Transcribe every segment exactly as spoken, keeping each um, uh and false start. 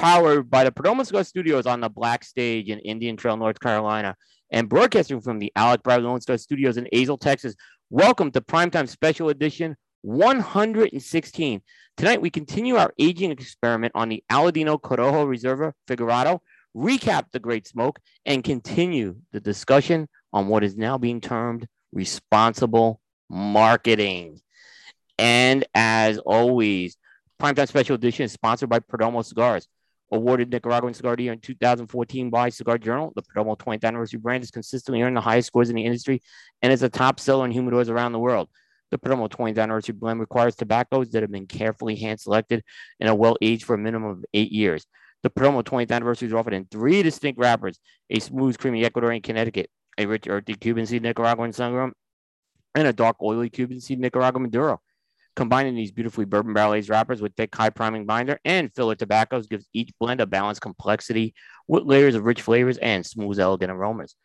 powered by the Perdomo Scott Studios on the Black Stage in Indian Trail, North Carolina, and broadcasting from the Alec Bradley Lone Star Studios in Azle, Texas. Welcome to Primetime Special Edition one hundred sixteen. Tonight, we continue our aging experiment on the Aladino Corojo Reserva Figurado, recap the Great Smoke, and continue the discussion on what is now being termed responsible marketing. And as always, Primetime Special Edition is sponsored by Perdomo Cigars. Awarded Nicaraguan Cigar of the Year in two thousand fourteen by Cigar Journal, the Perdomo twentieth Anniversary brand has consistently earned the highest scores in the industry and is a top seller in humidors around the world. The Perdomo twentieth Anniversary blend requires tobaccos that have been carefully hand-selected and are well-aged for a minimum of eight years. The Perdomo twentieth Anniversary is offered in three distinct wrappers: a smooth, creamy Ecuadorian Connecticut, a rich, earthy Cuban seed Nicaraguan Sangrum, and a dark, oily Cuban seed Nicaraguan Maduro. Combining these beautifully bourbon barrel-aged wrappers with thick, high-priming binder and filler tobaccos gives each blend a balanced complexity with layers of rich flavors and smooth, elegant aromas.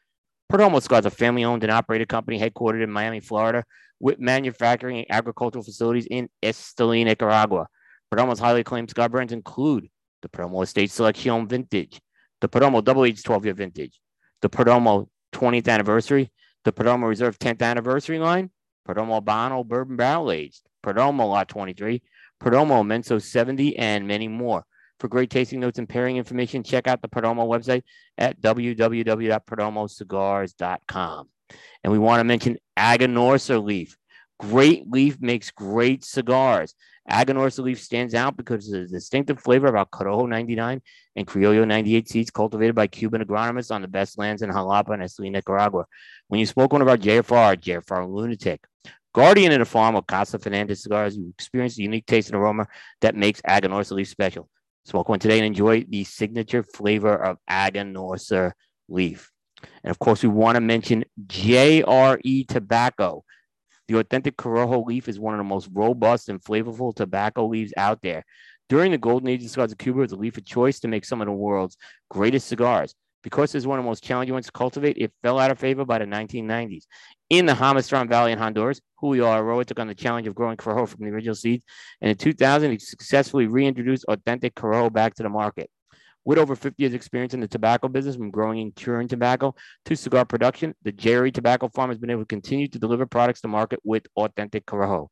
Perdomo Cigars is a family-owned and operated company headquartered in Miami, Florida, with manufacturing and agricultural facilities in Esteli, Nicaragua. Perdomo's highly acclaimed cigar brands include the Perdomo Estate Selección Vintage, the Perdomo Double Aged twelve-year Vintage, the Perdomo twentieth Anniversary, the Perdomo Reserve tenth Anniversary line, Perdomo Habano Bourbon Barrel Aged, Perdomo Lot twenty-three, Perdomo Menso seventy, and many more. For great tasting notes and pairing information, check out the Perdomo website at w w w dot perdomo cigars dot com. And we want to mention Aganorsa leaf. Great leaf makes great cigars. Aganorsa leaf stands out because of the distinctive flavor of our Corojo ninety-nine and Criollo ninety-eight seeds cultivated by Cuban agronomists on the best lands in Jalapa and Esteli, Nicaragua. When you smoke one of our J F R, J F R Lunatic, Guardian of the Farm, or Casa Fernandez cigars, you experience the unique taste and aroma that makes Aganorsa leaf special. Smoke one today and enjoy the signature flavor of Aganorsa leaf. And of course, we want to mention J R E Tobacco. The authentic Corojo leaf is one of the most robust and flavorful tobacco leaves out there. During the golden age of cigars of Cuba, it was a leaf of choice to make some of the world's greatest cigars. Because it's one of the most challenging ones to cultivate, it fell out of favor by the nineteen nineties. In the Hamastron Valley in Honduras, Julio Aroa took on the challenge of growing Corojo from the original seeds, and in two thousand, he successfully reintroduced authentic Corojo back to the market. With over fifty years' experience in the tobacco business, from growing and curing tobacco to cigar production, the J R E Tobacco Farm has been able to continue to deliver products to market with authentic Corojo.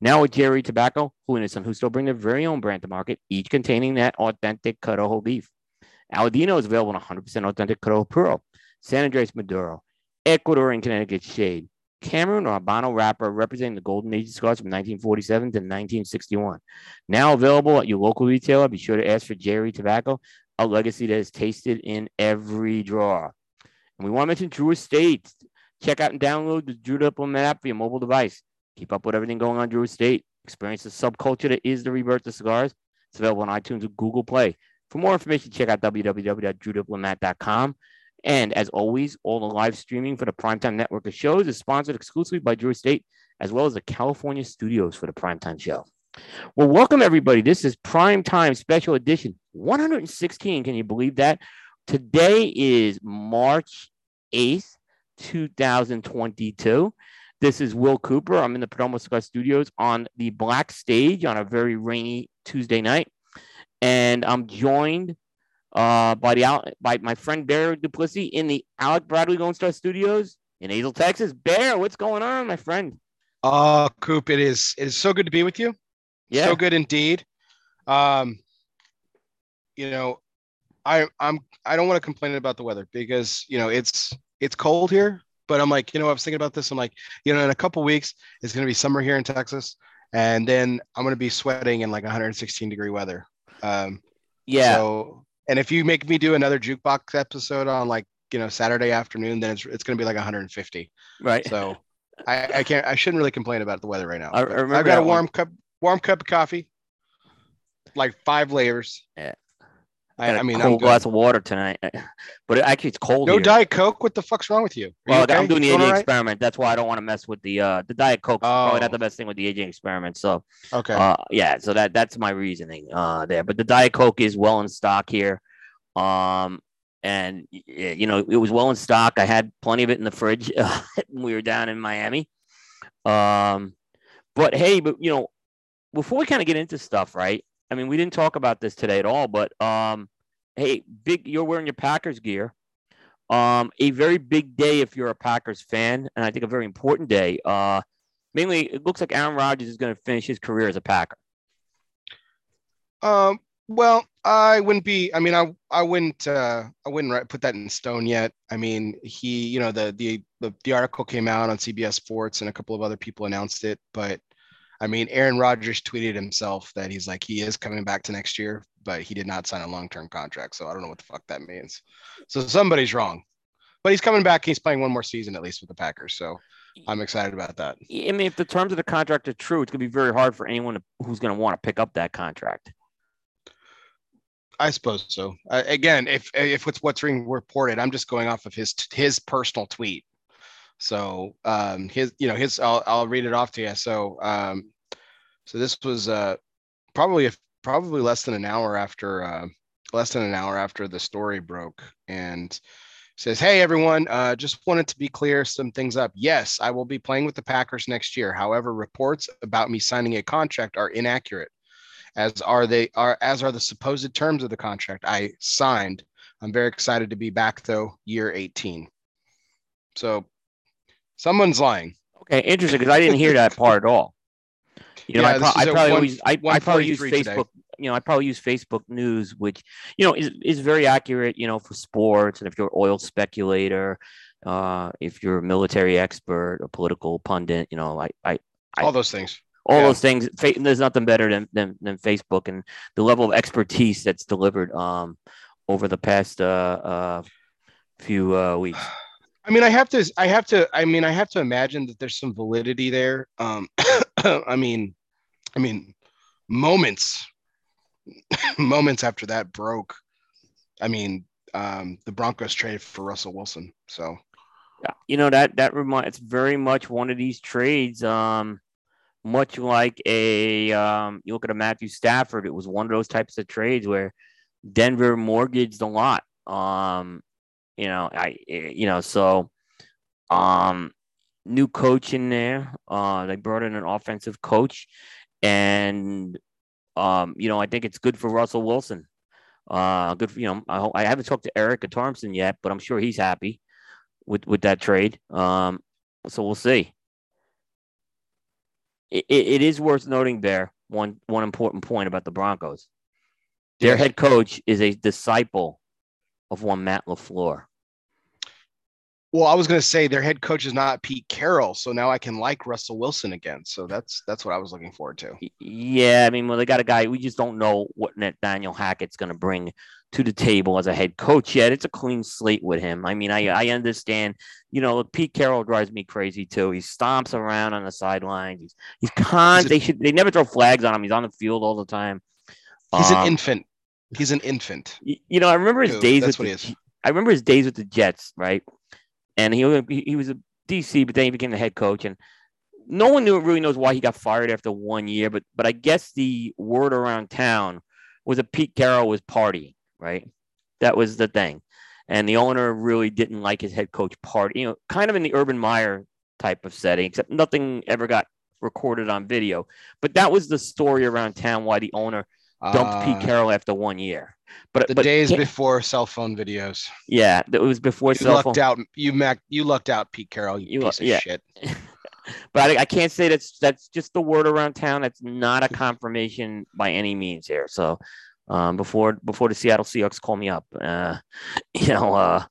Now with J R E Tobacco, who and his son Justo bring their very own brand to market, each containing that authentic Corojo leaf. Aladino is available in one hundred percent authentic Corojo Puro, San Andres Maduro, Ecuadorian Connecticut Shade, Cameroon or Habano wrapper, representing the golden age of cigars from nineteen forty-seven to nineteen sixty-one. Now available at your local retailer. Be sure to ask for J R E Tobacco, a legacy that is tasted in every drawer. And we want to mention Drew Estate. Check out and download the Drew Diplomat app for your mobile device. Keep up with everything going on Drew Estate. Experience the subculture that is the rebirth of cigars. It's available on iTunes and Google Play. For more information, check out w w w dot drew diplomat dot com. And as always, all the live streaming for the Primetime Network of shows is sponsored exclusively by Drew Estate, as well as the California studios for the Primetime Show. Well, welcome, everybody. This is Primetime Special Edition one hundred sixteen. Can you believe that? Today is March eighth, two thousand twenty-two. This is Will Cooper. I'm in the Perdomo Cigar Studios on the Black Stage on a very rainy Tuesday night. And I'm joined uh, by the by my friend Bear Duplessis in the Alec Bradley Lone Star Studios in Azle, Texas. Bear, what's going on, my friend? Oh, Coop, it is it is so good to be with you. Yeah. So good indeed. Um, you know, I I'm I don't want to complain about the weather because, you know, it's it's cold here, but I'm like, you know, I was thinking about this. I'm like, you know, in a couple weeks, it's going to be summer here in Texas, and then I'm going to be sweating in like one hundred sixteen degree weather. Um, yeah. So, and if you make me do another jukebox episode on like, you know, Saturday afternoon, then it's it's going to be like one hundred fifty. Right. So. I, I can't. I shouldn't really complain about the weather right now. I, I I've got a warm one. cup, warm cup of coffee, like five layers. Yeah, I, I mean, cold I'm glass good. of water tonight, but it, actually it's cold. No here. Diet Coke. What the fuck's wrong with you? Are well, you okay? I'm doing the aging right? experiment. That's why I don't want to mess with the uh, the Diet Coke. Oh. Probably not the best thing with the aging experiment. So okay, uh, yeah. So that that's my reasoning uh, there. But the Diet Coke is well in stock here. Um. And, you know, it was well in stock. I had plenty of it in the fridge uh, when we were down in Miami. Um, but, hey, but, you know, before we kind of get into stuff, right, I mean, we didn't talk about this today at all, but um, hey, big, you're wearing your Packers gear. Um, a very big day if you're a Packers fan, and I think a very important day. Uh, mainly, it looks like Aaron Rodgers is going to finish his career as a Packer. Um. Well, I wouldn't be. I mean, I I wouldn't. Uh, I wouldn't put that in stone yet. I mean, he. You know, the the the, the article came out on C B S Sports, and a couple of other people announced it, but. I mean, Aaron Rodgers tweeted himself that he's like, he is coming back to next year, but he did not sign a long-term contract. So I don't know what the fuck that means. So somebody's wrong, but he's coming back. He's playing one more season, at least with the Packers. So I'm excited about that. I mean, if the terms of the contract are true, it's going to be very hard for anyone to, who's going to want to pick up that contract. I suppose so. Uh, again, if, if it's what's being reported, I'm just going off of his, his personal tweet. So um, his, you know, his, I'll, I'll read it off to you. So, um, so this was uh, probably, a, probably less than an hour after, uh, less than an hour after the story broke, and says, "Hey everyone, uh, just wanted to be clear some things up. Yes, I will be playing with the Packers next year. However, reports about me signing a contract are inaccurate, as are they are as are the supposed terms of the contract I signed. I'm very excited to be back though. Year eighteen. So. Someone's lying. Okay, interesting, because I didn't hear that part at all. You know, yeah, I, pro- I probably always, I, I probably use Facebook. Today. You know, I probably use Facebook News, which you know is, is very accurate. You know, for sports, and if you're an oil speculator, uh, if you're a military expert, a political pundit, you know, I, I, I all those things, all yeah. those things. Fa- there's nothing better than, than than Facebook, and the level of expertise that's delivered um over the past uh, uh few uh, weeks. I mean, I have to, I have to, I mean, I have to imagine that there's some validity there. Um, I mean, I mean, moments, moments after that broke. I mean, um, the Broncos traded for Russell Wilson. So, yeah, you know, that, that reminds, it's very much one of these trades, um, much like a, um, you look at a Matthew Stafford. It was one of those types of trades where Denver mortgaged a lot. Um, You know, I, you know, so um, new coach in there. Uh, they brought in an offensive coach, and um, you know, I think it's good for Russell Wilson. Uh, good for you know. I, I haven't talked to Eric Thompson yet, but I'm sure he's happy with with that trade. Um, so we'll see. It, it, it is worth noting there one one important point about the Broncos. Their head coach is a disciple of one Matt LaFleur. Well, I was going to say their head coach is not Pete Carroll, so now I can like Russell Wilson again. So that's that's what I was looking forward to. Yeah, I mean, well, they got a guy. We just don't know what Nathaniel Hackett's going to bring to the table as a head coach yet. It's a clean slate with him. I mean, I I understand. You know, look, Pete Carroll drives me crazy too. He stomps around on the sidelines. He's he's con. They should they never throw flags on him. He's on the field all the time. He's um, an infant. He's an infant. You know, I remember his Dude, days with the, I remember his days with the Jets, right? And he he was a D C, but then he became the head coach, and no one knew really knows why he got fired after one year. But but I guess the word around town was that Pete Carroll was partying, right? That was the thing, and the owner really didn't like his head coach party. You know, kind of in the Urban Meyer type of setting, except nothing ever got recorded on video. But that was the story around town why the owner dumped uh, Pete Carroll after one year, but the but, days before cell phone videos. Yeah, it was before you cell lucked phone. Out, you mac, you lucked out, Pete Carroll. You, you piece luck, of yeah. shit. But I, I can't say that's that's just the word around town. That's not a confirmation by any means here. So, um, before before the Seattle Seahawks call me up, uh, you know, uh,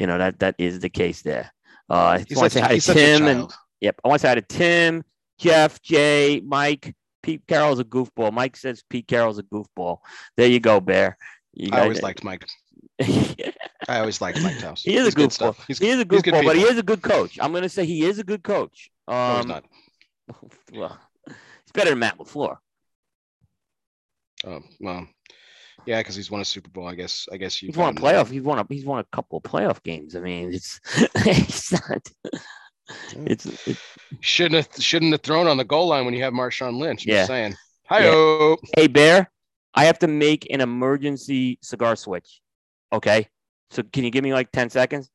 you know that that is the case there. Uh, I want to say hi to Tim and yep, I want to say hi to Tim, Jeff, Jay, Mike. Pete Carroll's a goofball. Mike says Pete Carroll's a goofball. There you go, Bear. You I always it. liked Mike. I always liked Mike House. He is he's a goofball. He's, he is a goofball, but he is a good coach. I'm going to say he is a good coach. Um, no, he's not. Well, he's better than Matt LaFleur. Oh, well, yeah, because he's won a Super Bowl. I guess. I guess you. He's won a playoff. He's won a. He's won a couple of playoff games. I mean, it's. It's not. It's, it's shouldn't have shouldn't have thrown on the goal line when you have Marshawn Lynch. I'm yeah. just saying. Hi-oh. Yeah. Hey Bear, I have to make an emergency cigar switch. Okay. So can you give me like ten seconds?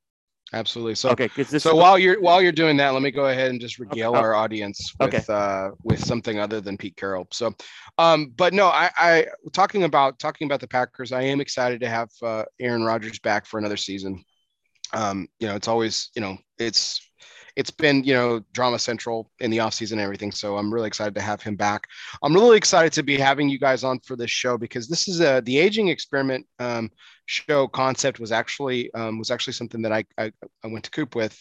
Absolutely. So okay, this so while you're while you're doing that, let me go ahead and just regale okay. our audience with okay. uh, with something other than Pete Carroll. So, um, but no, I, I talking about talking about the Packers. I am excited to have uh, Aaron Rodgers back for another season. Um, you know, it's always you know it's. It's been, you know, drama central in the offseason and everything. So I'm really excited to have him back. I'm really excited to be having you guys on for this show, because this is a, the aging experiment um, show concept was actually, um, was actually something that I, I, I went to Coop with.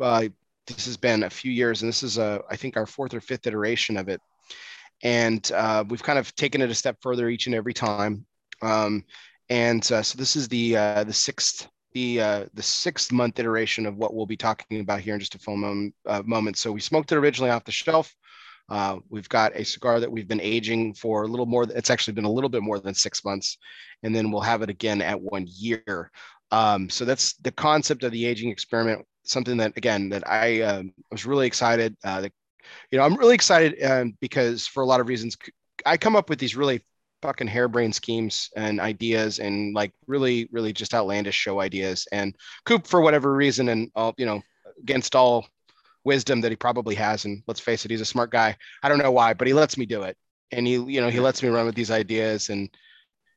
Uh, this has been a few years, and this is a, I think our fourth or fifth iteration of it. And uh, we've kind of taken it a step further each and every time. Um, and uh, so this is the, uh, the sixth, the uh, the sixth month iteration of what we'll be talking about here in just a full moment, uh, moment. So we smoked it originally off the shelf. Uh, we've got a cigar that we've been aging for a little more. It's actually been a little bit more than six months. And then we'll have it again at one year. Um, so that's the concept of the aging experiment. Something that, again, that I um, was really excited. Uh, that, you know, I'm really excited um, because for a lot of reasons, I come up with these really fucking harebrained schemes and ideas, and like really, really just outlandish show ideas. And Coop, for whatever reason, and all, you know, against all wisdom that he probably has, and let's face it, he's a smart guy. I don't know why, but he lets me do it, and he, you know, he lets me run with these ideas. And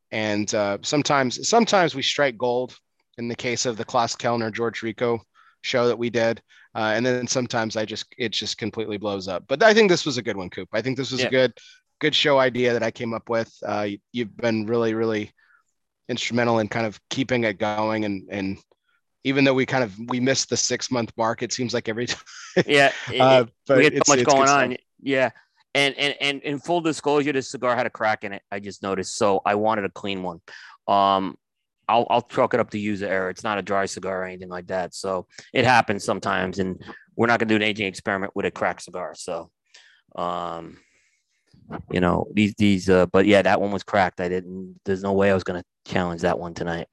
and uh, sometimes, sometimes we strike gold. In the case of the Klaus Kellner, George Rico show that we did, uh, and then sometimes I just it just completely blows up. But I think this was a good one, Coop. I think this was yeah. a good. good show idea that I came up with. Uh, you've been really, really instrumental in kind of keeping it going. And, and even though we kind of, we missed the six month mark, it seems like every time. Yeah. It, uh, but we had so it's, much it's going on. Stuff. Yeah. And, and, and in full disclosure, this cigar had a crack in it. I just noticed. So I wanted a clean one. Um, I'll, I'll chalk it up to user error. It's not a dry cigar or anything like that. So it happens sometimes, and we're not going to do an aging experiment with a cracked cigar. So, um, you know, these, these, uh, but yeah, that one was cracked. I didn't, there's no way I was going to challenge that one tonight.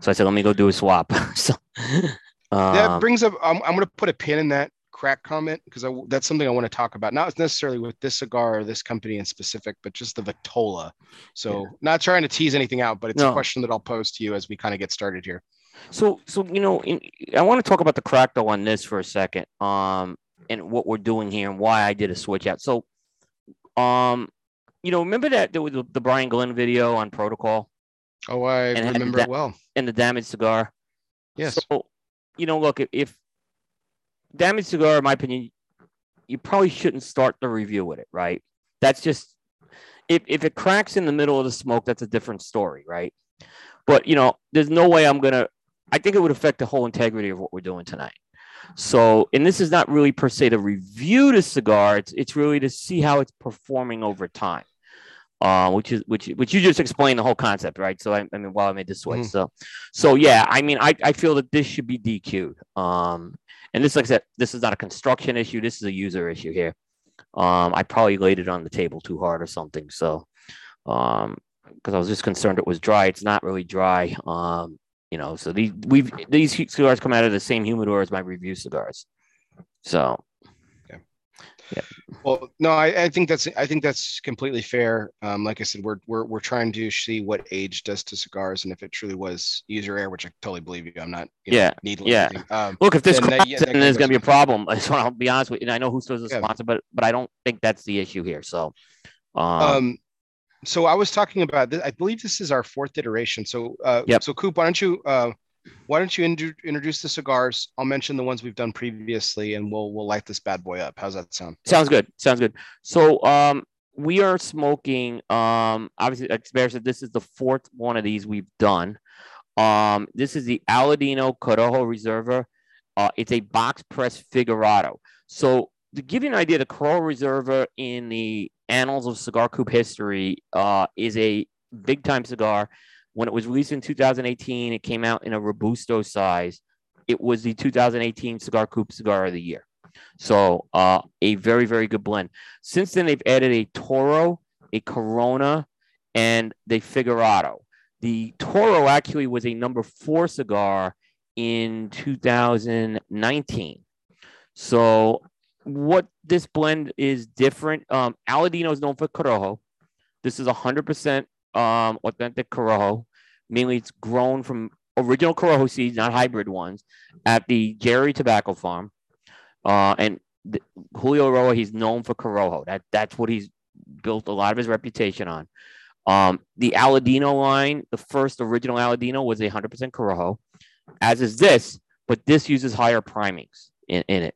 So I said, let me go do a swap. so, um, that brings up, I'm, I'm going to put a pin in that crack comment, because that's something I want to talk about. Not necessarily with this cigar or this company in specific, but just the Vitola. So yeah. Not trying to tease anything out, but it's no. a question that I'll pose to you as we kind of get started here. So, so, you know, in, I want to talk about the crack though on this for a second, um, and what we're doing here and why I did a switch out. So, Um, you know, remember that there was the Brian Glenn video on Protocol? Oh, I and, remember and da- it well. And the Damaged Cigar. Yes. So, you know, look, if, if Damaged Cigar, in my opinion, you probably shouldn't start the review with it, right? That's just, if, if it cracks in the middle of the smoke, that's a different story, right? But, you know, there's no way I'm going to, I think it would affect the whole integrity of what we're doing tonight. So, and this is not really per se to review the cigar. It's it's really to see how it's performing over time, uh, which is which which you just explained the whole concept, right? So, I, I mean, while I made this switch, mm-hmm. so so yeah, I mean, I, I feel that this should be D Q'd. Um, and this, like I said, this is not a construction issue. This is a user issue here. Um, I probably laid it on the table too hard or something. So, um, because I was just concerned it was dry. It's not really dry. Um. You know, so these we've these cigars come out of the same humidor as my review cigars. So, yeah. yeah. Well, no, I, I think that's I think that's completely fair. Um, like I said, we're we're we're trying to see what age does to cigars, and if it truly was user error, which I totally believe you. I'm not. You yeah. Know, needless yeah. Um, Look, if this cracks, then, that, yeah, that then there's going to be a problem. I just want to be honest with you. And I know who's supposed to yeah. sponsor, but but I don't think that's the issue here. So. Um, um So I was talking about this. I believe this is our fourth iteration. So, uh, yep. so Coop, why don't you uh, why don't you in- introduce the cigars? I'll mention the ones we've done previously, and we'll we'll light this bad boy up. How's that sound? Sounds good. Sounds good. So um, we are smoking. Um, obviously, like Bear said, this is the fourth one of these we've done. Um, this is the Aladino Corojo Reserva. Uh, it's a box press Figurado. So to give you an idea, the Corojo Reserva in the Annals of Cigar Coupe History uh, is a big-time cigar. When it was released in two thousand eighteen, it came out in a Robusto size. It was the two thousand eighteen Cigar Coupe Cigar of the Year. So uh, a very, very good blend. Since then, they've added a Toro, a Corona, and the Figurado. The Toro actually was a number four cigar in two thousand nineteen. So what this blend is different. Um, Aladino is known for Corojo. This is one hundred percent um, authentic Corojo. Mainly it's grown from original Corojo seeds, not hybrid ones, at the Jerry Tobacco Farm. Uh, and the, Julio Roa, he's known for Corojo. That, that's what he's built a lot of his reputation on. Um, the Aladino line, the first original Aladino was a one hundred percent Corojo, as is this, but this uses higher primings in, in it.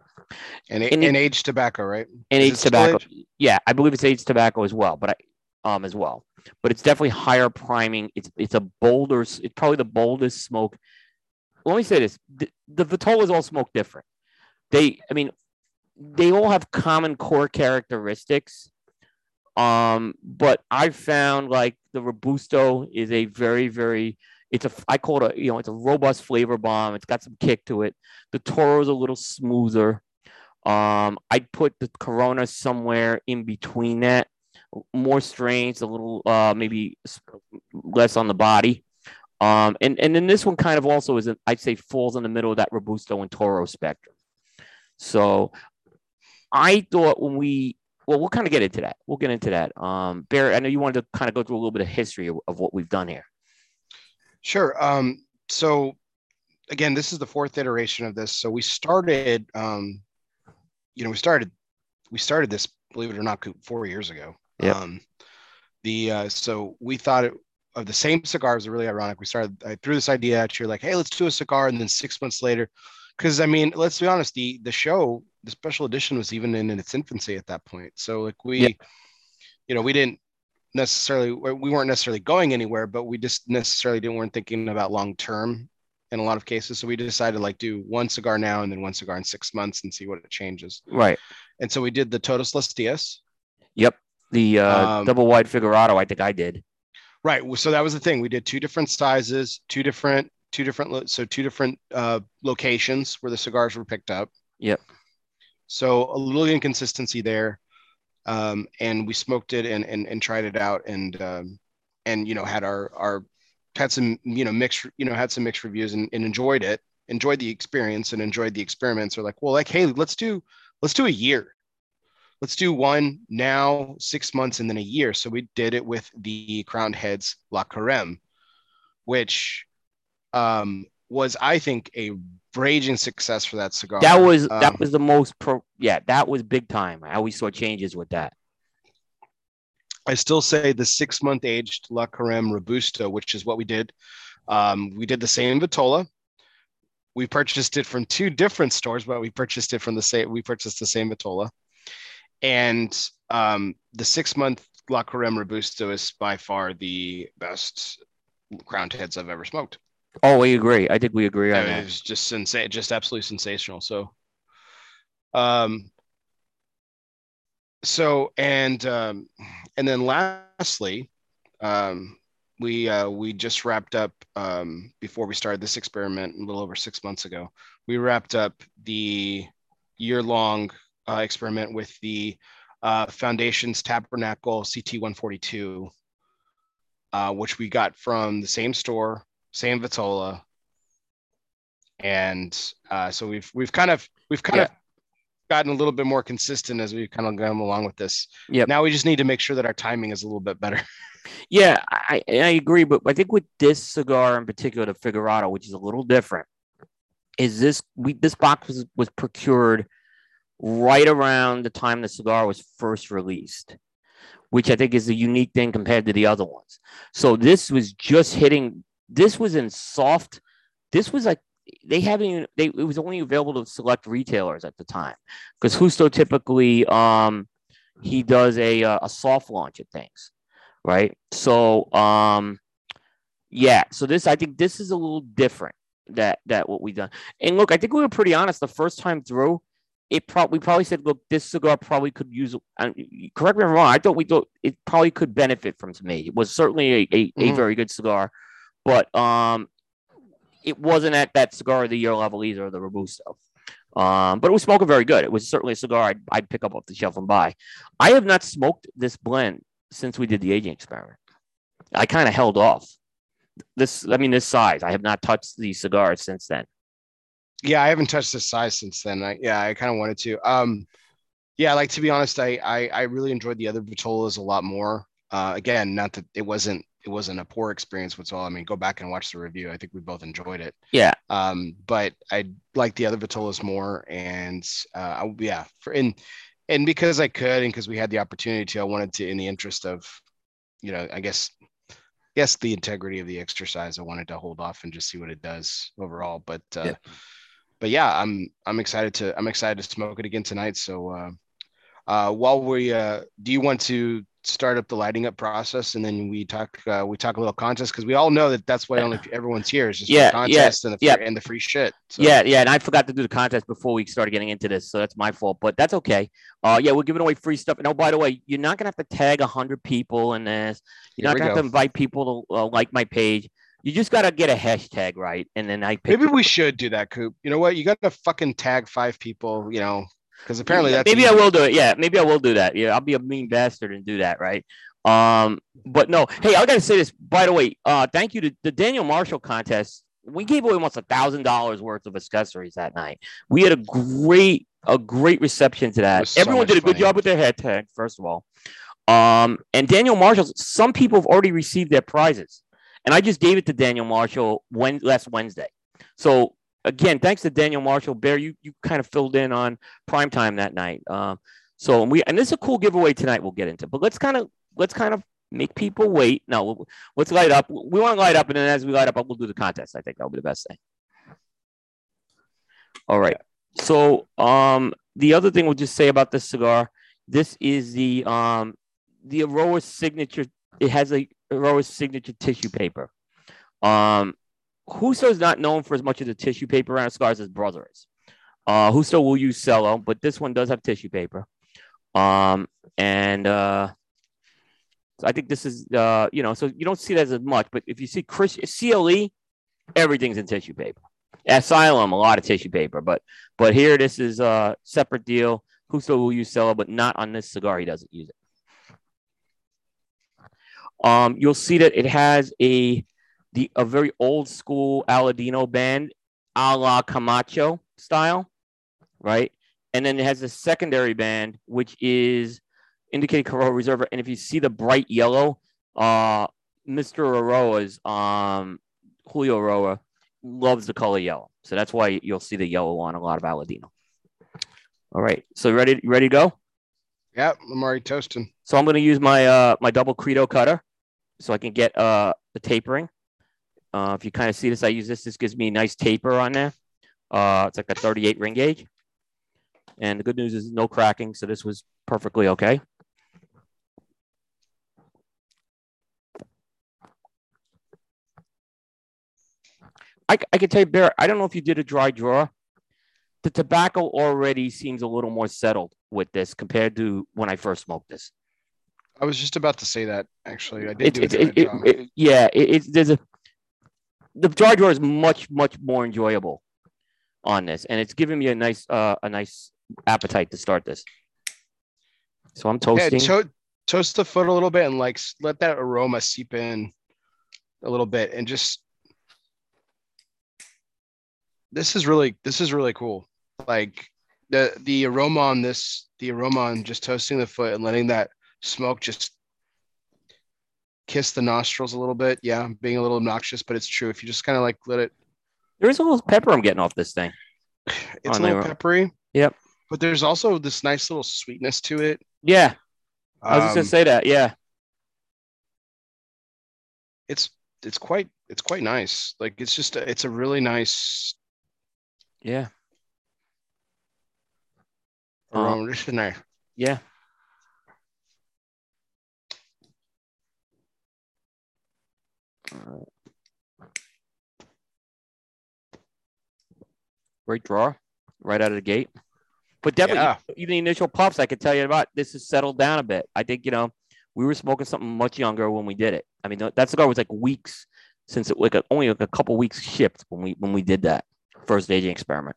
And, and, and aged tobacco, right? And aged tobacco. Age? Yeah, I believe it's aged tobacco as well, but I, um, as well. But it's definitely higher priming. It's it's a bolder, it's probably the boldest smoke. Let me say this. The, the Vitolas all smoke different. They, I mean, they all have common core characteristics. Um, but I found like the Robusto is a very, very, it's a, I call it a, you know, it's a robust flavor bomb. It's got some kick to it. The Toro is a little smoother. Um, I'd put the Corona somewhere in between that. More strains, a little, uh, maybe less on the body. Um, and, and then this one kind of also is, I'd say falls in the middle of that Robusto and Toro spectrum. So I thought when we, well, we'll kind of get into that. We'll get into that. Um, Barrett, I know you wanted to kind of go through a little bit of history of, of what we've done here. Sure. Um, so, again, this is the fourth iteration of this. So we started, um, you know, we started, we started this, believe it or not, four years ago. Yeah. Um, the uh, so we thought it, of the same cigars. Really ironic. We started. I threw this idea at you, like, hey, let's do a cigar, and then six months later. Because, I mean, let's be honest, the, the show, the special edition was even in, in its infancy at that point. So, like, we, yeah. you know, we didn't necessarily, we weren't necessarily going anywhere, but we just necessarily didn't, weren't thinking about long-term in a lot of cases. So we decided, like, do one cigar now and then one cigar in six months and see what it changes. Right. And so we did the Todos los Dias. Yep. The uh, um, double-wide Figurado, I think I did. Right. So that was the thing. We did two different sizes, two different Two different, so two different uh, locations where the cigars were picked up. Yep. So a little inconsistency there, um, and we smoked it and and, and tried it out, and um, and you know had our our had some you know mixed you know had some mixed reviews and, and enjoyed it, enjoyed the experience and enjoyed the experiments. We're like, well, like, hey, let's do let's do a year, let's do one now, six months, and then a year. So we did it with the Crowned Heads La Carême, which. Um, was I think a raging success for that cigar. That was um, that was the most pro. Yeah, that was big time. I always saw changes with that. I still say the six month aged La Carême Robusto, which is what we did. Um, we did the same Vitola. We purchased it from two different stores, but we purchased it from the same. We purchased the same Vitola, and um, the six month La Carême Robusto is by far the best Crowned Heads I've ever smoked. Oh, we agree. I think we agree on I mean, that. It was just sensa- just absolutely sensational. So, um, so and um, and then lastly, um, we uh, we just wrapped up um, before we started this experiment a little over six months ago. We wrapped up the year-long uh, experiment with the uh, Foundation's Tabernacle C T one forty-two, uh, which we got from the same store. Same Vitola, and uh, so we've we've kind of we've kind yeah. of gotten a little bit more consistent as we've kind of gone along with this. Yeah. Now we just need to make sure that our timing is a little bit better. Yeah, I I agree, but I think with this cigar in particular, the Figurado, which is a little different, is this we this box was, was procured right around the time the cigar was first released, which I think is a unique thing compared to the other ones. So this was just hitting. This was in soft. This was like they haven't even. They it was only available to select retailers at the time, because Justo typically um he does a a soft launch of things, right? So um yeah. So this I think this is a little different that that what we done. And look, I think we were pretty honest the first time through. It probably we probably said, look, this cigar probably could use. Uh, correct me if I'm wrong. I thought we thought it probably could benefit from to me. It was certainly a a, mm-hmm. a very good cigar. But um, it wasn't at that cigar of the year level either, the Robusto. Um, but it was smoking very good. It was certainly a cigar I'd, I'd pick up off the shelf and buy. I have not smoked this blend since we did the aging experiment. I kind of held off. This, I mean, this size. I have not touched the cigar since then. Yeah, I haven't touched this size since then. I, yeah, I kind of wanted to. Um, yeah, like to be honest, I, I I really enjoyed the other Vitolas a lot more. Uh, again, not that it wasn't it wasn't a poor experience whatsoever. I mean, go back and watch the review. I think we both enjoyed it. Yeah. Um, but I like the other Vitolas more, and uh, I, yeah, for, and and because I could, and because we had the opportunity to, I wanted to, in the interest of, you know, I guess, yes, the integrity of the exercise, I wanted to hold off and just see what it does overall. But uh, yeah. but yeah, I'm I'm excited to I'm excited to smoke it again tonight. So uh, uh, while we, uh, do you want to start up the lighting up process, and then we talk uh, we talk a little contest, because we all know that that's why only everyone's here is just yeah, the contest yeah, and, the, yeah. and the free shit. So. Yeah, yeah, and I forgot to do the contest before we started getting into this, so that's my fault, but that's okay. Uh, yeah, we're giving away free stuff. And oh, by the way, you're not going to have to tag one hundred people in this. You're here not going to have to invite people to uh, like my page. You just got to get a hashtag right, and then I pick Maybe people. We should do that, Coop. You know what? You got to fucking tag five people, you know, because apparently that's maybe I will do it. Yeah, maybe I will do that. Yeah, I'll be a mean bastard and do that, right? Um, but no, hey, I gotta say this. By the way, uh, thank you to the Daniel Marshall contest. We gave away almost a thousand dollars worth of accessories that night. We had a great, a great reception to that. So everyone did a good funny. job with their hashtag, first of all. Um, and Daniel Marshall, some people have already received their prizes, and I just gave it to Daniel Marshall when, last Wednesday. So. Again, thanks to Daniel Marshall. Bear, you, you kind of filled in on primetime that night. Um, so and we and this is a cool giveaway tonight we'll get into. But let's kind of let's kind of make people wait. No, let's light up. We want to light up, and then as we light up, we'll do the contest. I think that'll be the best thing. All right. So um, the other thing we'll just say about this cigar, this is the um, the Aroa signature. It has a Aroa signature tissue paper. Um, Huso is not known for as much of the tissue paper around cigars as Brother is. Uh, Huso will use cello, but this one does have tissue paper. Um, and uh, so I think this is, uh, you know, so you don't see that as much, but if you see Chris, C L E, everything's in tissue paper. Asylum, a lot of tissue paper, but but here this is a separate deal. Huso will use cello, but not on this cigar. He doesn't use it. Um, you'll see that it has a... The, a very old school Aladino band, a la Camacho style, right? And then it has a secondary band, which is indicated Coroa Reserva. And if you see the bright yellow, uh, Mister Aroa's, um, Julio Aroa, loves the color yellow. So that's why you'll see the yellow on a lot of Aladino. All right. So ready, ready to go? Yeah, I'm already toasting. So I'm going to use my uh, my double Credo cutter so I can get uh, the tapering. Uh, if you kind of see this, I use this. This gives me a nice taper on there. Uh, it's like a thirty-eight ring gauge. And the good news is no cracking, so this was perfectly okay. I, I can tell you, Barrett, I don't know if you did a dry draw. The tobacco already seems a little more settled with this compared to when I first smoked this. I was just about to say that, actually. I did it, do a it, dry it, it, Yeah, it, it, there's a... The dry drawer is much, much more enjoyable on this, and it's giving me a nice, uh, a nice appetite to start this. So I'm toasting. Yeah, to- toast the foot a little bit and like let that aroma seep in a little bit, and just this is really, this is really cool. Like the the aroma on this, the aroma on just toasting the foot and letting that smoke just kiss the nostrils a little bit. Yeah, I'm being a little obnoxious, but it's true. If you just kind of like let it, there is a little pepper I'm getting off this thing. It's oh, a little peppery. Yep. But there's also this nice little sweetness to it. Yeah, I was um, just gonna say that. Yeah, it's it's quite it's quite nice. Like it's just a, it's a really nice. Yeah. Um. Aroma. Yeah. Great draw right out of the gate, but definitely yeah. even the initial puffs I could tell you about, this has settled down a bit. I think, you know, we were smoking something much younger when we did it. I mean, that cigar was like weeks since it like a, only like a couple weeks shipped when we when we did that first aging experiment,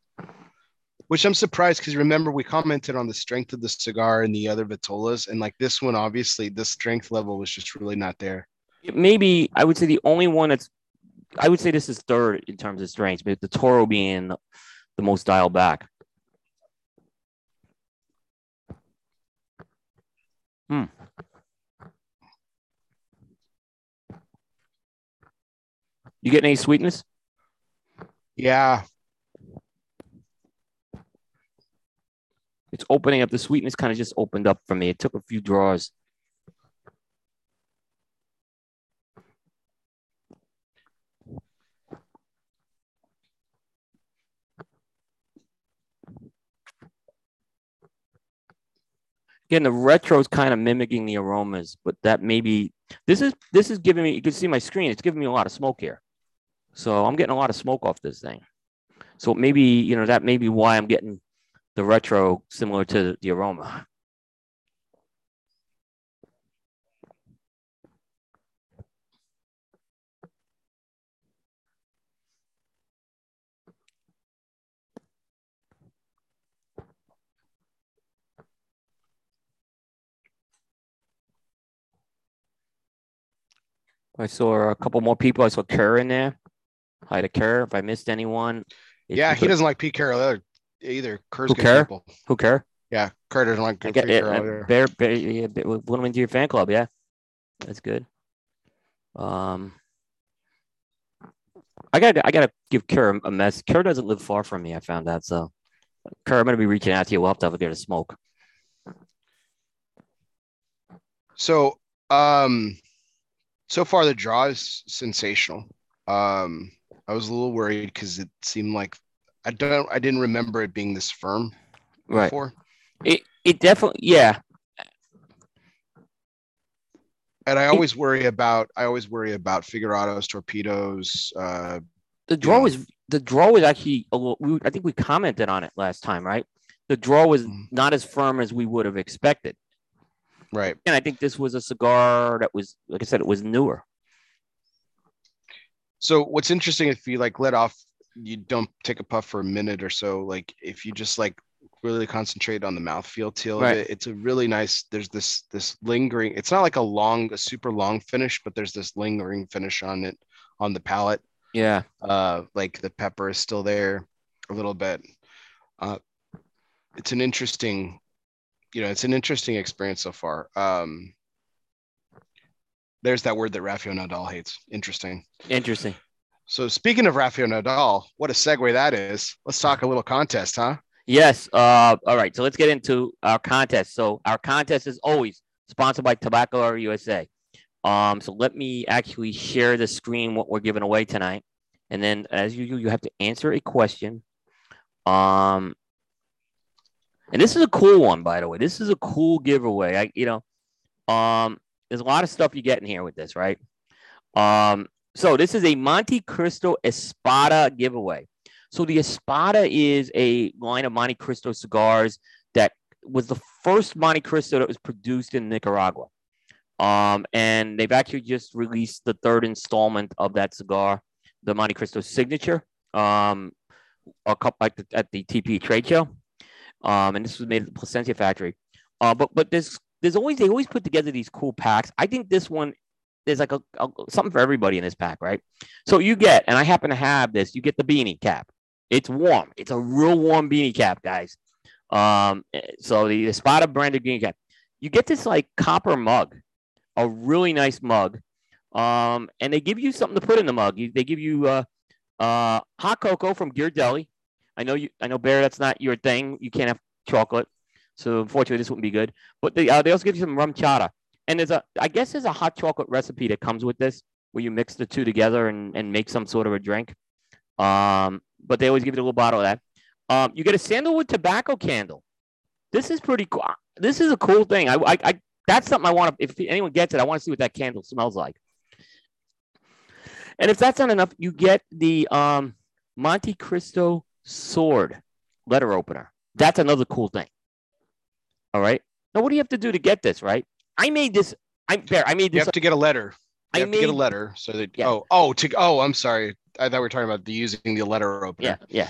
which I'm surprised, because remember we commented on the strength of the cigar and the other Vitolas, and like this one, obviously the strength level was just really not there. Maybe I would say the only one that's, I would say this is third in terms of strength, but the Toro being the most dialed back. Hmm. You getting any sweetness? Yeah. It's opening up. The sweetness kind of just opened up for me. It took a few draws. Again, the retro is kind of mimicking the aromas, but that maybe this is this is giving me. You can see my screen; it's giving me a lot of smoke here, so I'm getting a lot of smoke off this thing. So maybe you know that may be why I'm getting the retro similar to the aroma. I saw a couple more people. I saw Kerr in there. Hi to Kerr. If I missed anyone. Yeah, he doesn't like Pete Carroll either. Kerr's good people. Who Kerr? Yeah, Kerr doesn't like Pete Carroll. Bear, bear, yeah, went into your fan club. Yeah, that's good. Um, I got I gotta give Kerr a mess. Kerr doesn't live far from me. I found out. So, Kerr, I'm gonna be reaching out to you. We'll have to have a bit of smoke. So, um. So far, the draw is sensational. Um, I was a little worried because it seemed like I don't, I didn't remember it being this firm right. before. It, it definitely, yeah. And I always it, worry about, I always worry about Figurados, torpedoes. Uh, the draw was, the draw was actually a little. We, I think we commented on it last time, right? The draw was not as firm as we would have expected. Right. And I think this was a cigar that was, like I said, it was newer. So what's interesting, if you like let off, you don't take a puff for a minute or so. Like if you just like really concentrate on the mouthfeel till right. it, it's a really nice, there's this, this lingering, it's not like a long, a super long finish, but there's this lingering finish on it, on the palate. Yeah. Uh, like the pepper is still there a little bit. Uh, it's an interesting You know, it's an interesting experience so far. Um, there's that word that Rafael Nadal hates. Interesting. Interesting. So speaking of Rafael Nadal, what a segue that is. Let's talk a little contest, huh? Yes. Uh, all right. So let's get into our contest. So our contest is always sponsored by Tobacco Hour U S A. Um, so let me actually share the screen, what we're giving away tonight. And then as usual, you have to answer a question. Um. And this is a cool one, by the way. This is a cool giveaway. I, you know, um, there's a lot of stuff you get in here with this, right? Um, so this is a Monte Cristo Espada giveaway. So the Espada is a line of Monte Cristo cigars that was the first Monte Cristo that was produced in Nicaragua. Um, and they've actually just released the third installment of that cigar, the Monte Cristo Signature, um, a couple, at, the, at the T P trade show. Um, and this was made at the Placencia factory. Uh, but but there's there's always they always put together these cool packs. I think this one there's like a, a something for everybody in this pack, right? So you get, and I happen to have this. You get the beanie cap. It's warm. It's a real warm beanie cap, guys. Um, so the Espada branded beanie cap. You get this like copper mug, a really nice mug. Um, and they give you something to put in the mug. You, they give you uh, uh, hot cocoa from Gear Deli. I know you. I know, Bear, that's not your thing. You can't have chocolate, so unfortunately, this wouldn't be good. But they uh, they also give you some rum chata, and there's a I guess there's a hot chocolate recipe that comes with this, where you mix the two together and, and make some sort of a drink. Um, but they always give you a little bottle of that. Um, you get a sandalwood tobacco candle. This is pretty cool. This is a cool thing. I I, I that's something I want to. If anyone gets it, I want to see what that candle smells like. And if that's not enough, you get the um, Monte Cristo sword letter opener. That's another cool thing. All right, now what do you have to do to get this, right? I made this. I'm Bear, I made this. You have to get a letter. You I have made, to get a letter so that yeah. oh oh to oh I'm sorry, I thought we were talking about the using the letter opener. Yeah yeah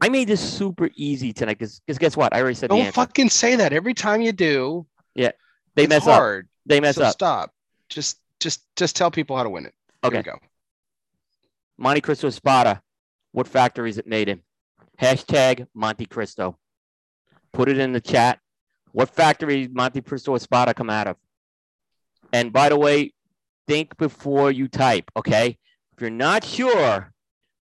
I made this super easy tonight because because guess what, I already said don't fucking say that every time you do. Yeah, they mess hard. up they mess so up stop just just just tell people how to win it. Okay, here we go. Monte Cristo Espada. What factory is it made in? Hashtag Monte Cristo. Put it in the chat. What factory Monte Cristo Espada come out of? And by the way, think before you type, okay? If you're not sure,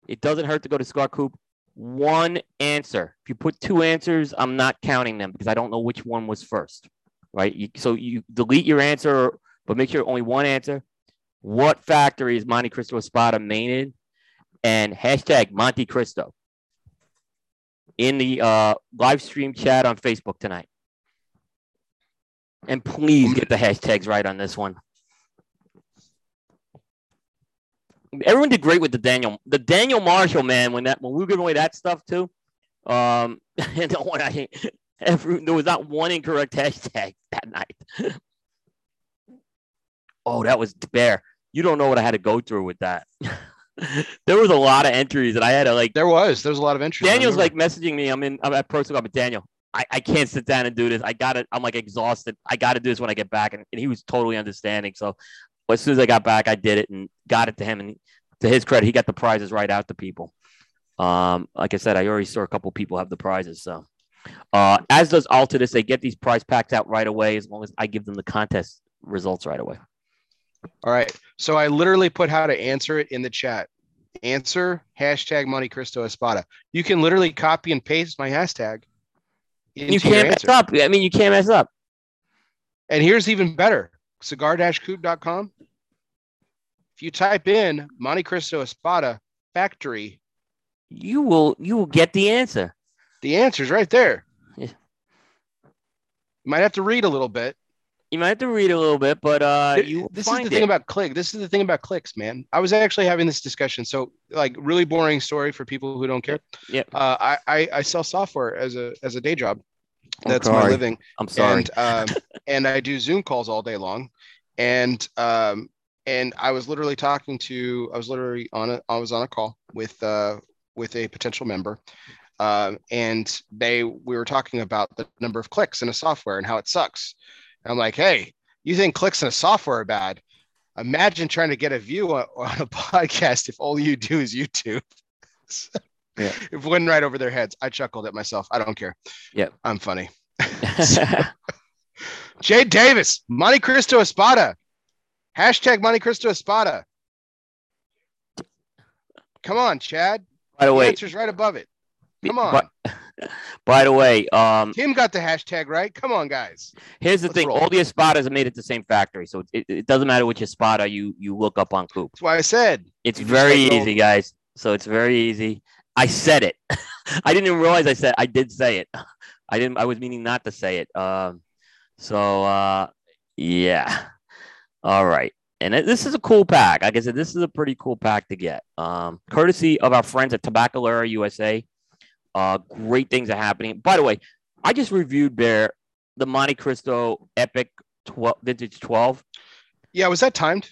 it doesn't hurt to go to ScarCoop. One answer. If you put two answers, I'm not counting them because I don't know which one was first, right? You, so you delete your answer, but make sure only one answer. What factory is Monte Cristo Espada made in? And hashtag Monte Cristo in the uh, live stream chat on Facebook tonight. And please get the hashtags right on this one. Everyone did great with the Daniel, the Daniel Marshall, man. When that, when we were giving away that stuff too, um, and one I, every, there was not one incorrect hashtag that night. Oh, that was bare. You don't know what I had to go through with that. There was a lot of entries that I had to like. There was, there was a lot of entries. Daniel's like messaging me. I'm in, I'm at Pro School. I'm with Daniel. I, I can't sit down and do this. I got it. I'm like exhausted. I got to do this when I get back. And, and he was totally understanding. So as soon as I got back, I did it and got it to him. And to his credit, he got the prizes right out to people. Um, like I said, I already saw a couple people have the prizes. So uh, as does Altadis, they get these prize packs out right away as long as I give them the contest results right away. All right. So I literally put how to answer it in the chat. Answer, hashtag Monte Cristo Espada. You can literally copy and paste my hashtag. You can't mess up. I mean, you can't mess up. And here's even better. cigar dash coop dot com. If you type in Monte Cristo Espada factory, you will you will get the answer. The answer's right there. Yeah. You might have to read a little bit. You might have to read a little bit, but uh, it, you this find is the it. thing about click. This is the thing about clicks, man. I was actually having this discussion. So, like, really boring story for people who don't care. Yeah. Uh, I, I I sell software as a as a day job. That's my living. I'm sorry. And, um, and I do Zoom calls all day long. And um, and I was literally talking to I was literally on a I was on a call with uh, with a potential member, um, and they we were talking about the number of clicks in a software and how it sucks. And I'm like, hey, you think clicks in a software are bad? Imagine trying to get a view on, on a podcast if all you do is YouTube. Yeah. It went right over their heads. I chuckled at myself. I don't care. Yeah. I'm funny. So, Jay Davis, Monte Cristo Espada. Hashtag Monte Cristo Espada. Come on, Chad. By the way, the answer's right above it. Come on. By, by the way, um, Tim got the hashtag right. Come on, guys. Here's the Let's thing. Roll. All the Espadas are made at the same factory. So it, it doesn't matter which Espada you, you look up on Coop. That's why I said. It's very easy, guys. So it's very easy. I said it. I didn't even realize I said I did say it. I didn't. I was meaning not to say it. Um, so uh, yeah. All right. And it, this is a cool pack. Like I said, this is a pretty cool pack to get. Um, courtesy of our friends at Tabacalera U S A. Uh, great things are happening. By the way, I just reviewed Bear the Monte Cristo Epic twelve Vintage twelve. Yeah, was that timed?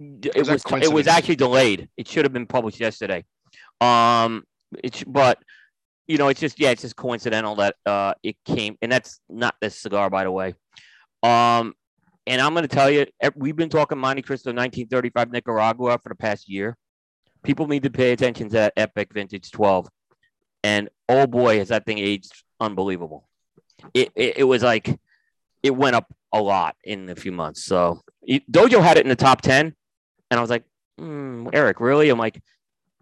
It was. was it was actually delayed. It should have been published yesterday. Um, it's but you know, it's just yeah, it's just coincidental that uh it came, and that's not this cigar, by the way. Um, and I'm gonna tell you, we've been talking Monte Cristo nineteen thirty-five Nicaragua for the past year. People need to pay attention to that Epic Vintage twelve, and oh boy, has that thing aged unbelievable! It it, it was like it went up a lot in a few months. So Dojo had it in the top ten, and I was like, mm, Eric, really? I'm like,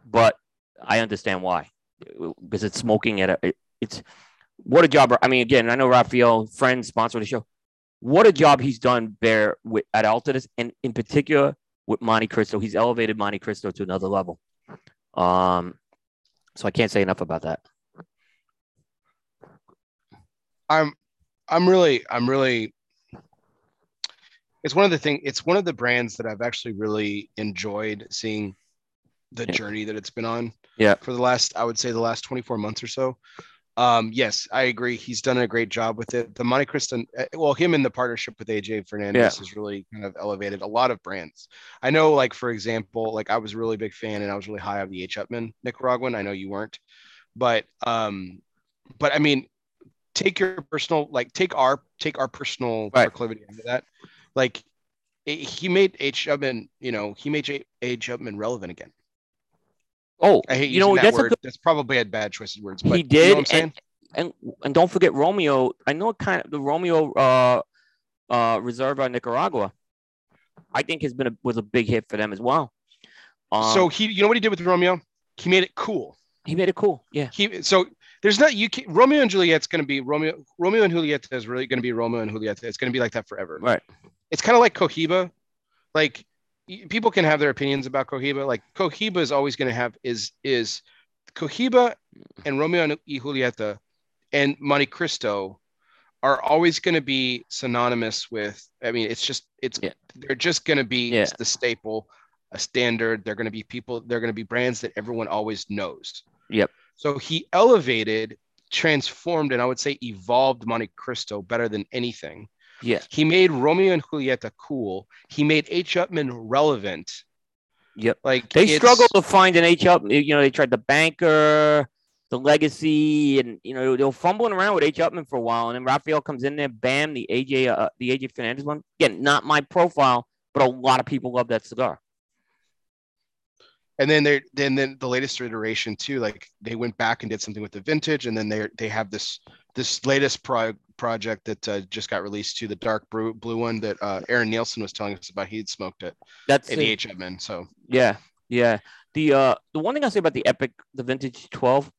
but I understand why, because it's smoking at a, it, it's what a job. I mean, again, I know Rafael, friend, sponsor of the show. What a job he's done, Bear, with, at Altadis, and in particular with Monte Cristo. He's elevated Monte Cristo to another level. Um, so I can't say enough about that. I'm, I'm really, I'm really. It's one of the thing. It's one of the brands that I've actually really enjoyed seeing the journey that it's been on. Yeah. For the last, I would say the last twenty-four months or so. Um, yes, I agree. He's done a great job with it. The Monte Cristo, well, him in the partnership with A J Fernandez has yeah. really kind of elevated a lot of brands. I know, like, for example, like I was a really big fan and I was really high on the H. Upman Nicaraguan. I know you weren't, but, um, but I mean, take your personal, like take our, take our personal right. proclivity into that. Like it, he made H. Upman, you know, he made H. Upman relevant again. Oh, I hate you know that that's word. A good, that's probably a bad choice of words. But he did, you know what I'm and, and and don't forget Romeo. I know kind of the Romeo uh, uh, Reserva Nicaragua. I think has been a, was a big hit for them as well. Um, so he, you know what he did with Romeo? He made it cool. He made it cool. Yeah. He so there's not you can, Romeo and Juliet's going to be Romeo. Romeo and Juliet is really going to be Romeo and Juliet. It's going to be like that forever. Right. It's kind of like Cohiba. Like people can have their opinions about Cohiba. Like Cohiba is always going to have is is Cohiba and Romeo and Julieta and Monte Cristo are always going to be synonymous with. I mean, it's just it's yeah. they're just going to be yeah. the staple, a standard. They're going to be people. They're going to be brands that everyone always knows. Yep. So he elevated, transformed, and I would say evolved Monte Cristo better than anything. Yeah. He made Romeo and Julieta cool. He made H. Upman relevant. Yep. Like they struggled to find an H. Upman. You know, they tried the banker, the legacy, and you know they were fumbling around with H. Upman for a while, and then Raphael comes in there, bam, the A J, uh, the A J Fernandez one. Again, not my profile, but a lot of people love that cigar. And then they then then the latest iteration too, like they went back and did something with the vintage, and then they they have this this latest pro- project that uh, just got released to the dark blue, blue one that uh, Aaron Nielsen was telling us about. He'd smoked it. That's at the H M N. So yeah, yeah. The uh, the one thing I say about the Epic, the vintage twelve,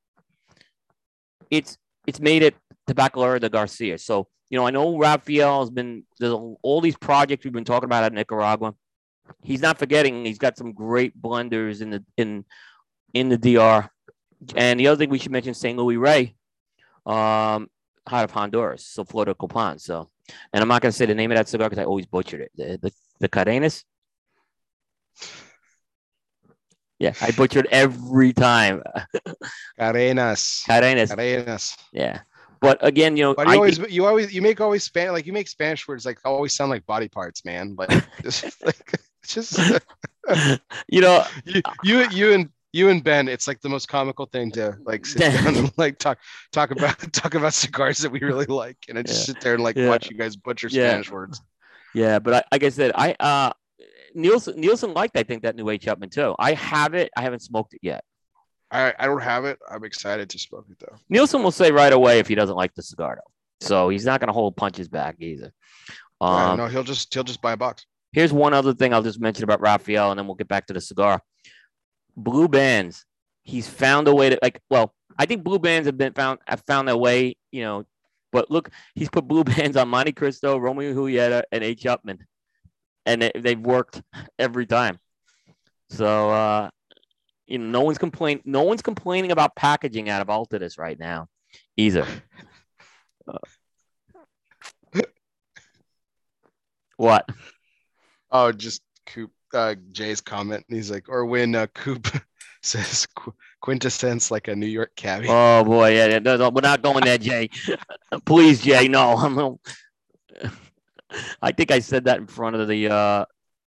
it's it's made at Tabacalera de Garcia. So you know I know Raphael has been there's all these projects we've been talking about at Nicaragua. He's not forgetting. He's got some great blenders in the in in the D R. And the other thing we should mention, Saint Louis Rey, um, out of Honduras, so Florida Copan. So, and I'm not going to say the name of that cigar because I always butchered it. The the, the Cadenas. Yeah, I butchered every time. Cadenas. Cadenas. Cadenas. Yeah. But again, you know, but you, I, always, you always you make always Spanish like you make Spanish words like always sound like body parts, man. Like just like just you know you, you you and you and Ben, it's like the most comical thing to like sit down and like talk talk about talk about cigars that we really like, and I just yeah. sit there and like yeah. watch you guys butcher yeah. Spanish words. Yeah, but I, like I said, I uh Nielsen Nielsen liked I think that new H. Upman too. I have it, I haven't smoked it yet. I, I don't have it. I'm excited to smoke it, though. Nielsen will say right away if he doesn't like the cigar, though. So he's not going to hold punches back either. Um, yeah, no, he'll just he'll just buy a box. Here's one other thing I'll just mention about Raphael, and then we'll get back to the cigar. Blue Bands. He's found a way to like. Well, I think Blue Bands have been found. Have found their way, you know. But look, he's put Blue Bands on Monte Cristo, Romeo and Julieta, and H. Upman, and they, they've worked every time. So. uh You know, no one's complain. No one's complaining about packaging out of Altadis right now, either. Uh, what? Oh, just Coop uh, Jay's comment. He's like, or when uh, Coop says qu- quintessence like a New York cabbie. Oh boy, yeah, yeah no, no, we're not going there, Jay. Please, Jay, no. I'm not... I think I said that in front of the uh,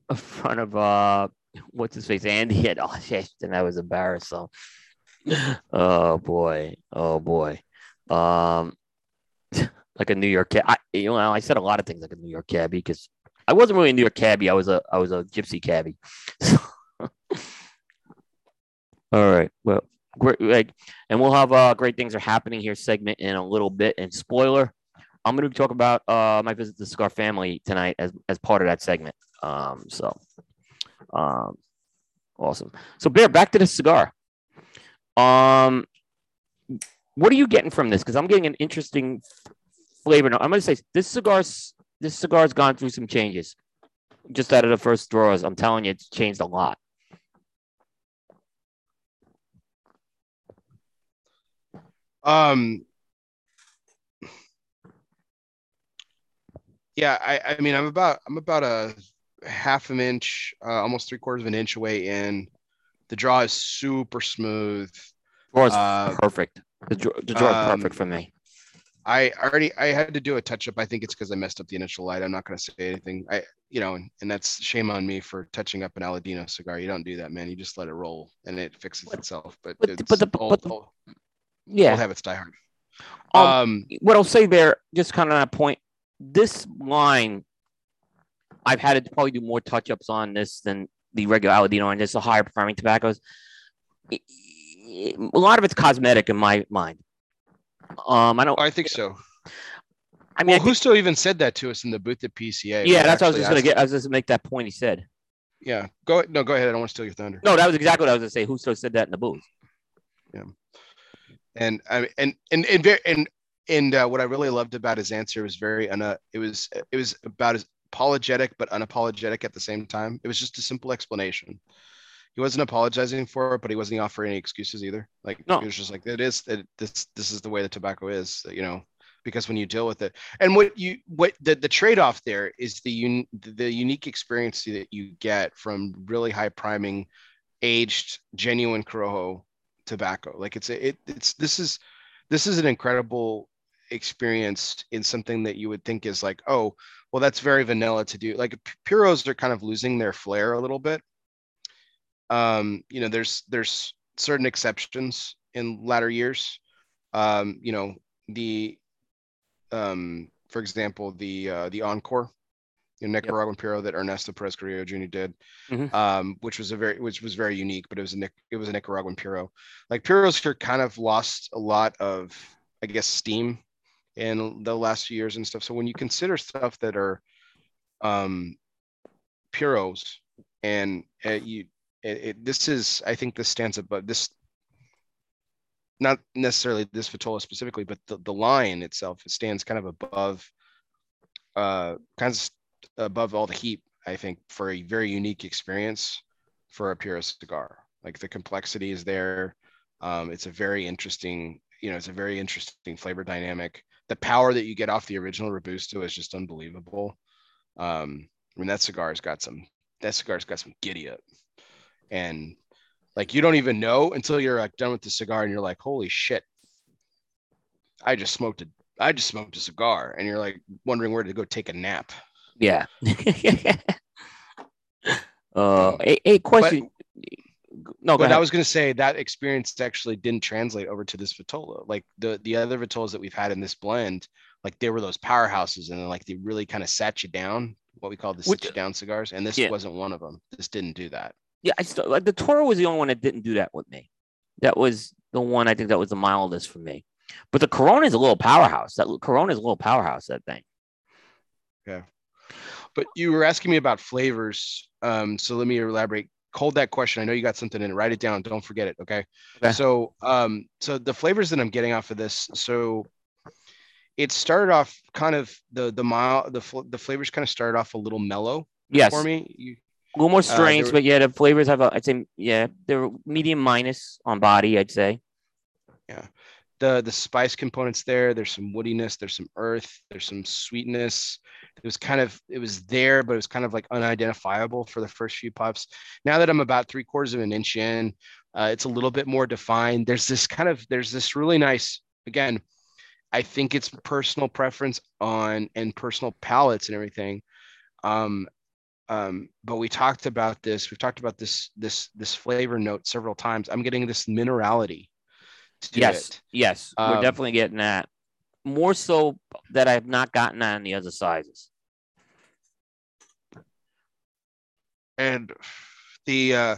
in front of. Uh, What's his face? Andy had oh shit, and I was embarrassed. So, oh boy, oh boy, um, like a New York cab. I, you know, I said a lot of things like a New York cabbie because I wasn't really a New York cabbie. I was a I was a gypsy cabbie. So, all right, well, great. Like, and we'll have uh, great things are happening here segment in a little bit. And spoiler, I'm going to talk about uh, my visit to the Cigar family tonight as as part of that segment. Um, so. Um, awesome. So, Bear, back to the cigar. Um, what are you getting from this? Because I'm getting an interesting flavor. Now, I'm going to say this cigar's this cigar's gone through some changes. Just out of the first drawers, I'm telling you, it's changed a lot. Um. Yeah, I, I mean, I'm about I'm about a. half an inch, uh, almost three quarters of an inch away in. The draw is super smooth. Draw is uh, perfect. The draw, the draw um, is perfect for me. I already I had to do a touch up. I think it's because I messed up the initial light. I'm not going to say anything. I you know, and, and that's shame on me for touching up an Aladino cigar. You don't do that, man. You just let it roll and it fixes but, itself. But but, it's but the old, but the, old, yeah, old habits die hard. Um, um, what I'll say there, just kind of on a point. This line. I've had to probably do more touch-ups on this than the regular Aladino, and just the higher performing tobaccos. It, it, a lot of it's cosmetic in my mind. Um, I don't. I think so. I mean, well, I think, Justo even said that to us in the booth at P C A. Yeah, that's what I was just gonna get. I was just gonna make that point. He said. yeah. Go no, go ahead. I don't want to steal your thunder. No, that was exactly what I was going to say. Who said that in the booth? Yeah. And I and and and very, and and uh, what I really loved about his answer was very una, it was it was about as apologetic but unapologetic at the same time. It was just a simple explanation. He wasn't apologizing for it, but he wasn't offering any excuses either. Like no. It was just like it is it, this this is the way that tobacco is, you know, because when you deal with it. And what you what the, the trade-off there is the un, the unique experience that you get from really high priming aged genuine Corojo tobacco. Like it's a, it it's this is this is an incredible experience in something that you would think is like, oh, well, that's very vanilla to do. Like puros are kind of losing their flair a little bit. Um, you know, there's there's certain exceptions in latter years. Um, you know, the um, for example, the uh, the Encore, you know, Nicaraguan yep. puro that Ernesto Perez Carrillo Junior did, mm-hmm. um, which was a very which was very unique, but it was a it was a Nicaraguan puro. Like puros are kind of lost a lot of, I guess, steam in the last few years and stuff. So when you consider stuff that are um, puros and uh, you. It, it, this is, I think this stands above this, not necessarily this Vitola specifically, but the, the line itself, it stands kind of above, uh, kinds of above all the heap, I think, for a very unique experience for a puro cigar. Like the complexity is there. Um, it's a very interesting, you know, it's a very interesting flavor dynamic. The power that you get off the original Robusto is just unbelievable. Um, I mean, that cigar's got some, that cigar's got some giddy up. And like you don't even know until you're like done with the cigar and you're like, holy shit, I just smoked a I just smoked a cigar, and you're like wondering where to go take a nap. Yeah. uh a, a question. But, no, go but ahead. I was gonna say that experience actually didn't translate over to this Vitola. Like the the other Vitolas that we've had in this blend, like they were those powerhouses, and then like they really kind of sat you down, what we call the sit you down cigars. And this yeah. wasn't one of them. This didn't do that. Yeah, I still, like the Toro was the only one that didn't do that with me. That was the one I think that was the mildest for me. But the Corona is a little powerhouse. That Corona is a little powerhouse. That thing. Yeah, but you were asking me about flavors, um, so let me elaborate. Hold that question. I know you got something in it. Write it down. Don't forget it. Okay. okay. So, um, so the flavors that I'm getting off of this. So, it started off kind of the the mild the the flavors kind of started off a little mellow. Yes. For me. You, A little more strains, uh, but yeah, the flavors have a, I'd say, yeah, they're medium minus on body, I'd say. Yeah. The the spice components there, there's some woodiness, there's some earth, there's some sweetness. It was kind of, it was there, but it was kind of like unidentifiable for the first few puffs. Now that I'm about three quarters of an inch in, uh, it's a little bit more defined. There's this kind of, there's this really nice, again, I think it's personal preference on and personal palates and everything. Um, Um, but we talked about this. We've talked about this this this flavor note several times. I'm getting this minerality. To yes, it. yes, um, we're definitely getting that. More so that I've not gotten on the other sizes. And the uh,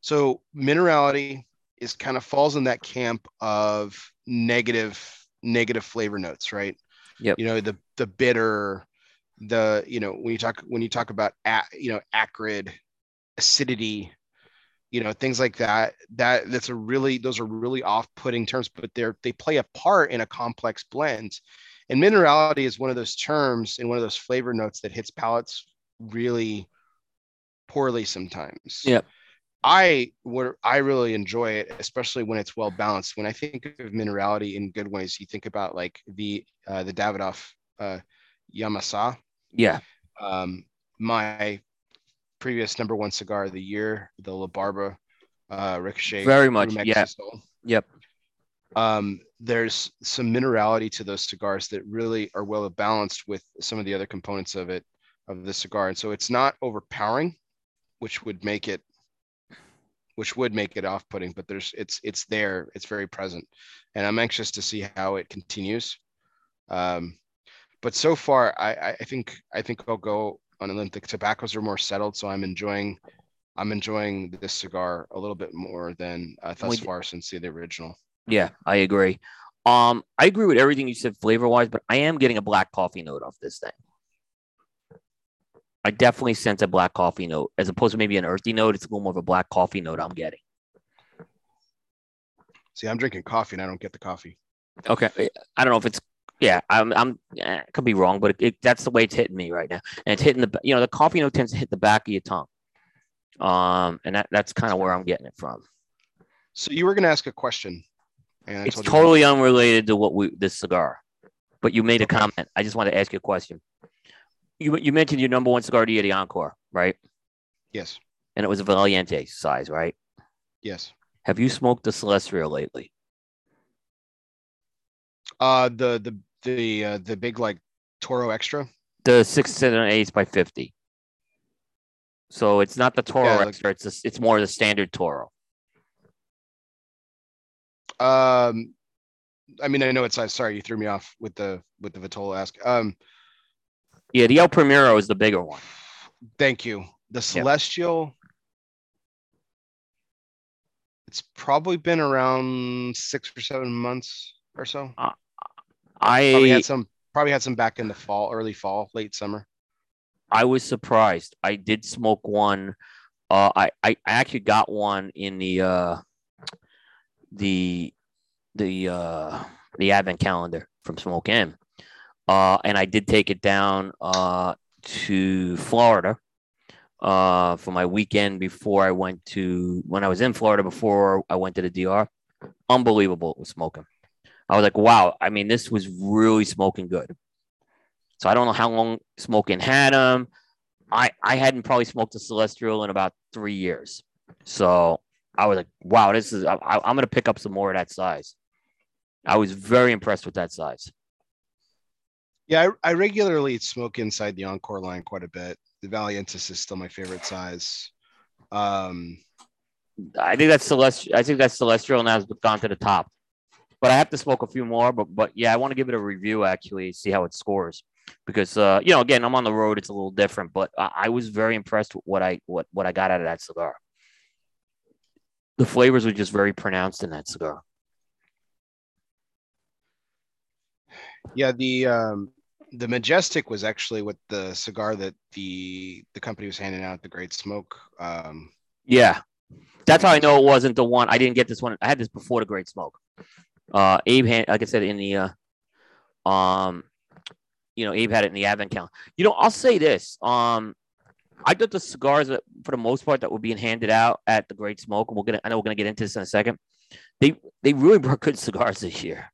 so minerality is kind of falls in that camp of negative negative flavor notes, right? Yep. You know, the the bitter. The you know when you talk when you talk about a, you know acrid, acidity, you know things like that. That that's a really those are really off-putting terms, but they're they play a part in a complex blend. And minerality is one of those terms and one of those flavor notes that hits palates really poorly sometimes. Yeah, I what I really enjoy it, especially when it's well balanced. When I think of minerality in good ways, you think about like the uh, the Davidoff uh, Yamasa. Yeah. Um, my previous number one cigar of the year, the La Barba uh, Ricochet. Very much. Yeah. Yep. Um, there's some minerality to those cigars that really are well balanced with some of the other components of it, of the cigar. And so it's not overpowering, which would make it, which would make it off-putting, but there's, it's, it's there, it's very present. And I'm anxious to see how it continues. Um, But so far, I, I think I think I'll go on a limb. The tobaccos are more settled, so I'm enjoying I'm enjoying this cigar a little bit more than uh, thus we, far since the original. Yeah, I agree. Um, I agree with everything you said flavor wise, but I am getting a black coffee note off this thing. I definitely sense a black coffee note as opposed to maybe an earthy note. It's a little more of a black coffee note I'm getting. See, I'm drinking coffee and I don't get the coffee. Okay. I don't know if it's, yeah, I'm, I'm, I could be wrong, but it, it, that's the way it's hitting me right now. And it's hitting the, you know, the coffee note tends to hit the back of your tongue. Um, and that, that's kind of where I'm getting it from. So you were going to ask a question. And I it's told you totally that. Unrelated to what we, this cigar, but you made a okay. comment. I just want to ask you a question. You, you mentioned your number one cigar to you, the Encore, right? Yes. And it was a Valiente size, right? Yes. Have you smoked the Celestial lately? Uh, the the the uh, the big like Toro Extra. The six, seven, and eights by fifty. So it's not the Toro yeah, Extra. Like, it's a, it's more the standard Toro. Um, I mean, I know it's. Sorry, you threw me off with the with the Vitola ask. Um. Yeah, the El Primero is the bigger one. Thank you. The Celestial, yeah. It's probably been around six or seven months or so. Uh, I probably had some probably had some back in the fall, early fall, late summer. I was surprised. I did smoke one. Uh, I, I actually got one in the uh, the the uh, the advent calendar from Smoke M. Uh, and I did take it down uh, to Florida uh, for my weekend before I went to, when I was in Florida before I went to the D R. Unbelievable, it was smoking. I was like, wow, I mean, this was really smoking good. So I don't know how long smoking had them. I, I hadn't probably smoked a Celestial in about three years. So I was like, wow, this is, I, I'm going to pick up some more of that size. I was very impressed with that size. Yeah, I, I regularly smoke inside the Encore line quite a bit. The Valientis is still my favorite size. Um, I think that's Celestial. I think that's Celestial now has gone to the top. But I have to smoke a few more. But but yeah, I want to give it a review actually, see how it scores because uh, you know, again, I'm on the road. It's a little different. But I, I was very impressed with what I what what I got out of that cigar. The flavors were just very pronounced in that cigar. Yeah, the um, the Majestic was actually what the cigar that the the company was handing out, the Great Smoke. Um, yeah, that's how I know it wasn't the one. I didn't get this one. I had this before the Great Smoke. Uh, Abe, had, like I said, in the, uh, um, you know, Abe had it in the advent calendar. You know, I'll say this. Um, I thought the cigars, that, for the most part, that were being handed out at the Great Smoke, and we're gonna, I know we're going to get into this in a second. They they really brought good cigars this year.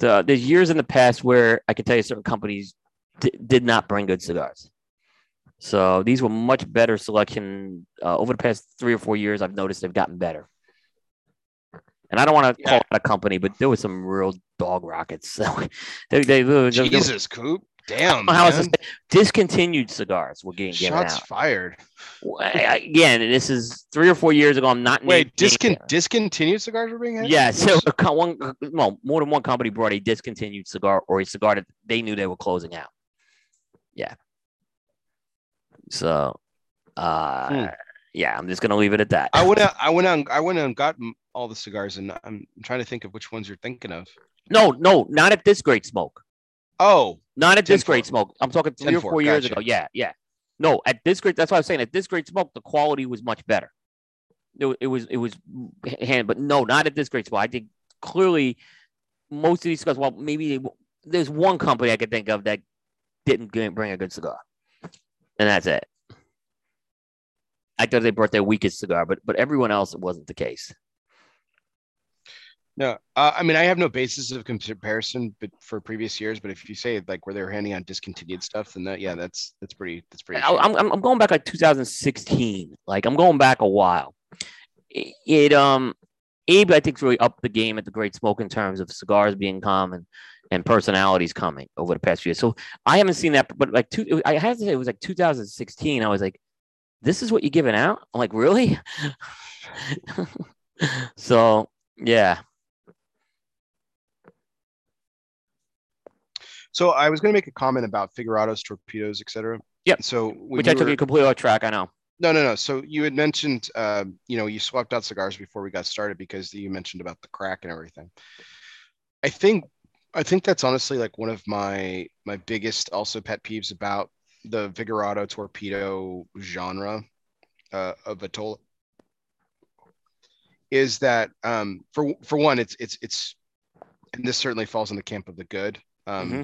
The, there's years in the past where I can tell you certain companies d- did not bring good cigars. So these were much better selection. Uh, over the past three or four years, I've noticed they've gotten better. And I don't want to yeah. call it a company, but there were some real dog rockets. they, they, they, Jesus, they, Coop. Damn, man. Discontinued cigars were getting given out. Shots fired. Again, this is three or four years ago. I'm not. Wait, discon- discontinued cigars were being had? Yeah, so one, well, more than one company brought a discontinued cigar or a cigar that they knew they were closing out. Yeah. So, uh, hmm. yeah, I'm just gonna leave it at that. I went out. I went out. I went out and got all the cigars, and I'm trying to think of which ones you're thinking of. No, no, not at this Great Smoke. Oh, not at this Great Smoke. I'm talking three or four years ago. Yeah, yeah. No, at this Great. That's what I was saying. At this Great Smoke, the quality was much better. It, it was, it was hand, but no, not at this Great Smoke. I think clearly most of these cigars. Well, maybe they, there's one company I could think of that didn't bring a good cigar, and that's it. I thought they brought their weakest cigar, but but everyone else, it wasn't the case. No, uh, I mean, I have no basis of comparison, but for previous years. But if you say like where they were handing out discontinued stuff, then that, yeah, that's that's pretty. That's pretty. I, I'm I'm going back like two thousand sixteen. Like I'm going back a while. It, it um, Abe I think's really upped the game at the Great Smoke in terms of cigars being common and personalities coming over the past few years. So I haven't seen that, but like two, I have to say it was like two thousand sixteen. I was like, this is what you're giving out? I'm like, really? So yeah. So I was going to make a comment about Figurados, torpedoes, et cetera. Yeah. So which I took you completely off track. I know. No, no, no. So you had mentioned, uh, you know, you swapped out cigars before we got started because you mentioned about the crack and everything. I think, I think that's honestly like one of my my biggest also pet peeves about the Vigorado torpedo genre uh, of Atoll is that um, for for one, it's it's it's and this certainly falls in the camp of the good. Um, mm-hmm.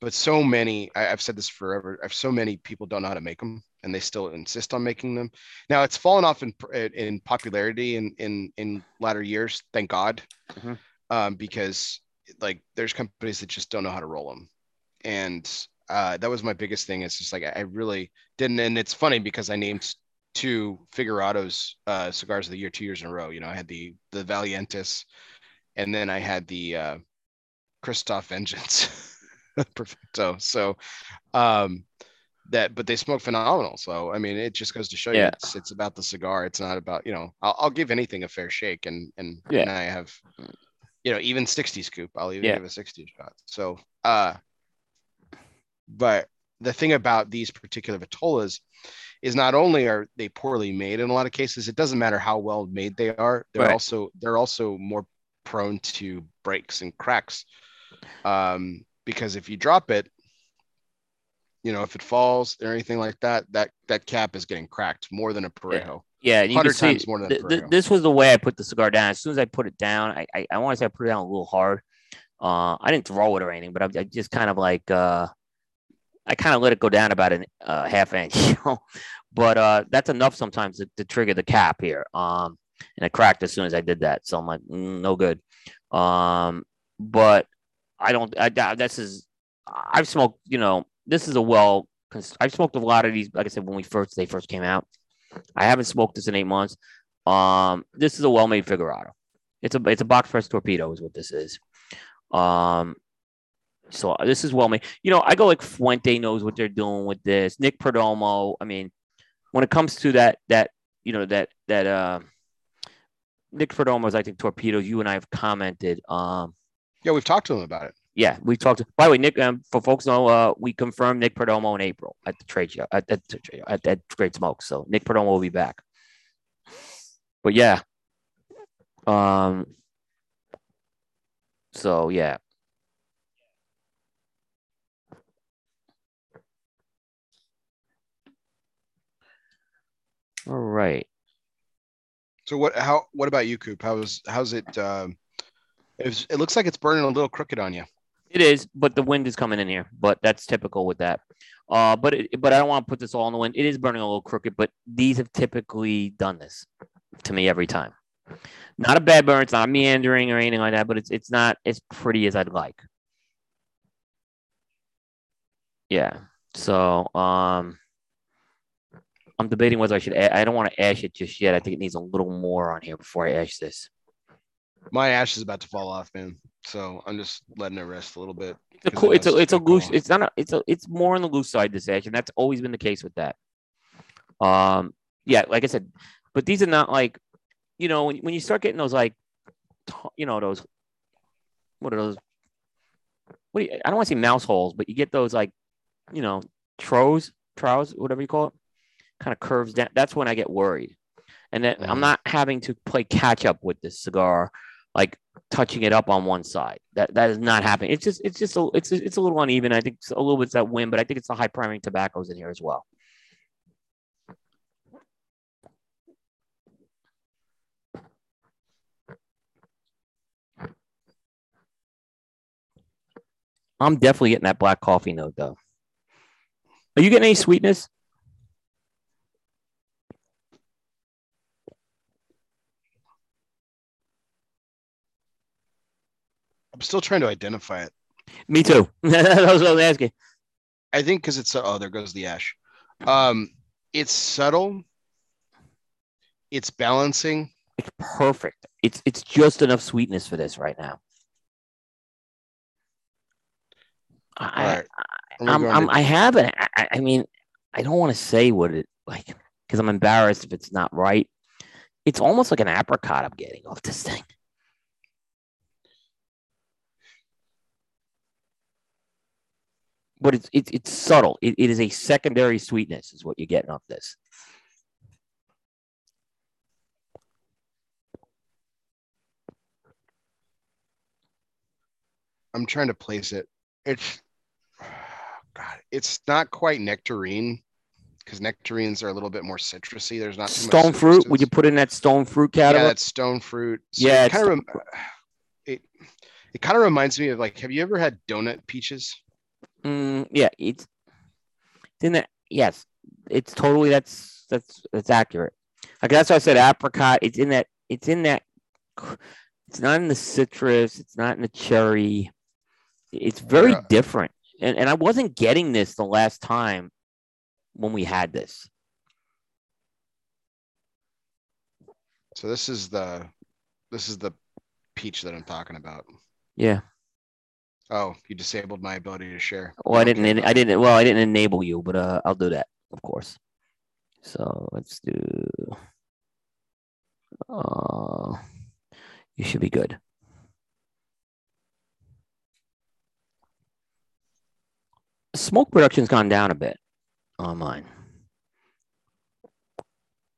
But so many, I, I've said this forever. I've, so many people don't know how to make them, and they still insist on making them. Now it's fallen off in in popularity in in, in latter years, thank God, mm-hmm. um, because like there's companies that just don't know how to roll them, and uh, that was my biggest thing. It's just like I really didn't, and it's funny because I named two Figurado's uh, cigars of the year two years in a row. You know, I had the the Valientis, and then I had the uh, Christoph Vengeance. Perfecto. So um that but they smoke phenomenal. So I mean it just goes to show yeah. you it's, it's about the cigar. It's not about, you know, I'll, I'll give anything a fair shake and and, yeah. and I have, you know, even sixty scoop, I'll even yeah. give a sixty shot. So uh but the thing about these particular Vitolas is not only are they poorly made in a lot of cases, it doesn't matter how well made they are, they're right. also they're also more prone to breaks and cracks. Um Because if you drop it, you know, if it falls or anything like that, that that cap is getting cracked more than a Parejo. Yeah, yeah one hundred times more than th- a Parejo. Th- this was the way I put the cigar down. As soon as I put it down, I I, I want to say I put it down a little hard. Uh, I didn't throw it or anything, but I, I just kind of like uh, I kind of let it go down about a uh, half inch. You know? But uh, that's enough sometimes to, to trigger the cap here. Um, and it cracked as soon as I did that, so I'm like, mm, no good. Um, but I don't, I, this is, I've smoked, you know, this is a well, I've smoked a lot of these, like I said, when we first, they first came out, I haven't smoked this in eight months. Um, this is a well-made Figurado. It's a, it's a box press torpedo is what this is. Um, so this is well-made, you know, I go like Fuente knows what they're doing with this. Nick Perdomo. I mean, when it comes to that, that, you know, that, that, uh, Nick Perdomo's, I think torpedoes, you and I have commented, um, yeah, we've talked to him about it. Yeah, we talked. To, by the way, Nick, um, for folks know, uh, we confirmed Nick Perdomo in April at the trade show at that at that Great Smoke. So Nick Perdomo will be back. But yeah, um, so yeah, all right. So what? How? What about you, Coop? How's how's it? Um... It's, it looks like it's burning a little crooked on you. It is, but the wind is coming in here. But that's typical with that. Uh, but it, but I don't want to put this all in the wind. It is burning a little crooked, but these have typically done this to me every time. Not a bad burn. It's not meandering or anything like that, but it's it's not as pretty as I'd like. Yeah. So um, I'm debating whether I should add, I don't want to ash it just yet. I think it needs a little more on here before I ash this. My ash is about to fall off, man. So I'm just letting it rest a little bit. It's a cool, it's a, it's a loose. It's not a. It's a. It's more on the loose side this ash, and that's always been the case with that. Um. Yeah, like I said, but these are not like, you know, when when you start getting those like, you know, those. What are those? What do you, I don't want to say mouse holes, but you get those like, you know, trows, trows, whatever you call it, kind of curves down. That's when I get worried, and that mm-hmm. I'm not having to play catch up with this cigar. Like touching it up on one side, that that is not happening. It's just, it's just, a, it's, it's a little uneven. I think it's a little bit's that wind, but I think it's the high priming tobaccos in here as well. I'm definitely getting that black coffee note though. Are you getting any sweetness? I'm still trying to identify it. Me too. That was what I was asking. I think because it's oh, there goes the ash. Um, it's subtle. It's balancing. It's perfect. It's it's just enough sweetness for this right now. I right. I'm, I'm, to- I haven't. I, I mean, I don't want to say what it like because I'm embarrassed if it's not right. It's almost like an apricot I'm getting off this thing. But it's it's it's subtle. It, it is a secondary sweetness, is what you're getting off this. I'm trying to place it. It's oh, God, it's not quite nectarine, because nectarines are a little bit more citrusy. There's not too stone much fruit. Substance. Would you put in that stone fruit category? Yeah, that's stone fruit. So yeah, it kind of rem- it it kind of reminds me of, like, have you ever had donut peaches? Mm, yeah, it's didn't it, yes, it's totally that's that's that's accurate. Like, that's why I said apricot. It's in that. It's in that. It's not in the citrus. It's not in the cherry. It's very yeah. different. And and I wasn't getting this the last time when we had this. So this is the this is the peach that I'm talking about. Yeah. Oh, you disabled my ability to share. Well, I didn't. I didn't. Well, I didn't enable you, but uh, I'll do that, of course. So let's do. Uh, you should be good. Smoke production's gone down a bit online.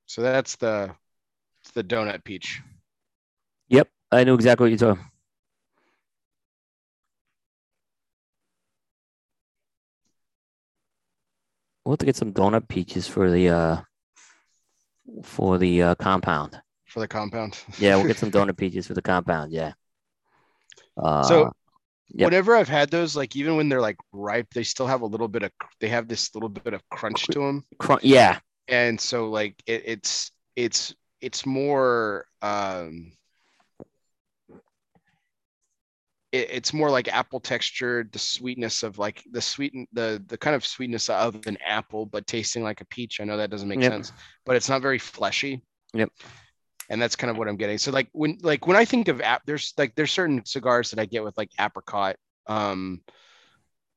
So that's the it's the donut peach. Yep, I knew exactly what you told. We'll have to get some donut peaches for the uh, for the uh, compound. For the compound. Yeah, we'll get some donut peaches for the compound. Yeah. Uh, so. Yep. Whenever I've had those, like, even when they're like ripe, they still have a little bit of, they have this little bit of crunch to them. Crun- yeah. And so, like, it, it's, it's, it's more, um, it, it's more like apple textured, the sweetness of like the sweet, the, the kind of sweetness of an apple, but tasting like a peach. I know that doesn't make yep. sense, but it's not very fleshy. Yep. And that's kind of what I'm getting. So, like, when like when I think of app, there's like there's certain cigars that I get with like apricot, um,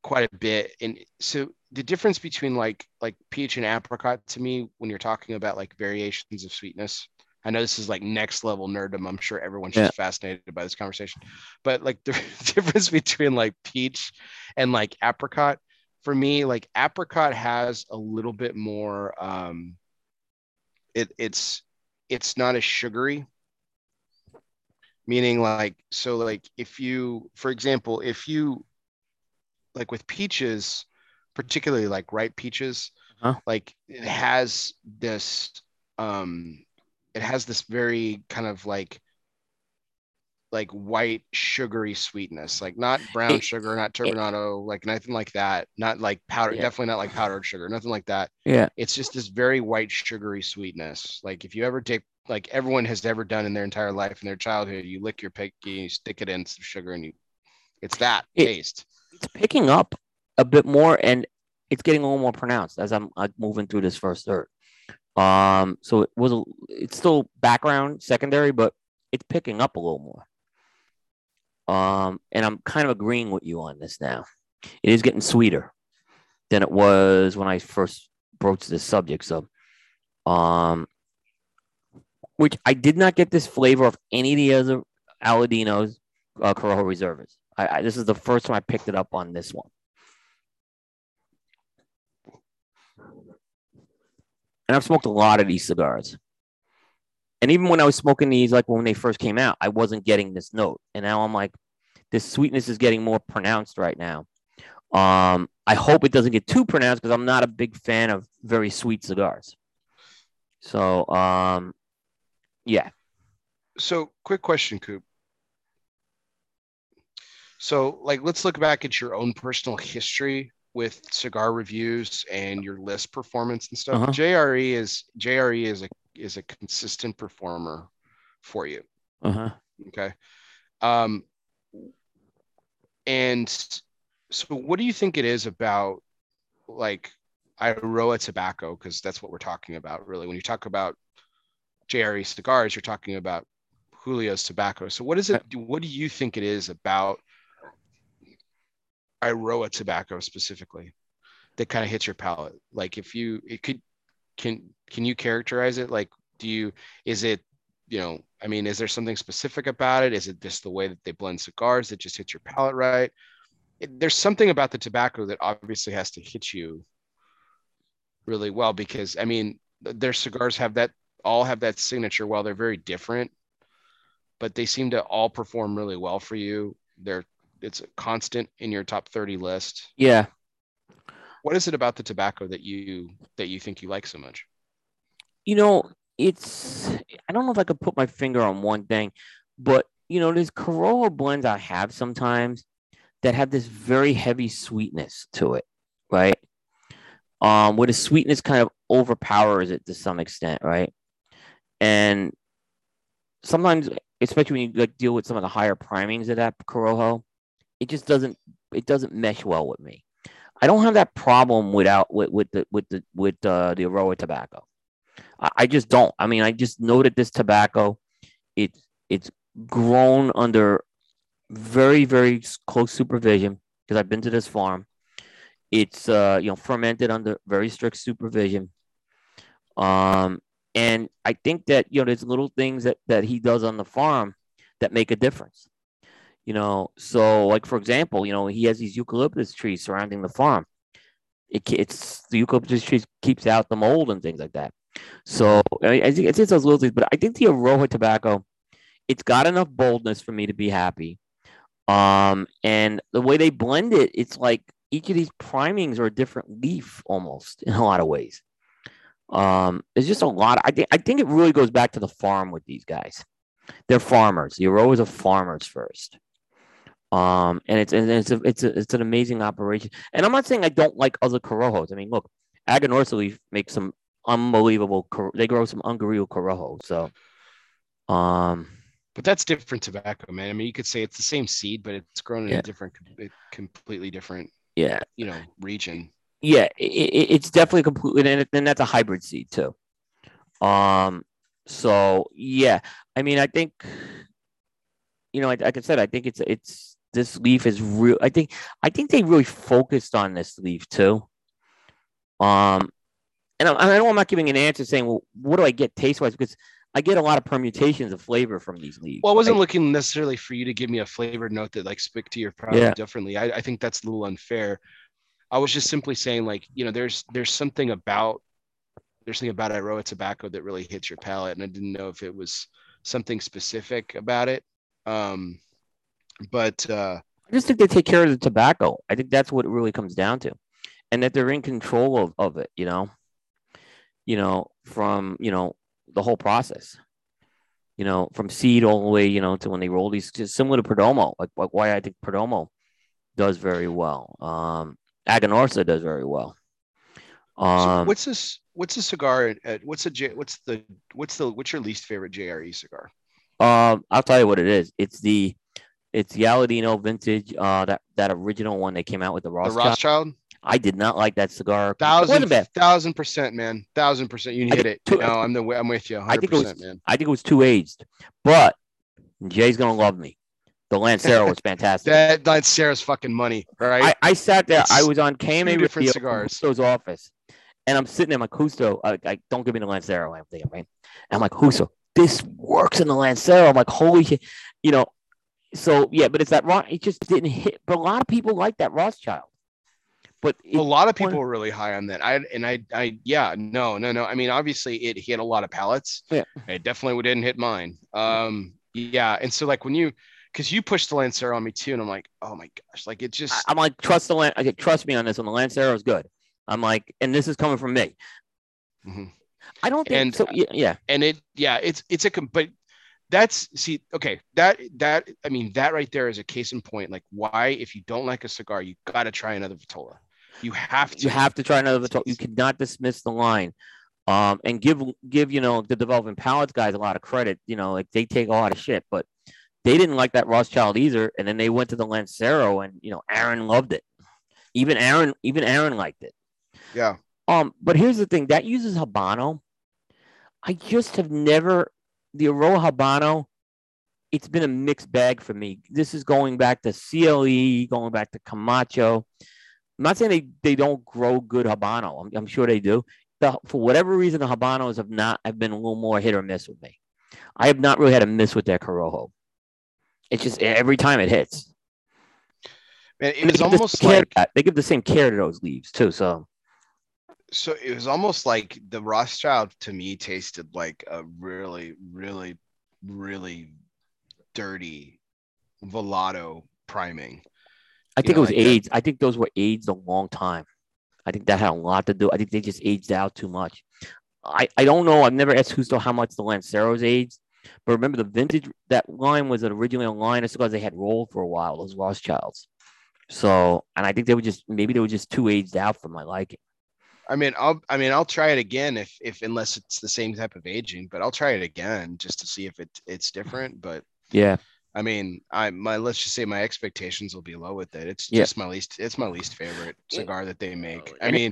quite a bit. And so the difference between like like peach and apricot to me, when you're talking about like variations of sweetness, I know this is like next level nerdom. I'm sure everyone's yeah. just fascinated by this conversation. But like the difference between like peach and like apricot, for me, like apricot has a little bit more. Um, it it's. It's not as sugary, meaning like, so like if you, for example, if you like with peaches, particularly like ripe peaches, huh? like it has this, um, it has this very kind of like, like white sugary sweetness, like not brown sugar, not turbinado, like nothing like that. Not like powder, yeah. definitely not like powdered sugar, nothing like that. Yeah. It's just this very white sugary sweetness. Like if you ever take, like everyone has ever done in their entire life, in their childhood, you lick your picky, you stick it in some sugar and you, it's that it, taste. It's picking up a bit more and it's getting a little more pronounced as I'm, I'm moving through this first third. Um, so it was, a, it's still background secondary, but it's picking up a little more. Um, and I'm kind of agreeing with you on this now. It is getting sweeter than it was when I first broached this subject. So, um, which I did not get this flavor of any of the other Aladinos, uh, Corojo Reservas. I, I, this is the first time I picked it up on this one. And I've smoked a lot of these cigars. And even when I was smoking these, like when they first came out, I wasn't getting this note. And now I'm like, this sweetness is getting more pronounced right now. Um, I hope it doesn't get too pronounced because I'm not a big fan of very sweet cigars. So, um, yeah. So quick question, Coop. So like, let's look back at your own personal history with cigar reviews and your list performance and stuff. Uh-huh. J R E is J R E is a is a consistent performer for you. Uh-huh. Okay. Um, and so what do you think it is about like Iroha tobacco? Cause that's what we're talking about really. When you talk about J R E cigars, you're talking about Julio's tobacco. So what is it? What do you think it is about Iroha tobacco specifically that kind of hits your palate? Like if you, it could, Can can you characterize it? Like, do you, is it, you know, I mean, is there something specific about it? Is it just the way that they blend cigars that just hits your palate right? It, there's something about the tobacco that obviously has to hit you really well because, I mean, their cigars have that, all have that signature. While they're very different, but they seem to all perform really well for you. They're, it's a constant in your top thirty list. Yeah. what is it about the tobacco that you that you think you like so much? You know, it's, I don't know if I could put my finger on one thing, but, you know, there's Corolla blends I have sometimes that have this very heavy sweetness to it, right? Um, where the sweetness kind of overpowers it to some extent, right? And sometimes, especially when you like deal with some of the higher primings of that Corojo, it just doesn't it doesn't mesh well with me. I don't have that problem without with with the with the with uh, the Aroa tobacco. I, I just don't. I mean, I just know that this tobacco, it's it's grown under very very close supervision because I've been to this farm. It's uh, you know fermented under very strict supervision. Um. And I think that, you know, there's little things that, that he does on the farm that make a difference, you know. So, like, for example, you know, he has these eucalyptus trees surrounding the farm. It, it's the eucalyptus trees keeps out the mold and things like that. So I mean, it's, it's just those little things. But I think the Aroha tobacco, it's got enough boldness for me to be happy. Um, and the way they blend it, it's like each of these primings are a different leaf almost in a lot of ways. Um, it's just a lot. Of, I think I think it really goes back to the farm with these guys. They're farmers. You're always a farmers first. Um, and it's and it's a, it's a, it's an amazing operation. And I'm not saying I don't like other Corojos. I mean, look, Aganorsa Leaf makes some unbelievable. They grow some unreal Corojos. So, um, but that's different tobacco, man. I mean, you could say it's the same seed, but it's grown in yeah. a different, completely different, yeah, you know, region. Yeah, it, it's definitely completely, and then that's a hybrid seed too. Um, so yeah, I mean, I think, you know, like I said, I think it's it's this leaf is real. I think I think they really focused on this leaf too. Um, and I, I know I'm not giving an answer saying, well, what do I get taste wise? Because I get a lot of permutations of flavor from these leaves. Well, I wasn't I, looking necessarily for you to give me a flavored note that like speak to your product yeah. differently. I, I think that's a little unfair. I was just simply saying, like, you know, there's there's something about there's something about Aroa tobacco that really hits your palate, and I didn't know if it was something specific about it. Um, but uh, I just think they take care of the tobacco. I think that's what it really comes down to, and that they're in control of, of it. You know, you know, from you know the whole process. You know, from seed all the way, you know, to when they roll these. Just similar to Perdomo, like, like why I think Perdomo does very well. Um, Aganorsa does very well. Um, so what's this? What's a cigar? At, what's a J, what's the what's the what's your least favorite J R E cigar? Um, I'll tell you what it is. It's the it's the Aladino vintage. Uh, that that original one that came out with the Rothschild. The Rothschild. I did not like that cigar. Thousand thousand percent, man. Thousand percent. You hit it. Two, no, I'm the I'm with you. one hundred percent, I think it was. Man. I think it was too aged. But Jay's gonna love me. The Lancero was fantastic. that Lancero's fucking money, all right? I, I sat there. It's I was on K M A with the Custo's office, and I'm sitting there. My Custo, I, I don't give me the Lancero. I'm thinking, right? And I'm like, Custo, this works in the Lancero. I'm like, holy shit, you know. So yeah, but it's that wrong. It just didn't hit. But a lot of people like that Rothschild. But it, a lot of people were really high on that. I and I, I yeah, no, no, no. I mean, obviously, it hit a lot of palates. Yeah, it definitely didn't hit mine. Um, yeah, and so like when you. Because you pushed the Lancero on me too, and I'm like, oh my gosh, like it just. I'm like, trust the Lan- I like, trust me on this one. The Lancero is good. I'm like, and this is coming from me. Mm-hmm. I don't think and, so. Yeah, and it, yeah, it's it's a but that's see, okay, that that I mean that right there is a case in point. Like, why if you don't like a cigar, you gotta try another Vitola. You have to. You have to try another Vitola. You cannot dismiss the line. Um, and give give you know the developing palates guys a lot of credit. You know, like they take a lot of shit, but. They didn't like that Rothschild either, and then they went to the Lancero, and you know, Aaron loved it. Even Aaron, even Aaron liked it. Yeah. Um. But here's the thing: that uses Habano. I just have never the Aroa Habano. It's been a mixed bag for me. This is going back to C L E, going back to Camacho. I'm not saying they, they don't grow good Habano. I'm, I'm sure they do. The, for whatever reason, the Habanos have not. Have been a little more hit or miss with me. I have not really had a miss with that Corojo. It's just every time it hits. Man, it was almost like they give the same care to those leaves too. So, so it was almost like the Rothschild to me tasted like a really, really, really dirty Velato priming. I think it was aged. I think those were aged a long time. I think that had a lot to do. I think they just aged out too much. I, I don't know. I've never asked who's still how much the Lanceros aged. But remember, the vintage, that line was originally a line that's because they had rolled for a while, those Rothschilds. So, and I think they were just, maybe they were just too aged out for my liking. I mean, I'll, I mean, I'll try it again if, if, unless it's the same type of aging, but I'll try it again just to see if it it's different. But yeah, I mean, I, my, let's just say my expectations will be low with it. It's yeah. just my least, it's my least favorite cigar that they make. I mean,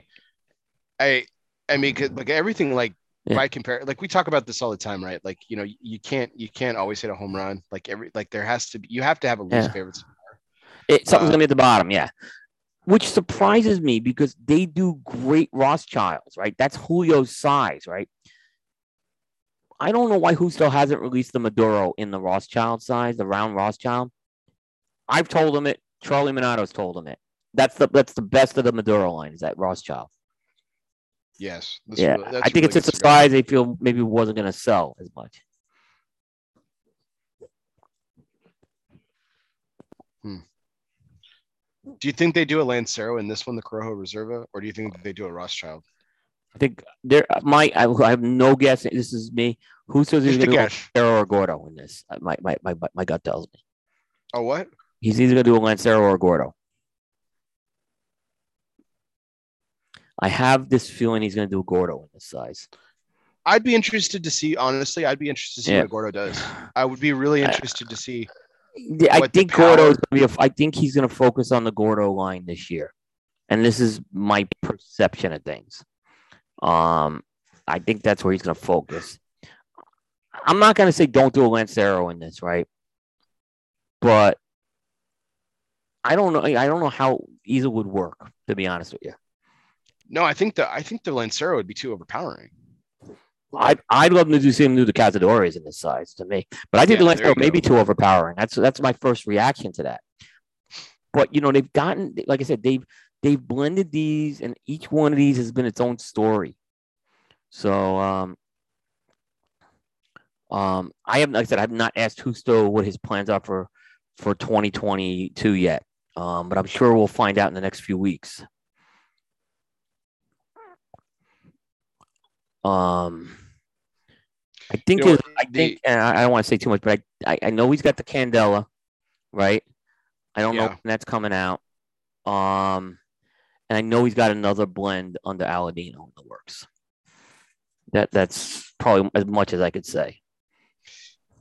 I, I mean, cause like everything like, Yeah. By compare, like we talk about this all the time, right? Like, you know, you can't you can't always hit a home run. Like every like there has to be you have to have a least yeah. favorite cigar. It something's uh, gonna be at the bottom, yeah. Which surprises me because they do great Rothschilds, right? That's Julio's size, right? I don't know why who still hasn't released the Maduro in the Rothschild size, the round Rothschild. I've told him it. Charlie Minato's told him it. That's the that's the best of the Maduro line, is that Rothschild. Yes. This yeah. Really, I think really it's just a size they feel maybe wasn't going to sell as much. Hmm. Do you think they do a Lancero in this one, the Corojo Reserva, or do you think they do a Rothschild? I think there. My I, I have no guess. This is me. Who says he's going to do a Lancero or Gordo in this? My my my my gut tells me. Oh, what? He's either going to do a Lancero or a Gordo. I have this feeling he's going to do a Gordo in this size. I'd be interested to see, honestly, I'd be interested to see yeah. what Gordo does. I would be really interested to see. I think Gordo is going to be, a, I think he's going to focus on the Gordo line this year. And this is my perception of things. Um, I think that's where he's going to focus. I'm not going to say don't do a Lancero in this, right? But I don't know. I don't know how either would work, to be honest with you. No, I think the I think the Lancero would be too overpowering. I'd I'd love to do see him do the Cazadores in this size to me, but I think yeah, the Lancero may be too overpowering. That's that's my first reaction to that. But you know they've gotten, like I said, they've they've blended these, and each one of these has been its own story. So um, um, I have like I said I have not asked Justo what his plans are for for twenty twenty-two yet, um, but I'm sure we'll find out in the next few weeks. Um, I think you know, the, I think, and I, I don't want to say too much, but I, I, I know he's got the Candela, right? I don't yeah. know when that's coming out. Um, and I know he's got another blend under Aladino in the works. That that's probably as much as I could say.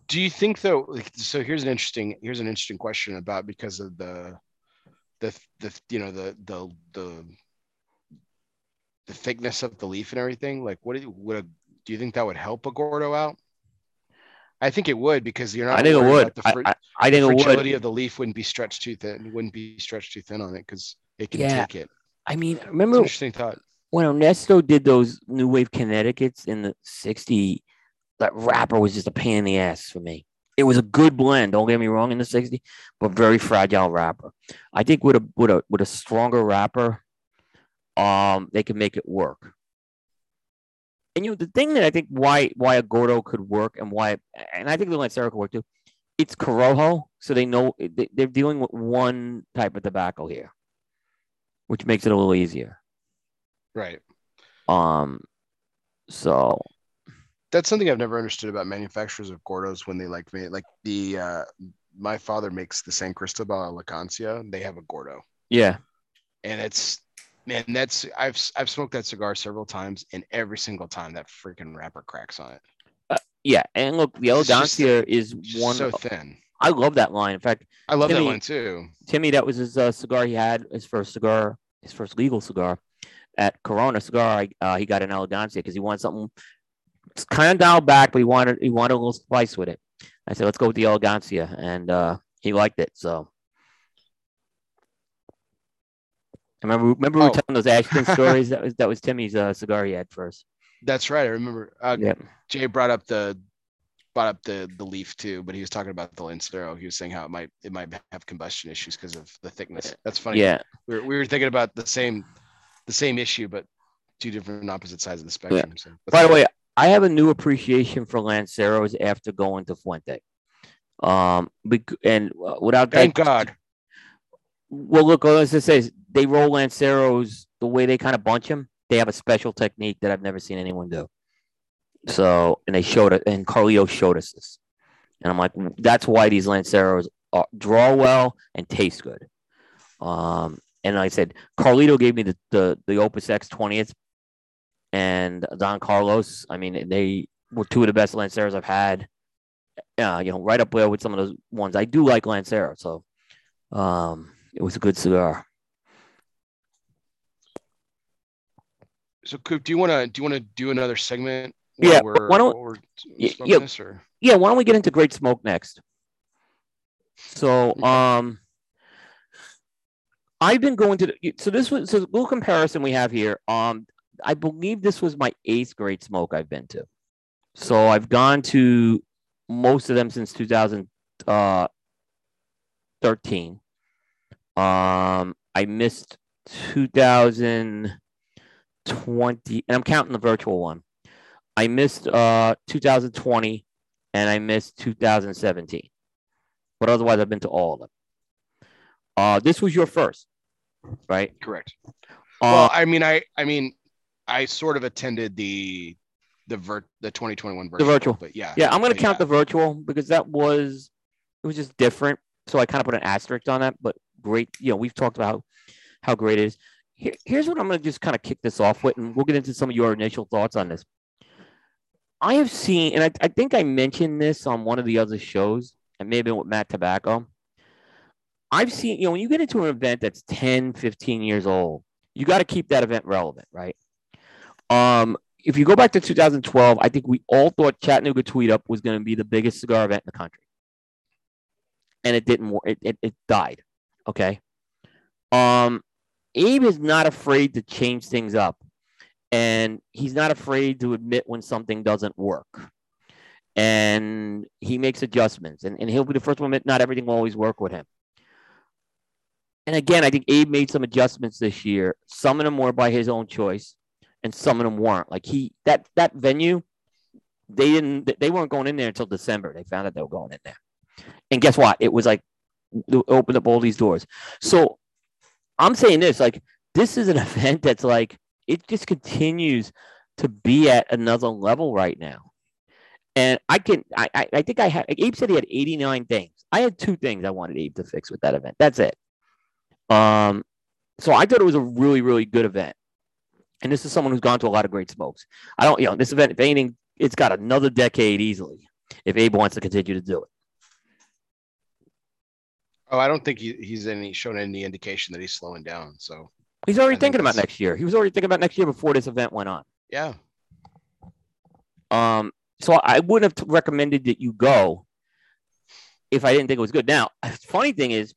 Do you think though? Like, so here's an interesting here's an interesting question about because of the the the you know the the the. the thickness of the leaf and everything, like what do you, would a, do you think that would help a Gordo out? I think it would because you're not. I think it would. The fr- I, I, I think the fragility it would. of the leaf wouldn't be stretched too thin. Wouldn't be stretched too thin on it because it can yeah. take it. I mean, remember interesting thought when Ernesto did those New Wave Connecticuts in the sixties. That wrapper was just a pain in the ass for me. It was a good blend. Don't get me wrong in the sixties, but very fragile wrapper. I think with a with a with a stronger wrapper. Um, they can make it work. And, you know, the thing that I think why why a Gordo could work and why, and I think the Lancero could work too, it's Corojo, so they know they, they're dealing with one type of tobacco here, which makes it a little easier. Right. Um. So. That's something I've never understood about manufacturers of Gordos when they like made, like the, uh, my father makes the San Cristobal Elegancia, and they have a Gordo. Yeah. And it's, man, that's I've I've smoked that cigar several times, and every single time that freaking wrapper cracks on it. Uh, yeah, and look, the Elegancia is one so thin. I love that line. In fact, I love Timmy, that one too. Timmy, that was his uh, cigar. He had his first cigar, his first legal cigar at Corona Cigar. Uh, he got an Elegancia because he wanted something kind of dialed back, but he wanted he wanted a little spice with it. I said, let's go with the Elegancia, and uh, he liked it so. I remember, remember oh. we were telling those Ashton stories. That was that was Timmy's uh, cigar he had first. That's right. I remember. Uh, yep. Jay brought up the brought up the the leaf too, but he was talking about the Lancero. He was saying how it might it might have combustion issues because of the thickness. That's funny. Yeah, we were, we were thinking about the same the same issue, but two different opposite sides of the spectrum. Yeah. So, by the way, I have a new appreciation for Lanceros after going to Fuente. Um, and without thank that, God. Well, look, as I say, they roll Lancero's the way they kind of bunch him. They have a special technique that I've never seen anyone do. So, and they showed it, and Carlito showed us this. And I'm like, that's why these Lanceros are, draw well and taste good. Um, and like I said, Carlito gave me the, the, the Opus X twentieth and Don Carlos. I mean, they were two of the best Lanceros I've had. Uh, you know, right up there with some of those ones. I do like Lancero, so um, it was a good cigar. So, Coop, do you want to do you want to do another segment? Yeah. Why don't? We're yeah, this, or? yeah. Why don't we get into Great Smoke next? So, um, I've been going to. The, so this was so the little comparison we have here. Um, I believe this was my eighth Great Smoke I've been to. So I've gone to most of them since two thousand thirteen. Um, I missed two thousand twenty, and I'm counting the virtual one. I missed uh, two thousand twenty, and I missed two thousand seventeen. But otherwise, I've been to all of them. Uh, this was your first, right? Correct. Uh, well, I mean, I, I mean, I sort of attended the the vir- the twenty twenty-one virtual. The virtual, but yeah, yeah. I'm going to count yeah. the virtual because that was it was just different. So I kind of put an asterisk on that. But great, you know, we've talked about how great it is. Here, here's what I'm going to just kind of kick this off with, and we'll get into some of your initial thoughts on this. I have seen, and I, I think I mentioned this on one of the other shows, and maybe with Matt Tobacco. I've seen, you know, when you get into an event that's ten, fifteen years old, you got to keep that event relevant, right? Um, if you go back to two thousand twelve, I think we all thought Chattanooga Tweed Up was going to be the biggest cigar event in the country. And it didn't work. It, it, it died, okay? Um, Abe is not afraid to change things up. And he's not afraid to admit when something doesn't work. And he makes adjustments. And, and he'll be the first one to admit not everything will always work with him. And again, I think Abe made some adjustments this year. Some of them were by his own choice, and some of them weren't. Like he that that venue, they didn't they weren't going in there until December. They found out they were going in there. And guess what? It was like it opened up all these doors. So I'm saying this, like this is an event that's like it just continues to be at another level right now. And I can, I, I, I think I had, Abe said he had eighty-nine things. I had two things I wanted Abe to fix with that event. That's it. Um, so I thought it was a really, really good event. And this is someone who's gone to a lot of great smokes. I don't, you know, this event, if anything, it's got another decade easily if Abe wants to continue to do it. Oh, I don't think he, he's any shown any indication that he's slowing down. So. He's already I thinking about next year. He was already thinking about next year before this event went on. Yeah. Um. So I wouldn't have recommended that you go if I didn't think it was good. Now, the funny thing is,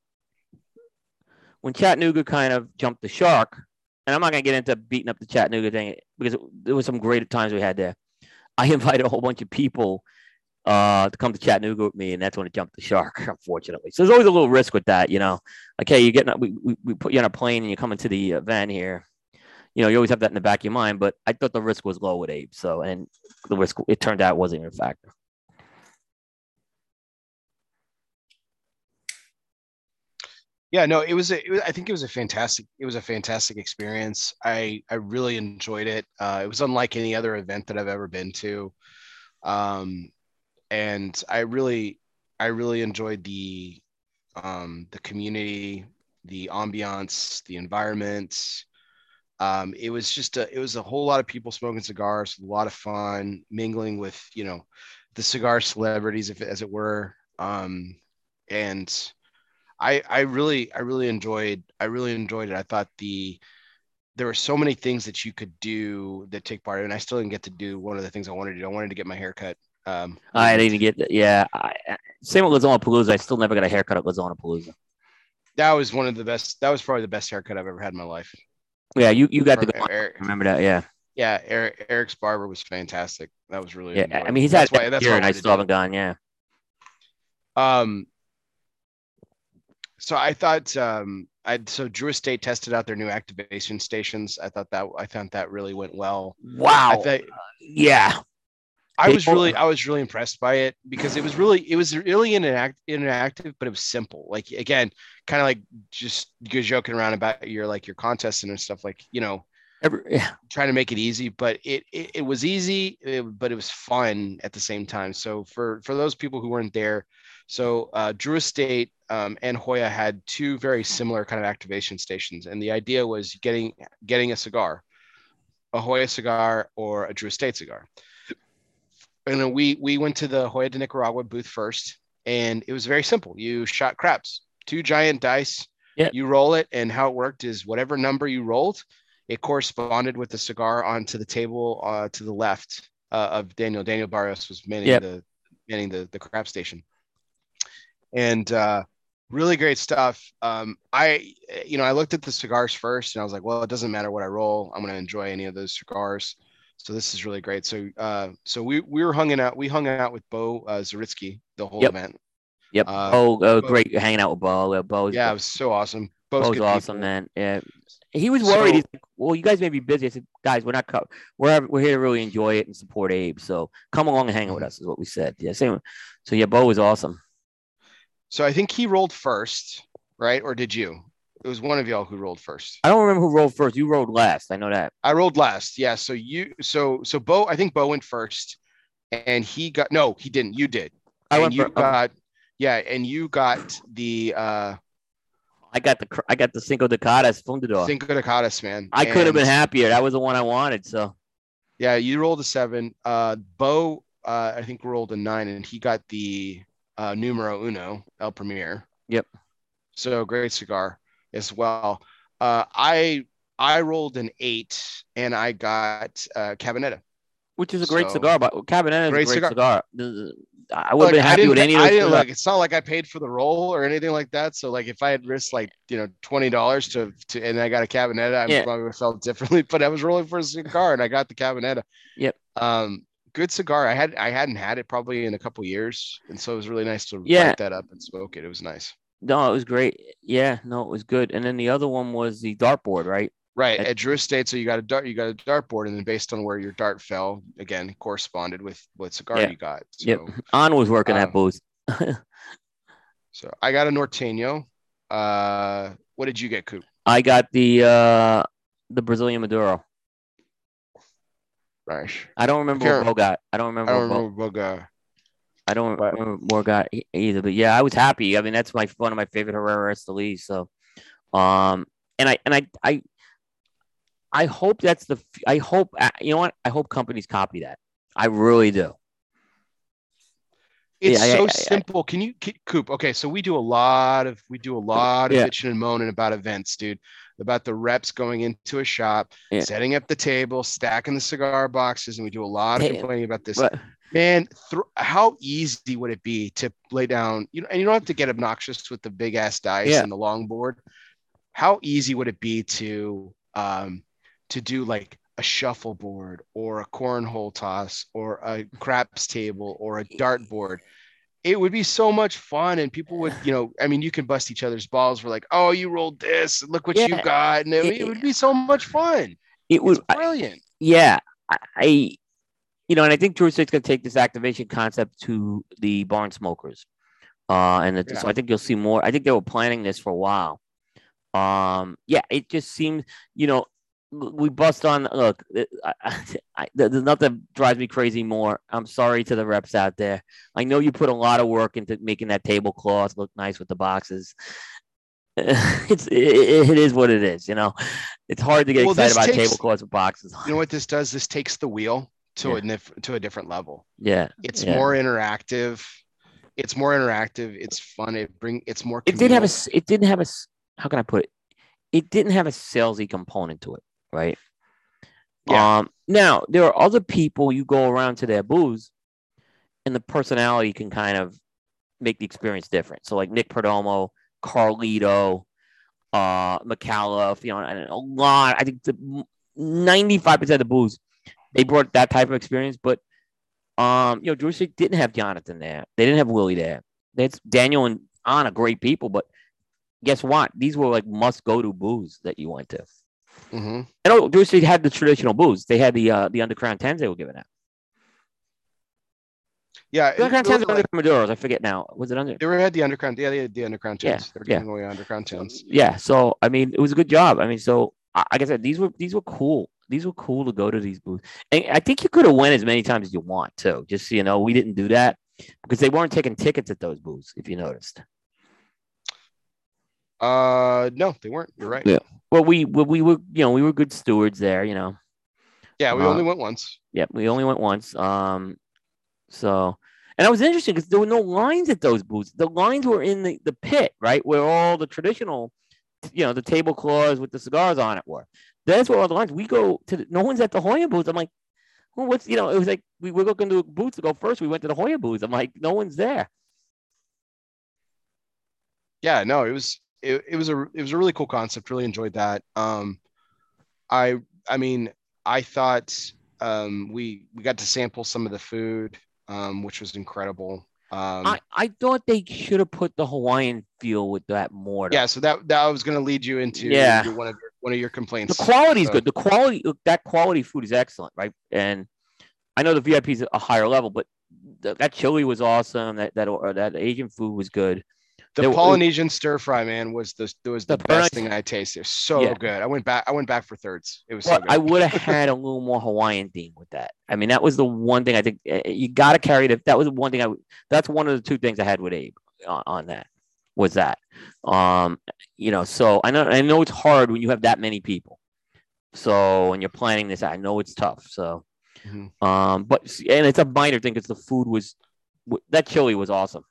when Chattanooga kind of jumped the shark, and I'm not going to get into beating up the Chattanooga thing because it, there was some great times we had there. I invited a whole bunch of people uh, to come to Chattanooga with me, and that's when it jumped the shark, unfortunately. So there's always a little risk with that, you know. Like, hey, you're getting, we, we, we put you on a plane and you're coming to the event here. You know, you always have that in the back of your mind, but I thought the risk was low with Abe. So, and the risk, it turned out, wasn't even a factor. Yeah, no, it was, a, it was. I think it was a fantastic. It was a fantastic experience. I, I really enjoyed it. Uh, it was unlike any other event that I've ever been to, um, and I really, I really enjoyed the, um, the community, the ambiance, the environment. Um, it was just a. It was a whole lot of people smoking cigars, a lot of fun, mingling with you know, the cigar celebrities, if as it were, um, and. I, I really, I really enjoyed, I really enjoyed it. I thought the, there were so many things that you could do that take part in. And I still didn't get to do one of the things I wanted to do. I wanted to get my hair cut. Um, I didn't get that. Yeah. I, same with Lizonapalooza. I still never got a haircut at Lizonapalooza. That was one of the best. That was probably the best haircut I've ever had in my life. Yeah. You, you got to go. Eric, remember that. Yeah. Yeah. Eric, Eric's barber was fantastic. That was really, yeah. Enjoyable. I mean, he's had that's that year and I still haven't gone. Yeah. Um, So I thought um, I so Drew Estate tested out their new activation stations. I thought that I thought that really went well. Wow. I thought, yeah. I was really, I was really impressed by it because it was really, it was really interact, interactive, but it was simple. Like, again, kind of like just you're joking around about your, like your contest and stuff, like, you know, Every, yeah. trying to make it easy, but it, it, it was easy, it, but it was fun at the same time. So for, for those people who weren't there, so uh, Drew Estate um, and Hoya had two very similar kind of activation stations. And the idea was getting, getting a cigar, a Hoya cigar or a Drew Estate cigar. And then we, we went to the Hoya de Nicaragua booth first, and it was very simple. You shot craps, two giant dice, yeah. you roll it. And how it worked is whatever number you rolled, it corresponded with the cigar onto the table uh, to the left uh, of Daniel. Daniel Barrios was manning yep. the manning the, the crap station, and uh, really great stuff. Um, I, you know, I looked at the cigars first, and I was like, well, it doesn't matter what I roll, I'm going to enjoy any of those cigars. So this is really great. So, uh, so we we were hanging out. We hung out with Bo uh, Zeritsky the whole yep. event. Yep. Uh, oh, oh Bo, great hanging out with Bo. Bo yeah, good. It was so awesome. Bo's, Bo's awesome, people. Man. Yeah. He was worried. So, he's like, well, you guys may be busy. I said, guys, we're not co- we're we're here to really enjoy it and support Abe. So come along and hang with us is what we said. Yeah, same. So yeah, Bo was awesome. So I think he rolled first, right? Or did you? It was one of y'all who rolled first. I don't remember who rolled first. You rolled last. I know that. I rolled last. Yeah. So you. So so Bo. I think Bo went first, and he got no. He didn't. You did. I and went. You for, got. Um, yeah, and you got the. Uh, I got the I got the Cinco de Catas Fundador. Cinco de Catas, man. I and could have been happier. That was the one I wanted. So, yeah, you rolled a seven. Uh, Bo, uh, I think rolled a nine, and he got the uh, Numero Uno El Premier. Yep. So great cigar as well. Uh, I I rolled an eight, and I got uh, Cabinetta, which is a great so, cigar. But Cabinetta is great a great cigar. cigar. I wouldn't like, be happy with any of those. I didn't, like, it's not like I paid for the roll or anything like that. So like if I had risked like, you know, twenty dollars to, to and I got a Cabinetta, I yeah. probably would have felt differently, but I was rolling for a cigar and I got the Cabinetta. Yep. Um, good cigar. I had, I hadn't had it probably in a couple years. And so it was really nice to yeah. light that up and smoke it. It was nice. No, it was great. Yeah, no, it was good. And then the other one was the dartboard, right? Right. At, at Drew Estate. So you got a dart, you got a dartboard, and then based on where your dart fell, again, corresponded with what cigar yeah. you got. So, yep. On was working um, that booth. So I got a Norteño. Uh, what did you get, Coop? I got the uh, the Brazilian Maduro. Right. I don't remember I what Bo got. I don't remember I don't what remember Bo got. I don't but, remember what Bo got either. But yeah, I was happy. I mean, that's my one of my favorite Herrera Estelí. So, um, and I and I I. I hope that's the, I hope, you know what? I hope companies copy that. I really do. It's yeah, so I, I, simple. I, I, can you, can, Coop? Okay. So we do a lot of, we do a lot of yeah. bitching and moaning about events, dude, about the reps going into a shop, yeah. setting up the table, stacking the cigar boxes. And we do a lot of hey, complaining about this, but, man, th- how easy would it be to lay down, you know, and you don't have to get obnoxious with the big ass dice yeah. and the long board. How easy would it be to, um, to do like a shuffleboard or a cornhole toss or a craps table or a dartboard? It would be so much fun. And people would, you know, I mean, you can bust each other's balls. We're like, oh, you rolled this. Look what yeah. you got. And it, it, it would be so much fun. It was it's brilliant. I, yeah. I, you know, and I think Drew Estate's going to take this activation concept to the barn smokers. Uh, and the, yeah. so I think you'll see more. I think they were planning this for a while. Um, yeah. It just seems, you know, we bust on. Look, I, I, there's nothing drives me crazy more. I'm sorry to the reps out there. I know you put a lot of work into making that tablecloth look nice with the boxes. It's it, it is what it is. You know, it's hard to get well, excited about takes, tablecloths with boxes. You know what this does? This takes the wheel to yeah. a nif- to a different level. Yeah, it's yeah. more interactive. It's more interactive. It's fun. It bring. It's more. Communal. It didn't have a. It didn't have a. How can I put it? It didn't have a salesy component to it. Right. Yeah. Um, now, there are other people you go around to their booths and the personality can kind of make the experience different. So like Nick Perdomo, Carlito, uh, McAuliffe, you know, and a lot. I think the ninety-five percent of the booths, they brought that type of experience. But, um, you know, Drew Estate didn't have Jonathan there. They didn't have Willie there. That's Daniel and Anna, great people. But guess what? These were like must-go-to booths that you went to. Mm-hmm. And oh, Drew Estate had the traditional booze. They had the uh, the Underground tens they were giving out. Yeah, the Underground Towns or like, Underground Maduros, I forget now. Was it under? They were had the Underground. Yeah, they had the Underground Towns. Yeah, they were giving away Underground Towns. Yeah, so I mean, it was a good job. I mean, so like I said, these were these were cool. These were cool to go to these booths, and I think you could have went as many times as you want too. Just so you know, we didn't do that because they weren't taking tickets at those booths. If you noticed. Uh, no, they weren't. You're right. Yeah. Well, we we, we were you know we were good stewards there. You know. Yeah, we uh, only went once. Yeah, we only went once. Um. So, and it was interesting because there were no lines at those booths. The lines were in the, the pit, right? Where all the traditional, you know, the tablecloths with the cigars on it were. That's where all the lines, we go to, the, no one's at the Hoya booth. I'm like, well, what's, you know, it was like, we were looking to booths to go first. We went to the Hoya booth. I'm like, no one's there. Yeah, no, it was, it, it was a, it was a really cool concept. Really enjoyed that. Um, I, I mean, I thought um, we, we got to sample some of the food. Um, which was incredible. Um, I, I thought they should have put the Hawaiian feel with that more. Yeah, so that that was going to lead you into yeah. one of your, one of your complaints. The quality is so. good. The quality that quality food is excellent, right? And I know the V I P is a higher level, but the, that chili was awesome. That that or that Asian food was good. The there, Polynesian stir fry, man, was the was the, the best thing I tasted. It was so yeah. good. I went back. I went back for thirds. It was. Well, so good. I would have had a little more Hawaiian theme with that. I mean, that was the one thing I think you got to carry it. That was one thing I. That's one of the two things I had with Abe on, on that was that. Um, you know, so I know I know it's hard when you have that many people. So when you're planning this, I know it's tough. So, mm-hmm. um, but and it's a minor thing because the food was that chili was awesome.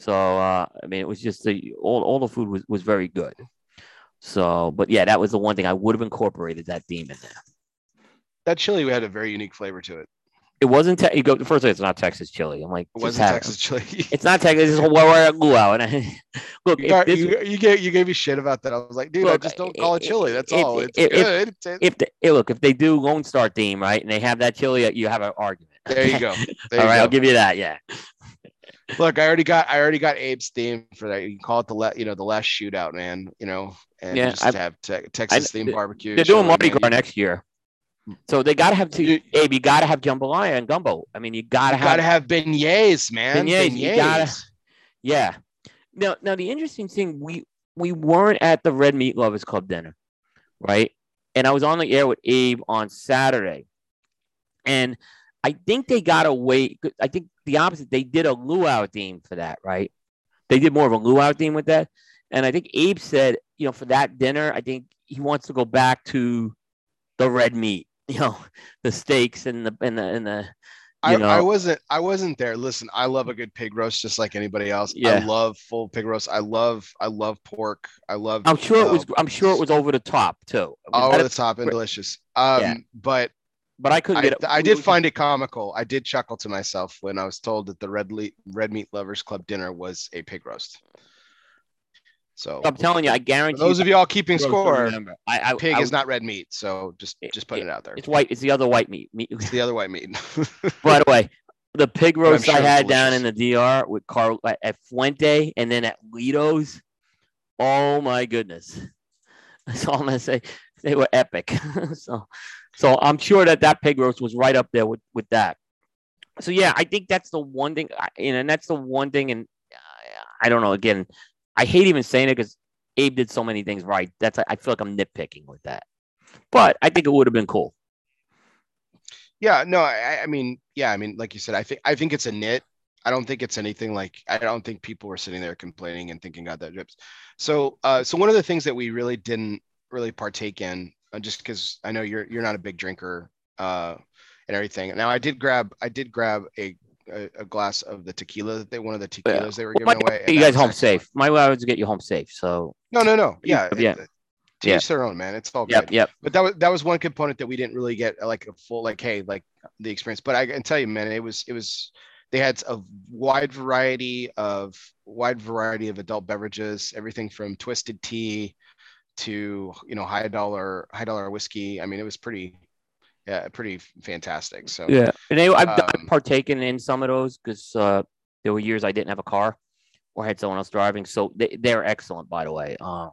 So, uh, I mean, it was just the, all, all the food was, was very good. So, but yeah, that was the one thing I would have incorporated that theme in there. That chili had a very unique flavor to it. It wasn't, te- you go, first of all, it's not Texas chili. I'm like, it wasn't Texas chili. It's not Texas. It's Hawaii luau. And I, look, you, got, this, you, you, gave, you gave me shit about that. I was like, dude, look, I just don't call it, it chili. That's if, all. It's if, good. If, if they, look, if they do Lone Star theme, right, and they have that chili, you have an argument. There you go. There all you right, go. I'll give you that. Yeah. Look, I already got I already got Abe's theme for that. You can call it the la, you know the last shootout, man. You know, and yeah, just I, have te- Texas I, themed barbecue. They're doing Mardi Gras next year, so they gotta have two. Abe, you gotta have jambalaya and gumbo. I mean, you gotta you have gotta have beignets, man. Beignets, beignets. You gotta, yeah. Now, now the interesting thing we we weren't at the Red Meat Lovers Club dinner, right? And I was on the air with Abe on Saturday, and I think they got away. I think the opposite. They did a luau theme for that, right? They did more of a luau theme with that. And I think Abe said, you know, for that dinner, I think he wants to go back to the red meat, you know, the steaks and the, and the, and the, you I, know. I wasn't, I wasn't there. Listen, I love a good pig roast, just like anybody else. Yeah. I love full pig roast. I love, I love pork. I love, I'm sure uh, it was, I'm sure it was over the top too. Over the top and delicious. Um, yeah. but, But I couldn't get it. I did find it comical. I did chuckle to myself when I was told that the Red, Le- Red Meat Lovers Club dinner was a pig roast. So I'm telling you, I guarantee those you of y'all keeping score, I, I, pig I, I, is not red meat. So just just put it, it out there. It's white. It's the other white meat. meat. It's the other white meat. By the way, the pig roast sure I had down in the D R with Carl at Fuente and then at Lido's. Oh my goodness! That's all I'm gonna say. They were epic. so. So I'm sure that that pig roast was right up there with, with that. So, yeah, I think that's the one thing, you know, and that's the one thing. And I, I don't know, again, I hate even saying it because Abe did so many things right. That's I feel like I'm nitpicking with that. But I think it would have been cool. Yeah, no, I, I mean, yeah, I mean, like you said, I think I think it's a nit. I don't think it's anything like I don't think people were sitting there complaining and thinking about that drips. So uh, so one of the things that we really didn't really partake in. Just because I know you're you're not a big drinker uh, and everything. Now I did grab I did grab a a, a glass of the tequila that they one of the tequilas yeah. they were well, giving away. You guys home safe. Fun. My wife was to get you home safe. So no no no yeah yeah. It, to yeah. each their own, man. It's all yep, good. Yep. But that was that was one component that we didn't really get like a full like hey like the experience. But I can tell you, man, it was it was they had a wide variety of wide variety of adult beverages. Everything from twisted tea. To you know high dollar high dollar whiskey. I mean it was pretty yeah pretty fantastic. So yeah, and they, I've, um, I've partaken in some of those because uh, there were years I didn't have a car or had someone else driving. So they they're excellent by the way. Uh,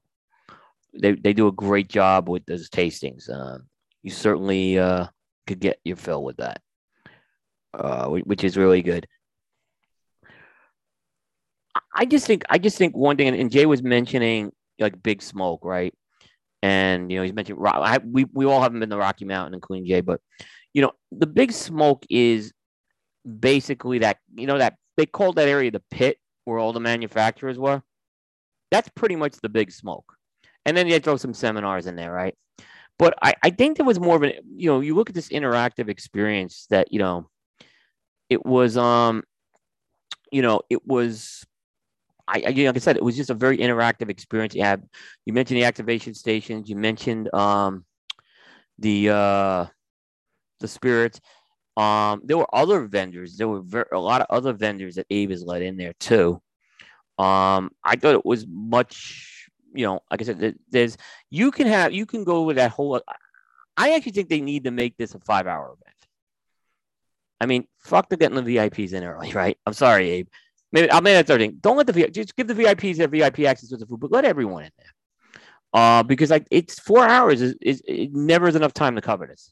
they they do a great job with those tastings. Uh, you certainly uh, could get your fill with that, uh, which is really good. I just think I just think one thing, and Jay was mentioning like Big Smoke, right? And you know, he's mentioned I, we we all haven't been to Rocky Mountain, including Jay, but you know, the Big Smoke is basically that, you know, that they called that area the pit where all the manufacturers were. That's pretty much the Big Smoke, and then they throw some seminars in there, right? But I, I think there was more of an, you know, you look at this interactive experience that, you know, it was, um, you know, it was, I, I like I said, it was just a very interactive experience. You had, you mentioned the activation stations, you mentioned um, the, uh, the spirits. Um, there were other vendors. There were very, a lot of other vendors that Abe has let in there too. Um, I thought it was much, you know, like I said, there's, you can have, you can go with that whole, I actually think they need to make this a five hour event. I mean, fuck the getting the V I Ps in early, right? I'm sorry, Abe. Maybe I'll make that third thing. Don't let the, just give the V I Ps their V I P access to the food, but let everyone in there. Uh, because like it's four hours is, is it never is enough time to cover this.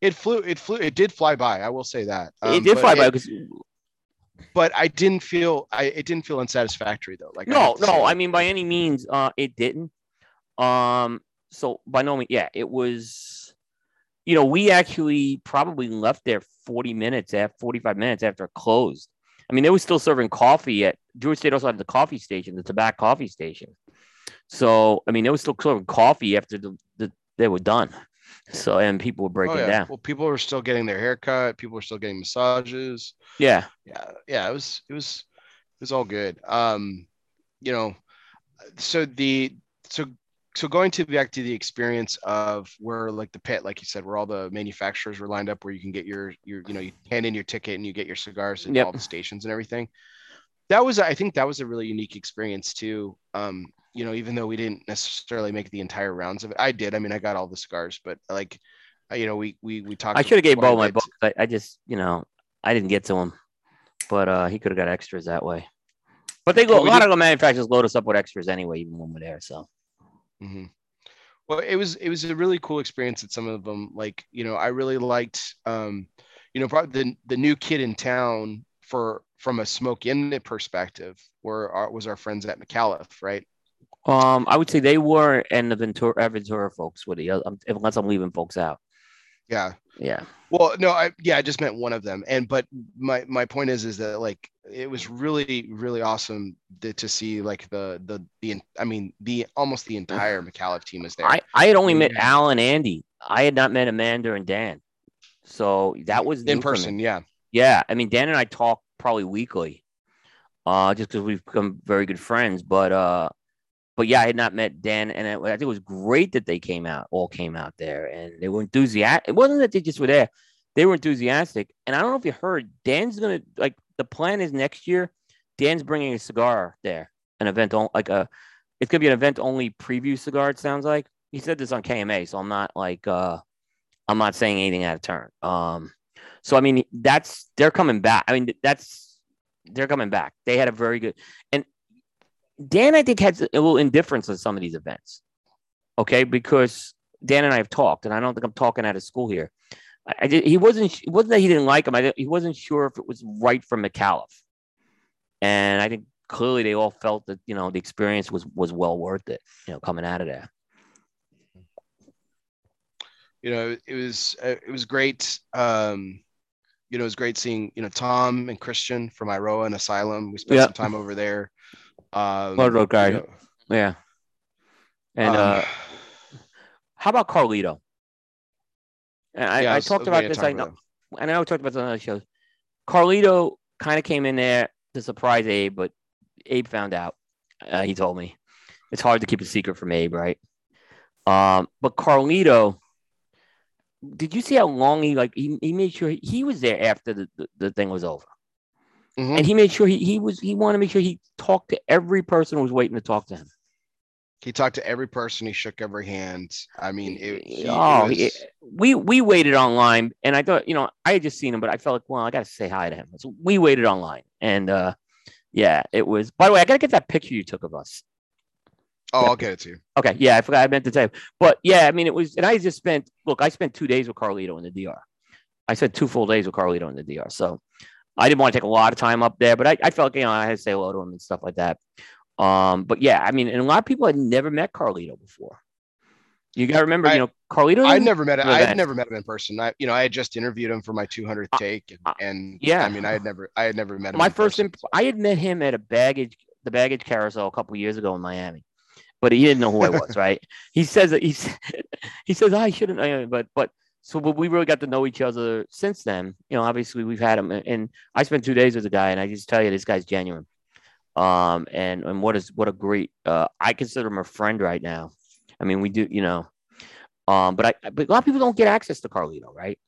It flew, it flew, it did fly by. I will say that. Um, it did fly it, by because But I didn't feel I it didn't feel unsatisfactory though. Like no, I no, I mean by any means, uh, it didn't. Um, so by no means, yeah, it was. You know, we actually probably left there forty minutes after forty-five minutes after it closed. I mean, they were still serving coffee at Jewish State also had the coffee station, the tobacco coffee station. So I mean, they were still serving coffee after the, the they were done. So and people were breaking oh, yeah. down. Well, people were still getting their haircut. People were still getting massages. Yeah, yeah, yeah. It was, it was, it was all good. Um, you know, so the so so going to back to the experience of where like the pit, like you said, where all the manufacturers were lined up, where you can get your your you know you hand in your ticket and you get your cigars and yep. all the stations and everything. That was, I think, that was a really unique experience too. Um, you know, even though we didn't necessarily make the entire rounds of it, I did. I mean, I got all the cigars, but like, you know, we, we, we talked. I should have gave Bo my book, but I just, you know, I didn't get to him, but uh, he could have got extras that way, but they go, well, a lot did. of the manufacturers load us up with extras anyway, even when we're there. So. Mm-hmm. Well, it was, it was a really cool experience at some of them. Like, you know, I really liked, um, you know, probably the, the new kid in town for, from a smoke in perspective were, our, was our friends at McAuliffe, right? Um, I would say they were, and the Ventura, Ventura folks would, unless I'm leaving folks out. Yeah. Yeah. Well, no, I, yeah, I just meant one of them. And, but my, my point is, is that like, it was really, really awesome to, to see like the, the, the, I mean, the, almost the entire McAuliffe team was there. I, I had only met Al and Andy. I had not met Amanda and Dan. So that was in person. Yeah. Yeah. I mean, Dan and I talk probably weekly, uh, just cause we've become very good friends, but, uh, But yeah, I had not met Dan, and I think it was great that they came out, all came out there, and they were enthusiastic. It wasn't that they just were there; they were enthusiastic. And I don't know if you heard, Dan's gonna like the plan is next year, Dan's bringing a cigar there, an event on like a, it's gonna be an event only preview cigar. It sounds like he said this on K M A, so I'm not like, uh, I'm not saying anything out of turn. Um, so I mean, that's they're coming back. I mean, that's they're coming back. They had a very good and. Dan, I think, has a little indifference on some of these events, okay? Because Dan and I have talked, and I don't think I'm talking out of school here. I, I did, he wasn't. It wasn't that he didn't like him. I he wasn't sure if it was right for McAuliffe, and I think clearly they all felt that you know the experience was was well worth it. You know, coming out of there. You know, it was it was great. Um, you know, it was great seeing you know Tom and Christian from Iroha and Asylum. We spent yep. some time over there. Um, Road guy, you know. yeah. And um, uh, how about Carlito? And I, yeah, I, I talked about this. I know, I know. We talked about this on other shows. Carlito kind of came in there to surprise Abe, but Abe found out. Uh, he told me it's hard to keep a secret from Abe, right? Um, but Carlito, did you see how long he like? He, he made sure he, he was there after the, the, the thing was over. Mm-hmm. And he made sure he, he was he wanted to make sure he talked to every person who was waiting to talk to him. He talked to every person. He shook every hand. I mean, it, he, oh, it was... it, we we waited online, and I thought you know I had just seen him, but I felt like well I got to say hi to him. So we waited online, and uh, yeah, it was. By the way, I got to get that picture you took of us. Oh, yeah. I'll get it to you. Okay, yeah, I forgot I meant to tell you, but yeah, I mean it was, and I just spent look, I spent two days with Carlito in the D R. I spent two full days with Carlito in the D R. So. I didn't want to take a lot of time up there, but I, I felt, you know, I had to say hello to him and stuff like that. Um, but yeah, I mean, and a lot of people had never met Carlito before. You got to remember, I, you know, Carlito. I never met him. I had never met him in person. I, you know, I had just interviewed him for my two hundredth take, and, and yeah, I mean, I had never, I had never met him. My in first, person, imp- so. I had met him at a baggage, the baggage carousel a couple of years ago in Miami, but he didn't know who I was. Right? He says that he, he says I shouldn't, I, but but so but we really got to know each other since then. You know, obviously we've had him, and I spent two days with the guy, and I just tell you, this guy's genuine. Um, and and what is what a great, uh, I consider him a friend right now. I mean, we do, you know, um, but I, but a lot of people don't get access to Carlito, right?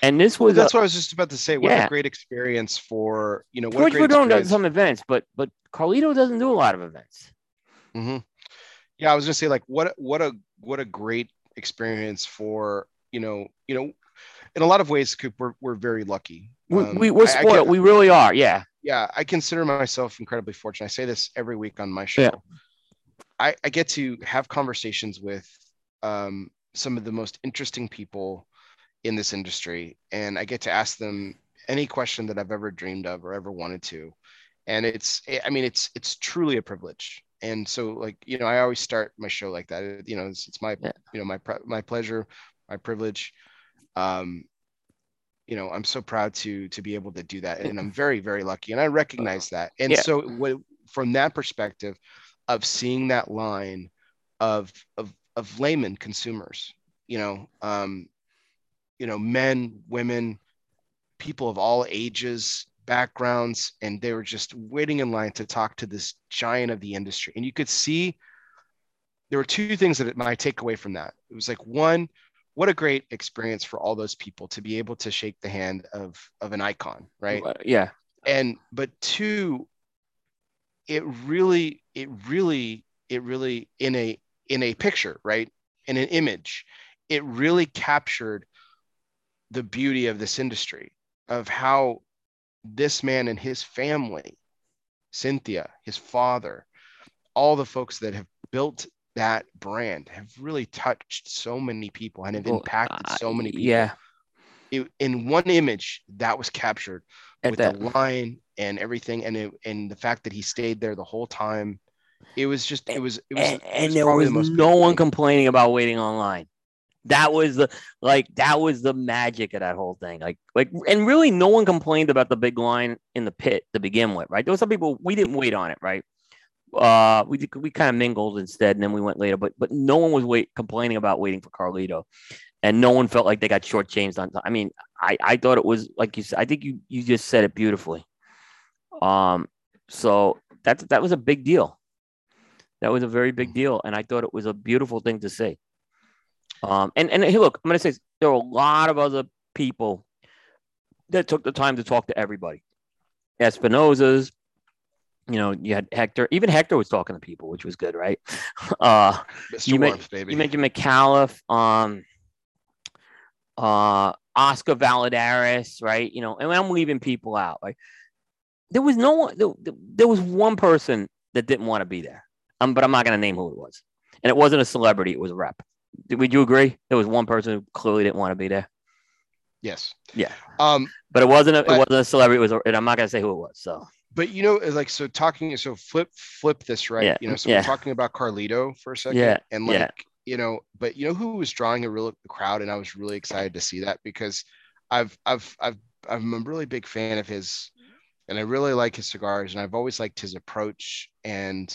And this was, well, that's a, what I was just about to say. What yeah. a great experience for, you know, what George a great experience. Does some events, but, but Carlito doesn't do a lot of events. Mm-hmm. Yeah. I was gonna say, like, what, what a, what a great experience for, you know, you know, in a lot of ways, Coop, we're, we're very lucky. We, um, we we're spoiled. I, I get, we really are. Yeah. Yeah. I consider myself incredibly fortunate. I say this every week on my show. Yeah. I, I get to have conversations with um, some of the most interesting people in this industry, and I get to ask them any question that I've ever dreamed of or ever wanted to. And it's, I mean, it's, it's truly a privilege. And so, like, you know, I always start my show like that, you know, it's, it's my, yeah. you know, my, my pleasure, my privilege. Um, you know, I'm so proud to, to be able to do that. And I'm very, very lucky. And I recognize that. And yeah. so w- from that perspective, of seeing that line of, of, of layman consumers, you know, um, you know, men, women, people of all ages, backgrounds, and they were just waiting in line to talk to this giant of the industry. And you could see there were two things that my takeaway from that. It was like, one, what a great experience for all those people to be able to shake the hand of, of an icon. Right. Yeah. And, but two, it really, it really, it really in a, in a picture, right? In an image, it really captured the beauty of this industry, of how this man and his family, Cynthia, his father, all the folks that have built that brand have really touched so many people and have well, impacted uh, so many people. Yeah. It, in one image that was captured At with that. the line and everything, and it, and the fact that he stayed there the whole time, it was just it was it was and, and it was there was the no one thing. complaining about waiting online. That was the like that was the magic of that whole thing. Like like and really no one complained about the big line in the pit to begin with, right? There were some people we didn't wait on it, right? Uh, we we kind of mingled instead, and then we went later. But but no one was wait complaining about waiting for Carlito. And no one felt like they got shortchanged on time. I mean, I, I thought it was like you said, I think you, you just said it beautifully. Um, so that, that was a big deal. That was a very big deal. And I thought it was a beautiful thing to see. Um, and, and hey, look, I'm going to say there were a lot of other people that took the time to talk to everybody. Espinosa's, you know, you had Hector, even Hector was talking to people, which was good, right? Uh, Mister You Warms, made, baby. You mentioned McAuliffe, um, Uh, Oscar Valadares, right? You know, and I'm leaving people out. Right? There was no one. There, there was one person that didn't want to be there, um, but I'm not going to name who it was. And it wasn't a celebrity; it was a rep. Did, would you agree? There was one person who clearly didn't want to be there. Yes. Yeah. Um, but it wasn't. A, but, it wasn't a celebrity. It was, a, and I'm not going to say who it was. So. But you know, like, so talking. So flip, flip this, right? Yeah, you know, so yeah. we're talking about Carlito for a second, yeah, and like. Yeah. You know, but you know who was drawing a real crowd, and I was really excited to see that because I've, I've, I've, I'm a really big fan of his, and I really like his cigars, and I've always liked his approach, and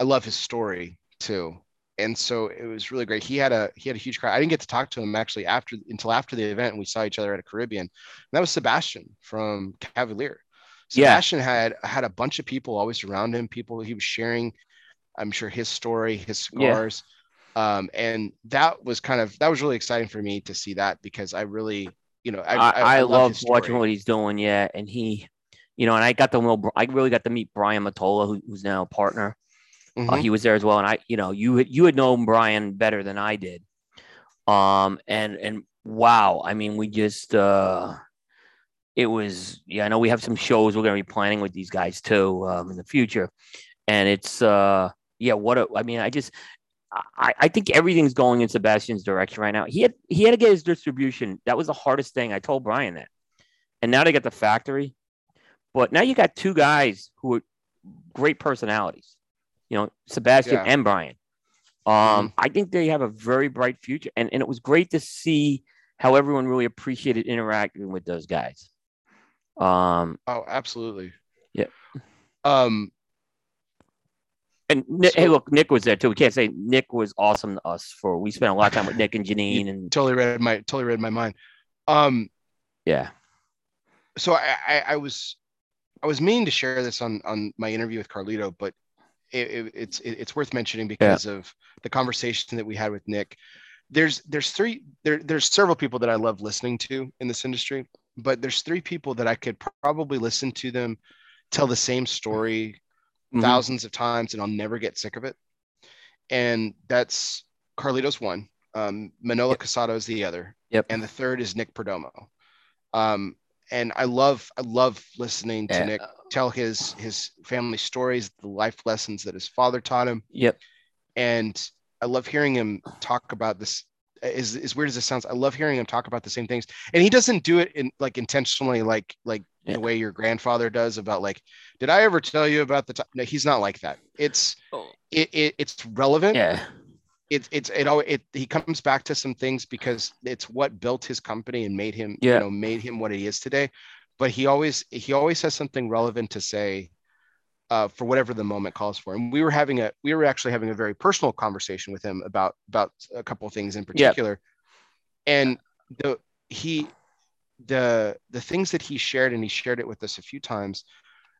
I love his story too. And so it was really great. He had a, he had a huge crowd. I didn't get to talk to him actually after until after the event, and we saw each other at a Caribbean. And that was Sebastian from Cavalier. Sebastian yeah. had had a bunch of people always around him. People he was sharing, I'm sure his story, his cigars. Yeah. Um, and that was kind of, that was really exciting for me to see that because I really, you know, I, I, I, I love watching what he's doing. Yeah. And he, you know, and I got to know, I really got to meet Brian Mottola, who, who's now a partner. Mm-hmm. Uh, he was there as well. And I, you know, you, you had known Brian better than I did. Um, and, and wow. I mean, we just, uh, it was, yeah, I know we have some shows we're going to be planning with these guys too, um, in the future. And it's, uh, yeah, what, a, I mean, I just, I, I think everything's going in Sebastian's direction right now. He had he had to get his distribution. That was the hardest thing. I told Brian that. And now they got the factory. But now you got two guys who are great personalities, you know, Sebastian yeah. and Brian. Um, mm-hmm. I think they have a very bright future. And, and it was great to see how everyone really appreciated interacting with those guys. Um, oh, absolutely. Yeah. Um, and Nick, so, hey, look, Nick was there too. We can't say Nick was awesome to us for, we spent a lot of time with Nick and Janine and totally read my, totally read my mind. Um, yeah. So I, I, I was, I was meaning to share this on, on my interview with Carlito, but it, it, it's, it, it's worth mentioning because yeah. of the conversation that we had with Nick. There's, there's three, there, there's several people that I love listening to in this industry, but there's three people that I could probably listen to them tell the same story mm-hmm. thousands of times and I'll never get sick of it. And that's Carlito's one, um, Manolo yep. Casado is the other. Yep. And the third is Nick Perdomo. Um, And I love, I love listening to yeah. Nick tell his, his family stories, the life lessons that his father taught him. Yep. And I love hearing him talk about this, as, as weird as it sounds. I love hearing him talk about the same things. And he doesn't do it in like intentionally, like, like yeah. the way your grandfather does about like, did I ever tell you about the time? No, he's not like that. It's, oh. it, it it's relevant. Yeah. It's it's it all it he comes back to some things because it's what built his company and made him yeah. you know made him what he is today, but he always he always has something relevant to say uh for whatever the moment calls for. And we were having a we were actually having a very personal conversation with him about about a couple of things in particular yeah. and the he the the things that he shared, and he shared it with us a few times.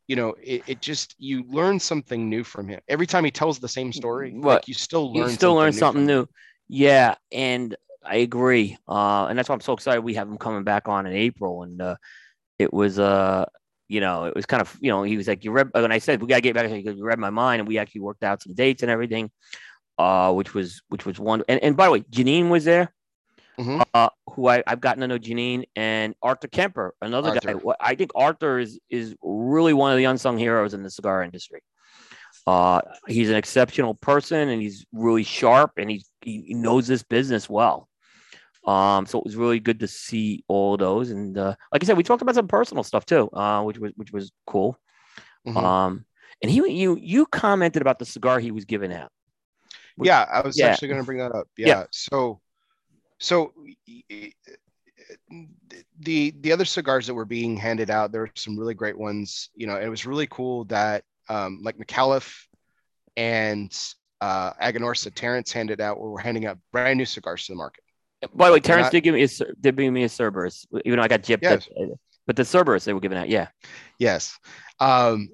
You know, it, it just, you learn something new from him. Every time he tells the same story, what? like you still learn, you still something learn something new. new. Yeah. And I agree. Uh, and that's why I'm so excited we have him coming back on in April. And uh, it was, uh, you know, it was kind of, you know, he was like, you read, when I said, we got to get back, he goes, you read my mind. And we actually worked out some dates and everything, uh, which was, which was one. And, and by the way, Janine was there. Mm-hmm. Uh, who I, I've gotten to know Janine and Arthur Kemper, another Arthur. guy. I think Arthur is is really one of the unsung heroes in the cigar industry. Uh, he's an exceptional person, and he's really sharp, and he he knows this business well. Um, so it was really good to see all those. And uh, like I said, we talked about some personal stuff too, uh, which was which was cool. Mm-hmm. Um, and he you you commented about the cigar he was giving out. Which, yeah, I was yeah. actually going to bring that up. Yeah, yeah. so. So the the other cigars that were being handed out, there were some really great ones. You know, it was really cool that um, like McAuliffe and uh, Aganorsa Terrence handed out, where we're handing out brand new cigars to the market. By the way, Terrence not, did give me his, did bring me a Cerberus, even though I got gypped. Yes. At, but the Cerberus they were giving out, yeah. Yes. Um,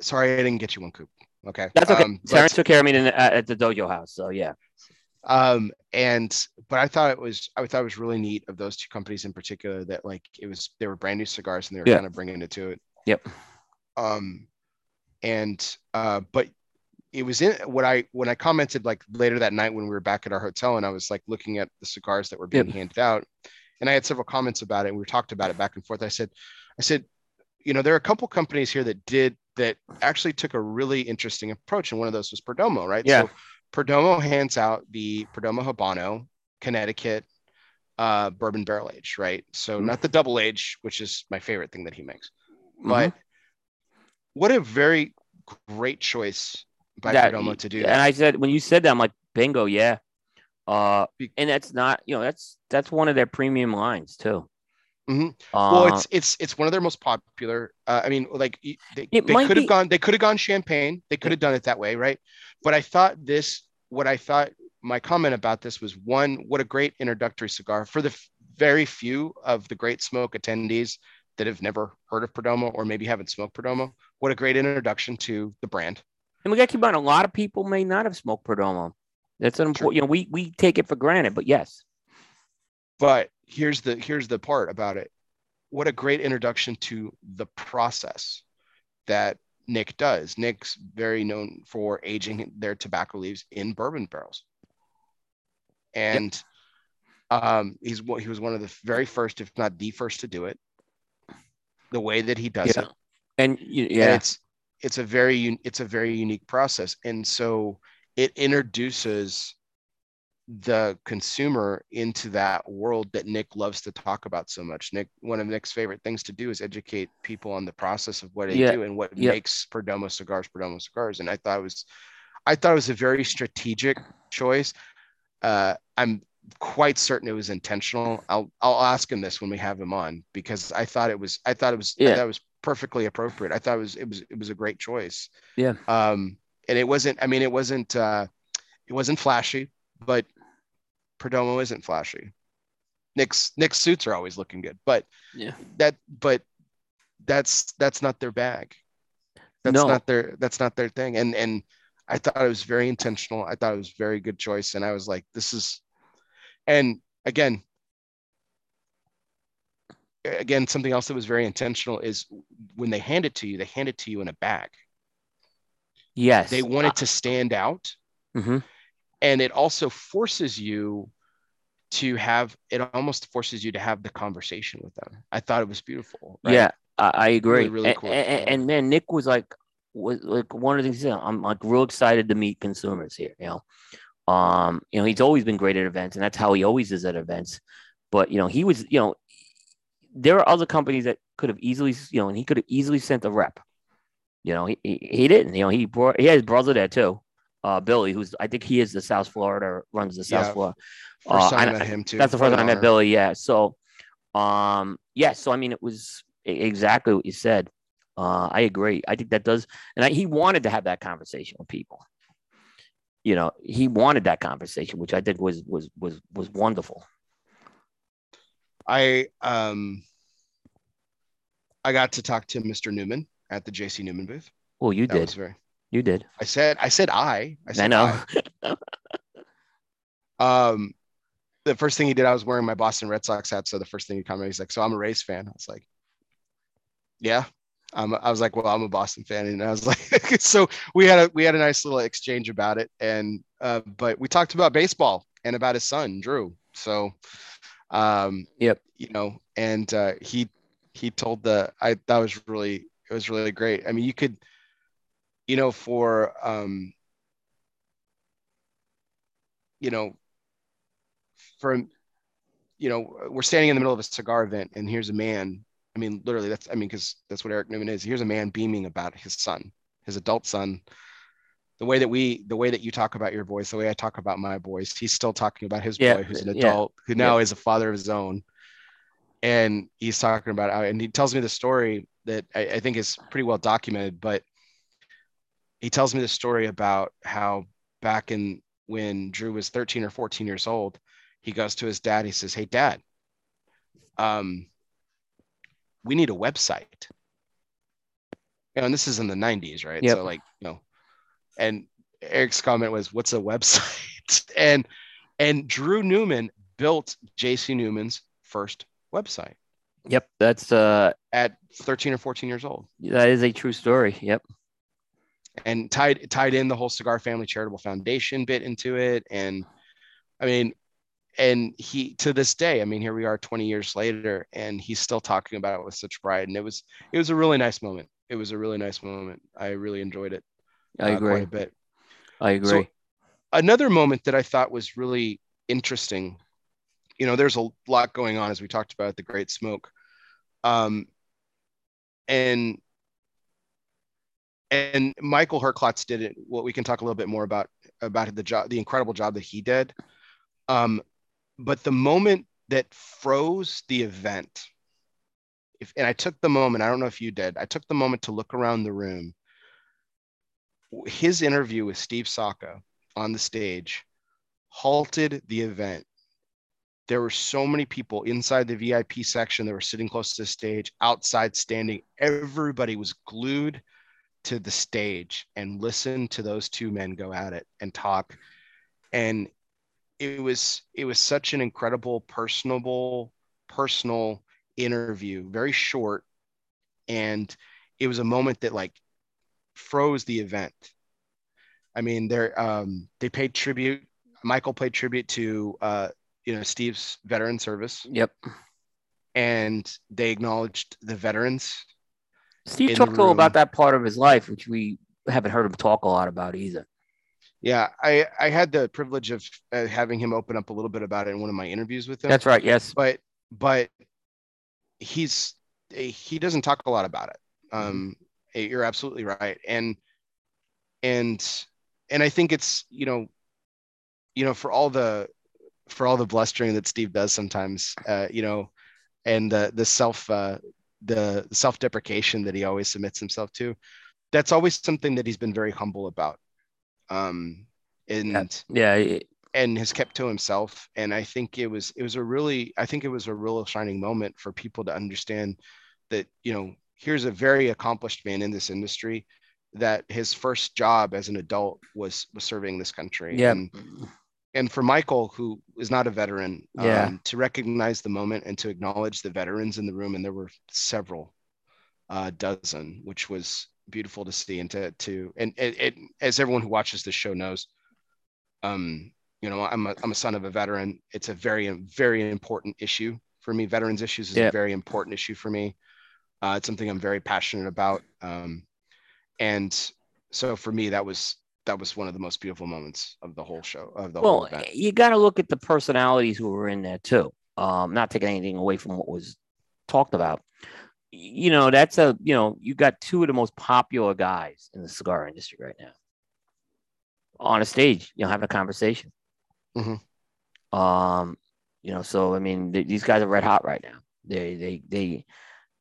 sorry, I didn't get you one, Coop. Okay. That's okay. Um, Terrence took care of me in, at, at the dojo house, so yeah. Um, and, but I thought it was, I thought it was really neat of those two companies in particular that like, it was, they were brand new cigars and they were yeah. kind of bringing it to it. Yep. Um, and, uh, but it was in what I, when I commented like later that night when we were back at our hotel and I was like looking at the cigars that were being yep. handed out, and I had several comments about it. And we talked about it back and forth. I said, I said, you know, there are a couple companies here that did, that actually took a really interesting approach. And one of those was Perdomo, right? Yeah. So, Perdomo hands out the Perdomo Habano, Connecticut uh, bourbon barrel age, right? So mm-hmm. not the double age, which is my favorite thing that he makes. Mm-hmm. But what a very great choice by that, Perdomo to do that. And I said, when you said that, I'm like, bingo, yeah. Uh, and that's not, you know, that's that's one of their premium lines too. Mm-hmm. Uh, well, it's it's it's one of their most popular. Uh, I mean, like they, they could have gone, they could have gone champagne. They could have done it that way, right? But I thought this, what I thought, my comment about this was one, what a great introductory cigar for the f- very few of the Great Smoke attendees that have never heard of Perdomo or maybe haven't smoked Perdomo. What a great introduction to the brand. And we got to keep in mind, a lot of people may not have smoked Perdomo. That's an important, you know, we we take it for granted, but yes. But here's the here's the part about it. What a great introduction to the process that Nick does. Nick's very known for aging their tobacco leaves in bourbon barrels. And yep. um, he's he was one of the very first, if not the first, to do it the way that he does yeah. it. And, yeah. and it's it's a very it's a very unique process. And so it introduces the consumer into that world that Nick loves to talk about so much. Nick, one of Nick's favorite things to do is educate people on the process of what they yeah. do and what yeah. makes Perdomo cigars, Perdomo cigars. And I thought it was, I thought it was a very strategic choice. Uh, I'm quite certain it was intentional. I'll, I'll ask him this when we have him on, because I thought it was, I thought it was, yeah. that was perfectly appropriate. I thought it was, it was, it was a great choice. Yeah. Um, and it wasn't, I mean, it wasn't, uh, it wasn't flashy, but Perdomo isn't flashy. Nick's Nick's suits are always looking good, but yeah, that but that's that's not their bag. That's no. not their that's not their thing. And and I thought it was very intentional. I thought it was a very good choice. And I was like, this is, and again, again, something else that was very intentional is when they hand it to you, they hand it to you in a bag. Yes. They wanted to stand out. Mm-hmm. And it also forces you to have, it almost forces you to have the conversation with them. I thought it was beautiful. Right? Yeah, I, I agree. Really, really and, cool. And, and man, Nick was like, was like one of the things, you know, I'm like real excited to meet consumers here. You know, um, you know, he's always been great at events, and that's how he always is at events. But, you know, he was, you know, there are other companies that could have easily, you know, and he could have easily sent a rep. You know, he, he, he didn't, you know, he brought, he had his brother there too. Uh, Billy, who's I think he is the South Florida, runs the South yeah, Florida. First uh, time I met him too. That's the first time I met Billy. Yeah. So, um, yeah. So I mean, it was exactly what you said. Uh, I agree. I think that does, and I, he wanted to have that conversation with people. You know, he wanted that conversation, which I think was was was was wonderful. I um, I got to talk to Mister Newman at the J C Newman booth. Oh, you that did. Was very- You did. I said, I said, I, I, said, I know. I. um, the first thing he did, I was wearing my Boston Red Sox hat. So the first thing he commented, he's like, so I'm a Rays fan. I was like, yeah, I'm, I was like, well, I'm a Boston fan. And I was like, so we had a, we had a nice little exchange about it. And, uh, but we talked about baseball and about his son, Drew. So, um, yep. You know, and, uh, he, he told the, I, that was really, it was really great. I mean, you could, you know, for, um, you know, from, you know, we're standing in the middle of a cigar event and here's a man. I mean, literally that's, I mean, cause that's what Eric Newman is. Here's a man beaming about his son, his adult son, the way that we, the way that you talk about your boys, the way I talk about my boys, he's still talking about his yeah, boy, who's an adult, yeah, who now yeah. is a father of his own. And he's talking about, and he tells me the story that I, I think is pretty well documented, but he tells me this story about how back in when Drew was thirteen or fourteen years old, he goes to his dad. He says, hey, dad, um, we need a website. You know, and this is in the nineties, right? Yep. So like, you know, and Eric's comment was, what's a website? and, and Drew Newman built J C Newman's first website. Yep. That's uh, at thirteen or fourteen years old. That is a true story. Yep. And tied tied in the whole Cigar Family Charitable Foundation bit into it. And I mean, and he, to this day, I mean, here we are twenty years later and he's still talking about it with such pride. And it was, it was a really nice moment. It was a really nice moment. I really enjoyed it. I uh, agree. Quite a bit. I agree. So another moment that I thought was really interesting, you know, there's a lot going on as we talked about the Great Smoke. Um, and, And Michael Herklotz did it. What well, we can talk a little bit more about about the job, the incredible job that he did. Um, but the moment that froze the event, if, and I took the moment. I don't know if you did. I took the moment to look around the room. His interview with Steve Sacca on the stage halted the event. There were so many people inside the V I P section that were sitting close to the stage, outside standing. Everybody was glued to the stage and listen to those two men go at it and talk. And it was, it was such an incredible, personable, personal interview, very short. And it was a moment that like froze the event. I mean, they're, um, they paid tribute. Michael paid tribute to, uh, you know, Steve's veteran service. Yep. And they acknowledged the veterans. Steve talked a little about that part of his life, which we haven't heard him talk a lot about either. Yeah, I, I had the privilege of uh, having him open up a little bit about it in one of my interviews with him. That's right. Yes. But but he's he doesn't talk a lot about it. Um, mm-hmm. You're absolutely right. And and and I think it's, you know, you know, for all the for all the blustering that Steve does sometimes, uh, you know, and the the self uh, the self-deprecation that he always submits himself to, that's always something that he's been very humble about. Um, and yeah, yeah, and has kept to himself. And I think it was, it was a really, I think it was a real shining moment for people to understand that, you know, here's a very accomplished man in this industry that his first job as an adult was, was serving this country. Yeah. And, and for Michael, who is not a veteran, yeah. um, to recognize the moment and to acknowledge the veterans in the room. And there were several uh, dozen, which was beautiful to see, and to, to and it, as everyone who watches this show knows, um, you know, I'm a, I'm a son of a veteran. It's a very, very important issue for me. Veterans issues is yep. a very important issue for me. Uh, it's something I'm very passionate about. Um, and so for me, that was, that was one of the most beautiful moments of the whole show. Of the well, whole event. You got to look at the personalities who were in there too. Um, not taking anything away from what was talked about. You know, that's a, you know, you got two of the most popular guys in the cigar industry right now on a stage, you know, having a conversation. Mm-hmm. Um, you know, so, I mean, th- these guys are red hot right now. They, they, they,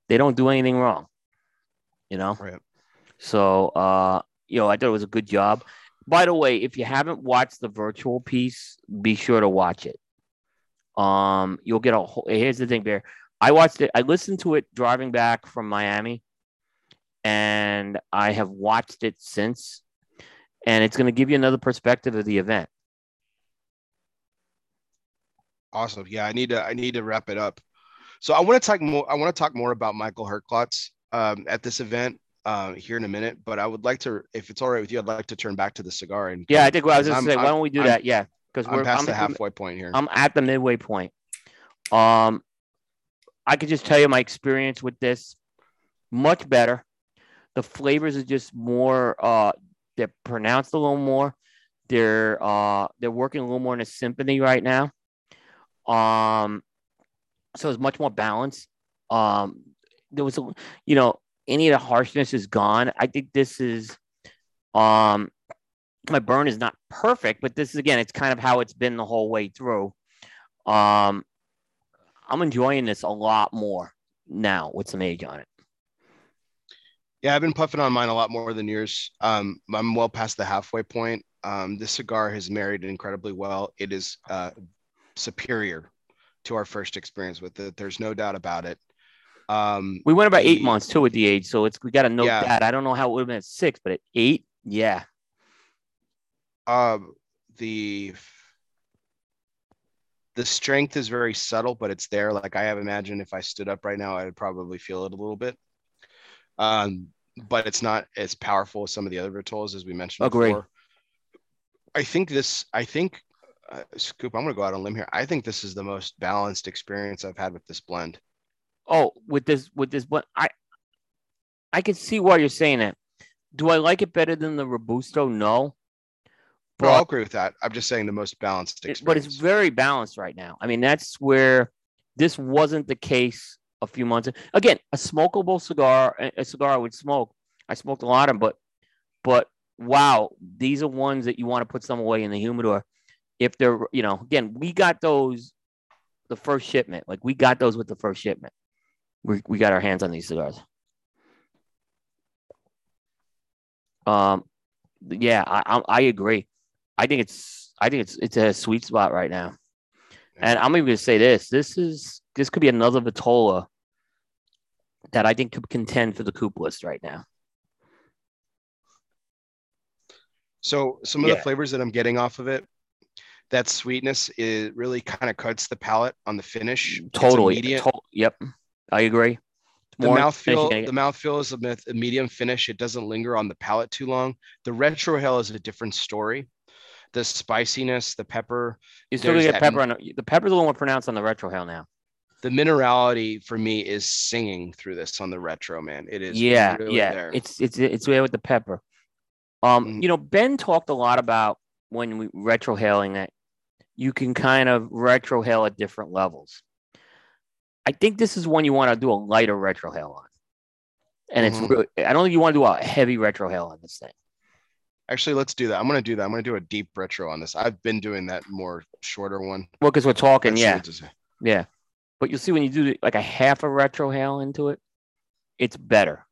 they don't do anything wrong, you know? Right. So, uh, you know, I thought it was a good job. By the way, if you haven't watched the virtual piece, be sure to watch it. Um, you'll get a whole, here's the thing, Bear. I watched it. I listened to it driving back from Miami, and I have watched it since. And it's going to give you another perspective of the event. Awesome. Yeah, I need to. I need to wrap it up. So I want to talk more. I want to talk more about Michael Herklotz um, at this event uh, here in a minute. But I would like to, if it's all right with you, I'd like to turn back to the cigar. And yeah, I think what I was going to say. I'm, why don't we do I'm, that? Yeah, because we're past I'm, the halfway point here. I'm at the midway point. Um. I could just tell you my experience with this, much better. The flavors are just more, uh, they're pronounced a little more. They're uh, they're working a little more in a symphony right now. Um, so it's much more balanced. Um, there was, a, you know, any of the harshness is gone. I think this is, um, my burn is not perfect, but this is, again, it's kind of how it's been the whole way through. Um, I'm enjoying this a lot more now with some age on it. Yeah, I've been puffing on mine a lot more than yours. Um, I'm well past the halfway point. Um, this cigar has married incredibly well. It is uh, superior to our first experience with it. There's no doubt about it. Um, we went about eight the, months too with the age, so it's we got to note yeah. that. I don't know how it would have been at six, but at eight, yeah. Uh, the... The strength is very subtle, but it's there. Like I have imagined if I stood up right now, I would probably feel it a little bit. Um, but it's not as powerful as some of the other Vitolas, as we mentioned oh, before. Great. I think this, I think, uh, Scoop, I'm going to go out on a limb here. I think this is the most balanced experience I've had with this blend. Oh, with this, with this blend. I, I can see why you're saying that. Do I like it better than the Robusto? No. But, well, I'll agree with that. I'm just saying the most balanced experience. But it's very balanced right now. I mean, that's where this wasn't the case a few months ago. Again, a smokable cigar, a cigar I would smoke. I smoked a lot of them, but, but wow, these are ones that you want to put some away in the humidor. If they're, you know, again, we got those, the first shipment. Like, we got those with the first shipment. We we got our hands on these cigars. Um, Yeah, I I, I agree. I think it's I think it's it's a sweet spot right now, and I'm even going to say this: this is this could be another Vitola that I think could contend for the coupe list right now. So some of yeah. the flavors that I'm getting off of it, that sweetness, it really kind of coats the palate on the finish. Totally. To- yep, I agree. The mouthfeel, the mouthfeel is a, a medium finish. It doesn't linger on the palate too long. The retrohale is a different story. The spiciness, the pepper. You still get pepper on the, the pepper's a little more pronounced on the retrohale now. The minerality for me is singing through this on the retro, man. It is. Yeah, really yeah. There. It's it's it's there with the pepper. Um, mm-hmm. You know, Ben talked a lot about when we retrohaling it, you can kind of retrohale at different levels. I think this is one you want to do a lighter retrohale on. And mm-hmm. it's really, I don't think you want to do a heavy retrohale on this thing. Actually, let's do that. I'm going to do that. I'm going to do a deep retro on this. I've been doing that more shorter one. Well, because we're talking, That's yeah. Yeah. But you'll see when you do like a half a retrohale into it, it's better.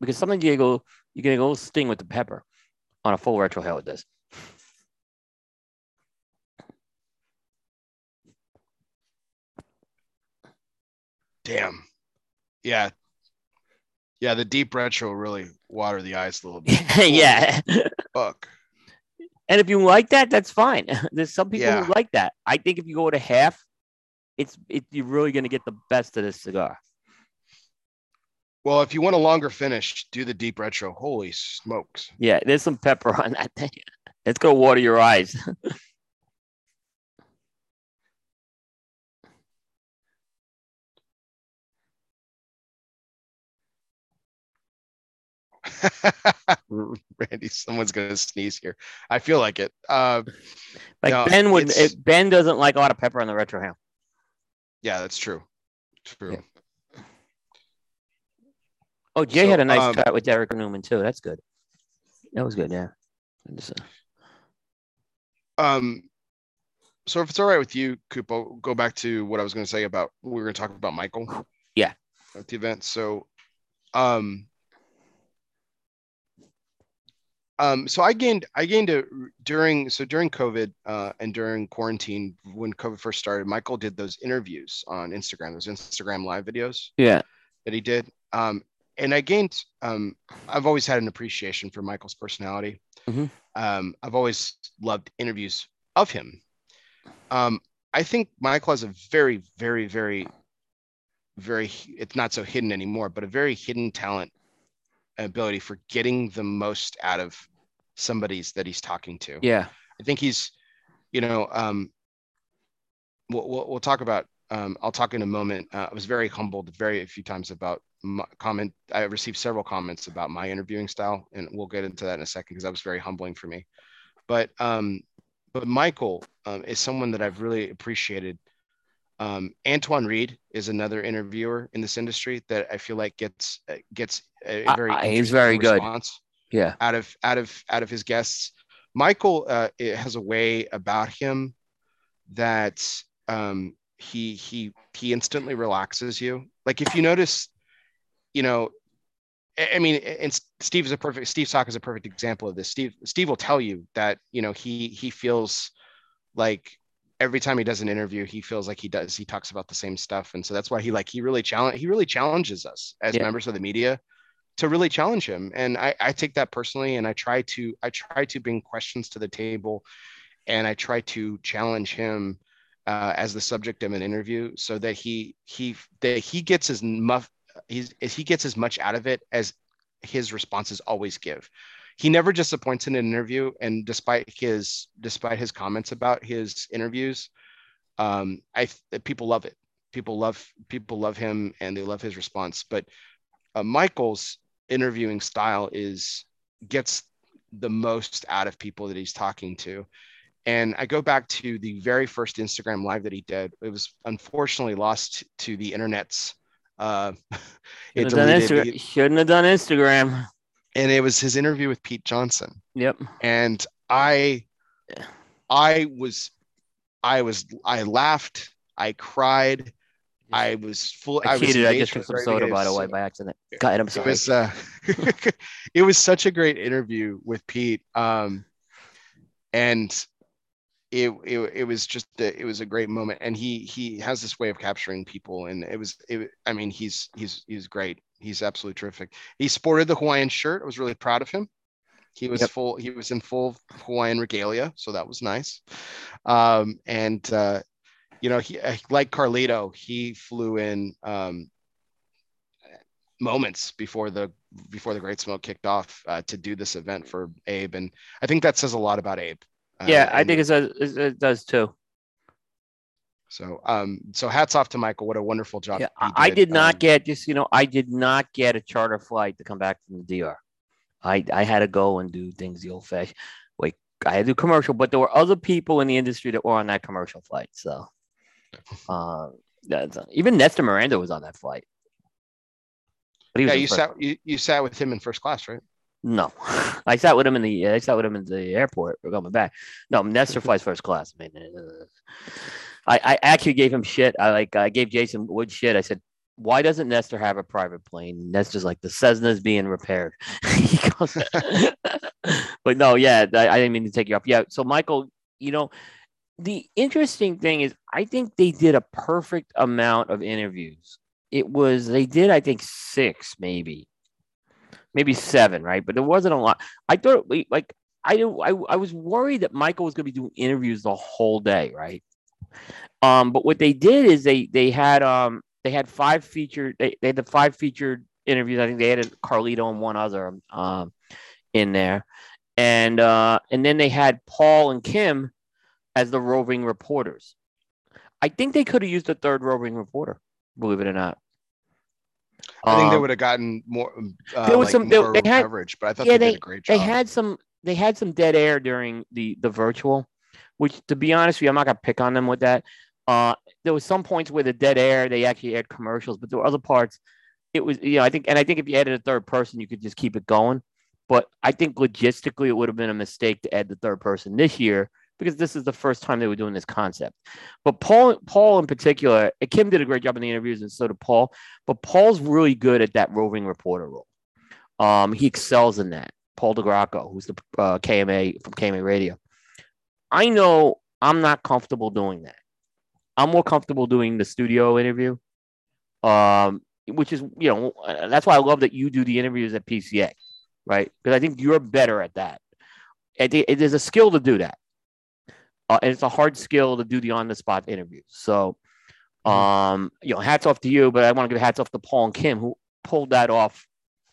Because something you go, you get a little sting with the pepper on a full retrohale with this. Damn. Yeah. Yeah, the deep retro really water the eyes a little bit. yeah. Fuck. And if you like that, that's fine. There's some people yeah. who like that. I think if you go to half, it's it, you're really going to get the best of this cigar. Well, if you want a longer finish, do the deep retro. Holy smokes. Yeah, there's some pepper on that thing. It's going to water your eyes. Randy, someone's gonna sneeze here. I feel like it. Uh, like no, Ben would. It, Ben doesn't like a lot of pepper on the retrohale. Yeah, that's true. True. Yeah. Oh, Jay so, had a nice um, chat with Derek Newman too. That's good. That was good. Yeah. Just, uh... Um. So if it's all right with you, Coop, I'll go back to what I was going to say about we were going to talk about Michael. Yeah. At the event, so. Um. Um, so I gained, I gained a during, so during COVID uh, and during quarantine, when COVID first started, Michael did those interviews on Instagram, those Instagram live videos yeah. that he did. Um, and I gained, um, I've always had an appreciation for Michael's personality. Mm-hmm. Um, I've always loved interviews of him. Um, I think Michael has a very, very, very, very, it's not so hidden anymore, but a very hidden talent. Ability for getting the most out of somebody's that he's talking to. Yeah, I think he's, you know, um, we'll, we'll, we'll talk about. Um, I'll talk in a moment. Uh, I was very humbled, very few times about my comment. I received several comments about my interviewing style, and we'll get into that in a second because that was very humbling for me. But um, but Michael um, is someone that I've really appreciated. Um, Antoine Reed is another interviewer in this industry that I feel like gets gets a very uh, he's very good yeah out of out of out of his guests. Michael uh, it has a way about him that um, he he he instantly relaxes you. Like if you notice, you know, I mean, and Steve is a perfect Steve Sock is a perfect example of this. Steve Steve will tell you that you know he he feels like. Every time he does an interview, he feels like he does. He talks about the same stuff, and so that's why he like he really challenge. He really challenges us as yeah. members of the media to really challenge him. And I, I take that personally, and I try to I try to bring questions to the table, and I try to challenge him uh, as the subject of an interview, so that he he that he gets as much he's he gets as much out of it as his responses always give. He never disappoints in an interview, and despite his despite his comments about his interviews, um, I people love it. People love people love him, and they love his response. But uh, Michael's interviewing style is gets the most out of people that he's talking to. And I go back to the very first Instagram live that he did. It was unfortunately lost to the internet's. Uh, it deleted Insta- shouldn't have done Instagram. And it was his interview with Pete Johnson. Yep. And I, yeah. I was, I was, I laughed. I cried. Yeah. I was full. I, I cheated. I just took some soda, by the way, by accident. God, I'm sorry. It was, uh, it was such a great interview with Pete. Um, and it, it, it was just, a, it was a great moment. And he, he has this way of capturing people. And it was, it, I mean, he's, he's, he's great. He's absolutely terrific. He sported the Hawaiian shirt. I was really proud of him. He was yep. full. He was in full Hawaiian regalia, so that was nice. Um, and uh, you know, he like Carlito, he flew in um, moments before the before the Great Smoke kicked off uh, to do this event for Abe, and I think that says a lot about Abe. Uh, yeah, I think it does, it does too. So, um, so hats off to Michael. What a wonderful job. Yeah, did. I did not um, get just, you know, I did not get a charter flight to come back from the D R. I I had to go and do things the old fashioned way. I had to do commercial, but there were other people in the industry that were on that commercial flight. So um, that's, even Nestor Miranda was on that flight. But he was yeah, you sat you, you sat with him in first class, right? No, I sat with him in the I sat with him in the airport. We're going back. No, Nestor flies first class. I mean, uh, I, I actually gave him shit. I like I gave Jason Wood shit. I said, why doesn't Nestor have a private plane? Nestor's like, the Cessna's being repaired. He goes, but no, yeah, I, I didn't mean to take you off. Yeah, so Michael, you know, the interesting thing is, I think they did a perfect amount of interviews. It was they did, I think, six maybe. Maybe seven, right? But there wasn't a lot. I thought, like, I do, I, I was worried that Michael was going to be doing interviews the whole day, right? Um, but what they did is they they had um they had five featured they, they had the five featured interviews. I think they had a Carlito and one other um in there, and uh and then they had Paul and Kim as the roving reporters. I think they could have used a third roving reporter, believe it or not. I think they would have gotten more. Uh, there was like some more they, they had, coverage, but I thought yeah, they, they did a great job. They had some. They had some dead air during the the virtual, which, to be honest with you, I'm not gonna pick on them with that. Uh, there was some points where the dead air they actually aired commercials, but there were other parts. It was you know I think and I think if you added a third person, you could just keep it going. But I think logistically, it would have been a mistake to add the third person this year, because this is the first time they were doing this concept. But Paul, Paul in particular, Kim did a great job in the interviews, and so did Paul. But Paul's really good at that roving reporter role. Um, he excels in that. Paul DeGracco, who's the uh, K M A from K M A Radio. I know I'm not comfortable doing that. I'm more comfortable doing the studio interview, um, which is, you know, that's why I love that you do the interviews at P C A, right? Because I think you're better at that. And there's a skill to do that. Uh, and it's a hard skill to do the on-the-spot interviews. So, um, you know, hats off to you, but I want to give hats off to Paul and Kim, who pulled that off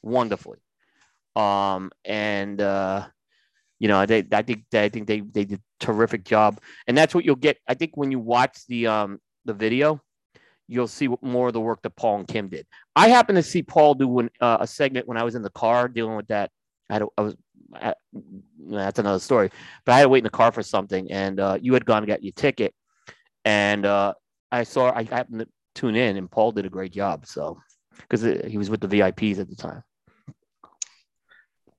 wonderfully. Um, and uh, you know, they, I think, they, I think they, they did a terrific job. And that's what you'll get. I think when you watch the um the video, you'll see what more of the work that Paul and Kim did. I happened to see Paul do one, uh, a segment when I was in the car dealing with that. I had a, I was. I, that's another story, but I had to wait in the car for something, and uh, you had gone and got your ticket, and uh, I saw I happened to tune in, and Paul did a great job. So, because he was with the V I Ps at the time.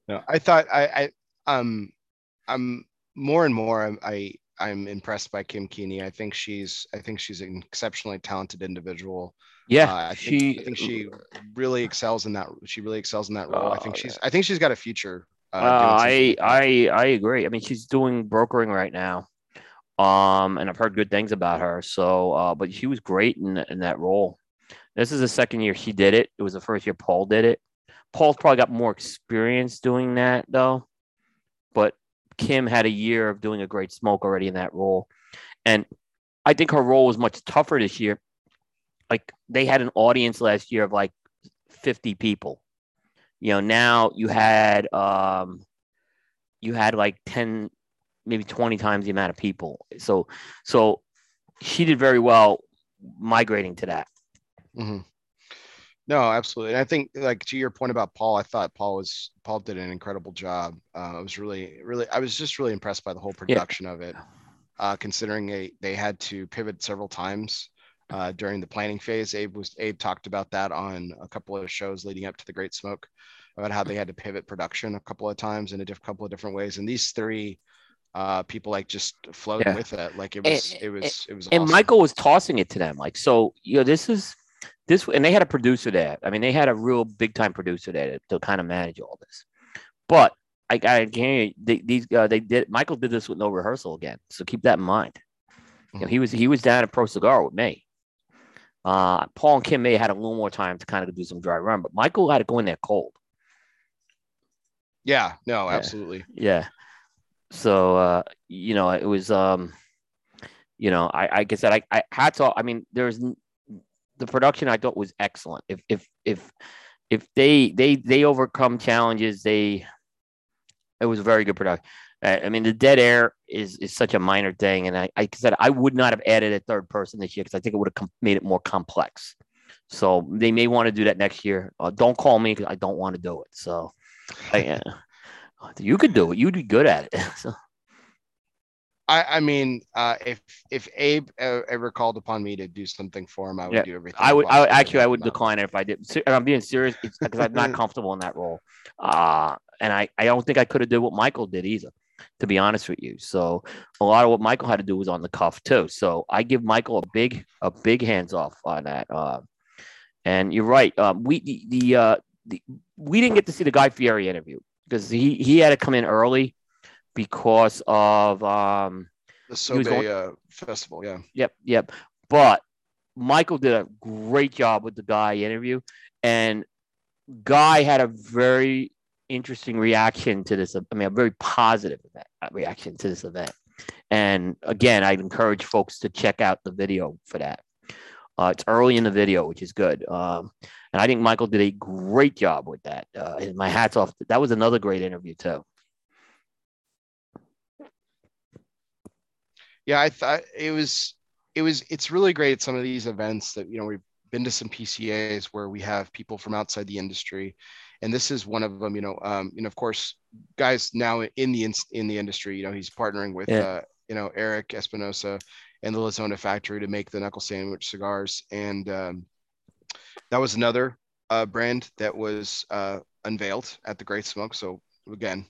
No, I thought I, I um I'm more and more I I'm impressed by Kim Keeney. I think she's I think she's an exceptionally talented individual. Yeah, uh, I, she, think, I think she really excels in that. She really excels in that role. Oh, I think she's yeah. I think she's got a future. Uh, uh, I I I agree. I mean, she's doing brokering right now, um, and I've heard good things about her. So, uh, but she was great in in that role. This is the second year she did it. It was the first year Paul did it. Paul's probably got more experience doing that though, but Kim had a year of doing a great smoke already in that role, and I think her role was much tougher this year. Like, they had an audience last year of like fifty people. You know, now you had um, you had like ten, maybe twenty times the amount of people. So, so she did very well migrating to that. Mm-hmm. No, absolutely. And I think, like, to your point about Paul, I thought Paul was Paul did an incredible job. Uh, I was really, really, I was just really impressed by the whole production yeah. of it. Uh, considering they they had to pivot several times. Uh, during the planning phase, Abe was Abe talked about that on a couple of shows leading up to the Great Smoke, about how they had to pivot production a couple of times in a diff- couple of different ways. And these three uh, people like just flowed yeah. with it, like it was and, it was it was. And awesome. Michael was tossing it to them, like, so you know this is this, and they had a producer there. I mean, they had a real big time producer there to, to kind of manage all this. But I, I can't. They, these uh, they did. Michael did this with no rehearsal again, so keep that in mind. Mm-hmm. You know, he was he was down at Pro Cigar with me. Uh, Paul and Kim may have had a little more time to kind of do some dry run, but Michael had to go in there cold. Yeah, no, yeah. absolutely. Yeah. So, uh, you know, it was, um, you know, I, I guess that I, I hats off. I mean, there's the production I thought was excellent. If, if, if, if they, they, they overcome challenges, they, it was a very good production. I mean, the dead air is, is such a minor thing. And I, I said I would not have added a third person this year because I think it would have com- made it more complex. So they may want to do that next year. Uh, don't call me because I don't want to do it. So I, you could do it. You'd be good at it. So. I, I mean, uh, if if Abe ever called upon me to do something for him, I would yeah, do everything. I would I, actually. I would no. decline it if I did. And I'm being serious because I'm not comfortable in that role, uh, and I, I don't think I could have did what Michael did either, to be honest with you. So a lot of what Michael had to do was on the cuff too. So I give Michael a big a big hands off on that. Uh, and you're right. Um, we the, the, uh, the we didn't get to see the Guy Fieri interview because he he had to come in early. Because of um, the Sobe going, uh, festival, yeah. Yep, yep. But Michael did a great job with the Guy interview, and Guy had a very interesting reaction to this. I mean, a very positive event, reaction to this event. And again, I'd encourage folks to check out the video for that. Uh, it's early in the video, which is good. Um, and I think Michael did a great job with that. Uh, and my hat's off. That was another great interview too. Yeah, I thought it was, it was, it's really great at some of these events that, you know, we've been to some P C As where we have people from outside the industry. And this is one of them, you know, um, and of course, guys now in the, in, in the industry, you know, he's partnering with, yeah. uh, you know, Eric Espinosa and the Lizona Factory to make the Knuckle Sandwich cigars. And um, that was another uh, brand that was uh, unveiled at the Great Smoke. So again,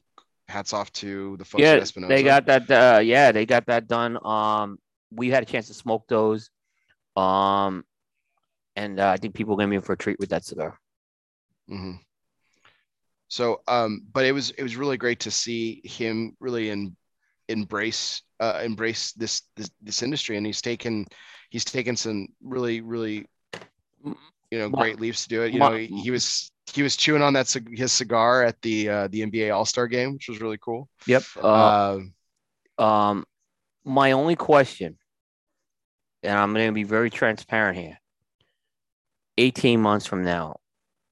hats off to the folks yeah, at Espinosa. They got that. Uh, yeah, they got that done. Um, we had a chance to smoke those. Um, and uh, I think people are going to be in for a treat with that cigar. Mm-hmm. So, um, but it was it was really great to see him really in, embrace uh, embrace this, this this industry, and he's taken he's taken some really really you know great leaps to do it. You know, he, he was. He was chewing on that his cigar at the uh, the N B A All-Star game, which was really cool. Yep. Uh, uh, um, my only question, and I'm going to be very transparent here. eighteen months from now,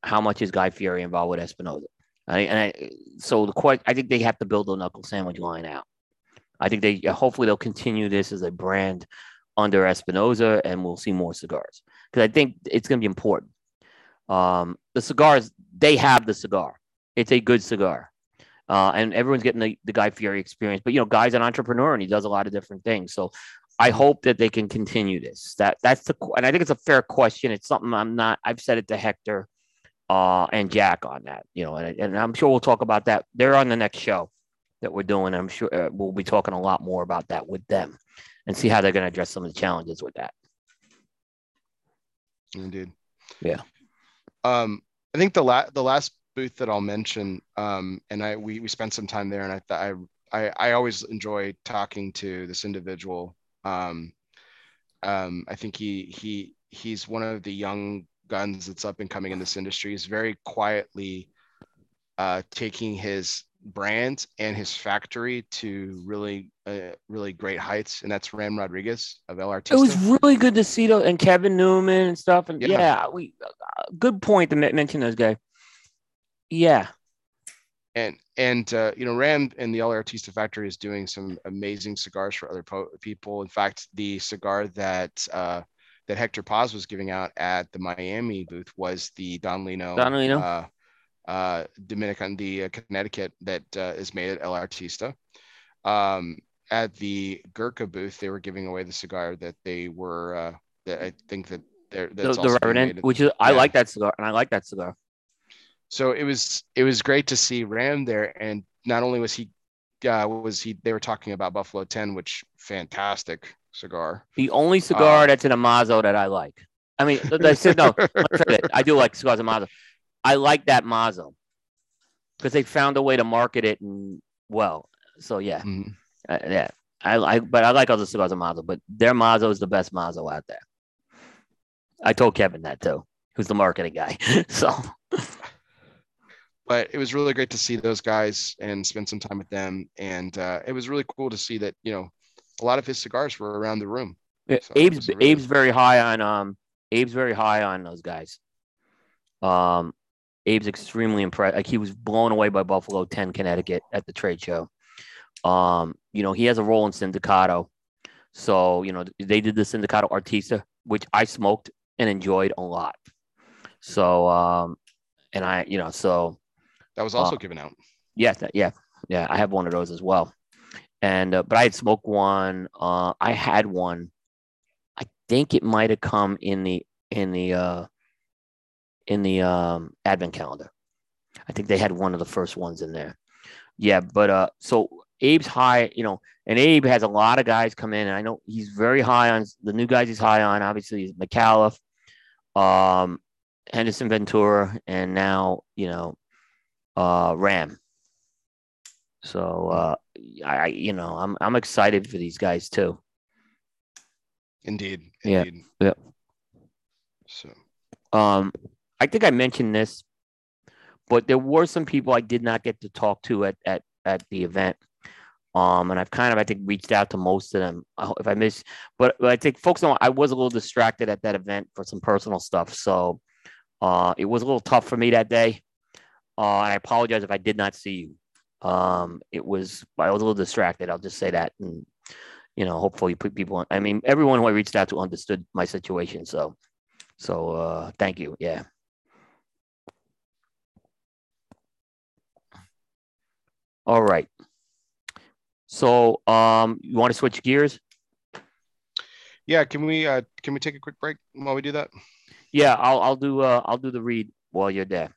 how much is Guy Fieri involved with Espinosa? I, and I, so the question, I think they have to build the Knuckle Sandwich line out. I think they hopefully they'll continue this as a brand under Espinosa, and we'll see more cigars because I think it's going to be important. Um, the cigars, they have the cigar. It's a good cigar. Uh, and everyone's getting the, the Guy Fieri experience. But, you know, Guy's an entrepreneur and he does a lot of different things. So I hope that they can continue this. That that's the And I think it's a fair question. It's something I'm not – I've said it to Hector uh, and Jack on that. You know, and, and I'm sure we'll talk about that. They're on the next show that we're doing. I'm sure uh, we'll be talking a lot more about that with them and see how they're going to address some of the challenges with that. Indeed. Yeah. Um, I think the last the last booth that I'll mention, um, and I we, we spent some time there, and I th- I, I I always enjoy talking to this individual. Um, um, I think he he he's one of the young guns that's up and coming in this industry. He's very quietly uh, taking his brand and his factory to really uh, really great heights, and that's Ram Rodriguez of L R T. It was really good to see though, and Kevin Newman and stuff, and yeah, yeah we uh, good point to mention those guys. Yeah, and and uh, you know, Ram and the L R T factory is doing some amazing cigars for other po- people. In fact, the cigar that uh, that Hector Paz was giving out at the Miami booth was the Don Lino. Don Lino. Uh, Uh, Dominican, the uh, Connecticut that uh, is made at El Artista. Um, at the Gurkha booth, they were giving away the cigar that they were. Uh, that I think that they're that's the, the Revenant, which is yeah. I like that cigar, and I like that cigar. So it was it was great to see Ram there, and not only was he uh, was he they were talking about Buffalo ten, which fantastic cigar. The only cigar uh, that's in a Mazo that I like. I mean, I said no. I do like cigars in Mazo. I like that Mazo because they found a way to market it and well. So yeah, mm-hmm. uh, yeah. I like, but I like other cigars of Mazo, but their Mazo is the best Mazo out there. I told Kevin that too, who's the marketing guy. So, but it was really great to see those guys and spend some time with them, and uh, it was really cool to see that you know a lot of his cigars were around the room. Yeah, so Abe's really Abe's cool. very high on um Abe's very high on those guys. Um. Abe's extremely impressed. Like he was blown away by Buffalo ten Connecticut at the trade show. Um, you know, he has a role in Sindicato. So, you know, they did the Sindicato Artista, which I smoked and enjoyed a lot. So, um, and I, you know, so that was also uh, given out. Yeah, th- yeah, yeah. I have one of those as well. And uh, but I had smoked one. Uh, I had one. I think it might have come in the in the uh, in the um, advent calendar. I think they had one of the first ones in there. Yeah, but uh, so Abe's high, you know, and Abe has a lot of guys come in. And I know he's very high on the new guys. He's high on obviously is McAuliffe, um, Henderson Ventura, and now you know uh, Ram. So uh, I, you know, I'm I'm excited for these guys too. Indeed. Indeed. Yeah. Yeah. So, um, I think I mentioned this, but there were some people I did not get to talk to at at at the event. Um, and I've kind of, I think, reached out to most of them. I hope if I miss, but, but I think folks know I was a little distracted at that event for some personal stuff. So uh, it was a little tough for me that day. Uh, and I apologize if I did not see you. Um, it was, I was a little distracted. I'll just say that. And, you know, hopefully people, I mean, everyone who I reached out to understood my situation. So, so uh, thank you. Yeah. All right. So, um, you want to switch gears? Yeah. Can we, uh, can we take a quick break while we do that? Yeah, I'll, I'll do, uh, I'll do the read while you're there.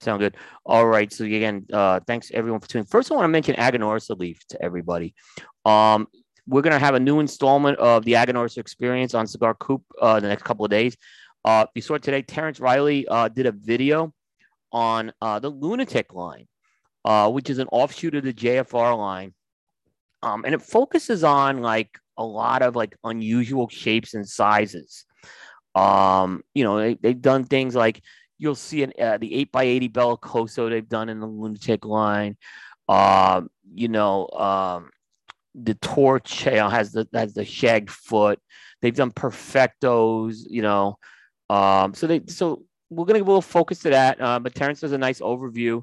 Sound good. All right. So again, uh, thanks everyone for tuning. First, I want to mention Agonorsa Leaf to everybody. Um, we're going to have a new installment of the Agonorsa Experience on Cigar Coop, uh, the next couple of days. Uh, you saw today, Terrence Riley, uh, did a video on, uh, the Lunatic line. Uh, which is an offshoot of the J F R line. Um, and it focuses on like a lot of like unusual shapes and sizes. Um, you know, they, they've done things like you'll see an, uh, the eight by eighty Bellicoso they've done in the Lunatic line. Um, you know, um, the Torch you know, has the has the shagged foot. They've done Perfectos, you know. Um, so they so we're going to give a little focus to that. Uh, but Terrence does a nice overview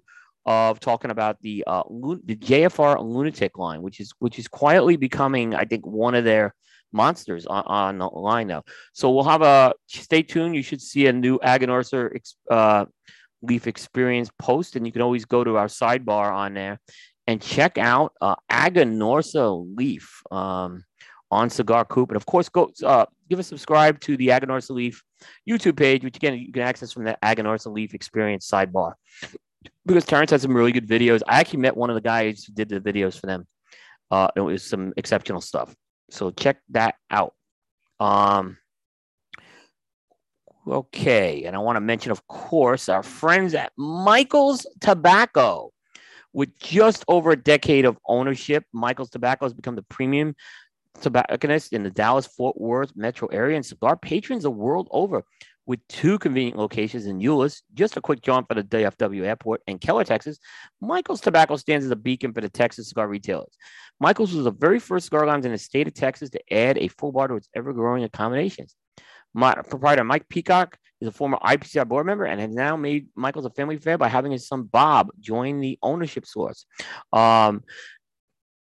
of talking about the uh, Lun- the J F R Lunatic line, which is which is quietly becoming, I think, one of their monsters on, on the line now. So we'll have a stay tuned. You should see a new Agonorsa ex- uh, Leaf Experience post, and you can always go to our sidebar on there and check out uh, Agonorsa Leaf um, on Cigar Coop, and of course, go uh, give a subscribe to the Agonorsa Leaf YouTube page, which again you can access from the Agonorsa Leaf Experience sidebar. Because Terrence had some really good videos. I actually met one of the guys who did the videos for them. Uh, it was some exceptional stuff. So check that out. Um, okay. And I want to mention, of course, our friends at Michael's Tobacco. With just over a decade of ownership, Michael's Tobacco has become the premium tobacconist in the Dallas-Fort Worth metro area and cigar patrons the world over. With two convenient locations in Euless, just a quick jaunt for the D F W airport, and Keller, Texas, Michael's Tobacco stands as a beacon for the Texas cigar retailers. Michael's was the very first cigar lounge in the state of Texas to add a full bar to its ever-growing accommodations. My proprietor, Mike Peacock, is a former I P C R board member and has now made Michael's a family affair by having his son, Bob, join the ownership source. Um,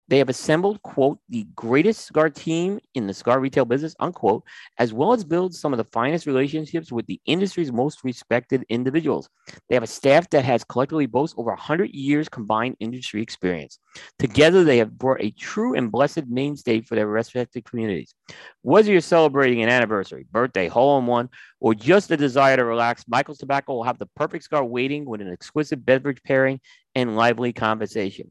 They have assembled, quote, the greatest cigar team in the cigar retail business, unquote, as well as build some of the finest relationships with the industry's most respected individuals. They have a staff that has collectively boasts over one hundred years combined industry experience. Together, they have brought a true and blessed mainstay for their respective communities. Whether you're celebrating an anniversary, birthday, hole-in-one, or just a desire to relax, Michael's Tobacco will have the perfect cigar waiting with an exquisite beverage pairing and lively conversation.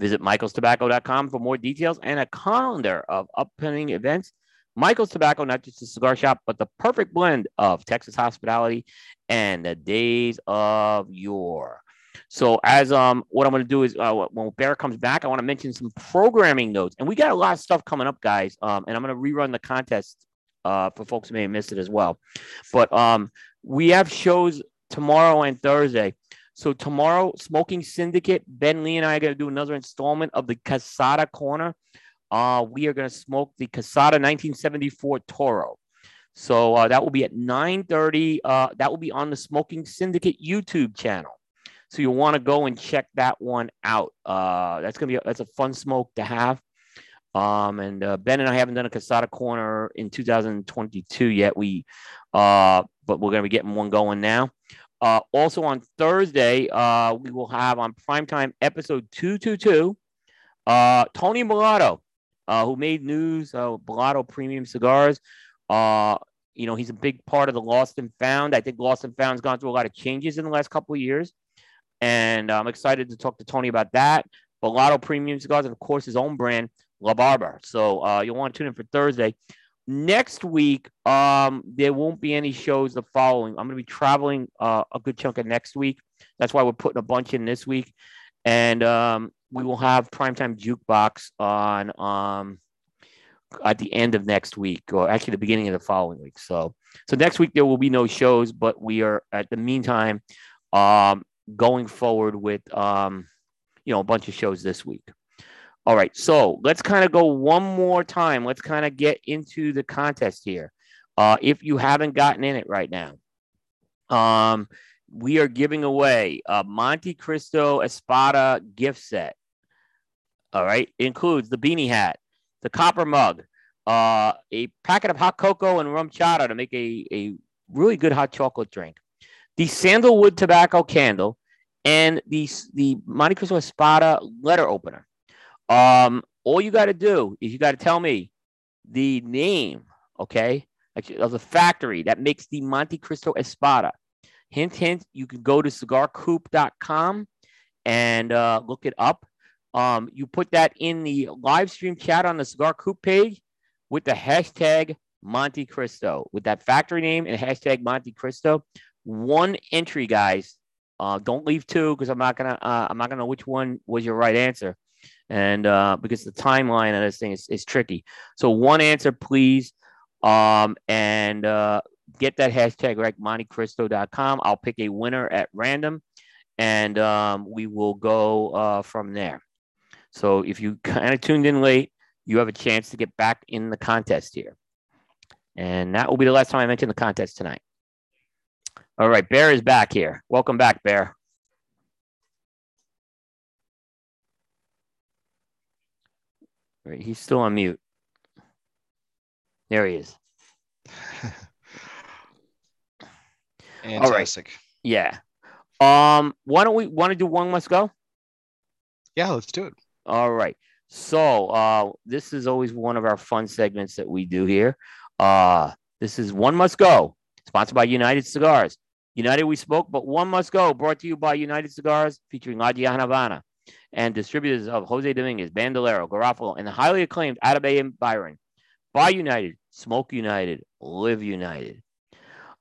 Visit michaels tobacco dot com for more details and a calendar of upcoming events. Michael's Tobacco, not just a cigar shop, but the perfect blend of Texas hospitality and the days of yore. So as um, what I'm going to do is uh, when Bear comes back, I want to mention some programming notes. And we got a lot of stuff coming up, guys. Um, and I'm going to rerun the contest uh, for folks who may have missed it as well. But um, we have shows tomorrow and Thursday. So tomorrow, Smoking Syndicate, Ben Lee and I are going to do another installment of the Casada Corner. Uh, we are going to smoke the Casada nineteen seventy-four Toro. So uh, that will be at nine thirty. Uh, that will be on the Smoking Syndicate YouTube channel. So you'll want to go and check that one out. Uh, that's going to be a, that's a fun smoke to have. Um, and uh, Ben and I haven't done a Casada Corner in two thousand twenty-two yet. We, uh, but we're going to be getting one going now. Uh, also on Thursday, uh, we will have on Primetime episode two twenty-two, uh, Tony Bellotto, uh, who made news, uh, Bellotto Premium Cigars. Uh, you know, he's a big part of the Lost and Found. I think Lost and Found's gone through a lot of changes in the last couple of years. And I'm excited to talk to Tony about that. Bellotto Premium Cigars and, of course, his own brand, La Barba. So uh, you'll want to tune in for Thursday. Next week, um, there won't be any shows the following. I'm going to be traveling uh, a good chunk of next week. That's why we're putting a bunch in this week. And um, we will have Primetime Jukebox on um, at the end of next week, or actually the beginning of the following week. So, so next week there will be no shows, but we are, at the meantime, um, going forward with um, you know, a bunch of shows this week. All right, so let's kind of go one more time. Let's kind of get into the contest here. Uh, if you haven't gotten in it right now, um, we are giving away a Monte Cristo Espada gift set. All right, it includes the beanie hat, the copper mug, uh, a packet of hot cocoa and rum chata to make a, a really good hot chocolate drink, the sandalwood tobacco candle, and the, the Monte Cristo Espada letter opener. Um, all you got to do is you got to tell me the name, okay, of the factory that makes the Monte Cristo Espada. Hint, hint, you can go to cigar coop dot com and uh, look it up. Um, you put that in the live stream chat on the Cigar Coop page with the hashtag Monte Cristo, with that factory name and hashtag Monte Cristo. One entry, guys. Uh, don't leave two, because I'm not gonna uh, I'm not gonna know which one was your right answer. And uh, because the timeline of this thing is, is tricky. So one answer, please. Um, and uh, get that hashtag right, Monte Cristo dot com. I'll pick a winner at random, and um, we will go uh, from there. So if you kind of tuned in late, you have a chance to get back in the contest here. And that will be the last time I mention the contest tonight. All right, Bear is back here. Welcome back, Bear. He's still on mute. There he is. Fantastic. All right. Yeah. Um, why don't we want to do one let's go? Yeah, let's do it. All right. So uh, this is always one of our fun segments that we do here. Uh, this is One Must Go, sponsored by United Cigars. United we spoke, but One Must Go, brought to you by United Cigars, featuring La Habana, and distributors of Jose Dominguez, Bandolero, Garofalo, and the highly acclaimed Atabey and Byron. Buy United, smoke United, live United.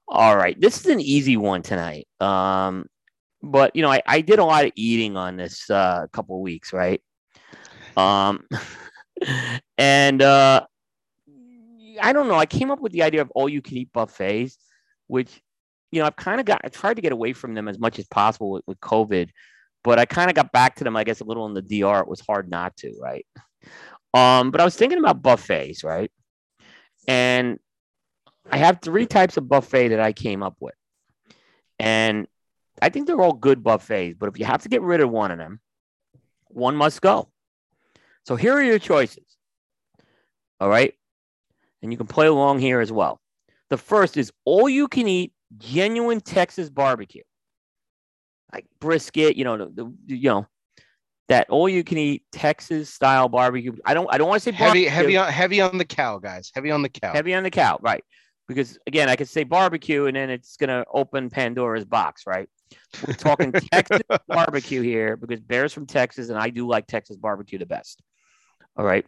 All right, this is an easy one tonight. Um, but, you know, I, I did a lot of eating on this uh, couple of weeks, right? Um, and uh, I don't know. I came up with the idea of all-you-can-eat buffets, which, you know, I've kind of got – I tried to get away from them as much as possible with, with COVID. But I kind of got back to them, I guess, a little in the D R. It was hard not to, right? Um, but I was thinking about buffets, right? And I have three types of buffet that I came up with. And I think they're all good buffets. But if you have to get rid of one of them, one must go. So here are your choices. All right? And you can play along here as well. The first is all-you-can-eat genuine Texas barbecue. Like brisket, you know, the, the you know, that all you can eat Texas style barbecue. I don't, I don't want to say heavy, barbecue. heavy, on, heavy on the cow, guys. Heavy on the cow. Heavy on the cow, right? Because again, I could say barbecue, and then it's gonna open Pandora's box, right? We're talking Texas barbecue here because Bear's from Texas, and I do like Texas barbecue the best. All right.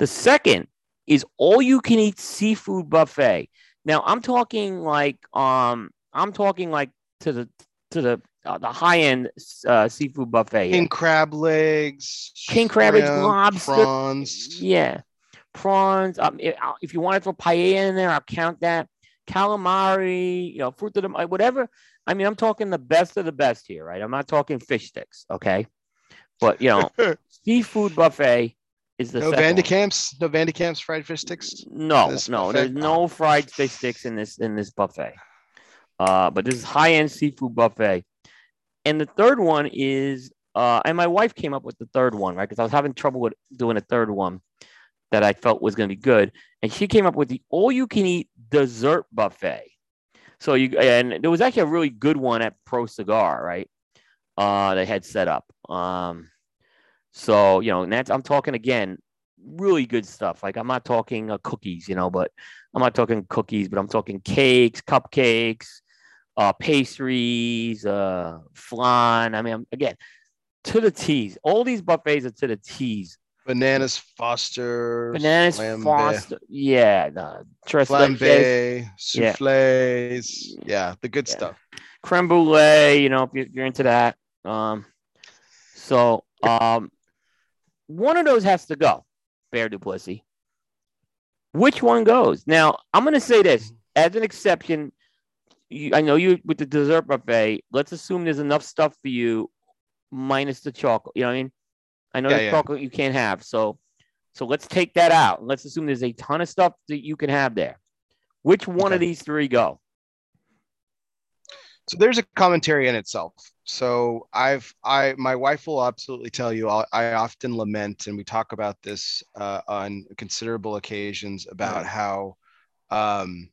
The second is all you can eat seafood buffet. Now I'm talking like, um, I'm talking like to the to the Uh, the high-end uh, seafood buffet. King crab legs. King crab legs, lobster. Prawns. Yeah. Prawns. Um, if, if you want to throw paella in there, I'll count that. Calamari, you know, fruit of the, whatever. I mean, I'm talking the best of the best here, right? I'm not talking fish sticks, okay? But, you know, seafood buffet is the no second. Vandekamps, no Vandekamps fried fish sticks? No, no. Buffet. There's no fried fish sticks in this, in this buffet. Uh, but this is high-end seafood buffet. And the third one is, uh, and my wife came up with the third one, right? Because I was having trouble with doing a third one that I felt was going to be good. And she came up with the all-you-can-eat dessert buffet. So you, and there was actually a really good one at Pro Cigar, right? Uh, they had set up. Um, so, you know, and that's, I'm talking again, really good stuff. Like, I'm not talking uh, cookies, you know, but I'm not talking cookies, but I'm talking cakes, cupcakes, uh, pastries, uh, flan. I mean, I'm, again, to the T's. All these buffets are to the T's. Bananas Foster. Bananas flambe. Foster. Yeah. No, flambe, souffles. Yeah. yeah, the good yeah. stuff. Creme brulee, you know, if you're into that. Um, so um, one of those has to go, Bear Duplessis. Which one goes? Now, I'm going to say this. As an exception, you, I know you with the dessert buffet, let's assume there's enough stuff for you minus the chocolate. You know what I mean? I know yeah, there's yeah. chocolate you can't have. So so let's take that out. Let's assume there's a ton of stuff that you can have there. Which one okay. of these three go? So there's a commentary in itself. So I've I my wife will absolutely tell you I'll, I often lament, and we talk about this uh, on considerable occasions about yeah. how um,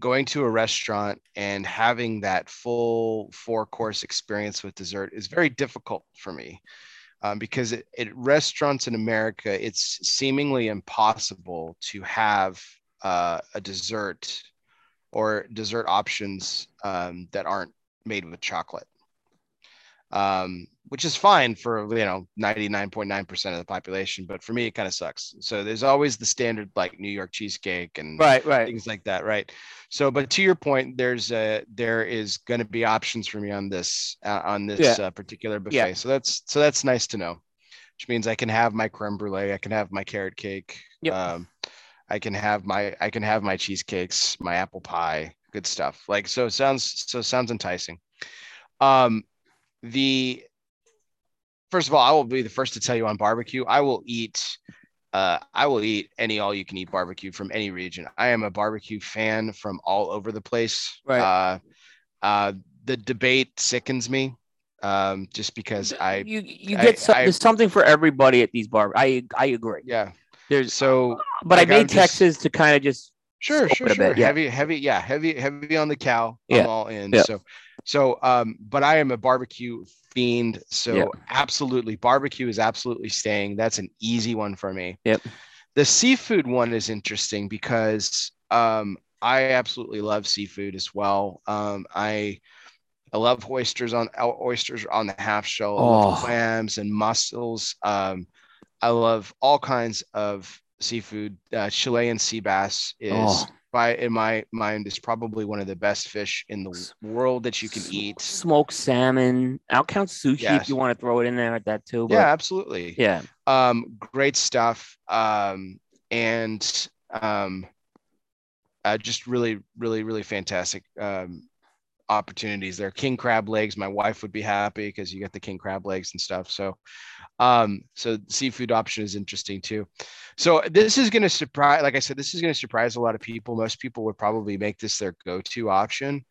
going to a restaurant and having that full four course experience with dessert is very difficult for me. Um, because at restaurants in America, it's seemingly impossible to have uh, a dessert or dessert options um, that aren't made with chocolate, um, which is fine for, you know, ninety-nine point nine percent of the population. But for me, it kind of sucks. So there's always the standard like New York cheesecake and right, right. things like that. Right. So but to your point, there's a, there is going to be options for me on this uh, on this yeah. uh, particular buffet. Yeah. So that's so that's nice to know, which means I can have my creme brulee. I can have my carrot cake. Yep. Um, I can have my I can have my cheesecakes, my apple pie, good stuff. Like, so it sounds so it sounds enticing. Um, the first of all, I will be the first to tell you on barbecue, I will eat uh, I will eat any all you can eat barbecue from any region. I am a barbecue fan from all over the place. Right. Uh, uh, the debate sickens me, um, just because I you you I, get so, I, there's something for everybody at these bar. I I agree. Yeah. There's so, but like I made I'm Texas just, to kind of just sure, sure, sure. Bit, yeah. Heavy, heavy, yeah, heavy, heavy on the cow. Yeah. I'm all in. Yeah. So, so, um, but I am a barbecue fiend. So, yeah. absolutely, barbecue is absolutely staying. That's an easy one for me. Yep. The seafood one is interesting because um, I absolutely love seafood as well. Um, I. I love oysters on oysters on the half shell, oh. clams and mussels. Um, I love all kinds of seafood. Uh, Chilean sea bass is, oh. by in my mind, is probably one of the best fish in the S- world that you can S- eat. Smoked salmon. I'll count sushi yes. if you want to throw it in there at that too. But... yeah, absolutely. Yeah. Um, great stuff. Um, and um, uh, just really, really, really fantastic um, opportunities there. King crab legs. My wife would be happy because you get the king crab legs and stuff. So, um, so seafood option is interesting too. So this is going to surprise, like I said, this is going to surprise a lot of people. Most people would probably make this their go-to option.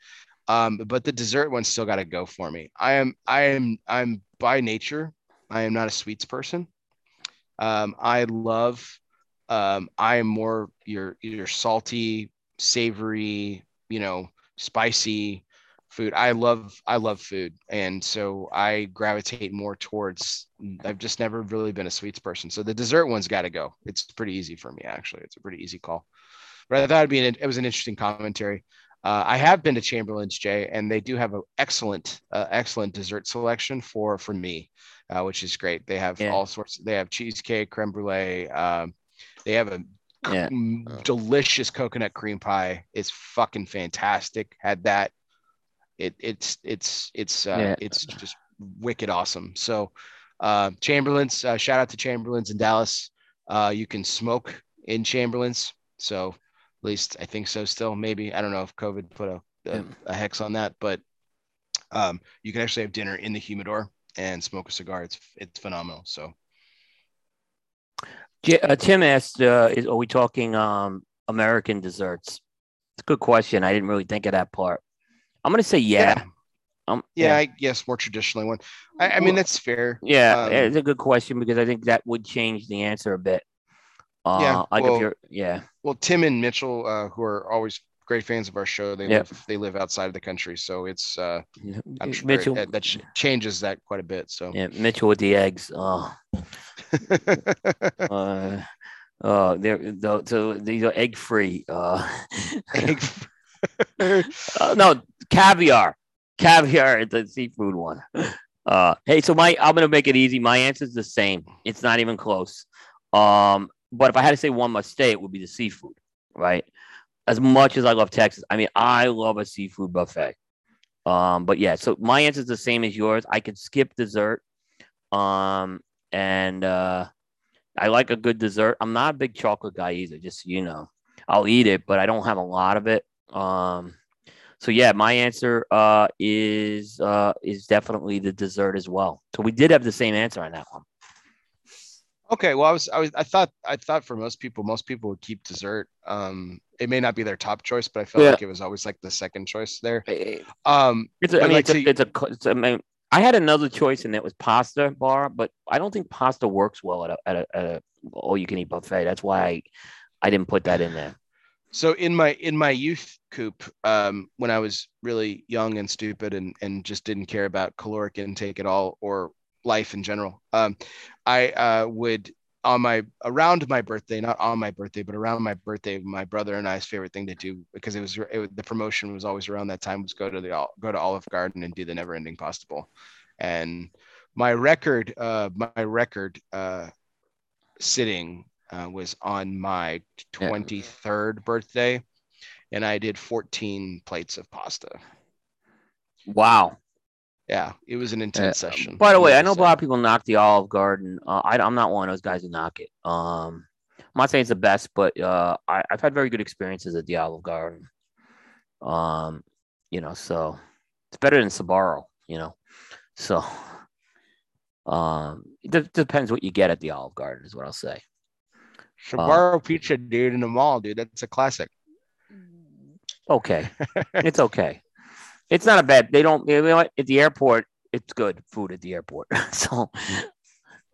Um, but the dessert one's still got to go for me. I am, I am, I'm by nature, I am not a sweets person. Um, I love, um, I am more your, your salty, savory, you know, spicy, food. I love, I love food. And so I gravitate more towards, I've just never really been a sweets person. So the dessert one's got to go. It's pretty easy for me, actually. It's a pretty easy call, but I thought it'd be an, it was an interesting commentary. Uh, I have been to Chamberlain's, Jay, and they do have an excellent, uh, excellent dessert selection for, for me, uh, which is great. They have yeah. all sorts, they have cheesecake, creme brulee. Um, they have a yeah. c- oh. delicious coconut cream pie. It's fucking fantastic. Had that. It it's it's it's uh, yeah. it's just wicked awesome. So uh, Chamberlain's, uh, shout out to Chamberlain's in Dallas. Uh, you can smoke in Chamberlain's. So at least I think so still, maybe. I don't know if COVID put a, a, a hex on that, but um, you can actually have dinner in the humidor and smoke a cigar. It's it's phenomenal. So uh, Tim asked, uh, is, are we talking um, American desserts? It's a good question. I didn't really think of that part. I'm gonna say yeah. Yeah, um, yeah, yeah. I guess more traditionally one. I, I mean, that's fair. Yeah, um, it's a good question because I think that would change the answer a bit. Uh, yeah, like well, if you're, yeah. Well, Tim and Mitchell, uh, who are always great fans of our show. They yep. live, they live outside of the country, so it's uh, I'm sure Mitchell, it, that, that changes that quite a bit. So yeah, Mitchell with the eggs. Oh, uh, oh, they're so these are egg free. Uh, egg free. uh, no caviar, caviar is the seafood one. Uh, hey, so my I'm gonna make it easy. My answer is the same. It's not even close. Um, but if I had to say one must stay, it would be the seafood, right? As much as I love Texas, I mean, I love a seafood buffet. Um, but yeah, so my answer is the same as yours. I could skip dessert. Um, and uh, I like a good dessert. I'm not a big chocolate guy either, just so you know. I'll eat it, but I don't have a lot of it. Um, so yeah, my answer uh, is uh, is definitely the dessert as well. So we did have the same answer on that one. Okay, well, I was, I was, I thought, I thought for most people, most people would keep dessert. Um, it may not be their top choice, but I felt yeah. like it was always like the second choice there. Um, it's a, I mean, like it's, a, you, it's a, it's a, I mean, I had another choice and it was pasta bar, but I don't think pasta works well at a, at a, at a all-you-can-eat buffet. That's why I, I didn't put that in there. So in my in my youth coop, um, when I was really young and stupid and and just didn't care about caloric intake at all or life in general, um, I uh, would on my around my birthday, not on my birthday, but around my birthday, my brother and I's favorite thing to do, because it was it, the promotion was always around that time, was go to the go to Olive Garden and do the Never Ending Pasta Bowl. And my record, uh, my record uh, sitting. Uh, was on my twenty-third yeah. birthday, and I did fourteen plates of pasta. Wow. Yeah, it was an intense uh, session. By the way, I know a lot of people knock the Olive Garden. Uh, I, I'm not one of those guys who knock it. Um, I'm not saying it's the best, but uh, I, I've had very good experiences at the Olive Garden. Um, you know, so it's better than Sbarro, you know. So um, it d- depends what you get at the Olive Garden is what I'll say. Sbarro uh, pizza, dude, in the mall, dude. That's a classic. Okay. It's okay. It's not a bad. They don't, you know what? At the airport, it's good food at the airport. So,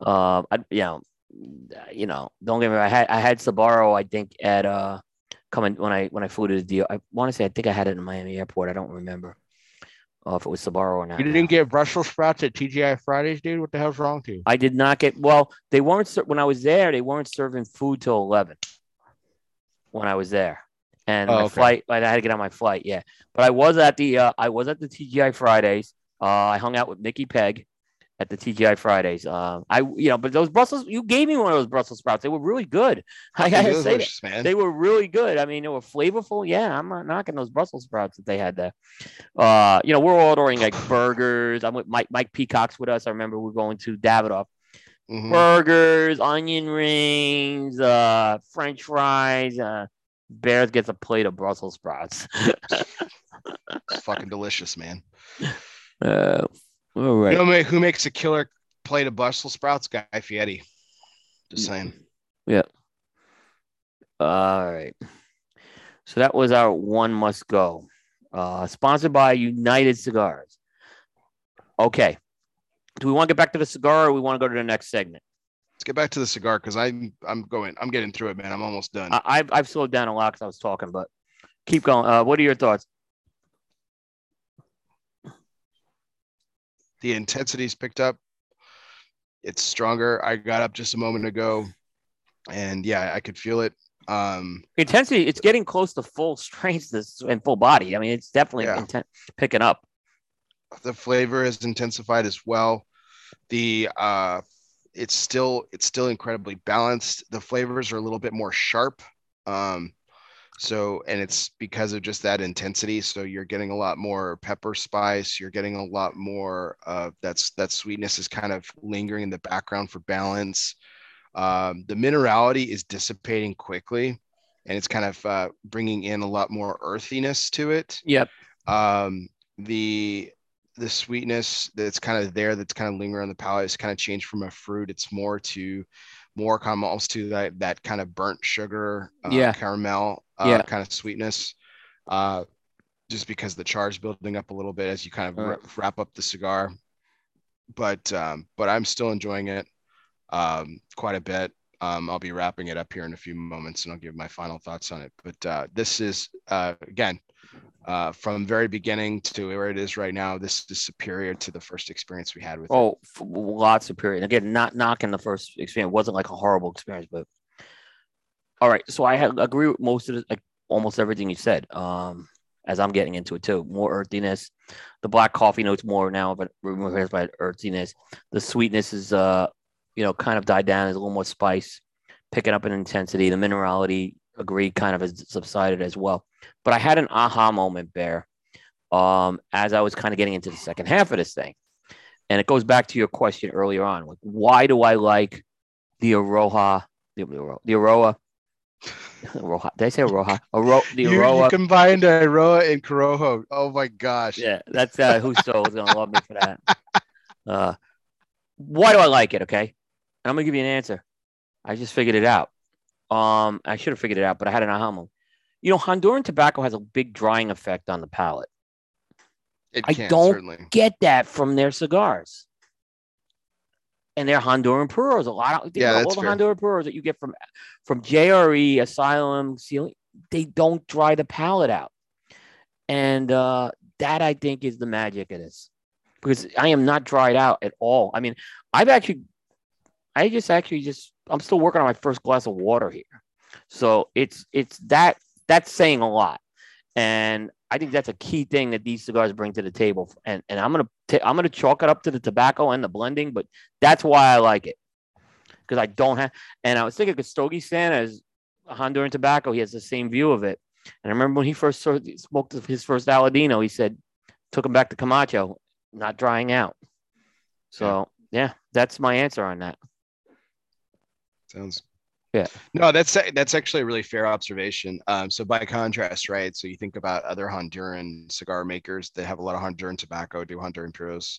uh, I, you know, you know, don't get me wrong. I had, I had Sbarro, I think, at uh, coming when I, when I flew to the deal. I want to say, I think I had it in Miami airport. I don't remember uh, if it was Sbarro or not. You didn't now. get Brussels sprouts at T G I Fridays, dude? What the hell's wrong with you? I did not get, well, they weren't, when I was there, they weren't serving food till eleven when I was there. And oh, my okay. flight, I had to get on my flight, yeah. But I was at the, uh, I was at the T G I Fridays. Uh, I hung out with Nikki Pegg at the T G I Fridays. Um, uh, I, you know, but those Brussels, you gave me one of those Brussels sprouts. They were really good. I gotta Delicious, say that. Man. They were really good. I mean, they were flavorful. Yeah, I'm not knocking those Brussels sprouts that they had there. Uh, you know, we're ordering like burgers. I'm with Mike. Mike Peacock's with us. I remember we we're going to Davidoff. Mm-hmm. Burgers, onion rings, uh, French fries. Uh, Bears gets a plate of Brussels sprouts. It's fucking delicious, man. Uh, all right. You know who makes a killer plate of Brussels sprouts? Guy Fieri. Just saying. Yeah. All right. So that was our one must go. Uh, sponsored by United Cigars. Okay. Do we want to get back to the cigar, or we want to go to the next segment? Let's get back to the cigar, because I'm I'm going I'm getting through it, man. I'm almost done. I, I've I've slowed down a lot because I was talking, but keep going. Uh, what are your thoughts? The intensity's picked up. It's stronger. I got up just a moment ago, and yeah, I could feel it. Um, intensity. It's getting close to full strength and full body. I mean, it's definitely yeah. inten- picking up. The flavor has intensified as well. The uh, it's still it's still incredibly balanced. The flavors are a little bit more sharp. Um, so and it's because of just that intensity. So you're getting a lot more pepper spice. You're getting a lot more uh, that's that sweetness is kind of lingering in the background for balance. Um, the minerality is dissipating quickly, and it's kind of uh, bringing in a lot more earthiness to it. Yep. Um, the the sweetness that's kind of there, that's kind of lingering on the palate, is kind of changed from a fruit. It's more to more kind of almost to that, that kind of burnt sugar, uh, yeah. caramel uh, yeah. kind of sweetness, uh, just because the char is building up a little bit as you kind of uh. wrap up the cigar. But um, but I'm still enjoying it um, quite a bit. Um, I'll be wrapping it up here in a few moments, and I'll give my final thoughts on it. But uh, this is, uh, again, uh, from very beginning to where it is right now, this is superior to the first experience we had with oh, it. Oh, a lot superior. And again, not knocking the first experience. It wasn't like a horrible experience, but all right. So I have, agree with most of the, like, almost everything you said, um, as I'm getting into it too. More earthiness. The black coffee notes more now, but removed by earthiness. The sweetness is... Uh, you know, kind of died down. There's a little more spice, picking up in intensity. The minerality, agreed, kind of has subsided as well. But I had an aha moment, Bear, um, as I was kind of getting into the second half of this thing. And it goes back to your question earlier on. Like, why do I like the Aroha, the Aroha, the Aroha, Aroha. Did I say Aroha? Aro- the you, Aroha. You combined Aroha and Corojo. Oh, my gosh. Yeah, that's uh, Huso is going to love me for that. Uh, why do I like it, okay? I'm going to give you an answer. I just figured it out. Um, I should have figured it out, but I had an aha moment. You know, Honduran tobacco has a big drying effect on the palate. It I can, don't certainly. get that from their cigars. And their Honduran puros. A lot of yeah, know, all the fair. Honduran puros that you get from, from J R E, Asylum, Ceiling, they don't dry the palate out. And uh, that, I think, is the magic of this. Because I am not dried out at all. I mean, I've actually... I just actually just I'm still working on my first glass of water here. So it's it's that that's saying a lot. And I think that's a key thing that these cigars bring to the table. And and I'm going to I'm going to chalk it up to the tobacco and the blending. But that's why I like it, because I don't have. And I was thinking Stogie Santa's Honduran tobacco. He has the same view of it. And I remember when he first smoked his first Aladino, he said took him back to Camacho, not drying out. So, yeah, that's my answer on that. Sounds yeah no that's that's actually a really fair observation. Um so by contrast, right, so you think about other Honduran cigar makers that have a lot of Honduran tobacco, do Honduran puros,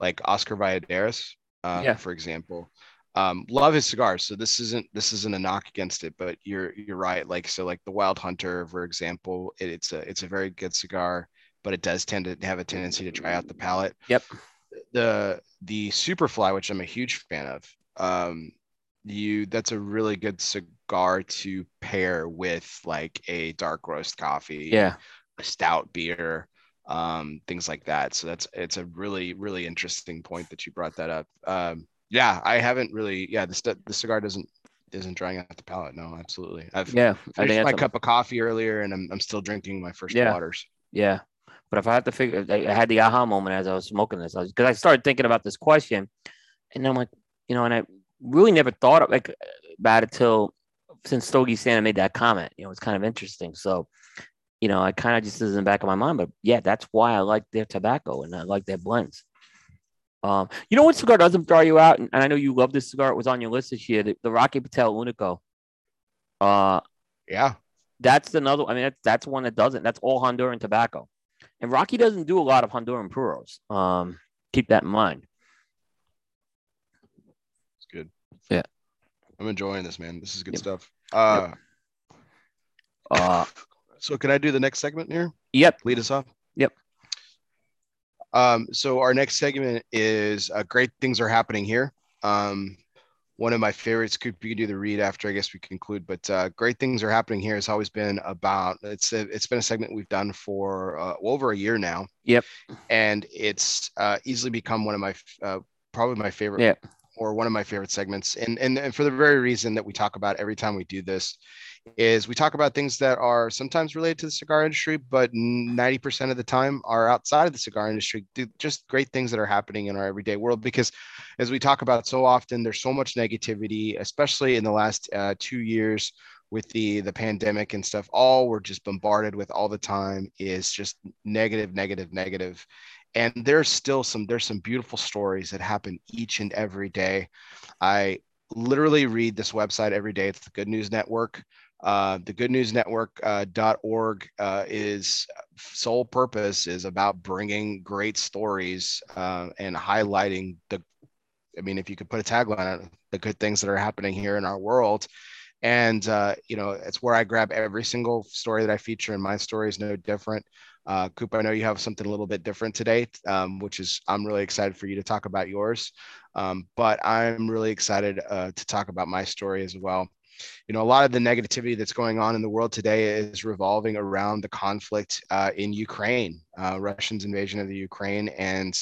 like Oscar Valladares, uh, yeah. for example. Um love his cigars, so this isn't this isn't a knock against it, but you're you're right. Like, so like the Wild Hunter, for example, it, it's a it's a very good cigar, but it does tend to have a tendency to dry out the palate. Yep. The the Superfly, which I'm a huge fan of, um You that's a really good cigar to pair with like a dark roast coffee, yeah, a stout beer, um, things like that. So that's it's a really, really interesting point that you brought that up. Um, yeah, I haven't really, yeah, the the cigar doesn't isn't drying out the palate. No, absolutely. I've yeah, I finished my something. cup of coffee earlier, and I'm I'm still drinking my first yeah. waters. Yeah, but if I had to figure, I had the aha moment as I was smoking this, because I, I started thinking about this question, and I'm like, you know, and I. really never thought of, like, about it till since Stogie Santa made that comment. You know, it's kind of interesting. So, you know, I kind of just is in the back of my mind. But yeah, that's why I like their tobacco and I like their blends. Um, you know what cigar doesn't throw you out? And, and I know you love this cigar. It was on your list this year. The, the Rocky Patel Unico. Uh, yeah, that's another. I mean, that's that's one that doesn't. That's all Honduran tobacco, and Rocky doesn't do a lot of Honduran puros. Um, keep that in mind. Yeah, I'm enjoying this, man. This is good yep. stuff. Uh, yep. uh, so can I do the next segment here? Yep. Lead us off. Yep. Um, so our next segment is uh, Great Things Are Happening Here. Um, one of my favorites. Could you do the read after? I guess we conclude. But uh, Great Things Are Happening Here has always been about. It's a, it's been a segment we've done for uh, well, over a year now. Yep. And it's uh, easily become one of my uh, probably my favorite. Yeah. or one of my favorite segments. And, and and for the very reason that we talk about every time we do this is we talk about things that are sometimes related to the cigar industry, but ninety percent of the time are outside of the cigar industry. Do just great things that are happening in our everyday world, because as we talk about so often, there's so much negativity, especially in the last uh, two years with the, the pandemic and stuff. All we're just bombarded with all the time is just negative, negative, negative. And there's still some, there's some beautiful stories that happen each and every day. I literally read this website every day. It's the Good News Network. Uh, the Good News Network uh, .org uh, is sole purpose is about bringing great stories uh, and highlighting the, I mean, if you could put a tagline on the good things that are happening here in our world. And, uh, you know, it's where I grab every single story that I feature, and my story is no different. Uh, Coop, I know you have something a little bit different today, um, which is I'm really excited for you to talk about yours. Um, but I'm really excited uh, to talk about my story as well. You know, a lot of the negativity that's going on in the world today is revolving around the conflict uh, in Ukraine, uh, Russia's invasion of the Ukraine. And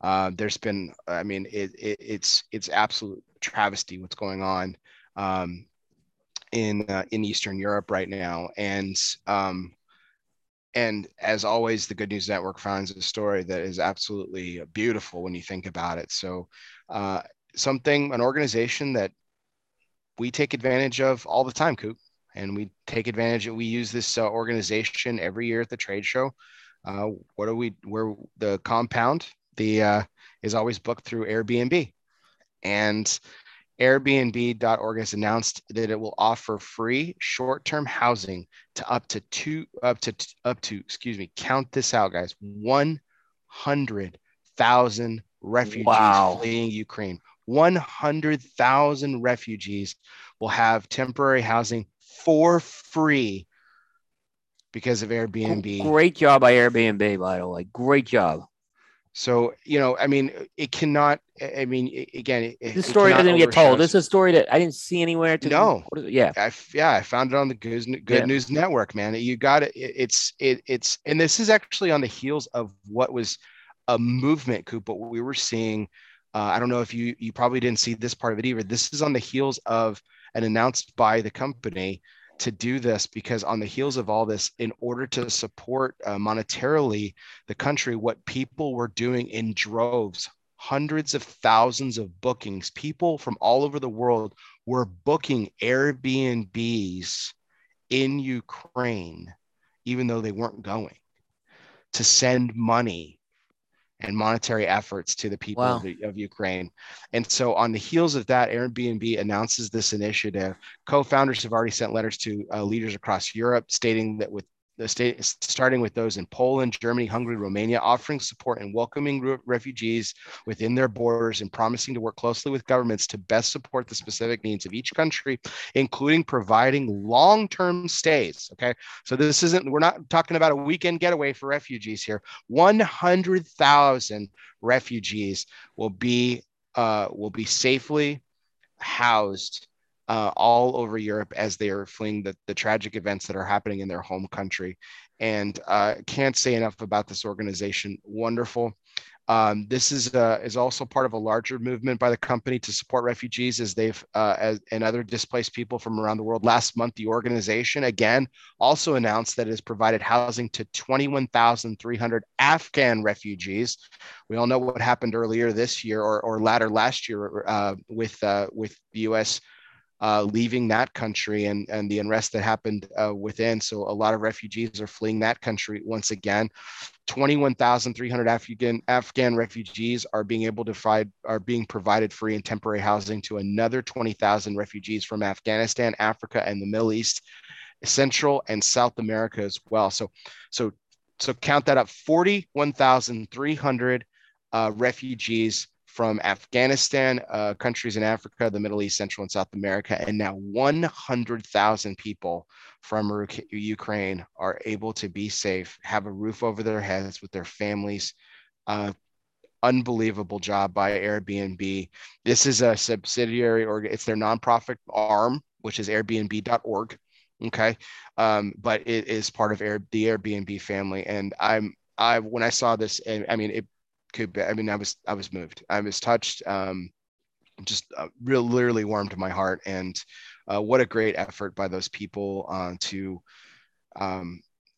uh, there's been, I mean, it, it, it's it's absolute travesty what's going on um, in uh, in Eastern Europe right now. And um, and as always, the Good News Network finds a story that is absolutely beautiful when you think about it. So uh, something, an organization that we take advantage of all the time, Coop, and we take advantage of, we use this uh, organization every year at the trade show. Uh, what do we, where the compound, the uh, is always booked through Airbnb, and Airbnb dot org has announced that it will offer free short-term housing to up to two, up to, up to, excuse me, count this out, guys, one hundred thousand refugees wow. fleeing Ukraine. one hundred thousand refugees will have temporary housing for free because of Airbnb. Great job by Airbnb, by the way. Great job. So, you know, I mean, it cannot, I mean, it, again, it, this story doesn't get told. This is a story that I didn't see anywhere. To, no. Yeah. I, yeah. I found it on the Good, Good yeah. News Network, man. You got it. it it's, it, it's, and this is actually on the heels of what was a movement, Coop, but we were seeing. Uh, I don't know if you you probably didn't see this part of it either. This is on the heels of an announcement by the company to do this, because on the heels of all this, in order to support uh, monetarily the country, what people were doing in droves, hundreds of thousands of bookings, people from all over the world were booking Airbnbs in Ukraine, even though they weren't going, to send money and monetary efforts to the people wow. of, the, of Ukraine. And so on the heels of that, Airbnb announces this initiative. Co-founders have already sent letters to uh, leaders across Europe, stating that with the state, starting with those in Poland, Germany, Hungary, Romania, offering support and welcoming re- refugees within their borders, and promising to work closely with governments to best support the specific needs of each country, including providing long-term stays. Okay, so this isn't, we're not talking about a weekend getaway for refugees here. one hundred thousand refugees will be uh, will be safely housed Uh, all over Europe as they are fleeing the, the tragic events that are happening in their home country. And uh, can't say enough about this organization. Wonderful. Um, this is uh, is also part of a larger movement by the company to support refugees as they've uh, as, and other displaced people from around the world. Last month, the organization again also announced that it has provided housing to twenty-one thousand three hundred Afghan refugees. We all know what happened earlier this year or or latter last year uh, with uh, with the U S Uh, leaving that country and, and the unrest that happened uh, within. So a lot of refugees are fleeing that country once again. twenty-one thousand three hundred Afghan Afghan refugees are being able to find are being provided free and temporary housing to another twenty thousand refugees from Afghanistan, Africa, and the Middle East, Central and South America as well. So so so count that up: forty-one thousand three hundred uh, refugees from Afghanistan, uh, countries in Africa, the Middle East, Central and South America, and now one hundred thousand people from Ru- Ukraine are able to be safe, have a roof over their heads with their families. Uh, unbelievable job by Airbnb. This is a subsidiary, or it's their nonprofit arm, which is Airbnb dot org. Okay, um, but it is part of Air- the Airbnb family, and I'm I when I saw this, I mean it. Could be, I mean, I was, I was moved. I was touched, um, just uh, real, literally warmed my heart. And uh, what a great effort by those people uh, to, um,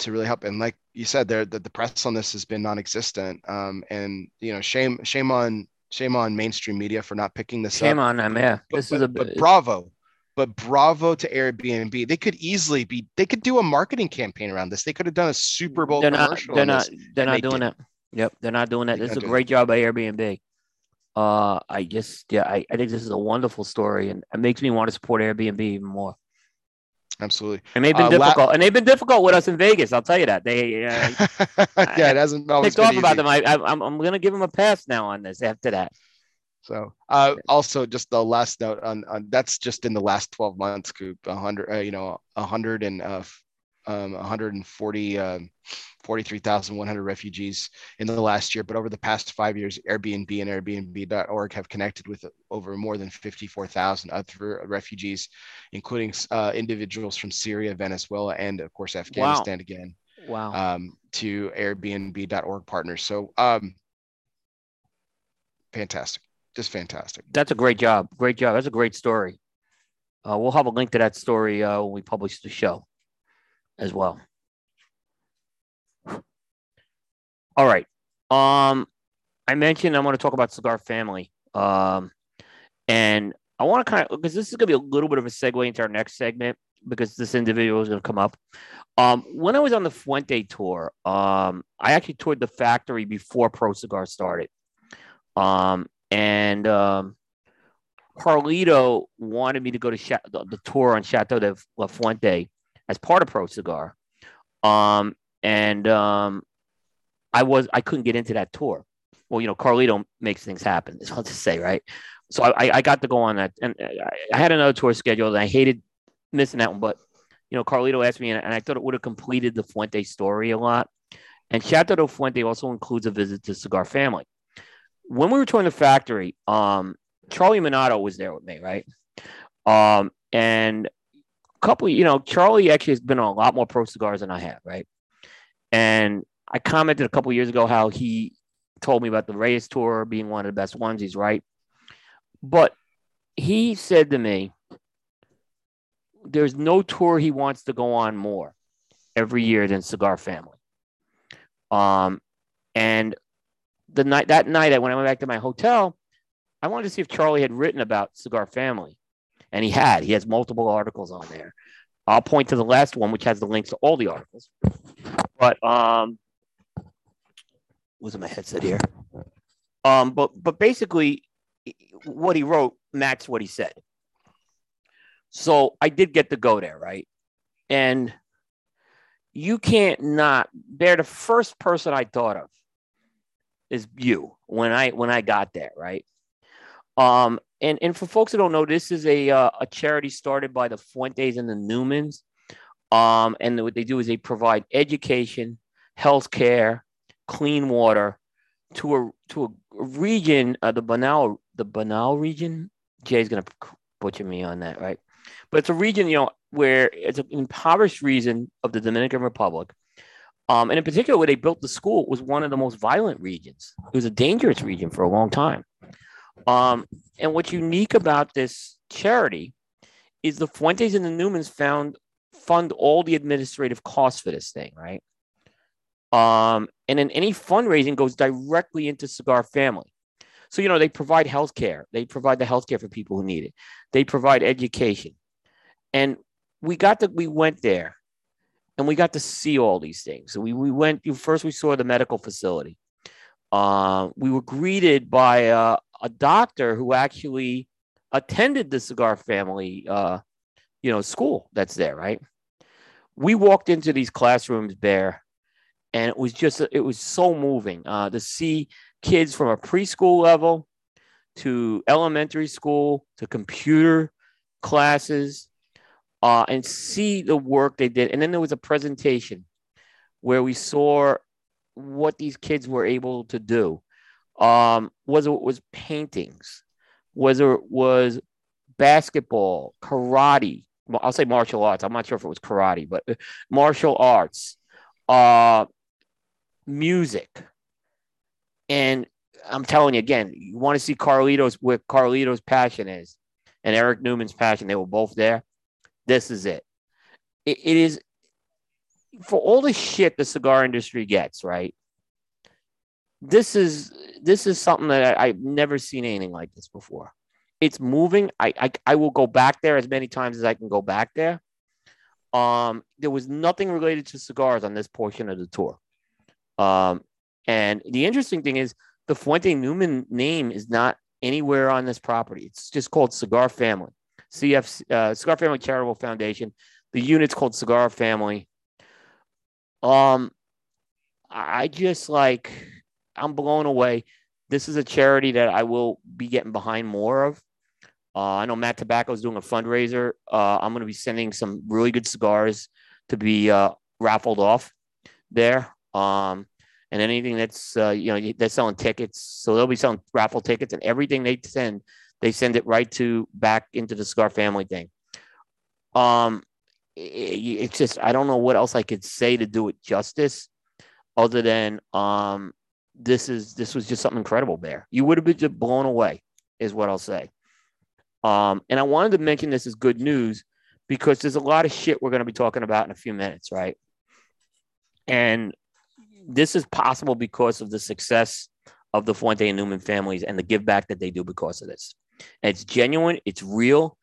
to really help. And like you said, there, the, the press on this has been non-existent. Um, and you know, shame, shame on, shame on mainstream media for not picking this up. Shame on them, yeah. This is a but bravo. But bravo to Airbnb. They could easily be. They could do a marketing campaign around this. They could have done a Super Bowl commercial. They're not. They're not doing it. Yep, they're not doing that. This is a great job by Airbnb. Uh, I just, yeah, I, I think this is a wonderful story, and it makes me want to support Airbnb even more. Absolutely. And they've been uh, difficult, la- and they've been difficult with us in Vegas. I'll tell you that. They, uh, yeah, it hasn't always picked been off easy. About them. I, I, I'm, I'm going to give them a pass now on this after that. So uh, also just the last note on, on that's just in the last twelve months, Coop, one hundred, uh, you know, one hundred and uh, um, one hundred forty, uh, forty-three thousand one hundred refugees in the last year. But over the past five years, Airbnb and Airbnb dot org have connected with over more than fifty-four thousand other refugees, including uh, individuals from Syria, Venezuela, and of course, Afghanistan. Wow. Again, wow. Um, to Airbnb dot org partners. So um, fantastic. Just fantastic. That's a great job. Great job. That's a great story. Uh, we'll have a link to that story uh, when we publish the show as well. All right. Um, I mentioned I want to talk about Cigar Family. Um, and I want to kind of, because this is going to be a little bit of a segue into our next segment, because this individual is going to come up. Um, when I was on the Fuente tour, um, I actually toured the factory before Pro Cigar started. Um, And um, Carlito wanted me to go to Ch- the, the tour on Chateau de La Fuente as part of Pro Cigar, um, and um, I was I couldn't get into that tour. Well, you know, Carlito makes things happen. Is what to say, right? So I, I got to go on that, and I had another tour scheduled, and I hated missing that one. But you know, Carlito asked me, and I thought it would have completed the Fuente story a lot. And Chateau de Fuente also includes a visit to Cigar Family. When we were touring the factory, um, Charlie Minato was there with me, right? Um, and a couple, you know, Charlie actually has been on a lot more Pro Cigars than I have, right? And I commented a couple years ago how he told me about the Reyes tour being one of the best ones. He's right. But he said to me, there's no tour he wants to go on more every year than Cigar Family. Um, and The night that night, when I went back to my hotel, I wanted to see if Charlie had written about Cigar Family, and he had. He has multiple articles on there. I'll point to the last one, which has the links to all the articles. But um, was in my headset here. Um, but but basically, what he wrote matched what he said. So I did get to go there, right? And you can't not. They're the first person I thought of. Is you when I when I got there, right? Um, and and for folks that don't know, this is a uh, a charity started by the Fuentes and the Newmans, um, and what they do is they provide education, healthcare, clean water to a to a region, uh, the Banao the Banao region. Jay's gonna butcher me on that, right? But it's a region, you know, where it's an impoverished region of the Dominican Republic. Um, and in particular, where they built the school was one of the most violent regions. It was a dangerous region for a long time. Um, and what's unique about this charity is the Fuentes and the Newmans found fund all the administrative costs for this thing, right? Um, and then any fundraising goes directly into Cigar Family. So, you know, they provide health care. They provide the health care for people who need it. They provide education. And we got that we went there. And we got to see all these things. So we we went first. We saw the medical facility. Uh, we were greeted by a, a doctor who actually attended the Cigar Family, uh, you know, school that's there. Right. We walked into these classrooms bare, and it was just it was so moving uh, to see kids from a preschool level to elementary school to computer classes. Uh, and see the work they did. And then there was a presentation where we saw what these kids were able to do. Um, whether it was paintings, whether it was basketball, karate. I'll say martial arts. I'm not sure if it was karate, but martial arts, uh, music. And I'm telling you again, you want to see Carlito's, where Carlito's passion is and Eric Newman's passion. They were both there. This is it. it. It is for all the shit the cigar industry gets, right? This is this is something that I, I've never seen anything like this before. It's moving. I, I I will go back there as many times as I can go back there. Um, there was nothing related to cigars on this portion of the tour. Um, and the interesting thing is the Fuente Newman name is not anywhere on this property. It's just called Cigar Family. C F uh, Cigar Family Charitable Foundation. The unit's called Cigar Family. Um, I just like I'm blown away. this is a charity that I will be getting behind more of. Uh, I know Matt Tobacco is doing a fundraiser. Uh, I'm going to be sending some really good cigars to be uh, raffled off there. Um, and anything that's, uh, you know, they're selling tickets. So they'll be selling raffle tickets, and everything they send, they send it right to back into the cigar family thing. Um, it, it's just, I don't know what else I could say to do it justice other than um, this is, this was just something incredible there. You would have been just blown away is what I'll say. Um, and I wanted to mention this as good news because there's a lot of shit we're going to be talking about in a few minutes, right? And this is possible because of the success of the Fuente and Newman families and the give back that they do because of this. And it's genuine, it's real,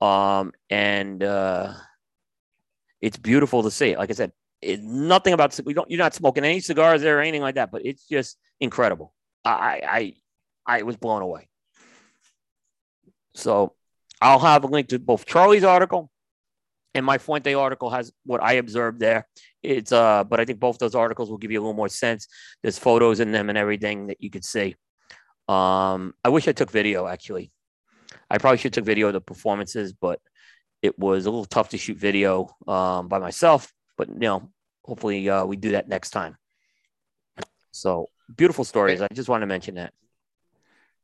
um, and uh, it's beautiful to see. Like I said, it, nothing about we don't. You're not smoking any cigars there or anything like that, but it's just incredible. I I I was blown away. So I'll have a link to both Charlie's article and my Fuente article has what I observed there. It's uh, but I think both those articles will give you a little more sense. There's photos in them and everything that you could see. Um, I wish I took video, actually. I probably should have took video of the performances, but it was a little tough to shoot video um, by myself. But, you know, hopefully uh, we do that next time. So beautiful stories. I just want to mention that.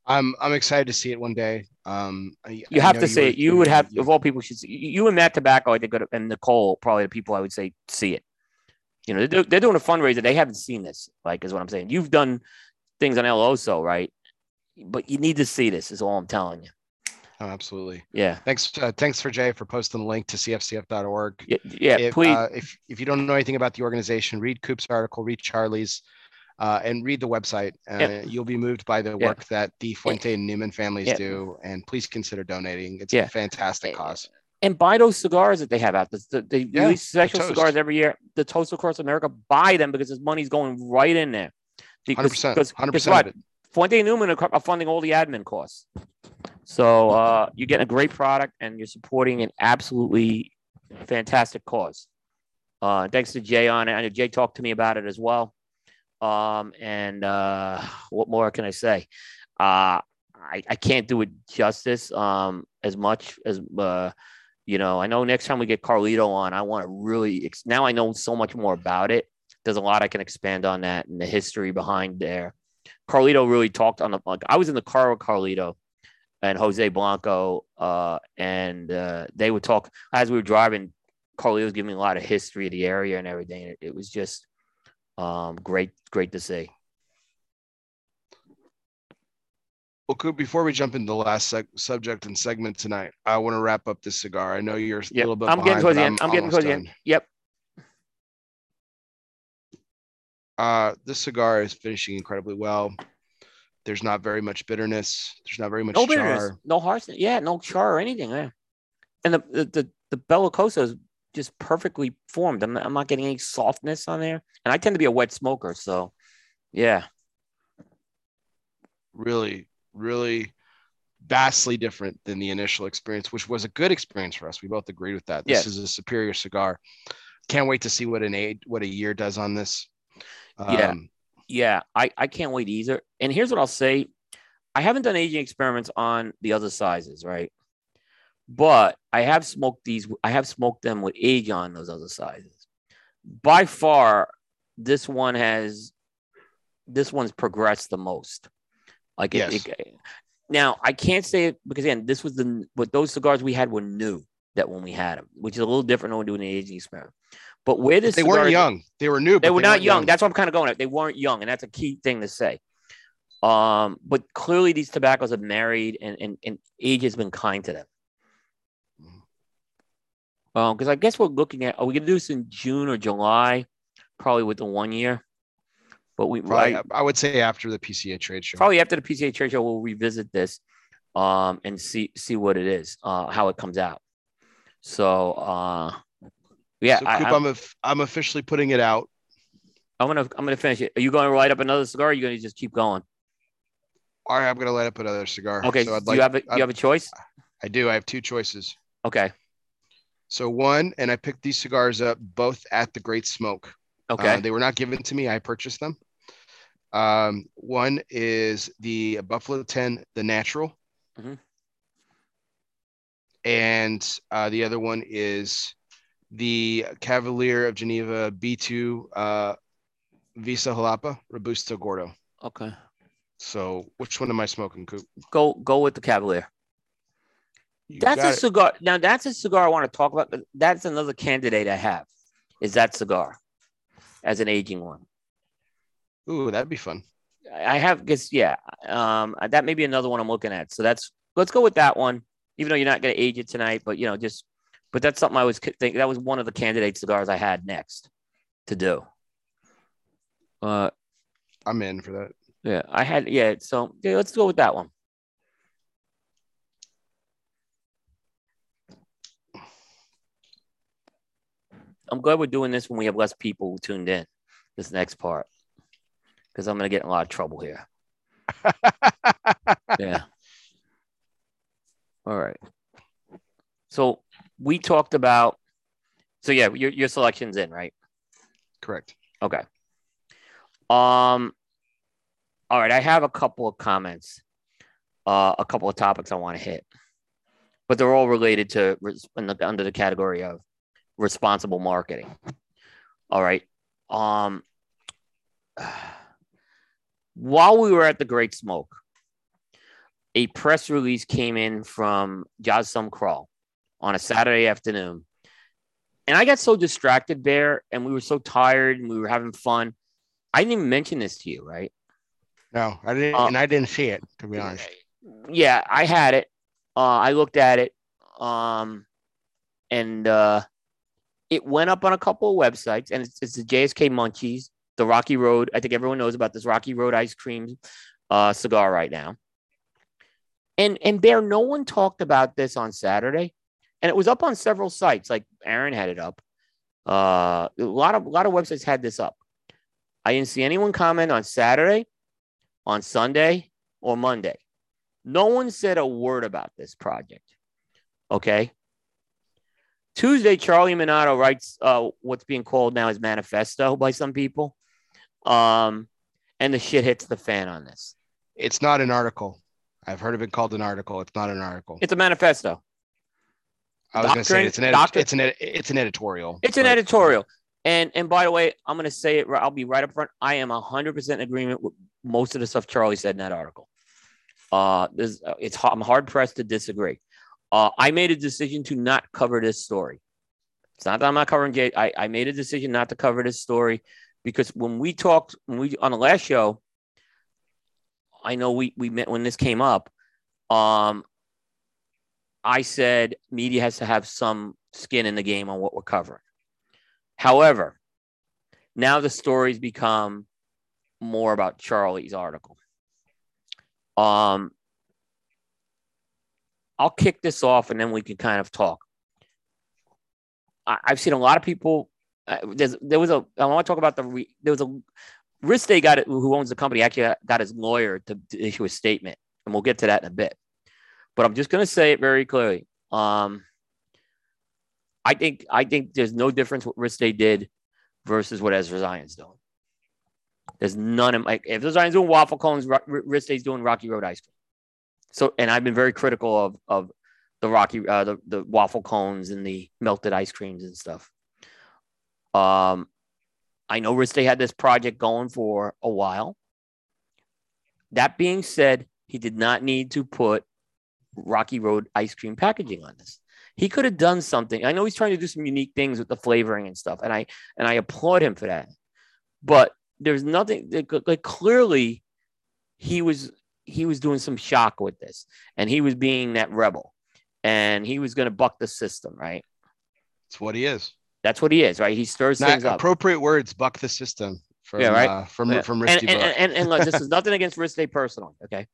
I'm I'm excited to see it one day. Um, I, you I have to see it. You would have, of all people, should see, you and Matt Tobacco, I think, and Nicole, probably the people I would say see it. You know, they're, they're doing a fundraiser. They haven't seen this, like, is what I'm saying. You've done things on El Oso, right? But you need to see this, is all I'm telling you. Oh, absolutely. Yeah. Thanks. Uh, thanks for Jay for posting the link to C F C F dot org. Yeah, yeah if, please. Uh, if if you don't know anything about the organization, read Coop's article, read Charlie's. Uh, and read the website. Uh, yeah. You'll be moved by the work yeah. that the Fuente and Newman families yeah. do. And please consider donating. It's yeah. a fantastic cause. And buy those cigars that they have out. The, they yeah. release special the cigars every year. The Toast Across America, buy them because this money's going right in there. Because, one hundred percent. Because, one hundred percent right, Fuente and Newman are funding all the admin costs. So uh, you're getting a great product and you're supporting an absolutely fantastic cause. Uh, thanks to Jay on it. I know Jay talked to me about it as well. Um, and, uh, what more can I say? Uh, I, I can't do it justice, um, as much as, uh, you know, I know next time we get Carlito on, I want to really, ex- now I know so much more about it. There's a lot I can expand on that and the history behind there. Carlito really talked on the, like, I was in the car with Carlito and Jose Blanco, uh, and, uh, they would talk as we were driving. Carlito was giving me a lot of history of the area and everything. It, it was just. Um, great, great to see. Well, Coop, before we jump into the last seg- subject and segment tonight, I want to wrap up this cigar. I know you're yep. a little bit I'm behind. Getting towards the end. I'm, I'm getting towards the end. Yep. Uh, this cigar is finishing incredibly well. There's not very much bitterness. There's not very much no bitterness, char. No harshness. Yeah, no char or anything. Yeah. And the the the, the Bellicoso is just perfectly formed. I'm not, I'm not getting any softness on there. And I tend to be a wet smoker. So yeah. Really, really vastly different than the initial experience, which was a good experience for us. We both agreed with that. This yeah. is a superior cigar. Can't wait to see what an eight, what a year does on this. Um, yeah. Yeah. I, I can't wait either. And here's what I'll say. I haven't done aging experiments on the other sizes, right? But I have smoked these. I have smoked them with age on those other sizes. By far, this one has, this one's progressed the most. Like it, yes. it, now, I can't say it because again, this was the with those cigars we had were new that when we had them, which is a little different when we're doing the aging experiment. But where this they cigar, weren't young, they were new. They were they not young. young. That's what I'm kind of going at. They weren't young, and that's a key thing to say. Um, but clearly, these tobaccos have married, and and, and age has been kind to them. Because um, I guess we're looking at, are we going to do this in June or July? Probably with the one year. But we probably, might. I would say after the P C A trade show. Probably after the P C A trade show, we'll revisit this um, and see see what it is, uh, how it comes out. So, uh, yeah. So, Coop, I, I'm, I'm, I'm officially putting it out. I'm going to I'm gonna finish it. Are you going to light up another cigar or are you going to just keep going? All right, I'm going to light up another cigar. Okay, so I'd do like, you, have a, you have a choice? I do. I have two choices. Okay. So one, and I picked these cigars up both at the Great Smoke. Okay. Uh, they were not given to me. I purchased them. Um, one is the Buffalo ten, the natural. Mm-hmm. And uh, the other one is the Cavalier of Geneva B two uh, Visa Jalapa Robusto Gordo. Okay. So which one am I smoking, Coop? Go go with the Cavalier. You that's a cigar. It. Now that's a cigar I want to talk about. But that's another candidate I have. Is that cigar as an aging one? Ooh, that'd be fun. I have, guess yeah. Um, that may be another one I'm looking at. So that's let's go with that one. Even though you're not going to age it tonight, but you know, just but that's something I was thinking. That was one of the candidate cigars I had next to do. Uh, I'm in for that. Yeah, I had yeah. So yeah, let's go with that one. I'm glad we're doing this when we have less people tuned in this next part, because I'm going to get in a lot of trouble here. Yeah. All right. So we talked about, so yeah, your, your selection's in, right? Correct. Okay. Um. All right. I have a couple of comments, uh, a couple of topics I want to hit, but they're all related to in the, under the category of responsible marketing. All right. Um, while we were at the Great Smoke, a press release came in from Jassim Kral on a Saturday afternoon. And I got so distracted, Bear, and we were so tired and we were having fun. I didn't even mention this to you, right? No, I didn't. Um, and I didn't see it, to be honest. Yeah, I had it. Uh, I looked at it. Um, and, uh, It went up on a couple of websites, and it's, it's the J S K Munchies, the Rocky Road. I think everyone knows about this Rocky Road ice cream uh, cigar right now. And and Bear, no one talked about this on Saturday, and it was up on several sites. Like Aaron had it up. Uh, a lot of a lot of websites had this up. I didn't see anyone comment on Saturday, on Sunday, or Monday. No one said a word about this project. Okay. Tuesday, Charlie Minato writes uh, what's being called now his manifesto by some people. Um, and the shit hits the fan on this. It's not an article. I've heard of it called an article. It's not an article. It's a manifesto. I was going to say it's an, edi- it's, an ed- it's an editorial. It's an editorial. And and by the way, I'm going to say it. I'll be right up front. I am one hundred percent in agreement with most of the stuff Charlie said in that article. Uh, this, it's I'm hard-pressed to disagree. Uh, I made a decision to not cover this story. It's not that I'm not covering J. I, I made a decision not to cover this story because when we talked when we on the last show, I know we we met when this came up. Um, I said media has to have some skin in the game on what we're covering. However, now the story's become more about Charlie's article. Um. I'll kick this off and then we can kind of talk. I, I've seen a lot of people. Uh, there was a, I want to talk about the, re, there was a, Riste got it, who owns the company, actually got his lawyer to, to issue a statement. And we'll get to that in a bit. But I'm just going to say it very clearly. Um, I think, I think there's no difference what Riste did versus what Ezra Zion's doing. There's none of my, if Ezra Zion's doing waffle cones, Riste's doing Rocky Road ice cream. So, and I've been very critical of of the Rocky, uh, the the waffle cones and the melted ice creams and stuff. Um, I know Riste had this project going for a while. That being said, he did not need to put Rocky Road ice cream packaging on this. He could have done something. I know he's trying to do some unique things with the flavoring and stuff, and I and I applaud him for that. But there's nothing like clearly he was. He was doing some shock with this and he was being that rebel and he was going to buck the system. Right. That's what he is. That's what he is. Right. He stirs Not things up. Appropriate words. Buck the system. From, yeah. Right. Uh, from, yeah. from, from Risty. And, and, and, and, and look, this is nothing against Risty personally. Okay.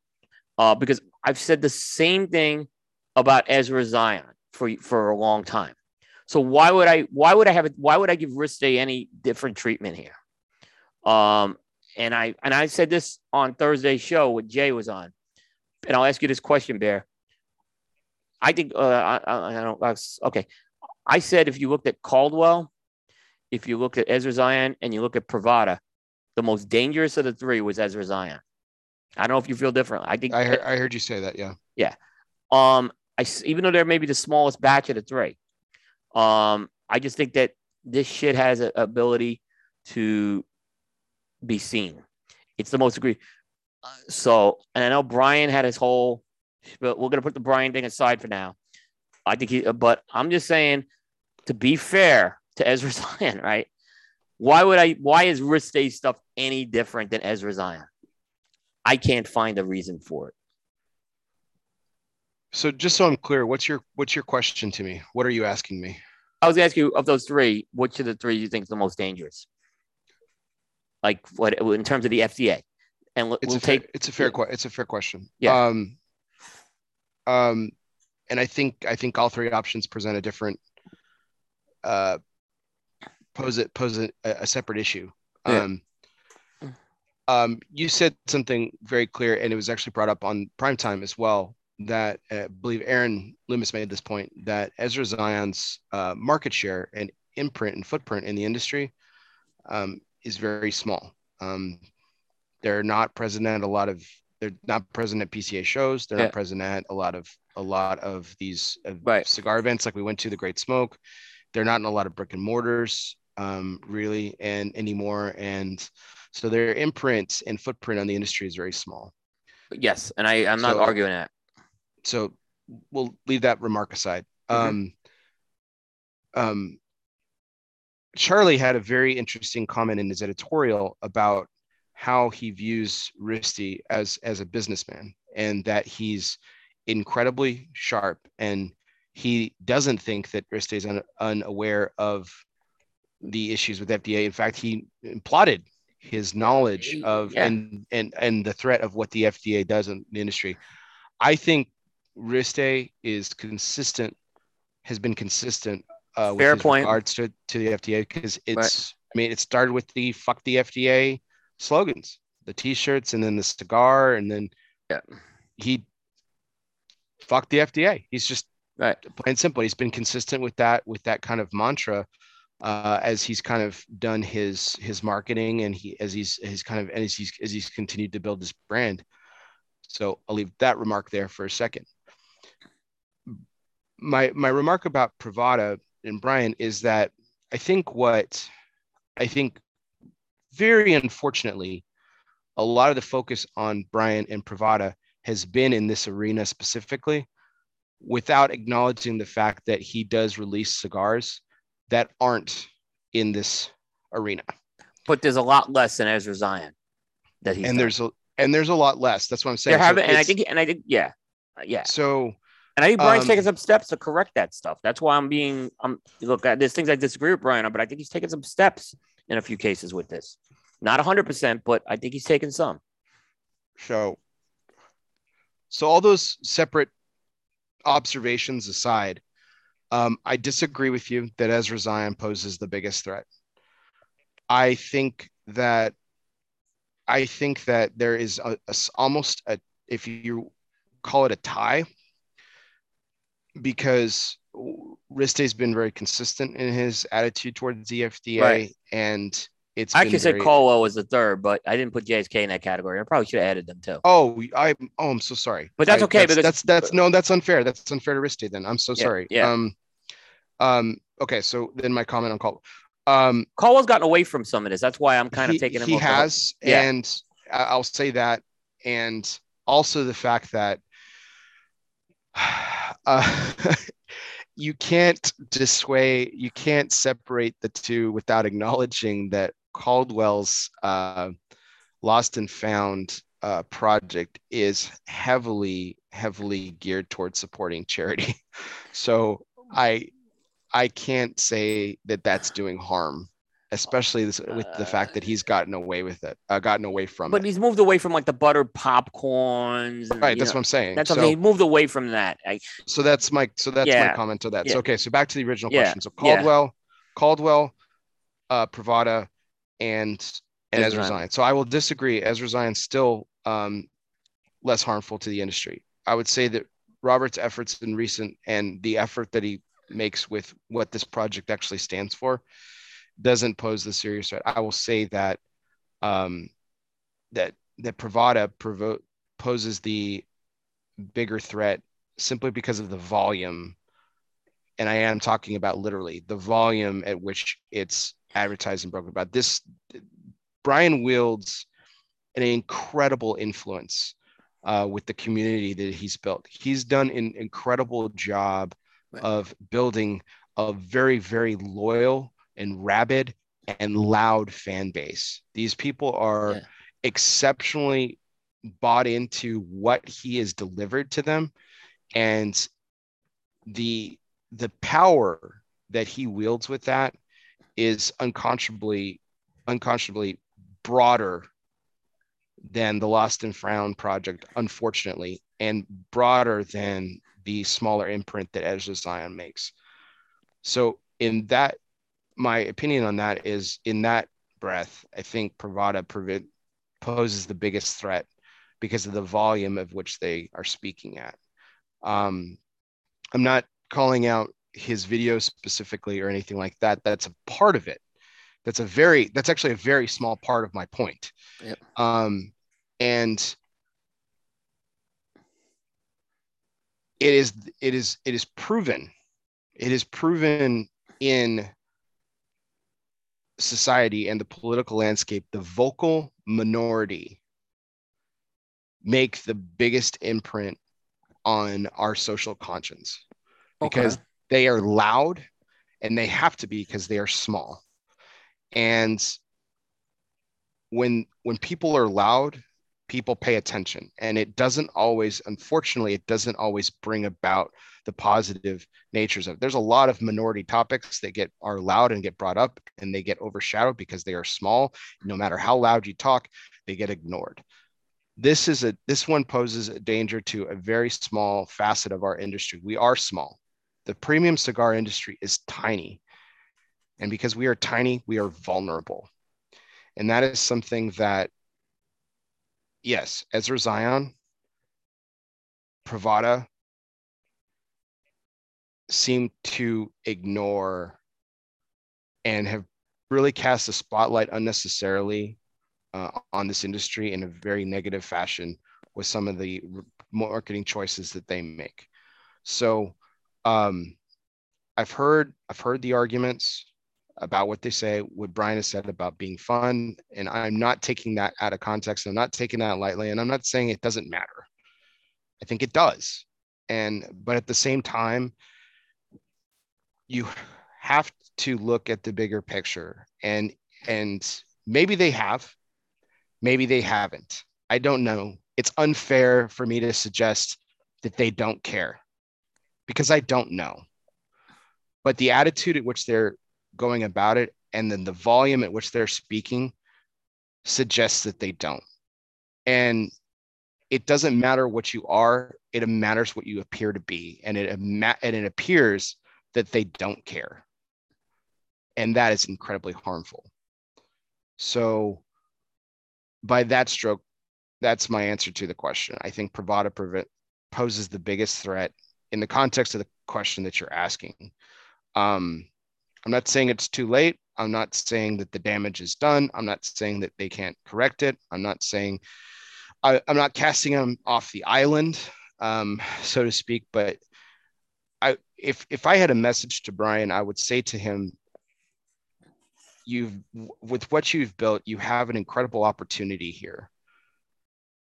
Uh, because I've said the same thing about Ezra Zion for, for a long time. So why would I, why would I have it? Why would I give Risty any different treatment here? Um, And I and I said this on Thursday's show when Jay was on, and I'll ask you this question, Bear. I think uh, I, I, I don't. I was, okay, I said if you looked at Caldwell, if you looked at Ezra Zion, and you look at Pravada, the most dangerous of the three was Ezra Zion. I don't know if you feel differently. I think I heard, I heard you say that. Yeah. Yeah. Um, I, even though they're maybe the smallest batch of the three, um, I just think that this shit has an ability to be seen. It's the most agree. So, and I know Brian had his whole, but we're going to put the Brian thing aside for now. I think he, but I'm just saying, to be fair to Ezra Zion, right? Why would I, why is wrist day stuff any different than Ezra Zion? I can't find a reason for it. So just so I'm clear, what's your what's your question to me? What are you asking me? I was asking you, of those three, which of the three you think is the most dangerous? Like what in terms of the F D A? And we'll it's a take fair, it's a fair yeah. it's a fair question. Yeah. Um, um, and I think I think all three options present a different uh, pose it pose a, a separate issue. Yeah. Um, um, you said something very clear, and it was actually brought up on Primetime as well. That uh, I believe Aaron Loomis made this point, that Ezra Zion's uh, market share and imprint and footprint in the industry um, is very small. Um, they're not present at a lot of, they're not present at P C A shows. They're yeah. not present at a lot of, a lot of these uh, right. cigar events. Like we went to the Great Smoke. They're not in a lot of brick and mortars um, really and anymore. And so their imprint and footprint on the industry is very small. Yes. And I, I'm not so, arguing that. So we'll leave that remark aside. Mm-hmm. Um, um, Charlie had a very interesting comment in his editorial about how he views Risty as, as a businessman, and that he's incredibly sharp, and he doesn't think that Risty is un, unaware of the issues with F D A. In fact, he imploded his knowledge of yeah. and, and, and the threat of what the F D A does in the industry. I think Riste is consistent, has been consistent uh, with Fair point. regards to, to the F D A, because it's, right. I mean, it started with the fuck the F D A slogans, the t-shirts, and then the cigar, and then yeah. he fucked the F D A. He's just right. plain and simple. He's been consistent with that, with that kind of mantra uh, as he's kind of done his, his marketing, and he, as he's, his kind of, as he's, as he's continued to build his brand. So I'll leave that remark there for a second. My my remark about Pravada and Brian is that I think what I think very unfortunately, a lot of the focus on Brian and Pravada has been in this arena specifically, without acknowledging the fact that he does release cigars that aren't in this arena. But there's a lot less than Ezra Zion that he's and done. there's a And there's a lot less. That's what I'm saying. There haven't, so and I think, and I think, yeah, yeah. So, and I think Brian's um, taking some steps to correct that stuff. That's why I'm being, I'm look. There's things I disagree with Brian on, but I think he's taking some steps in a few cases with this. Not one hundred percent, but I think he's taking some. So, so all those separate observations aside, um, I disagree with you that Ezra Zion poses the biggest threat. I think that. I think that there is a, a, almost a, if you call it a tie, because Riste's been very consistent in his attitude towards the F D A, right. and it's. I could say very... Caldwell was the third, but I didn't put J S K in that category. I probably should have added them too. Oh, I oh, I'm so sorry. But that's I, okay. That's, because that's that's no, that's unfair. That's unfair to Riste. Then I'm so yeah, sorry. Yeah. Um. Um. Okay. So then my comment on Caldwell. Um, Caldwell's gotten away from some of this. That's why I'm kind of he, taking him. He has, yeah. and I'll say that, and also the fact that uh, you can't dissuade, you can't separate the two without acknowledging that Caldwell's uh, Lost and Found uh, project is heavily, heavily geared towards supporting charity. So I. I can't say that that's doing harm, especially this, with the fact that he's gotten away with it, uh, gotten away from but it. But he's moved away from like the buttered popcorns. And, right. That's know, what I'm saying. That's so, what I mean, he moved away from that. I, so that's my, so that's yeah, my comment to that. Yeah. So, okay. So back to the original yeah, question. So Caldwell, yeah. Caldwell, uh, Pravada, and, and Ezra Zion. So I will disagree. Ezra Zion's still um, less harmful to the industry. I would say that Robert's efforts in recent and the effort that he makes with what this project actually stands for doesn't pose the serious threat. I will say that um, that that Pravada provo- poses the bigger threat simply because of the volume. And I am talking about literally the volume at which it's advertised and broken about. This Brian wields an incredible influence uh, with the community that he's built. He's done an incredible job right. of building a very, very loyal and rabid and loud fan base. These people are yeah. exceptionally bought into what he has delivered to them, and the the power that he wields with that is unconscionably unconscionably broader than the Lost and Found project, unfortunately, and broader than the smaller imprint that Ezra Zion makes. So in that, my opinion on that is, in that breath, I think Pravada prov- poses the biggest threat because of the volume of which they are speaking at. Um, I'm not calling out his video specifically or anything like that. That's a part of it. That's a very, that's actually a very small part of my point. Yep. Um, and it is, it is, it is proven. It is proven in society and the political landscape, the vocal minority make the biggest imprint on our social conscience because okay. they are loud, and they have to be because they are small. And when when people are loud, people pay attention, and it doesn't always, unfortunately, it doesn't always bring about the positive natures of it. There's a lot of minority topics that get are loud and get brought up, and they get overshadowed because they are small. No matter how loud you talk, they get ignored. This is a this one poses a danger to a very small facet of our industry. We are small. The premium cigar industry is tiny. And because we are tiny, we are vulnerable. And that is something that, yes, Ezra Zion, Pravada seem to ignore and have really cast a spotlight unnecessarily uh, on this industry in a very negative fashion with some of the marketing choices that they make. So um, I've heard I've heard the arguments about what they say, what Brian has said about being fun. And I'm not taking that out of context. I'm not taking that lightly. And I'm not saying it doesn't matter. I think it does. And, but at the same time, you have to look at the bigger picture, and, and maybe they have, maybe they haven't. I don't know. It's unfair for me to suggest that they don't care because I don't know, but the attitude at which they're going about it, and then the volume at which they're speaking suggests that they don't. And it doesn't matter what you are, it matters what you appear to be. And it and it appears that they don't care. And that is incredibly harmful. So by that stroke, that's my answer to the question. I think Pravada prov- poses the biggest threat in the context of the question that you're asking. Um, I'm not saying it's too late. I'm not saying that the damage is done. I'm not saying that they can't correct it. I'm not saying, I, I'm not casting them off the island, um, so to speak. But I, if if I had a message to Brian, I would say to him, you've with what you've built, you have an incredible opportunity here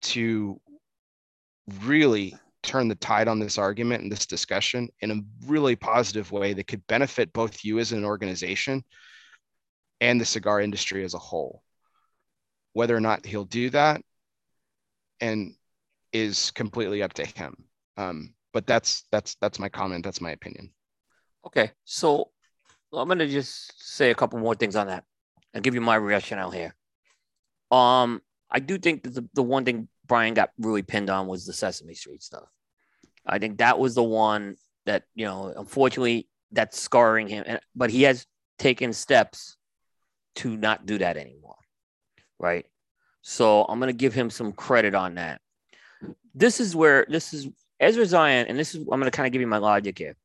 to really turn the tide on this argument and this discussion in a really positive way that could benefit both you as an organization and the cigar industry as a whole. Whether or not he'll do that and is completely up to him. Um, but that's, that's, that's my comment. That's my opinion. Okay. So I'm going to just say a couple more things on that and give you my rationale here. Um, I do think that the, the one thing Brian got really pinned on was the Sesame Street stuff. I think that was the one that, you know, unfortunately that's scarring him, and, but he has taken steps to not do that anymore. Right. So I'm going to give him some credit on that. This is where this is Ezra Zion. And this is, I'm going to kind of give you my logic here.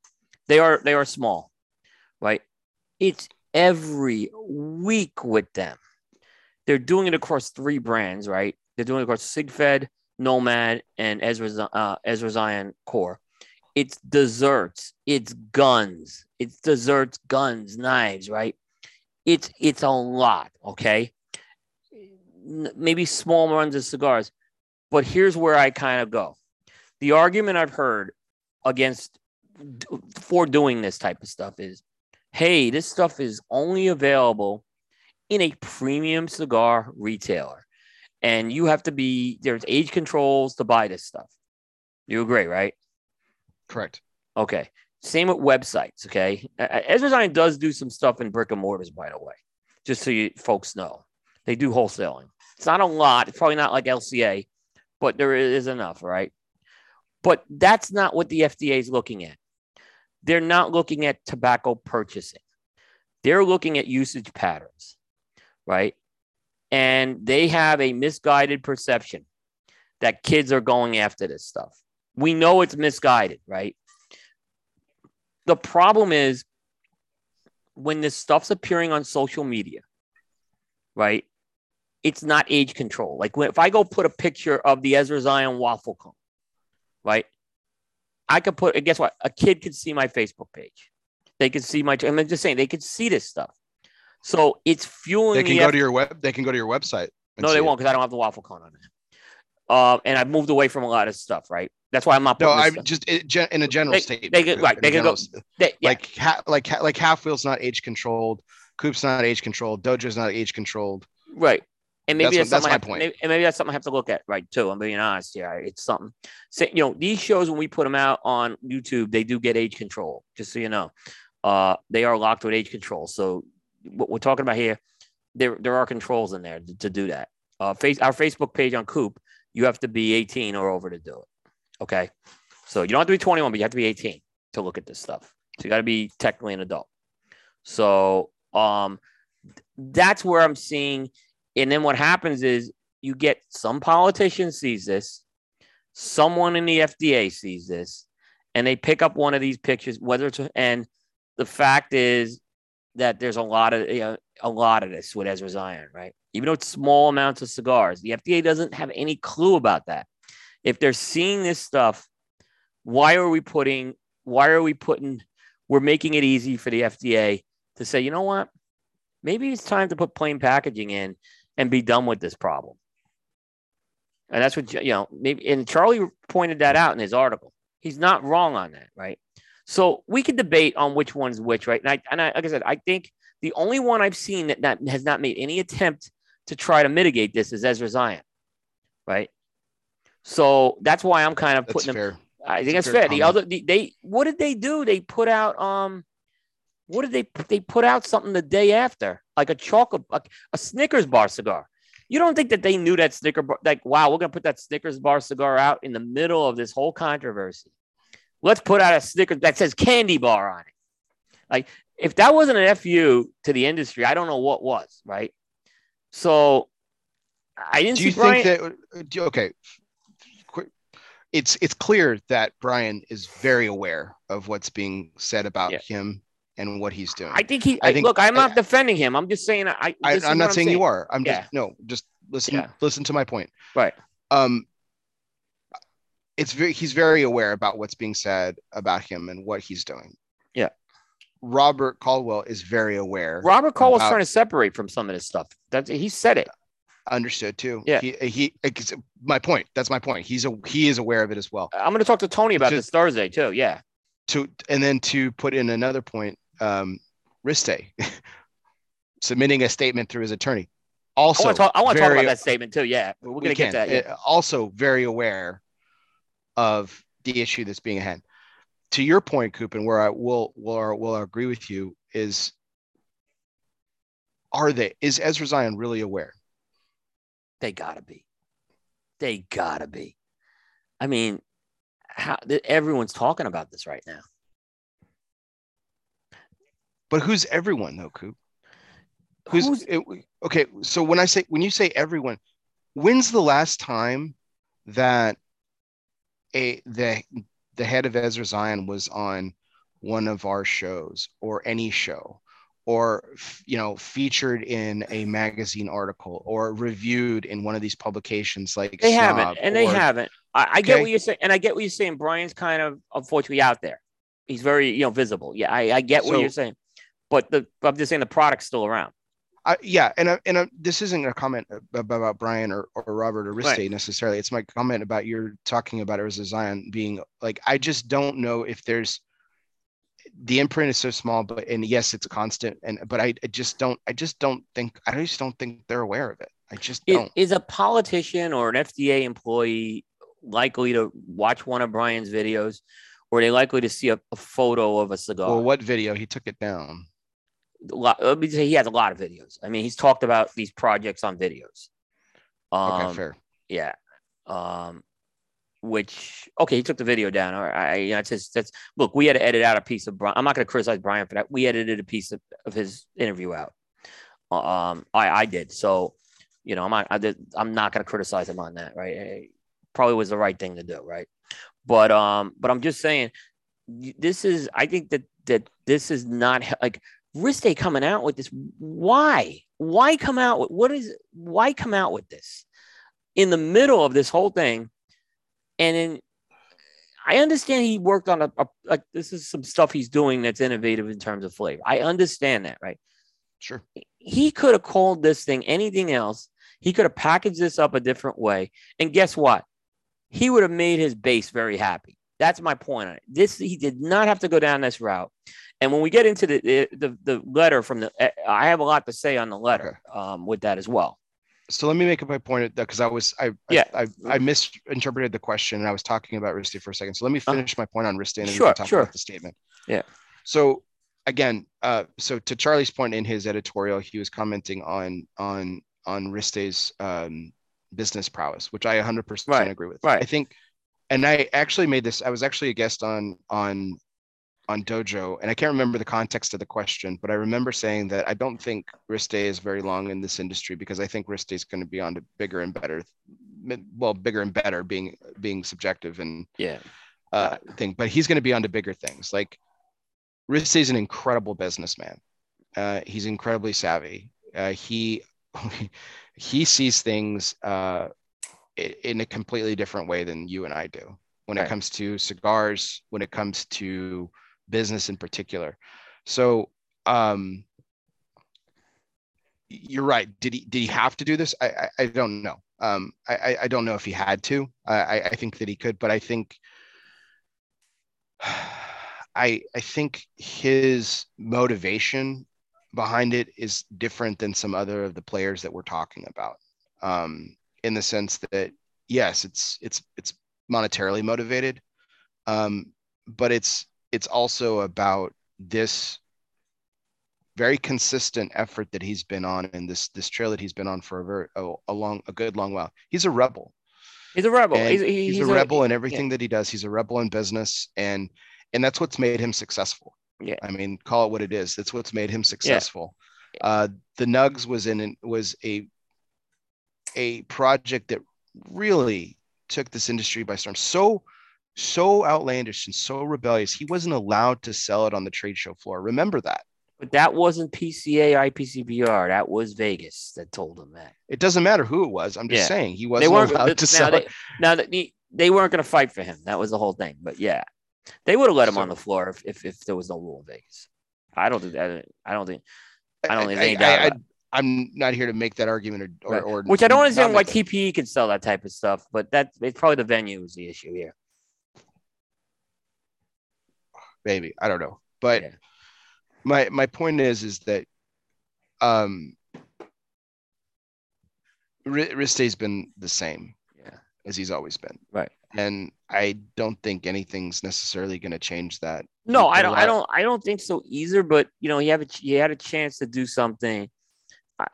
They are, they are small, right? It's every week with them. they're doing it across three brands, right? They're doing it across Sigfed, Nomad, and Ezra, uh, Ezra Zion Core. It's desserts, it's guns, it's desserts, guns, knives, right? It's it's a lot, okay? Maybe small runs of cigars, but here's where I kind of go. The argument I've heard against for doing this type of stuff is, hey, this stuff is only available in a premium cigar retailer, and you have to be, there's age controls to buy this stuff. You agree, right? Correct. Okay. Same with websites. Okay. Ezra Zion does do some stuff in brick and mortars, by the way, just so you folks know. They do wholesaling. It's not a lot. It's probably not like L C A, but there is enough, right? But that's not what the F D A is looking at. They're not looking at tobacco purchasing. They're looking at usage patterns, right? And they have a misguided perception that kids are going after this stuff. We know it's misguided, right? The problem is when this stuff's appearing on social media, right? It's not age control. Like when, if I go put a picture of the Ezra Zion waffle cone, right? I could put, guess what? A kid could see my Facebook page. They could see my, I'm just saying, they could see this stuff. So it's fueling. They can go F- to your web. They can go to your website. No, they won't, because I don't have the waffle cone on it. Uh, and I've moved away from a lot of stuff, right? That's why I'm not. No, I'm just it, in a general they, statement. They could, right, they could go. They, yeah. Like ha, like ha, like Half Wheel's not age controlled. Coop's not age controlled. Doja's not age controlled. Right, and maybe that's, that's, what, that's my have, point. Maybe, and maybe that's something I have to look at, right? Too, I'm being honest here. Yeah, it's something. So, you know, these shows when we put them out on YouTube, they do get age control. Just so you know, uh, they are locked with age control. So what we're talking about here, there there are controls in there to, to do that. Uh, face our Facebook page on Coop. You have to be eighteen or over to do it, okay? So you don't have to be twenty-one, but you have to be eighteen to look at this stuff. So you got to be technically an adult. So um, that's where I'm seeing. And then what happens is you get some politician sees this, someone in the F D A sees this, and they pick up one of these pictures. Whether it's and the fact is that there's a lot of you know, a lot of this with Ezra Zion, right? Even though it's small amounts of cigars, the F D A doesn't have any clue about that. If they're seeing this stuff, why are we putting, why are we putting, we're making it easy for the F D A to say, you know what, maybe it's time to put plain packaging in and be done with this problem. And that's what, you know, maybe, and Charlie pointed that out in his article. He's not wrong on that, right? So we could debate on which one's which, right? And I, and I, like I said, I think the only one I've seen that, that has not made any attempt to try to mitigate this is Ezra Zion, right? So that's why I'm kind of that's putting fair. them. I think that's, that's fair. Comment. The other, the, they, what did they do? They put out, um, what did they, they put out something the day after, like a chocolate, a, a Snickers bar cigar. You don't think that they knew that Snicker bar, like, wow, we're going to put that Snickers bar cigar out in the middle of this whole controversy. Let's put out a Snickers that says candy bar on it. Like, if that wasn't an F U to the industry, I don't know what was, right? So I didn't do you see Brian- think that okay it's it's clear that Brian is very aware of what's being said about yeah. him and what he's doing. I think he I think, look I'm not I, defending him. I'm just saying I, I I'm not I'm saying, saying you are. I'm yeah. just no just listen yeah. listen to my point. Right. Um it's very he's very aware about what's being said about him and what he's doing. Yeah. Robert Caldwell is very aware. Robert Caldwell's about, trying to separate from some of this stuff. That's he said it. Understood too. Yeah. He, he my point. That's my point. He's a he is aware of it as well. I'm going to talk to Tony about to, this Thursday too. Yeah. To and then to put in another point, um, Riste submitting a statement through his attorney. Also, I want to talk, I want to very, talk about that statement too. Yeah, we're going to we get that. Yeah. Also, very aware of the issue that's being ahead. To your point, Coop, and where I will will will agree with you is, are they is Ezra Zion really aware? They gotta be, they gotta be. I mean, how everyone's talking about this right now. But who's everyone though, Coop? Who's, who's it, okay? So when I say when you say everyone, when's the last time that a the the head of Ezra Zion was on one of our shows or any show or, you know, featured in a magazine article or reviewed in one of these publications, like they Snob haven't, and or, they haven't. I, I okay. get what you're saying, and I get what you're saying. Brian's kind of unfortunately out there. He's very, you know, visible. Yeah, I, I get what so, you're saying, but the I'm just saying the product's still around. I, yeah, and I, and I, this isn't a comment about Brian or, or Robert Ariste right. necessarily. It's my comment about you're talking about Erza Zion being like, I just don't know if there's. The imprint is so small, but and yes, it's constant, and but I, I just don't, I just don't think, I just don't think they're aware of it. I just it, don't. Is a politician or an F D A employee likely to watch one of Brian's videos, or are they likely to see a, a photo of a cigar? Well, what video? He took it down. Lot, let me say he has a lot of videos. I mean, he's talked about these projects on videos. Um, okay, fair. Yeah. Um, Which okay, he took the video down. All right, I, you know, it's his, that's look. We had to edit out a piece of Brian. I'm not going to criticize Brian for that. We edited a piece of, of his interview out. Um, I I did. So, you know, I'm not I did, I'm not going to criticize him on that. Right? It probably was the right thing to do. Right? But um, but I'm just saying, this is. I think that that this is not like Ariste coming out with this. Why? Why come out with what is? Why come out with this in the middle of this whole thing? And then I understand he worked on a, a like this is some stuff he's doing that's innovative in terms of flavor. I understand that, right? Sure. He could have called this thing anything else. He could have packaged this up a different way. And guess what? He would have made his base very happy. That's my point on it. This he did not have to go down this route. And when we get into the the, the, the letter from the, I have a lot to say on the letter okay. um, with that as well. So let me make up my point at that because I was I, yeah. I I misinterpreted the question and I was talking about Ariste for a second. So let me finish uh, my point on Ariste and then sure, we can talk sure. about the statement. Yeah. So again, uh, so to Charlie's point in his editorial, he was commenting on on on Ariste's um, business prowess, which I one hundred percent right. agree with. Right. I think, and I actually made this. I was actually a guest on on on Dojo, and I can't remember the context of the question, but I remember saying that I don't think Ariste is very long in this industry because I think Ariste is going to be on to bigger and better, well, bigger and better being being subjective and yeah uh, thing, but he's going to be on to bigger things. Like Ariste is an incredible businessman. Uh, he's incredibly savvy. Uh, he he sees things uh, in a completely different way than you and I do when right. it comes to cigars, when it comes to business in particular. So um, you're right. Did he did he have to do this? I I, I don't know. Um, I I don't know if he had to. I I think that he could, but I think I I think his motivation behind it is different than some other of the players that we're talking about. Um, in the sense that yes, it's it's it's monetarily motivated, um, but it's it's also about this very consistent effort that he's been on and this this trail that he's been on for a very oh, a long a good long while. He's a rebel. He's a rebel. He's, he's, he's a, a rebel he, in everything yeah. that he does. He's a rebel in business, and and that's what's made him successful. Yeah, I mean, call it what it is. That's what's made him successful. Yeah. Uh, the Nugs was in was a a project that really took this industry by storm. So. so outlandish and so rebellious, he wasn't allowed to sell it on the trade show floor. Remember that. But that wasn't P C A, I P C B R. That was Vegas that told him that. It doesn't matter who it was. I'm just yeah. saying he wasn't allowed to now sell they, it. Now, they, they weren't going to fight for him. That was the whole thing. But, yeah, they would have let him so, on the floor if, if if there was no rule in Vegas. I don't think that. I don't think. I don't think. I, think I, I, I, I'm not here to make that argument or, or, right. or which I don't understand why T P E can sell that type of stuff. But that it's probably the venue is the issue here. Maybe I don't know, but yeah. my my point is is that um, Ariste's been the same yeah. as he's always been, right? And I don't think anything's necessarily going to change that. No, I don't. I don't. I don't think so either. But you know, you have a, you had a chance to do something. I,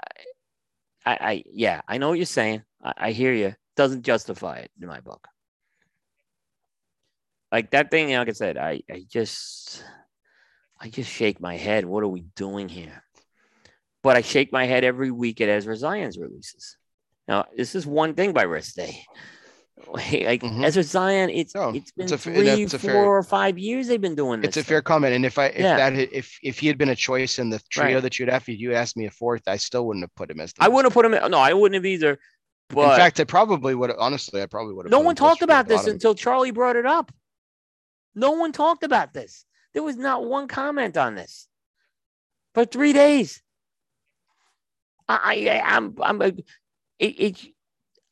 I, I yeah, I know what you're saying. I, I hear you. Doesn't justify it in my book. Like that thing, like I said, I, I just I just shake my head. What are we doing here? But I shake my head every week at Erza Zion's releases. Now, this is one thing by Ariste. like mm-hmm. Ezra Zion. It's no, it's been it's three, a, four, fair, or five years they've been doing this. It's a fair comment. And if I if yeah. that if if he had been a choice in the trio right. that you'd have, if you asked me a fourth, I still wouldn't have put him as. The I wouldn't have put him. No, I wouldn't have either. But in fact, I probably would. Honestly, I probably would have. No one talked about this until Charlie brought it up. No one talked about this. There was not one comment on this for three days. I, I I'm, I'm, a, it, it,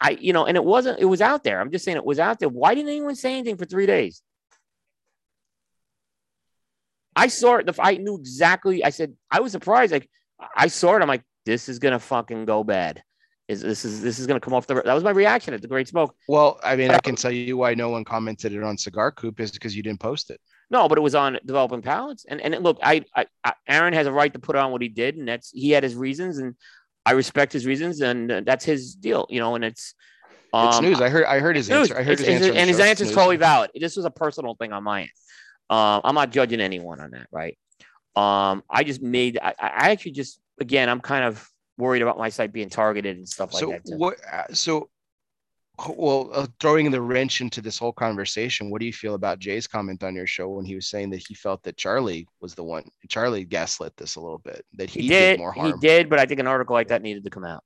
I, you know, and it wasn't. It was out there. I'm just saying it was out there. Why didn't anyone say anything for three days? I saw it. The I knew exactly. I said I was surprised. Like I saw it. I'm like, this is gonna fucking go bad. Is this is this is going to come off the? That was my reaction at the Great Smoke. Well, I mean, I can tell you why no one commented it on Cigar Coop is because you didn't post it. No, but it was on Developing Palates, and and look, I, I, I Aaron has a right to put on what he did, and that's he had his reasons, and I respect his reasons, and that's his deal, you know. And it's um, it's news. I heard I heard his answer. I heard his answer, and his answer is totally valid. This was a personal thing on my end. Um, I'm not judging anyone on that, right? Um, I just made. I, I actually just again, I'm kind of. worried about my site being targeted and stuff like so that. Too. What, so, well, uh, throwing the wrench into this whole conversation, what do you feel about Jay's comment on your show when he was saying that he felt that Charlie was the one, Charlie gaslit this a little bit, that he, he did, did more harm? He did, but I think an article like that needed to come out.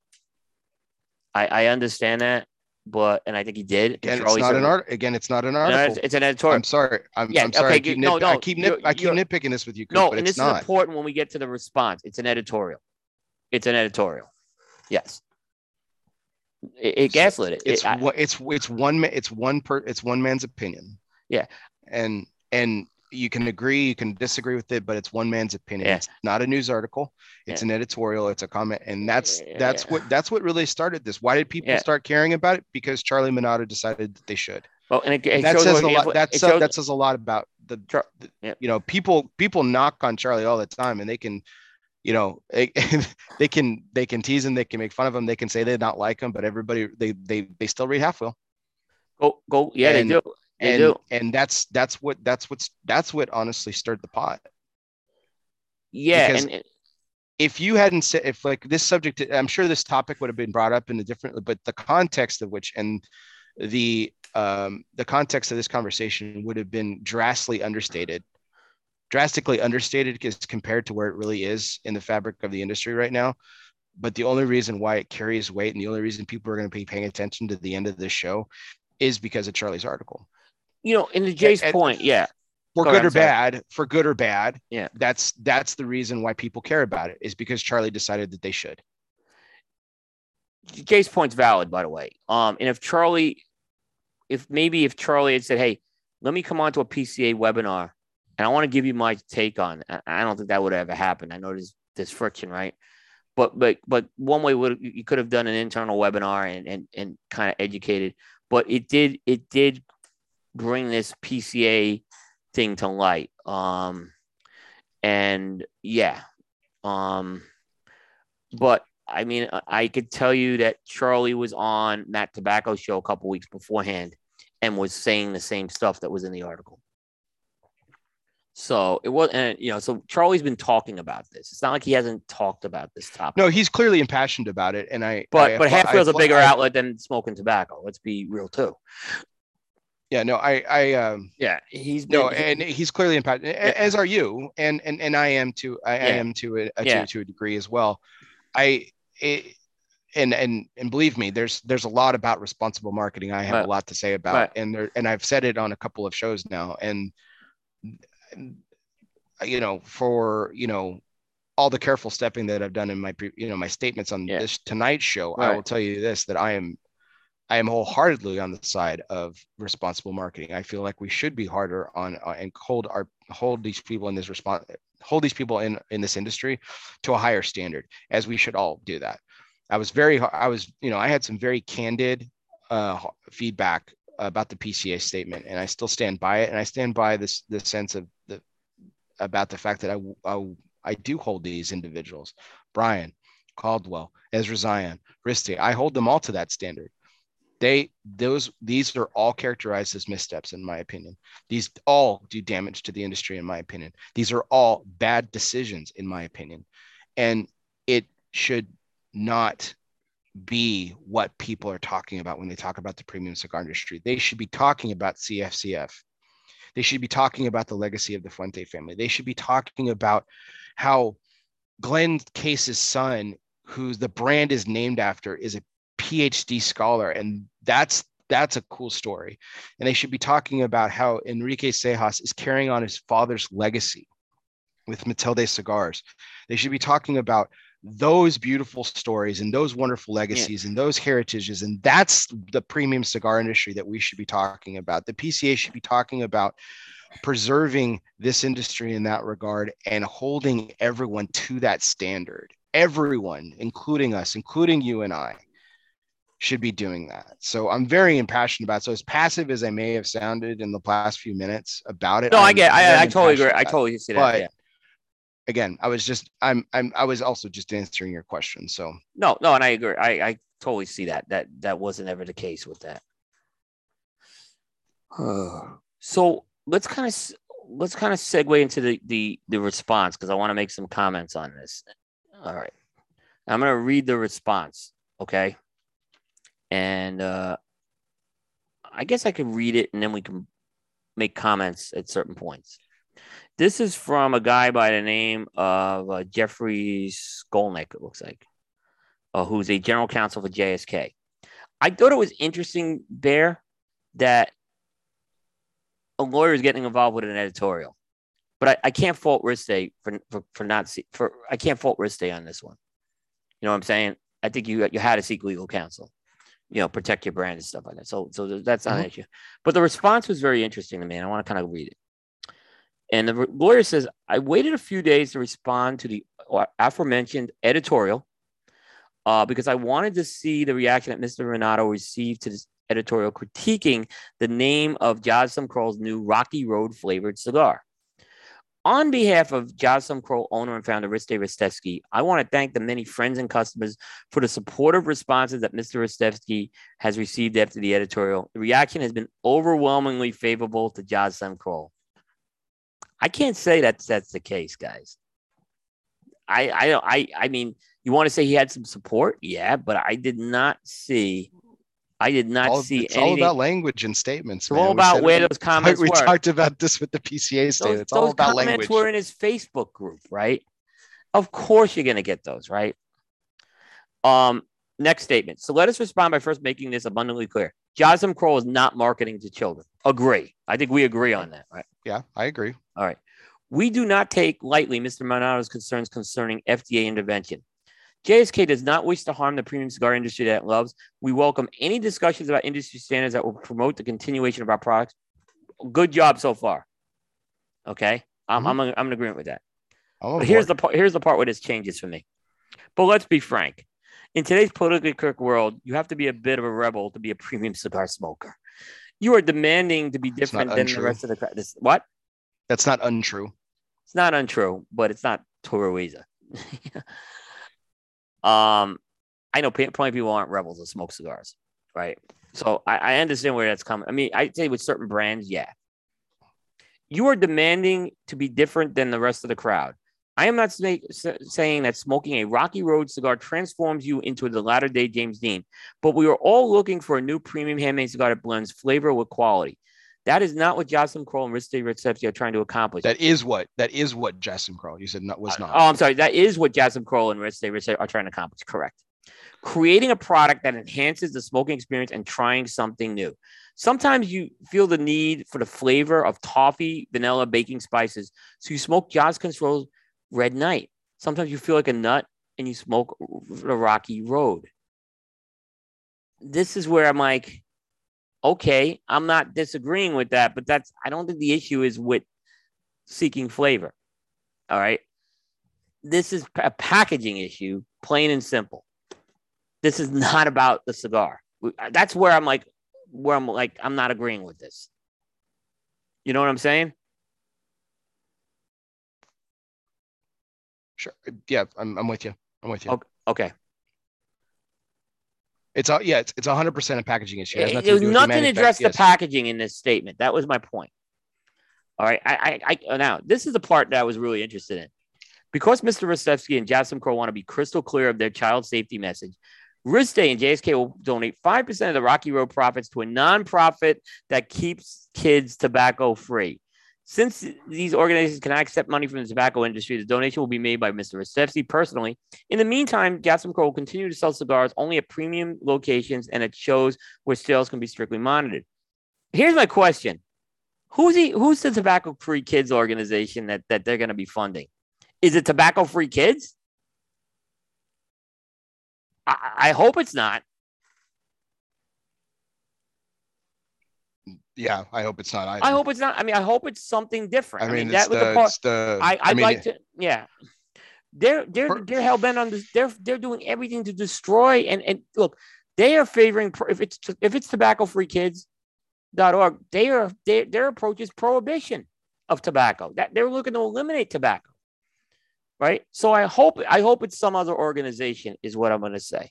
I, I understand that, but, and I think he did. Again, it's not an art, again, it's not an article. No, it's an editorial. I'm sorry. I'm, yeah, I'm sorry. Okay, I keep, you, nitp- no, no, I keep, nitp- I keep nitpicking this with you. Coop, no, but and it's this not. Is important when we get to the response. It's an editorial. It's an editorial. Yes. It, it gaslit it. It's, it, I, it's, it's one, it's one per, it's one man's opinion. Yeah. And, and you can agree, you can disagree with it, but it's one man's opinion. Yeah. It's not a news article. It's yeah. an editorial. It's a comment. And that's, that's yeah. what, that's what really started this. Why did people yeah. start caring about it? Because Charlie Minato decided that they should. Well, and it, it that says a lot. That says, that says a lot about the, the yeah. you know, people, people knock on Charlie all the time and they can, you know, they, they can they can tease him, they can make fun of him, they can say they don't like him, but everybody they they they still read Half Wheel. Go go, yeah, and, they do. They and, do. And that's that's what that's what's that's what honestly stirred the pot. Yeah, because and it, if you hadn't said if like this subject, I'm sure this topic would have been brought up in a different, but the context of which and the um the context of this conversation would have been drastically understated. drastically understated as compared to where it really is in the fabric of the industry right now. But the only reason why it carries weight and the only reason people are going to be paying attention to the end of this show is because of Charlie's article. You know, and to Jay's and, point, yeah. For Go good ahead, or bad, for good or bad, yeah. That's that's the reason why people care about it is because Charlie decided that they should. Jay's point's valid, by the way. Um, and if Charlie, if maybe if Charlie had said, hey, let me come on to a P C A webinar and I want to give you my take on. I don't think that would have ever happened. I know there's there's friction, right? But but but one way would you could have done an internal webinar and and and kind of educated. But it did it did bring this P C A thing to light. Um, and yeah, um, but I mean I could tell you that Charlie was on Matt Tobacco's show a couple weeks beforehand and was saying the same stuff that was in the article. So it was, and you know, so Charlie's been talking about this. It's not like he hasn't talked about this topic. No, he's clearly impassioned about it. And I, but I, but Half Wheel's a bigger I, outlet than Smoking Tobacco. Let's be real too. Yeah, no, I, I, um, yeah, he's been, no, and he's clearly impassioned, yeah. as are you, and and and I am too. I, yeah. I am to a, a yeah. to, to a degree as well. I, it, and and and believe me, there's there's a lot about responsible marketing. I have right. a lot to say about, right. and there, and I've said it on a couple of shows now, and. You know, for you know, all the careful stepping that I've done in my you know my statements on yeah. this tonight's show, right. I will tell you this: that I am, I am wholeheartedly on the side of responsible marketing. I feel like we should be harder on uh, and hold our hold these people in this response, hold these people in in this industry to a higher standard, as we should all do that. I was very, I was you know, I had some very candid uh, feedback about the P C A statement, and I still stand by it, and I stand by this the sense of the about the fact that I, I I do hold these individuals, Brian Caldwell, Ezra Zion, Risti, I hold them all to that standard. They those these are all characterized as missteps in my opinion. These all do damage to the industry in my opinion. These are all bad decisions in my opinion, and it should not be what people are talking about when they talk about the premium cigar industry. They should be talking about C F C F. They should be talking about the legacy of the Fuente family. They should be talking about how Glenn Case's son, who the brand is named after, is a P H D scholar. And that's that's a cool story. And they should be talking about how Enrique Cejas is carrying on his father's legacy with Matilde Cigars. They should be talking about those beautiful stories and those wonderful legacies yeah. and those heritages. And that's the premium cigar industry that we should be talking about. The P C A should be talking about preserving this industry in that regard and holding everyone to that standard. Everyone, including us, including you and I, should be doing that. So I'm very impassioned about it. So as passive as I may have sounded in the last few minutes about it. No, I'm I get I, I totally agree. I totally see that. But, yeah. Again, I was just, I'm, I'm, I was also just answering your question. So no, no. And I agree. I, I totally see that, that, that wasn't ever the case with that. So let's kind of, let's kind of segue into the, the, the response. Cause I want to make some comments on this. All right. I'm going to read the response. Okay. And, uh, I guess I can read it and then we can make comments at certain points. This is from a guy by the name of uh, Jeffrey Skolnick, it looks like, uh, who's a general counsel for J S K. I thought it was interesting, Bear, that a lawyer is getting involved with an editorial, but I, I can't fault Riste for, for for not see, for I can't fault Riste on this one. You know what I'm saying? I think you you had to seek legal counsel, you know, protect your brand and stuff like that. So so that's not mm-hmm. an issue. But the response was very interesting to me, and I want to kind of read it. And the lawyer says, I waited a few days to respond to the aforementioned editorial uh, because I wanted to see the reaction that Mister Renato received to this editorial critiquing the name of Jocelyn Crowell's new Rocky Road flavored cigar. On behalf of Jocelyn Crowell owner and founder Riste Ristevski, I want to thank the many friends and customers for the supportive responses that Mister Ristevski has received after the editorial. The reaction has been overwhelmingly favorable to Jocelyn Crowell. I can't say that that's the case, guys. I I don't I I mean, you want to say he had some support, yeah, but I did not see, I did not all, see. It's anything. All about language and statements. It's man. all about where those comments we were. We talked about this with the P C A statement. It's those, all those about language. Those comments were in his Facebook group, right? Of course, you're going to get those, right? Um, next statement. So let us respond by first making this abundantly clear. Jocelyn Crowell is not marketing to children. Agree. I think we agree on that, right? Yeah, I agree. All right. We do not take lightly Mister Monado's concerns concerning F D A intervention. J S K does not wish to harm the premium cigar industry that it loves. We welcome any discussions about industry standards that will promote the continuation of our products. Good job so far. Okay. I'm, mm-hmm. I'm, I'm in agreement with that. Oh, but here's the, part, here's the part where this changes for me. But let's be frank. In today's politically correct world, you have to be a bit of a rebel to be a premium cigar smoker. You are demanding to be different than the rest of the crowd. This, what? That's not untrue. It's not untrue, but it's not Torroiza. um, I know plenty of people aren't rebels that smoke cigars, right? So I, I understand where that's coming. I mean, I'd say with certain brands, yeah. You are demanding to be different than the rest of the crowd. I am not say, saying that smoking a Rocky Road cigar transforms you into the latter-day James Dean, but we are all looking for a new premium handmade cigar that blends flavor with quality. That is not what Jocelyn Crowell and Riste Ristevski are trying to accomplish. That is what that is what Jocelyn Crowell, you said, not, was not. Oh, I'm sorry. That is what Jocelyn Crowell and Riste Ristevski are trying to accomplish. Correct. Creating a product that enhances the smoking experience and trying something new. Sometimes you feel the need for the flavor of toffee, vanilla, baking spices. So you smoke Jocelyn Crowell's Red Night. Sometimes you feel like a nut and you smoke the Rocky Road. This is where I'm like, okay, I'm not disagreeing with that, but that's, I don't think the issue is with seeking flavor. All right. This is a packaging issue, plain and simple. This is not about the cigar. That's where I'm like, where I'm like, I'm not agreeing with this. You know what I'm saying? Sure. Yeah, I'm, I'm with you. I'm with you. Okay. It's all, yeah, it's it's one hundred percent a packaging issue. It, nothing it to nothing the addressed yes. the packaging in this statement. That was my point. All right. I, I, I now this is the part that I was really interested in, because Mister Ristevski and Jocelyn Crowell want to be crystal clear of their child safety message. Rizdey and J S K will donate five percent of the Rocky Road profits to a nonprofit that keeps kids tobacco free. Since these organizations cannot accept money from the tobacco industry, the donation will be made by Mister Ristevski personally. In the meantime, Gaslamco will continue to sell cigars only at premium locations and at shows where sales can be strictly monitored. Here's my question. Who's he, who's the tobacco-free kids organization that, that they're going to be funding? Is it tobacco-free kids? I, I hope it's not. Yeah, I hope it's not either. I hope it's not. I mean, I hope it's something different. I mean, I mean that was the, the part. The, I, I'd I mean, like to. Yeah, they're they're for, they're hell bent on this. They're they're doing everything to destroy. And and look, they are favoring if it's if it's tobacco free kids dot org. They are they, their approach is prohibition of tobacco. That they're looking to eliminate tobacco, right? So I hope I hope it's some other organization is what I'm going to say.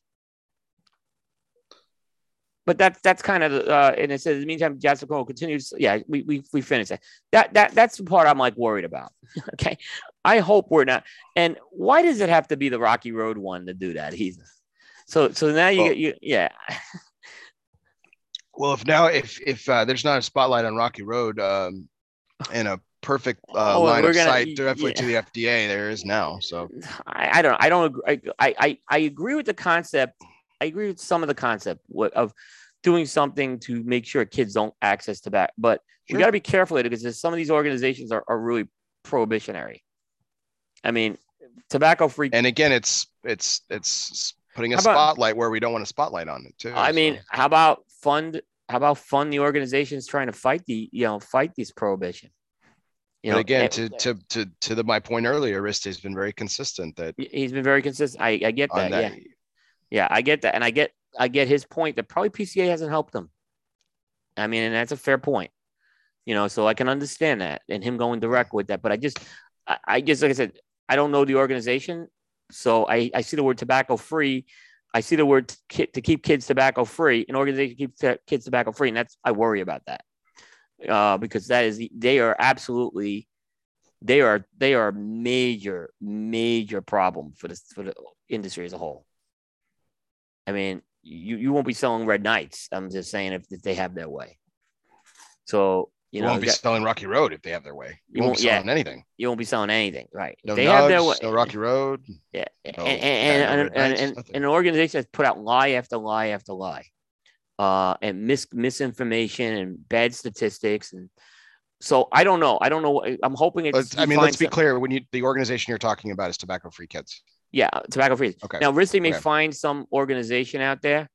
But that's that's kind of uh, and it says in the meantime, Gaslamco continues. Yeah, we we we finished that. That that that's the part I'm like worried about. Okay, I hope we're not. And why does it have to be the Rocky Road one to do that? He's so so now you well, get you yeah. Well, if now if if uh, there's not a spotlight on Rocky Road um, and a perfect uh, oh, line of gonna, sight directly yeah. to the F D A, there is now. So I, I don't I don't I, I I agree with the concept. I agree with some of the concept of doing something to make sure kids don't access tobacco, but sure. We got to be careful with it because some of these organizations are, are really prohibitionary. I mean, tobacco free. And again, it's, it's, it's putting a about, spotlight where we don't want a spotlight on it too. I so. mean, how about fund, how about fund the organizations trying to fight the, you know, fight this prohibition? You know, but again, to to to to the, my point earlier, Ristey has been very consistent that he's been very consistent. I, I get that. that yeah. Yeah, I get that. And I get I get his point that probably P C A hasn't helped him. I mean, and that's a fair point, you know, so I can understand that and him going direct with that. But I just I, I just like I said, I don't know the organization. So I, I see the word tobacco free. I see the word ki- to keep kids tobacco free. An organization keeps t- kids tobacco free. And that's I worry about that uh, because that is they are absolutely they are they are a major, major problem for this for the industry as a whole. I mean, you, you won't be selling Red Knights. I'm just saying if, if they have their way. So, you, you know, won't be got, selling Rocky Road if they have their way. You, you won't, won't be selling yeah, anything. You won't be selling anything. Right. No, if they nubs, have their way. No Rocky Road. Yeah. And, no, and, and, and, Knights, and, and, and an organization that's put out lie after lie after lie uh, and mis- misinformation and bad statistics. And so I don't know. I don't know. I'm hoping it's. I mean, let's be some, clear. When you the organization you're talking about is Tobacco Free Kids. Yeah, tobacco free. Okay. Now, Risley may okay. find some organization out there,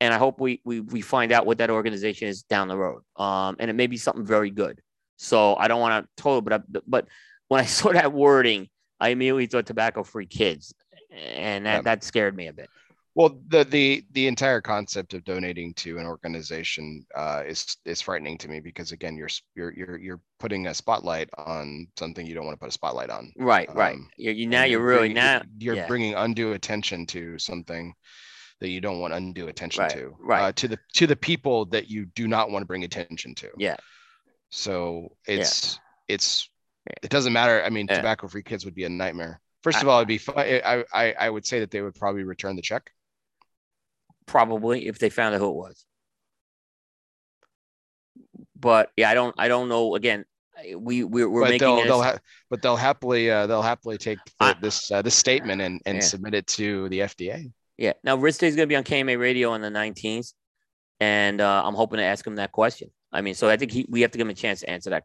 and I hope we, we we find out what that organization is down the road. Um, and it may be something very good. So I don't want to totally, but I, but when I saw that wording, I immediately thought tobacco free kids, and that, yeah. that scared me a bit. Well, the the the entire concept of donating to an organization uh, is is frightening to me because again, you're you're you're you're putting a spotlight on something you don't want to put a spotlight on. Right, um, right. You're, you now you're, you're really bringing, now you're yeah. bringing undue attention to something that you don't want undue attention right, to. Right. Uh, to the to the people that you do not want to bring attention to. Yeah. So it's yeah. it's it doesn't matter. I mean, yeah. Tobacco Free Kids would be a nightmare. First of I, all, it'd be fun. I I I would say that they would probably return the check. Probably if they found out who it was, but yeah, I don't, I don't know. Again, we we're, we're but making they'll, it. They'll ha- but they'll happily, uh, they'll happily take the, I, this uh, this statement and, and yeah. submit it to the F D A. Yeah. Now Ristey is going to be on K M A Radio on the nineteenth, and uh, I'm hoping to ask him that question. I mean, so I think he, we have to give him a chance to answer that.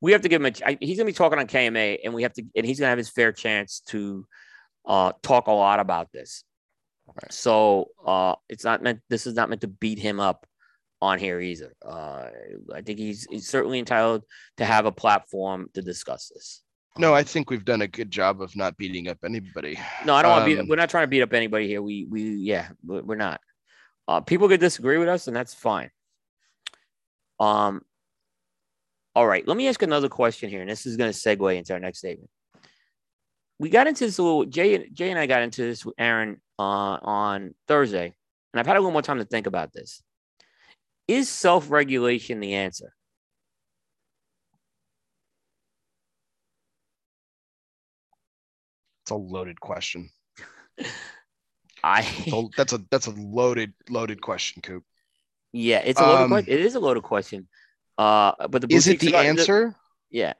We have to give him a. He's going to be talking on K M A, and we have to, and he's going to have his fair chance to uh, talk a lot about this. Right. So uh, it's not meant. This is not meant to beat him up on here either. Uh, I think he's, he's certainly entitled to have a platform to discuss this. No, I think we've done a good job of not beating up anybody. No, I don't um, want to beat. We're not trying to beat up anybody here. We we yeah, we're not. Uh, people could disagree with us, and that's fine. Um. All right, let me ask another question here, and this is going to segue into our next statement. We got into this a little. Jay Jay and I got into this with Aaron. Uh, on Thursday, and I've had a little more time to think about this. Is self-regulation the answer? It's a loaded question. I that's a that's a loaded loaded question, Coop. Yeah, it's a loaded um, question. It is a loaded question. Uh, but the is it the answer? The, yeah.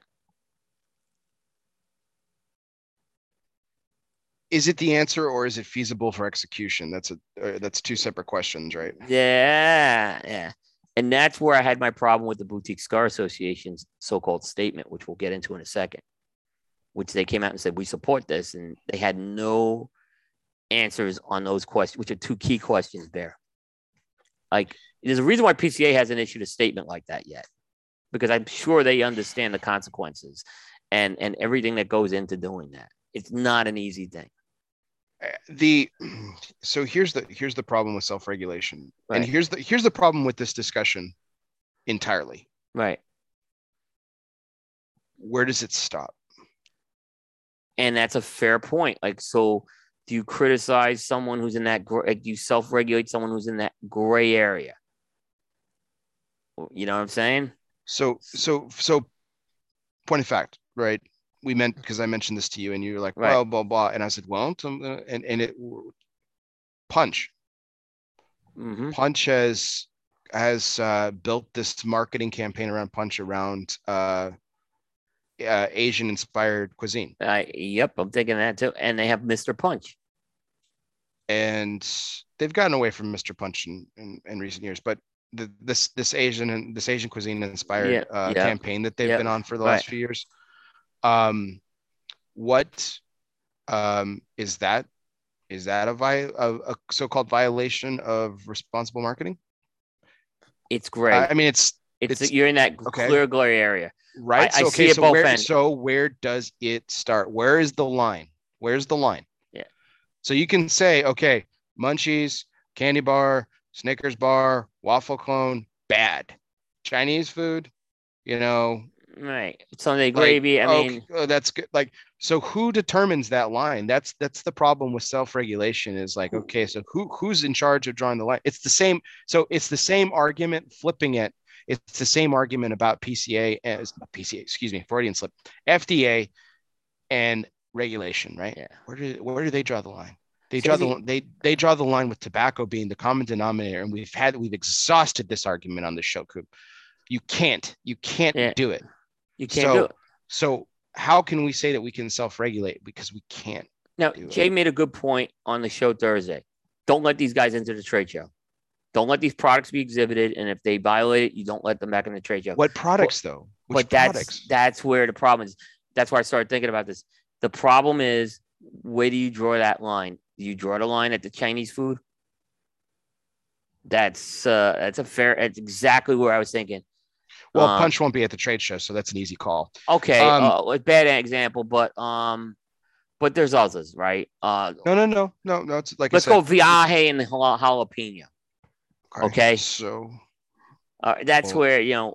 Is it the answer, or is it feasible for execution? That's a uh, that's two separate questions, right? Yeah, yeah. And that's where I had my problem with the Boutique Cigar Association's so-called statement, which we'll get into in a second, which they came out and said, we support this. And they had no answers on those questions, which are two key questions there. Like, there's a reason why P C A hasn't issued a statement like that yet, because I'm sure they understand the consequences and, and everything that goes into doing that. It's not an easy thing. The so here's the here's the problem with self-regulation, right. And here's the here's the problem with this discussion entirely. Right. Where does it stop? And that's a fair point. Like, so do you criticize someone who's in that gray, like, do you self-regulate someone who's in that gray area? You know what I'm saying? So so so point of fact, right? We meant, because I mentioned this to you and you were like, right. Well, blah, blah. And I said, well, and, and it punch, mm-hmm. punch has, has uh, built this marketing campaign around punch around uh, uh, Asian inspired cuisine. Uh, yep. I'm thinking that too. And they have Mister Punch. And they've gotten away from Mister Punch in, in, in recent years, but the, this, this Asian this Asian cuisine inspired yeah. Uh, yeah. campaign that they've yeah. been on for the last right. few years. Um, what, um, is that, is that a, vi- a, a so-called violation of responsible marketing? It's gray. Uh, I mean, it's, it's, it's you're in that okay. clear gray area, right? I, so, I okay, see it so both where, ends. So where does it start? Where is the line? Where's the line? Yeah. So you can say, okay, munchies, candy bar, Snickers bar, waffle cone, bad. Chinese food, you know, right, Sunday gravy. Like, I okay, mean, oh, that's good. Like, so who determines that line? That's that's the problem with self-regulation. Is like, okay, so who who's in charge of drawing the line? It's the same. So it's the same argument, flipping it. It's the same argument about P C A as P C A. Excuse me, Freudian slip. F D A and regulation, right? Yeah. Where do where do they draw the line? They draw the they they draw the line with tobacco being the common denominator, and we've had we've exhausted this argument on the show, Coop. You can't you can't yeah. do it. You can't so, do it. So how can we say that we can self-regulate? Because we can't. Now, Jay made a good point on the show Thursday. Don't let these guys into the trade show. Don't let these products be exhibited. And if they violate it, you don't let them back in the trade show. What products, but, though? Which but that's products? That's where the problem is. That's why I started thinking about this. The problem is, where do you draw that line? Do you draw the line at the Chinese food? That's uh, that's a fair. That's exactly where I was thinking. Well, um, Punch won't be at the trade show, so that's an easy call. Okay, um, uh, a bad example, but um, but there's others, right? Uh, no, no, no, no, no. It's like let's I said, go Viaje and jalapeno. Okay, okay? So uh, that's well, where you know,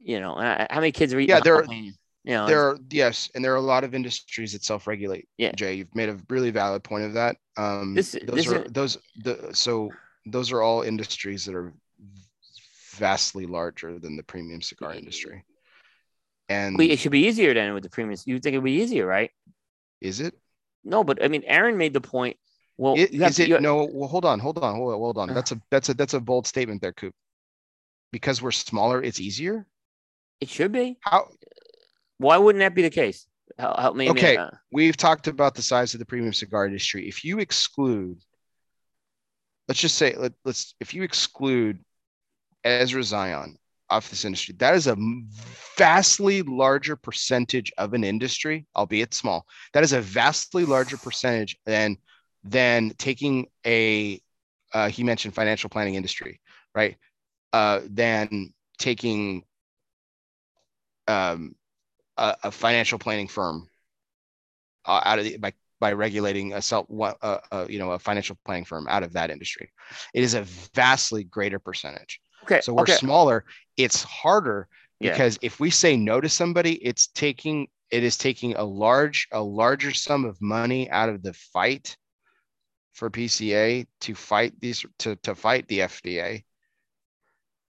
you know, how many kids are eating? Yeah, there are. You know, there are yes, and there are a lot of industries that self-regulate. Yeah, Jay, you've made a really valid point of that. Um, this, those this are is, those the so those are all industries that are vastly larger than the premium cigar industry, and it should be easier than with the premium. You think it'd be easier, right? Is it? No, but I mean, Aaron made the point. Well, it, is to, it? Have, no. Well, hold on, hold on, hold on, hold on. Uh, that's a that's a that's a bold statement there, Coop. Because we're smaller, it's easier. It should be. How? Why wouldn't that be the case? Help me. Okay, uh, we've talked about the size of the premium cigar industry. If you exclude, let's just say, let, let's if you exclude Ezra Zion off this industry, that is a vastly larger percentage of an industry, albeit small. That is a vastly larger percentage than than taking a uh, he mentioned financial planning industry, right? Uh, than taking um, a, a financial planning firm uh, out of the, by by regulating a self uh, uh, you know a financial planning firm out of that industry. It is a vastly greater percentage. Okay, so we're okay. smaller. It's harder because yeah. if we say no to somebody, it's taking it is taking a large a larger sum of money out of the fight for P C A to fight these to, to fight the F D A,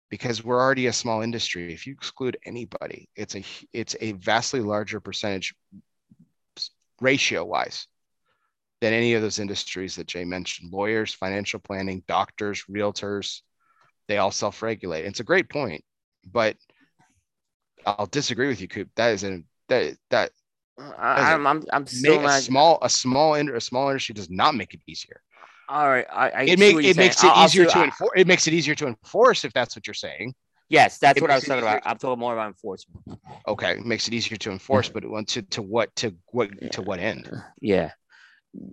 because we're already a small industry. If you exclude anybody, it's a it's a vastly larger percentage ratio wise than any of those industries that Jay mentioned: lawyers, financial planning, doctors, realtors. They all self-regulate. And it's a great point, but I'll disagree with you, Coop. That is a that that. I'm I'm, I'm still not... a small a small a small industry does not make it easier. All right, I, I it makes it makes it I'll, easier I'll, to enforce. It makes it easier to enforce if that's what you're saying. Yes, that's it what I was talking easier. about. I'm talking more about enforcement. Okay, it makes it easier to enforce, but it, to to what to what yeah. to what end? Yeah.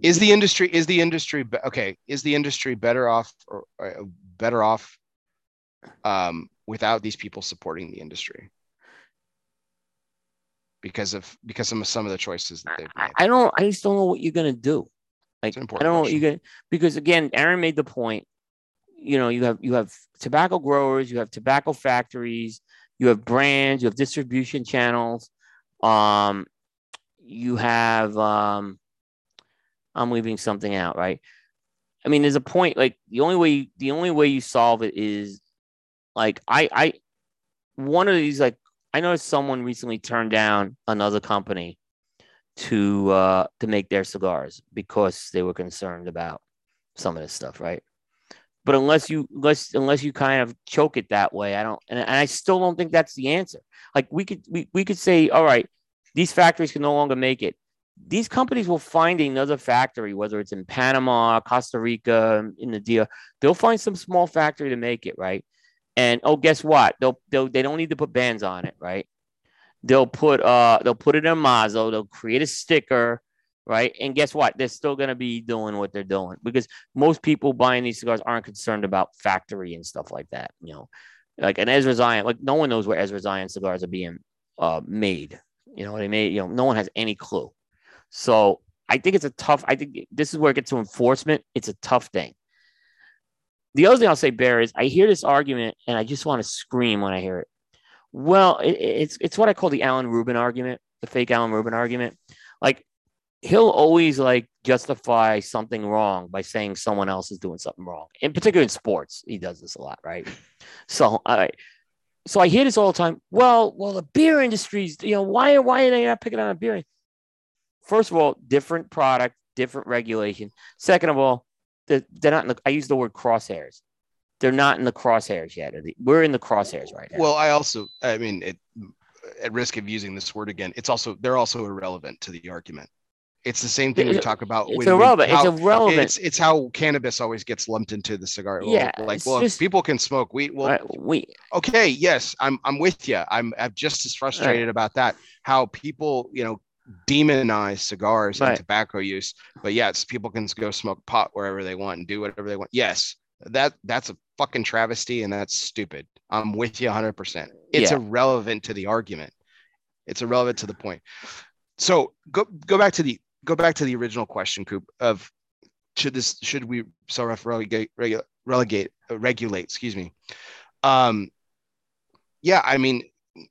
Is the industry is the industry okay? Is the industry better off or, or better off um, without these people supporting the industry? Because of because of some of the choices that they've made. I don't. I just don't know what you're gonna do. Like I don't question. know what you're gonna because again, Aaron made the point. You know, you have you have tobacco growers, you have tobacco factories, you have brands, you have distribution channels. Um, you have. Um, I'm leaving something out, right? I mean, there's a point. Like the only way, the only way you solve it is, like I, I, one of these, like I noticed someone recently turned down another company to uh, to make their cigars because they were concerned about some of this stuff, right? But unless you, unless, unless you kind of choke it that way, I don't, and, and I still don't think that's the answer. Like we could, we we could say, all right, these factories can no longer make it. These companies will find another factory, whether it's in Panama, Costa Rica, in the D R. They'll find some small factory to make it, right? And oh, guess what? They'll, they'll they don't need to put bands on it, right? They'll put uh they'll put it in a Mazo. They'll create a sticker, right? And guess what? They're still gonna be doing what they're doing because most people buying these cigars aren't concerned about factory and stuff like that. You know, like an Ezra Zion, like no one knows where Ezra Zion cigars are being uh made. You know what I mean? You know, no one has any clue. So I think it's a tough, I think this is where it gets to enforcement. It's a tough thing. The other thing I'll say, Bear, is I hear this argument and I just want to scream when I hear it. Well, it, it's it's what I call the Alan Rubin argument, the fake Alan Rubin argument. Like he'll always like justify something wrong by saying someone else is doing something wrong. In particular in sports, he does this a lot, right? So all right. So I hear this all the time. Well, well, the beer industry's, you know, why why are they not picking on a beer? First of all, different product, different regulation. Second of all, they're, they're not in the, I use the word crosshairs. They're not in the crosshairs yet. We're in the crosshairs right now. Well, I also, I mean, it, at risk of using this word again, it's also, they're also irrelevant to the argument. It's the same thing we talk about. It's irrelevant. We, how, it's irrelevant. It's, it's how cannabis always gets lumped into the cigar. Yeah, like, well, just, if people can smoke weed, well, right, we, okay, yes, I'm, I'm with you. I'm, I'm just as frustrated right. about that. How people, you know, demonize cigars right. and tobacco use, but yes, people can go smoke pot wherever they want and do whatever they want. Yes, that that's a fucking travesty and that's stupid. I'm with you one hundred percent. It's yeah. irrelevant to the argument. It's irrelevant to the point. So go go back to the go back to the original question, Coop, of should this should we self-relegate regu- relegate uh, regulate? Excuse me. Um, yeah, I mean,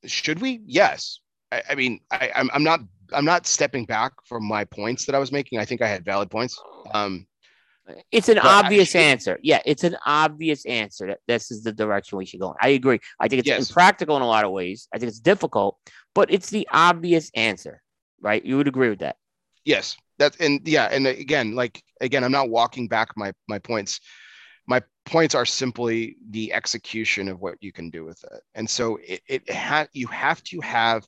should we? Yes. I, I mean, I, I'm I'm not. I'm not stepping back from my points that I was making. I think I had valid points. Um, it's an obvious should... answer. Yeah, it's an obvious answer that this is the direction we should go in. I agree. I think it's yes. impractical in a lot of ways. I think it's difficult, but it's the obvious answer, right? You would agree with that. Yes. That's and yeah. And again, like, again, I'm not walking back my, my points. My points are simply the execution of what you can do with it. And so it, it had, you have to have,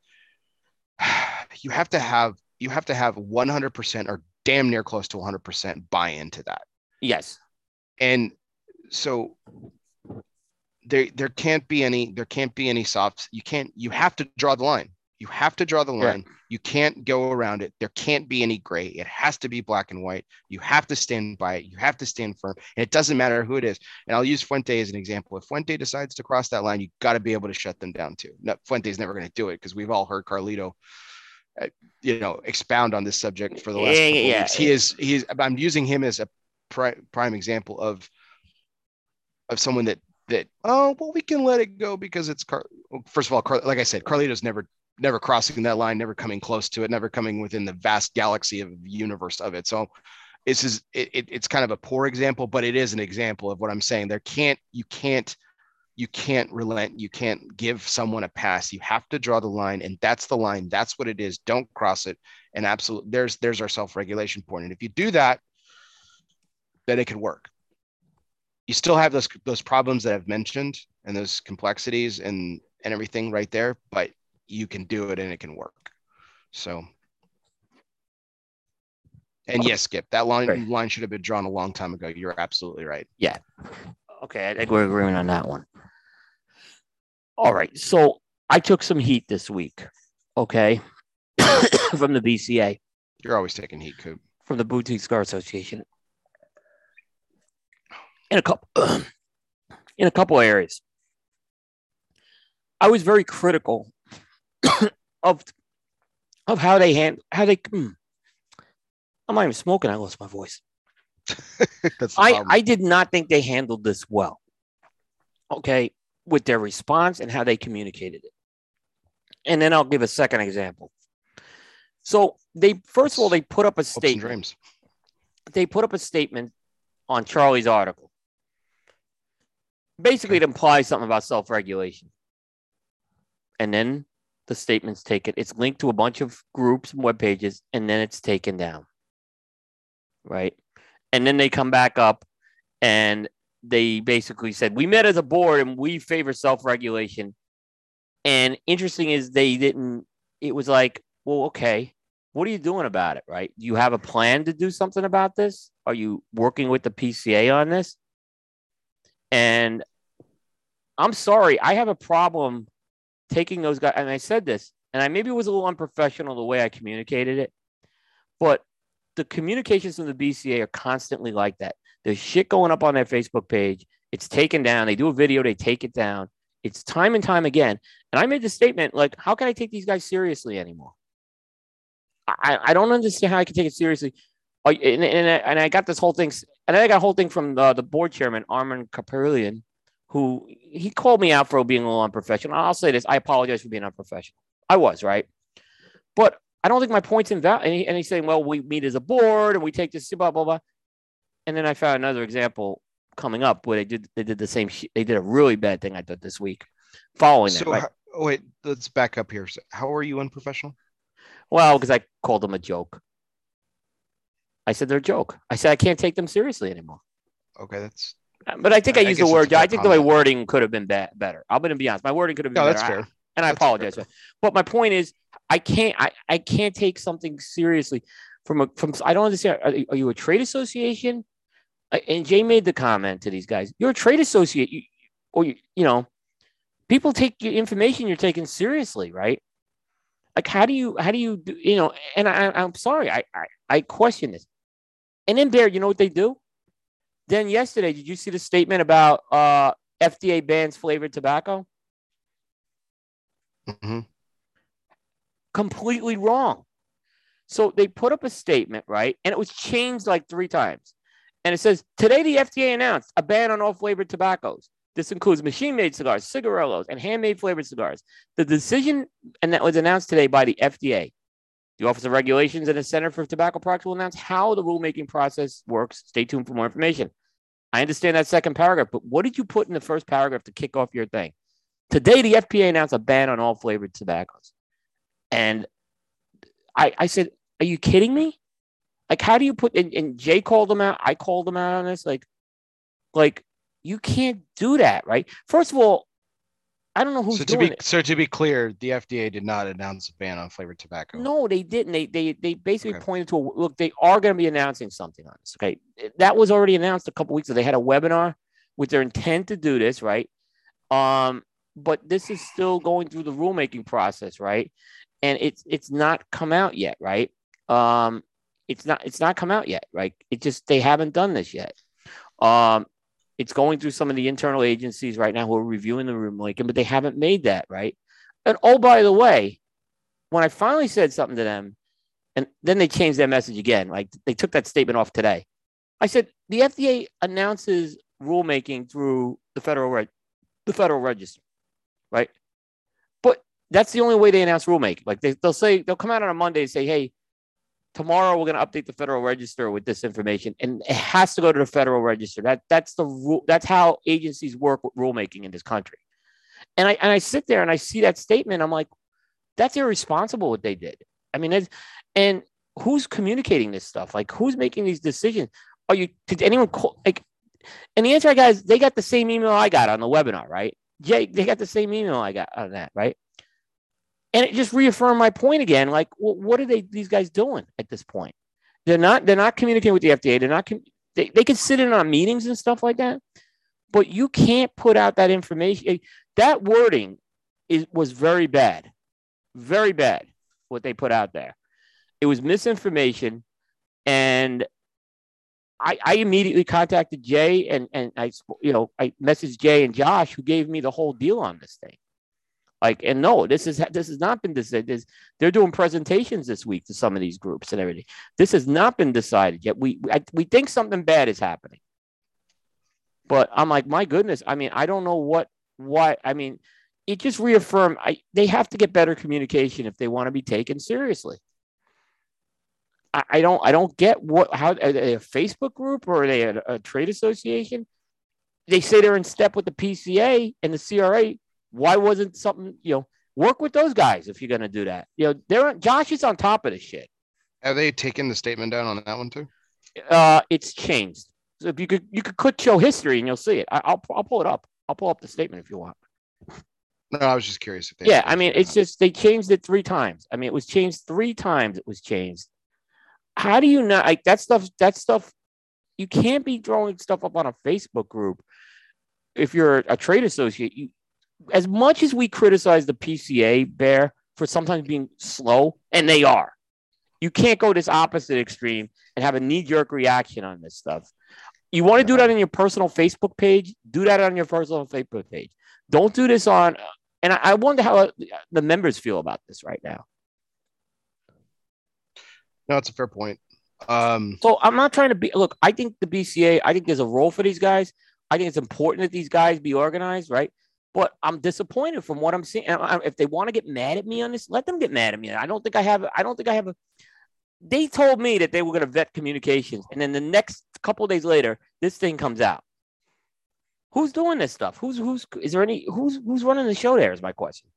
you have to have you have to have one hundred percent or damn near close to one hundred percent buy into that. Yes. And so there there can't be any there can't be any softs. You can't you have to draw the line. You have to draw the line. Yeah. You can't go around it. There can't be any gray. It has to be black and white. You have to stand by it. You have to stand firm. And it doesn't matter who it is. And I'll use Fuente as an example. If Fuente decides to cross that line, you got to be able to shut them down too. No, Fuente's never going to do it because we've all heard Carlito, uh, you know, expound on this subject for the last yeah, couple yeah, weeks. Yeah. He is. He is. I'm using him as a pri- prime example of of someone that that oh well we can let it go because it's Car- first of all Car- like I said Carlito's never. never crossing that line, never coming close to it, never coming within the vast galaxy of universe of it. So this is, it, it, it's kind of a poor example, but it is an example of what I'm saying. There can't, you can't you can't relent. You can't give someone a pass. You have to draw the line, and that's the line. That's what it is. Don't cross it. And absolutely, there's there's our self-regulation point. And if you do that, then it could work. You still have those those problems that I've mentioned and those complexities and and everything right there, but you can do it and it can work. So, and yes, Skip, that line right. line should have been drawn a long time ago. You're absolutely right. Yeah. Okay, I think we're agreeing on that one. All right, so I took some heat this week, okay, from the B C A. You're always taking heat, Coop. From the Boutique Cigar Association. In a couple, in a couple areas, I was very critical of of how they hand how they. I'm not even smoking. I lost my voice. That's I, I did not think they handled this well, okay, with their response and how they communicated it. And then I'll give a second example. So they, first of all, they put up a statement. They put up a statement on Charlie's article. Basically, it implies something about self-regulation. And then the statement's taken. It's linked to a bunch of groups and web pages, and then it's taken down. Right? And then they come back up and they basically said, we met as a board and we favor self-regulation. And interesting is they didn't, it was like, well, okay, what are you doing about it, right? Do you have a plan to do something about this? Are you working with the P C A on this? And I'm sorry, I have a problem taking those guys. And I said this, and I maybe was a little unprofessional the way I communicated it, but the communications from the B C A are constantly like that. There's shit going up on their Facebook page. It's taken down. They do a video. They take it down. It's time and time again. And I made the statement, like, how can I take these guys seriously anymore? I, I don't understand how I can take it seriously. And, and, and I got this whole thing. And I got a whole thing from the, the board chairman, Armin Kaperlian, who he called me out for being a little unprofessional. I'll say this. I apologize for being unprofessional. I was, right? But I don't think my point's invalid. And, he, and he's saying, well, we meet as a board and we take this, blah, blah, blah. And then I found another example coming up where they did they did the same. Sh- they did a really bad thing, I thought, this week following so that. Right? How, oh, wait, let's back up here. So how are you unprofessional? Well, because I called them a joke. I said they're a joke. I said I can't take them seriously anymore. Okay, that's. But I think I, I used the word. I think comment. My wording could have been ba- better. I'm going to be honest. My wording could have been no, better. That's fair. I, and I that's apologize. Fair. But my point is, I can't I, I can't take something seriously from a from I don't understand. Are, are you a trade association? And Jay made the comment to these guys. You're a trade associate. You, or, you, you know, people take your information you're taking seriously. Right. Like, how do you how do you do, you know, and I, I'm sorry. I, I, I question this. And then, Bear, you know what they do? Then yesterday, did you see the statement about uh, F D A bans flavored tobacco? Mm-hmm. Completely wrong. So they put up a statement, right? And it was changed like three times. And it says, today the F D A announced a ban on all flavored tobaccos. This includes machine-made cigars, cigarillos, and handmade flavored cigars. The decision, and that was announced today by the F D A. The Office of Regulations and the Center for Tobacco Products will announce how the rulemaking process works. Stay tuned for more information. I understand that second paragraph, but what did you put in the first paragraph to kick off your thing? Today, the F D A announced a ban on all flavored tobaccos. And I, I said, are you kidding me? Like, how do you put, and, and Jay called them out. I called them out on this. Like, like you can't do that, right? First of all, I don't know who's so to doing be, it. So to be clear, the F D A did not announce a ban on flavored tobacco. No, they didn't. They they they basically okay. pointed to, a, look, they are going to be announcing something on this. Okay. That was already announced a couple weeks ago. They had a webinar with their intent to do this, right? Um, but this is still going through the rulemaking process, right? And it's it's not come out yet, right? Um, it's not it's not come out yet, right? It just they haven't done this yet. Um It's going through some of the internal agencies right now who are reviewing the rulemaking, but they haven't made that, right? And oh, by the way, when I finally said something to them, and then they changed their message again, like they took that statement off today. I said, the F D A announces rulemaking through the federal reg- the federal register, right? But that's the only way they announce rulemaking. Like they, they'll say, they'll come out on a Monday and say, hey, Tomorrow, we're going to update the Federal Register with this information, and it has to go to the Federal Register. That that's the rule. That's how agencies work with rulemaking in this country. And I and I sit there and I see that statement. I'm like, that's irresponsible what they did. I mean, it's, and who's communicating this stuff? Like, who's making these decisions? Are you? Did anyone call? Like, and the answer I got is they got the same email I got on the webinar, right? Yeah, they got the same email I got on that, right? And it just reaffirmed my point again. Like, well, what are they? These guys doing at this point? They're not. They're not communicating with the F D A. They're not. They they can sit in on meetings and stuff like that, but you can't put out that information. That wording is was very bad, very bad. What they put out there, it was misinformation, and I I immediately contacted Jay and and I you know I messaged Jay and Josh, who gave me the whole deal on this thing. Like, and no, this is this has not been decided. They're doing presentations this week to some of these groups and everything. This has not been decided yet. We I, we think something bad is happening, but I'm like, my goodness. I mean, I don't know what why. I mean, it just reaffirmed. I they have to get better communication if they want to be taken seriously. I, I don't I don't get what how are they a Facebook group or are they a, a trade association? They say they're in step with the P C A and the C R A. Why wasn't something, you know, work with those guys if you're going to do that. You know, they're Josh is on top of this shit. Have they taken the statement down on that one too? Uh, it's changed. So if you could, you could click show history and you'll see it. I, I'll I'll pull it up. I'll pull up the statement if you want. No, I was just curious. If they yeah, I mean, it's just they changed it three times. I mean, it was changed three times. It was changed. How do you not like that stuff? That stuff. You can't be throwing stuff up on a Facebook group if you're a trade associate. You. As much as we criticize the P C A bear for sometimes being slow, and they are, you can't go this opposite extreme and have a knee-jerk reaction on this stuff. You want to do that on your personal Facebook page? Do that on your personal Facebook page. Don't do this on. And I wonder how the members feel about this right now. No, it's a fair point. Um, so I'm not trying to be. Look, I think the B C A. I think there's a role for these guys. I think it's important that these guys be organized, right? But I'm disappointed from what I'm seeing. If they want to get mad at me on this, let them get mad at me. I don't think I have. I don't think I have. A, they told me that they were going to vet communications, and then the next couple of days later, this thing comes out. Who's doing this stuff? Who's who's is there any who's who's running the show? There is my question.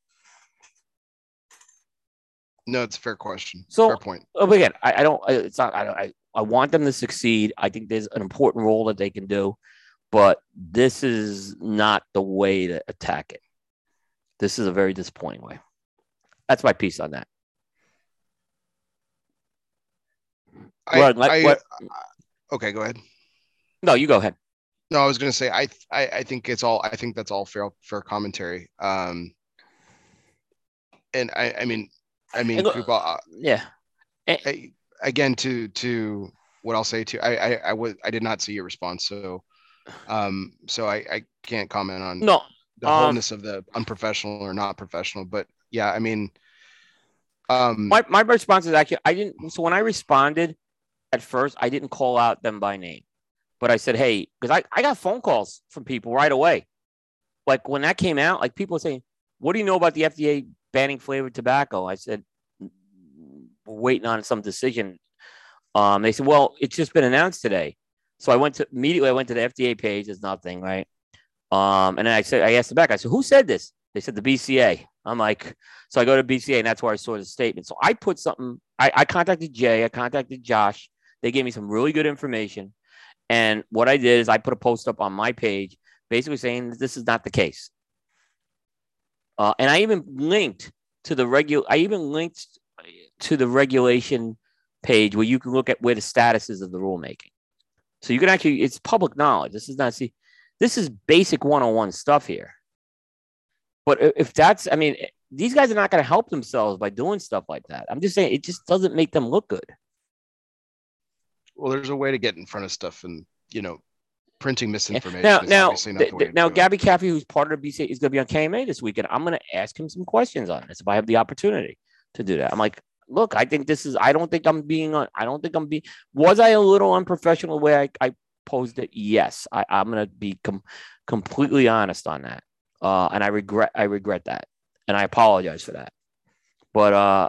No, it's a fair question. So, fair point. Again, I, I don't. It's not. I don't. I, I want them to succeed. I think there's an important role that they can do. But this is not the way to attack it. This is a very disappointing way. That's my piece on that. I, what, I, what? Okay, go ahead. No, you go ahead. No, I was going to say I, I I think it's all I think that's all fair fair commentary. Um, and I I mean I mean and, people, uh, yeah. And, I, again, to to what I'll say to I I I was I did not see your response so. Um, so I, I can't comment on no, the um, wholeness of the unprofessional or not professional, but yeah, I mean, um, my, my response is actually, I didn't, so when I responded at first, I didn't call out them by name, but I said, hey, cause I, I got phone calls from people right away. Like when that came out, like people were saying, what do you know about the F D A banning flavored tobacco? I said, we're waiting on some decision. Um, they said, well, it's just been announced today. So I went to immediately I went to the F D A page. There's nothing, right? Um, and then I said I asked them back. I said, who said this? They said the B C A. I'm like, so I go to B C A, and that's where I saw the statement. So I put something, I, I contacted Jay, I contacted Josh. They gave me some really good information. And what I did is I put a post up on my page basically saying that this is not the case. Uh, and I even linked to the regu I even linked to the regulation page where you can look at where the status is of the rulemaking. So you can actually, it's public knowledge. This is not, see, this is basic one-on-one stuff here. But if that's, I mean, these guys are not going to help themselves by doing stuff like that. I'm just saying, it just doesn't make them look good. Well, there's a way to get in front of stuff and, you know, printing misinformation. Now, now, th- th- now Gabby Caffey, who's part of the B C A, is going to be on K M A this weekend. I'm going to ask him some questions on this if I have the opportunity to do that. I'm like, look, I think this is, I don't think I'm being, on. I don't think I'm being, was I a little unprofessional the way I, I posed it? Yes. I, I'm going to be com- completely honest on that. Uh, and I regret, I regret that. And I apologize for that. But uh,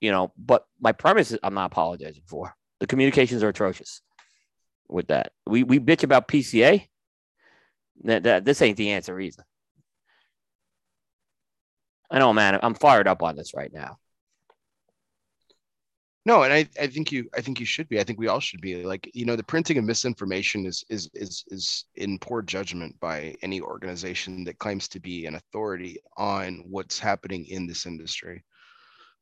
you know, but my premise is I'm not apologizing for. The communications are atrocious with that. We we bitch about P C A. That, that this ain't the answer either. I know, man. I'm fired up on this right now. No, and I, I think you I think you should be. I think we all should be. Like, you know, the printing of misinformation is is is is in poor judgment by any organization that claims to be an authority on what's happening in this industry.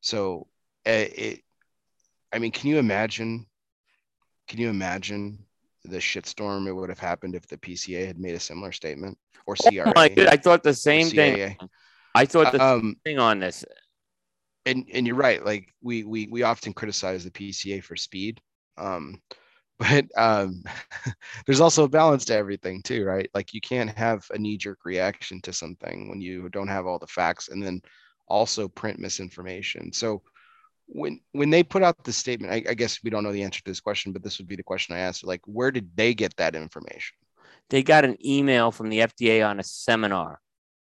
So it, I mean, can you imagine? Can you imagine the shitstorm it would have happened if the P C A had made a similar statement, or C R A? Oh my God, I thought the same thing. I thought the um, same thing on this. And and you're right. Like we we we often criticize the P C A for speed, um, but um, there's also a balance to everything too, right? Like you can't have a knee-jerk reaction to something when you don't have all the facts, and then also print misinformation. So when when they put out the statement, I, I guess we don't know the answer to this question, but this would be the question I asked: like, where did they get that information? They got an email from the F D A on a seminar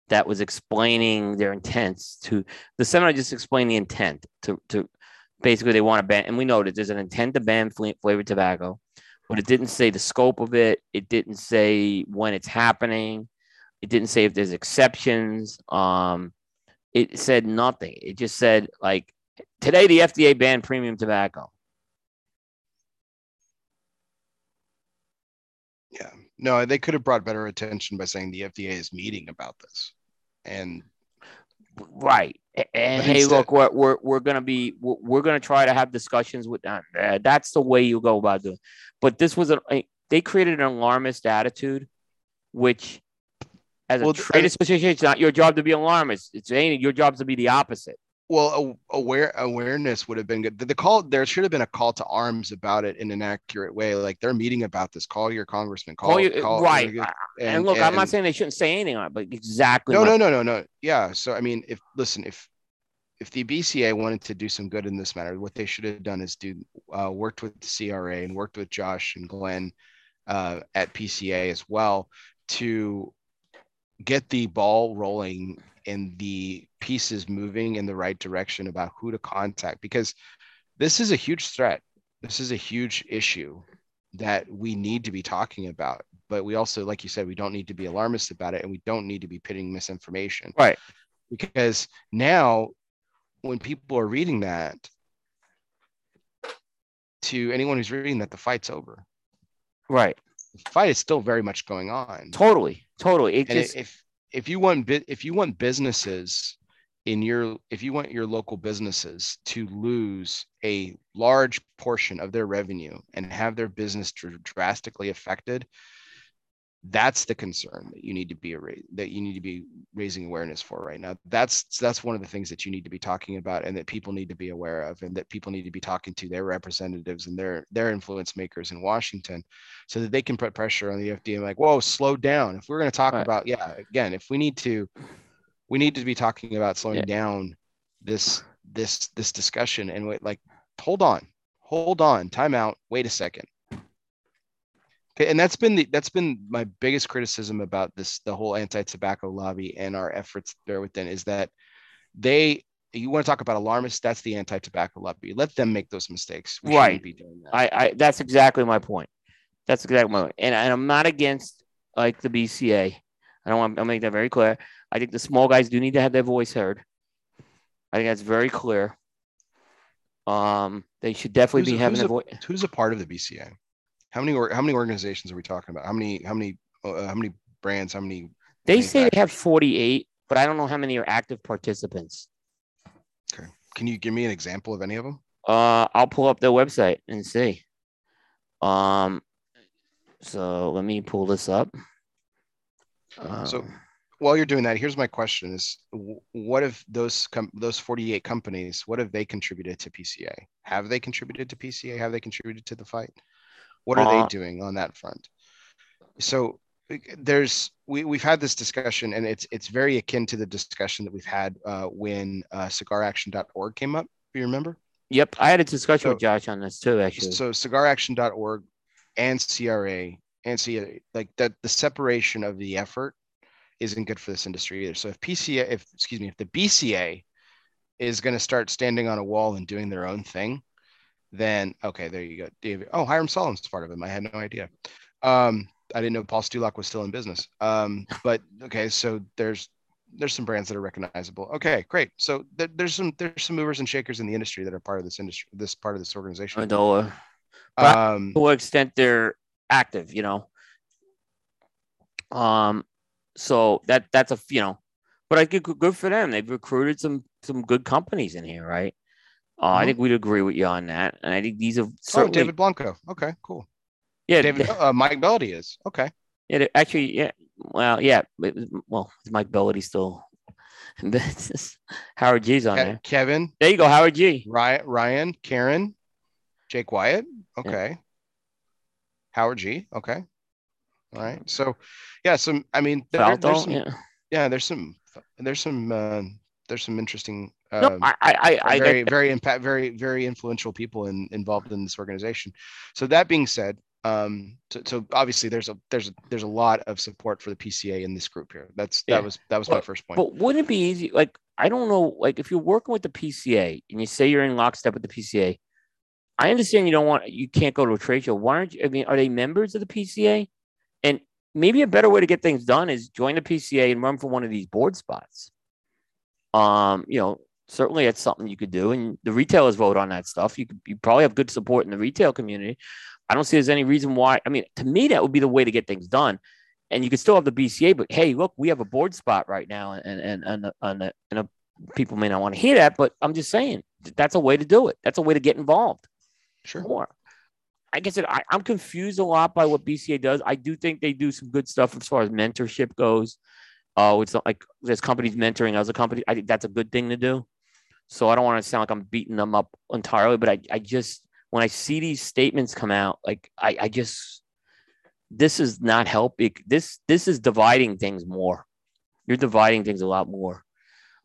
that was explaining their intents to the seminar. Just explained the intent to, to basically they want to ban. And we know that there's an intent to ban flavored tobacco, but it didn't say the scope of it. It didn't say when it's happening. It didn't say if there's exceptions. Um, it said nothing. It just said, like, today the F D A banned premium tobacco. Yeah. No, they could have brought better attention by saying the F D A is meeting about this, and right. And hey, instead, look, we're we're, we're going to be we're, we're going to try to have discussions with them. Uh, that's the way you go about doing it. But this was a they created an alarmist attitude, which as a well, trade association, it's not your job to be alarmist. It's ain't your job to be the opposite. Well, aware awareness would have been good. The call there should have been a call to arms about it in an accurate way. Like, they're meeting about this. Call your congressman. Call, call you call, right. And, and look, and, I'm not saying they shouldn't say anything on it, but exactly. No, my- no, no, no, no. Yeah. So I mean, if listen, if if the B C A wanted to do some good in this matter, what they should have done is do uh, worked with the C R A and worked with Josh and Glenn uh, at P C A as well to get the ball rolling and the pieces moving in the right direction about who to contact, because this is a huge threat. This is a huge issue that we need to be talking about, but we also, like you said, we don't need to be alarmist about it, and we don't need to be pitting misinformation. Right. Because now when people are reading that, to anyone who's reading that, the fight's over. Right. The fight is still very much going on. Totally. Totally. It just... if, If you want if you want businesses in your if you want your local businesses to lose a large portion of their revenue and have their business drastically affected, that's the concern that you need to be that you need to be raising awareness for right now. That's that's one of the things that you need to be talking about, and that people need to be aware of, and that people need to be talking to their representatives and their their influence makers in Washington, so that they can put pressure on the F D A. Like, whoa, slow down. If we're going to talk right. about, yeah, again, if we need to, we need to be talking about slowing yeah. down this this this discussion. And wait, like, hold on, hold on, time out. Wait a second. Okay, and that's been the that's been my biggest criticism about this, the whole anti-tobacco lobby and our efforts there within, is that they you want to talk about alarmists, that's the anti-tobacco lobby. Let them make those mistakes. We right. shouldn't be doing that. I, I that's exactly my point. That's exactly my point. And, and I'm not against, like, the B C A. I don't want to make that very clear. I think the small guys do need to have their voice heard. I think that's very clear. Um, they should definitely who's, be having a voice. Who's a part of the B C A? How many how many organizations are we talking about? How many how many uh, how many brands? How many? They say they have forty-eight, but I don't know how many are active participants. Okay, can you give me an example of any of them? Uh, I'll pull up their website and see. Um, so let me pull this up. Uh, so while you're doing that, here's my question: is what have those com- those forty-eight companies? What have they contributed to P C A? Have they contributed to P C A? Have they contributed to the fight? What are uh, they doing on that front? So there's we, we've had this discussion, and it's it's very akin to the discussion that we've had uh, when uh, cigar action dot org came up. Do you remember? Yep. I had a discussion so, with Josh on this too, actually. So cigar action dot org and C R A and C R A, like that, the separation of the effort isn't good for this industry either. So if P C A, if excuse me, if the B C A is going to start standing on a wall and doing their own thing, then okay, there you go. David. Oh, Hiram Solomon's part of him. I had no idea. Um, I didn't know Paul Stulak was still in business. Um, but okay, so there's there's some brands that are recognizable. Okay, great. So th- there's some there's some movers and shakers in the industry that are part of this industry, this part of this organization. I know, uh, um, to what extent they're active, you know. Um, so that that's a you know, but I think good for them. They've recruited some some good companies in here, right? Uh, mm-hmm. I think we'd agree with you on that, and I think these are certainly... Oh, David Blanco. Okay, cool. Yeah, David. Uh, Mike Bellady is okay. Yeah, actually, yeah. Well, yeah. Well, is Mike Bellady still? Howard G's on Ke- there. Kevin. There you go, Howard G. Ryan, Ryan, Karen, Jake Wyatt. Okay. Yeah. Howard G. Okay. All right. So, yeah. Some. I mean, there, Faldo, there's some, yeah. yeah. There's some. There's some. Uh, there's some interesting. No, um, I, I, I, very, I very impact, very, very influential people in, involved in this organization. So that being said, um, so, so obviously there's a, there's, a, there's a lot of support for the P C A in this group here. That's yeah. that was, that was well, my first point. But wouldn't it be easy? Like, I don't know, like if you're working with the P C A and you say you're in lockstep with the P C A, I understand you don't want, you can't go to a trade show. Why aren't you, I mean, are they members of the P C A? And maybe a better way to get things done is join the P C A and run for one of these board spots. Um, you know, certainly that's something you could do, and the retailers vote on that stuff. You could, you probably have good support in the retail community. I don't see there's any reason why. I mean, to me, that would be the way to get things done. And you could still have the B C A, but hey, look, we have a board spot right now, and and and and, and a, people may not want to hear that, but I'm just saying that's a way to do it. That's a way to get involved. Sure. More. I guess it, I, I'm confused a lot by what B C A does. I do think they do some good stuff as far as mentorship goes. Oh, uh, it's not like there's companies mentoring other companies. I think that's a good thing to do. So I don't want to sound like I'm beating them up entirely, but I, I just, when I see these statements come out, like I, I just, this is not helping. This, this is dividing things more. You're dividing things a lot more.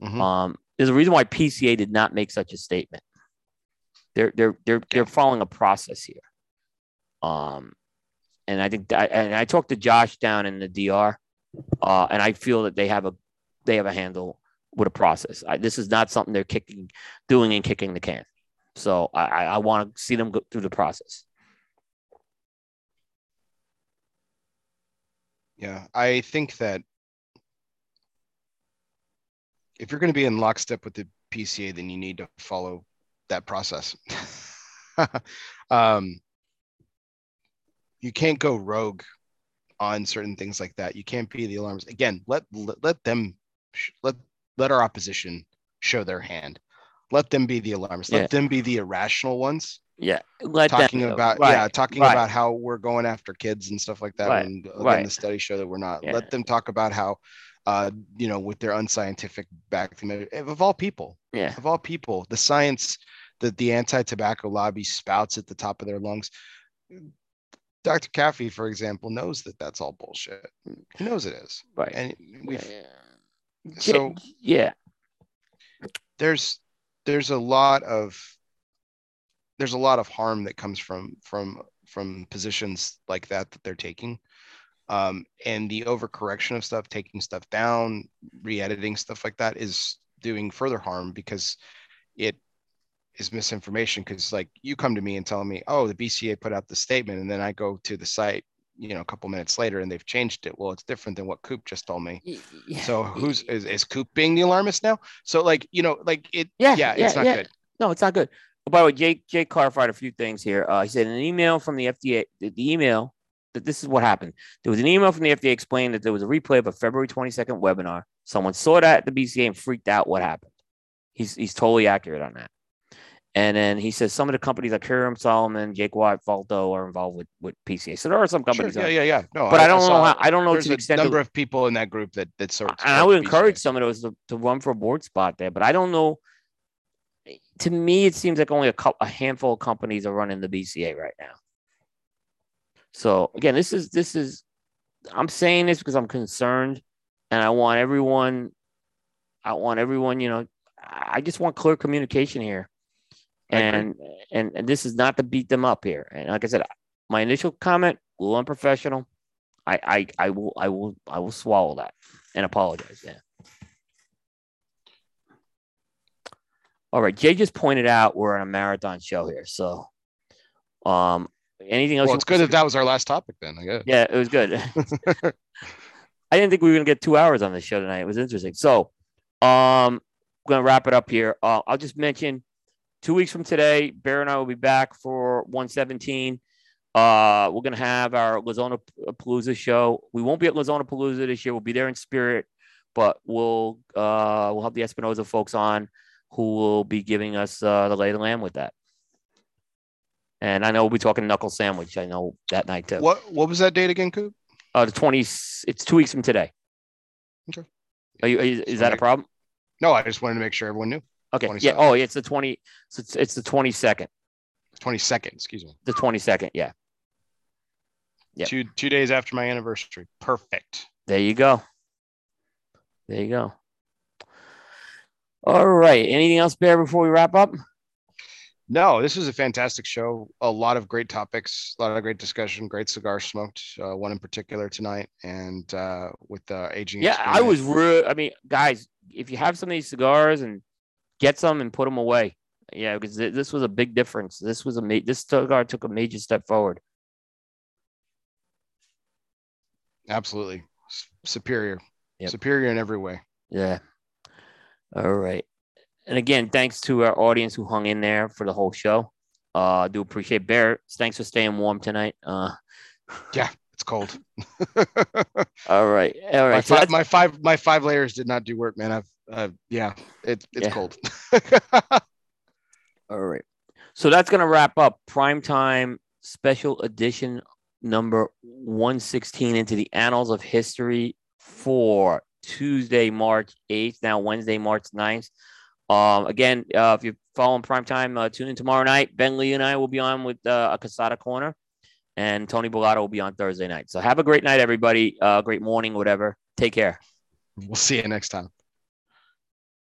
Mm-hmm. Um, there's a reason why P C A did not make such a statement. They're, they're, they're, they're following a process here. Um, and I think, that, and I talked to Josh down in the D R. Uh, and I feel that they have a they have a handle with a process. I, this is not something they're kicking, doing and kicking the can. So I, I, I want to see them go through the process. Yeah, I think that if you're going to be in lockstep with the P C A, then you need to follow that process. um, you can't go rogue on certain things like that. You can't be the alarms again. Let, let, let them, sh- let, let our opposition show their hand. Let them be the alarms. Let yeah. them be the irrational ones. Yeah. Let talking them, about, right. yeah. Talking right. about how we're going after kids and stuff like that. Right. And right. the studies show that we're not. yeah. Let them talk about how, uh, you know, with their unscientific back of all people, yeah. of all people, the science that the anti-tobacco lobby spouts at the top of their lungs. Doctor Caffey, for example, knows that that's all bullshit. He knows it is. Right. And we've yeah. so yeah. There's there's a lot of there's a lot of harm that comes from from from positions like that that they're taking, um, and the overcorrection of stuff, taking stuff down, re-editing stuff like that is doing further harm because it. Is misinformation. Because like you come to me and tell me, oh, the B C A put out the statement, and then I go to the site, you know, a couple minutes later and they've changed it. Well, it's different than what Coop just told me. Yeah. So who's is, is Coop being the alarmist now? So like, you know, like it. Yeah, yeah, yeah it's not yeah. good. No, it's not good. But by the way, Jake, Jake clarified a few things here. Uh, he said an email from the F D A, the, the email that this is what happened. There was an email from the F D A explaining that there was a replay of a February twenty-second webinar. Someone saw that at the B C A and freaked out. What happened? He's he's totally accurate on that. And then he says some of the companies like Hiram Solomon, Jake White, Faldo are involved with, with P C A. So there are some companies. Sure, yeah, yeah, yeah. No, but I, I don't I know. How, I don't know to the extent. There's a number of, of people in that group that that sort. And I would encourage P C A. Some of those to, to run for a board spot there. But I don't know. To me, it seems like only a, couple, a handful of companies are running the B C A right now. So again, this is this is. I'm saying this because I'm concerned, and I want everyone. I want everyone. You know, I just want clear communication here. And, and and this is not to beat them up here. And like I said, my initial comment, a little unprofessional. I, I, I will I will I will swallow that and apologize. Yeah. All right, Jay just pointed out we're on a marathon show here, so um, anything else? Well, it's good that that was our last topic then, I guess. Yeah, it was good. I didn't think we were going to get two hours on this show tonight. It was interesting. So um, I'm going to wrap it up here. Uh, I'll just mention two weeks from today, Bear and I will be back for one seventeen. Uh, we're going to have our Lizona Palooza show. We won't be at Lizona Palooza this year. We'll be there in spirit, but we'll uh, we'll have the Espinosa folks on who will be giving us uh, the lay of the land with that. And I know we'll be talking knuckle sandwich. I know that night too. What What was that date again, Coop? Uh, the twentieth. It's two weeks from today. Okay. Are you, are you, is that a problem? No, I just wanted to make sure everyone knew. Okay. twenty-seven. Yeah. Oh, yeah, it's the twenty. So it's, it's the twenty second. Twenty second. Excuse me. The twenty second. Yeah. Yeah. Two two days after my anniversary. Perfect. There you go. There you go. All right. Anything else, Bear, before we wrap up? No, this was a fantastic show. A lot of great topics, a lot of great discussion, great cigar smoked, uh, one in particular tonight. And uh, with uh, aging. Yeah, experience. I was real. I mean, guys, if you have some of these cigars and get some and put them away. Yeah, because th- this was a big difference. This was a ma- this cigar took a major step forward. Absolutely. S- superior. Yep. Superior in every way. Yeah. All right. And again, thanks to our audience who hung in there for the whole show. Uh, I do appreciate Bear. Thanks for staying warm tonight. Uh, yeah, it's cold. All right, all right. My, so five, my five, my five layers did not do work, man. I've, uh, yeah, it, it's yeah. cold. All right, so that's gonna wrap up Primetime Special Edition number one sixteen into the annals of history for Tuesday, March eighth. Now Wednesday, March ninth. Um, again, uh, if you're following Primetime, uh, tune in tomorrow night. Ben Lee and I will be on with uh, a Casada Corner, and Tony Bellotto will be on Thursday night. So have a great night, everybody. Uh, great morning, whatever. Take care. We'll see you next time.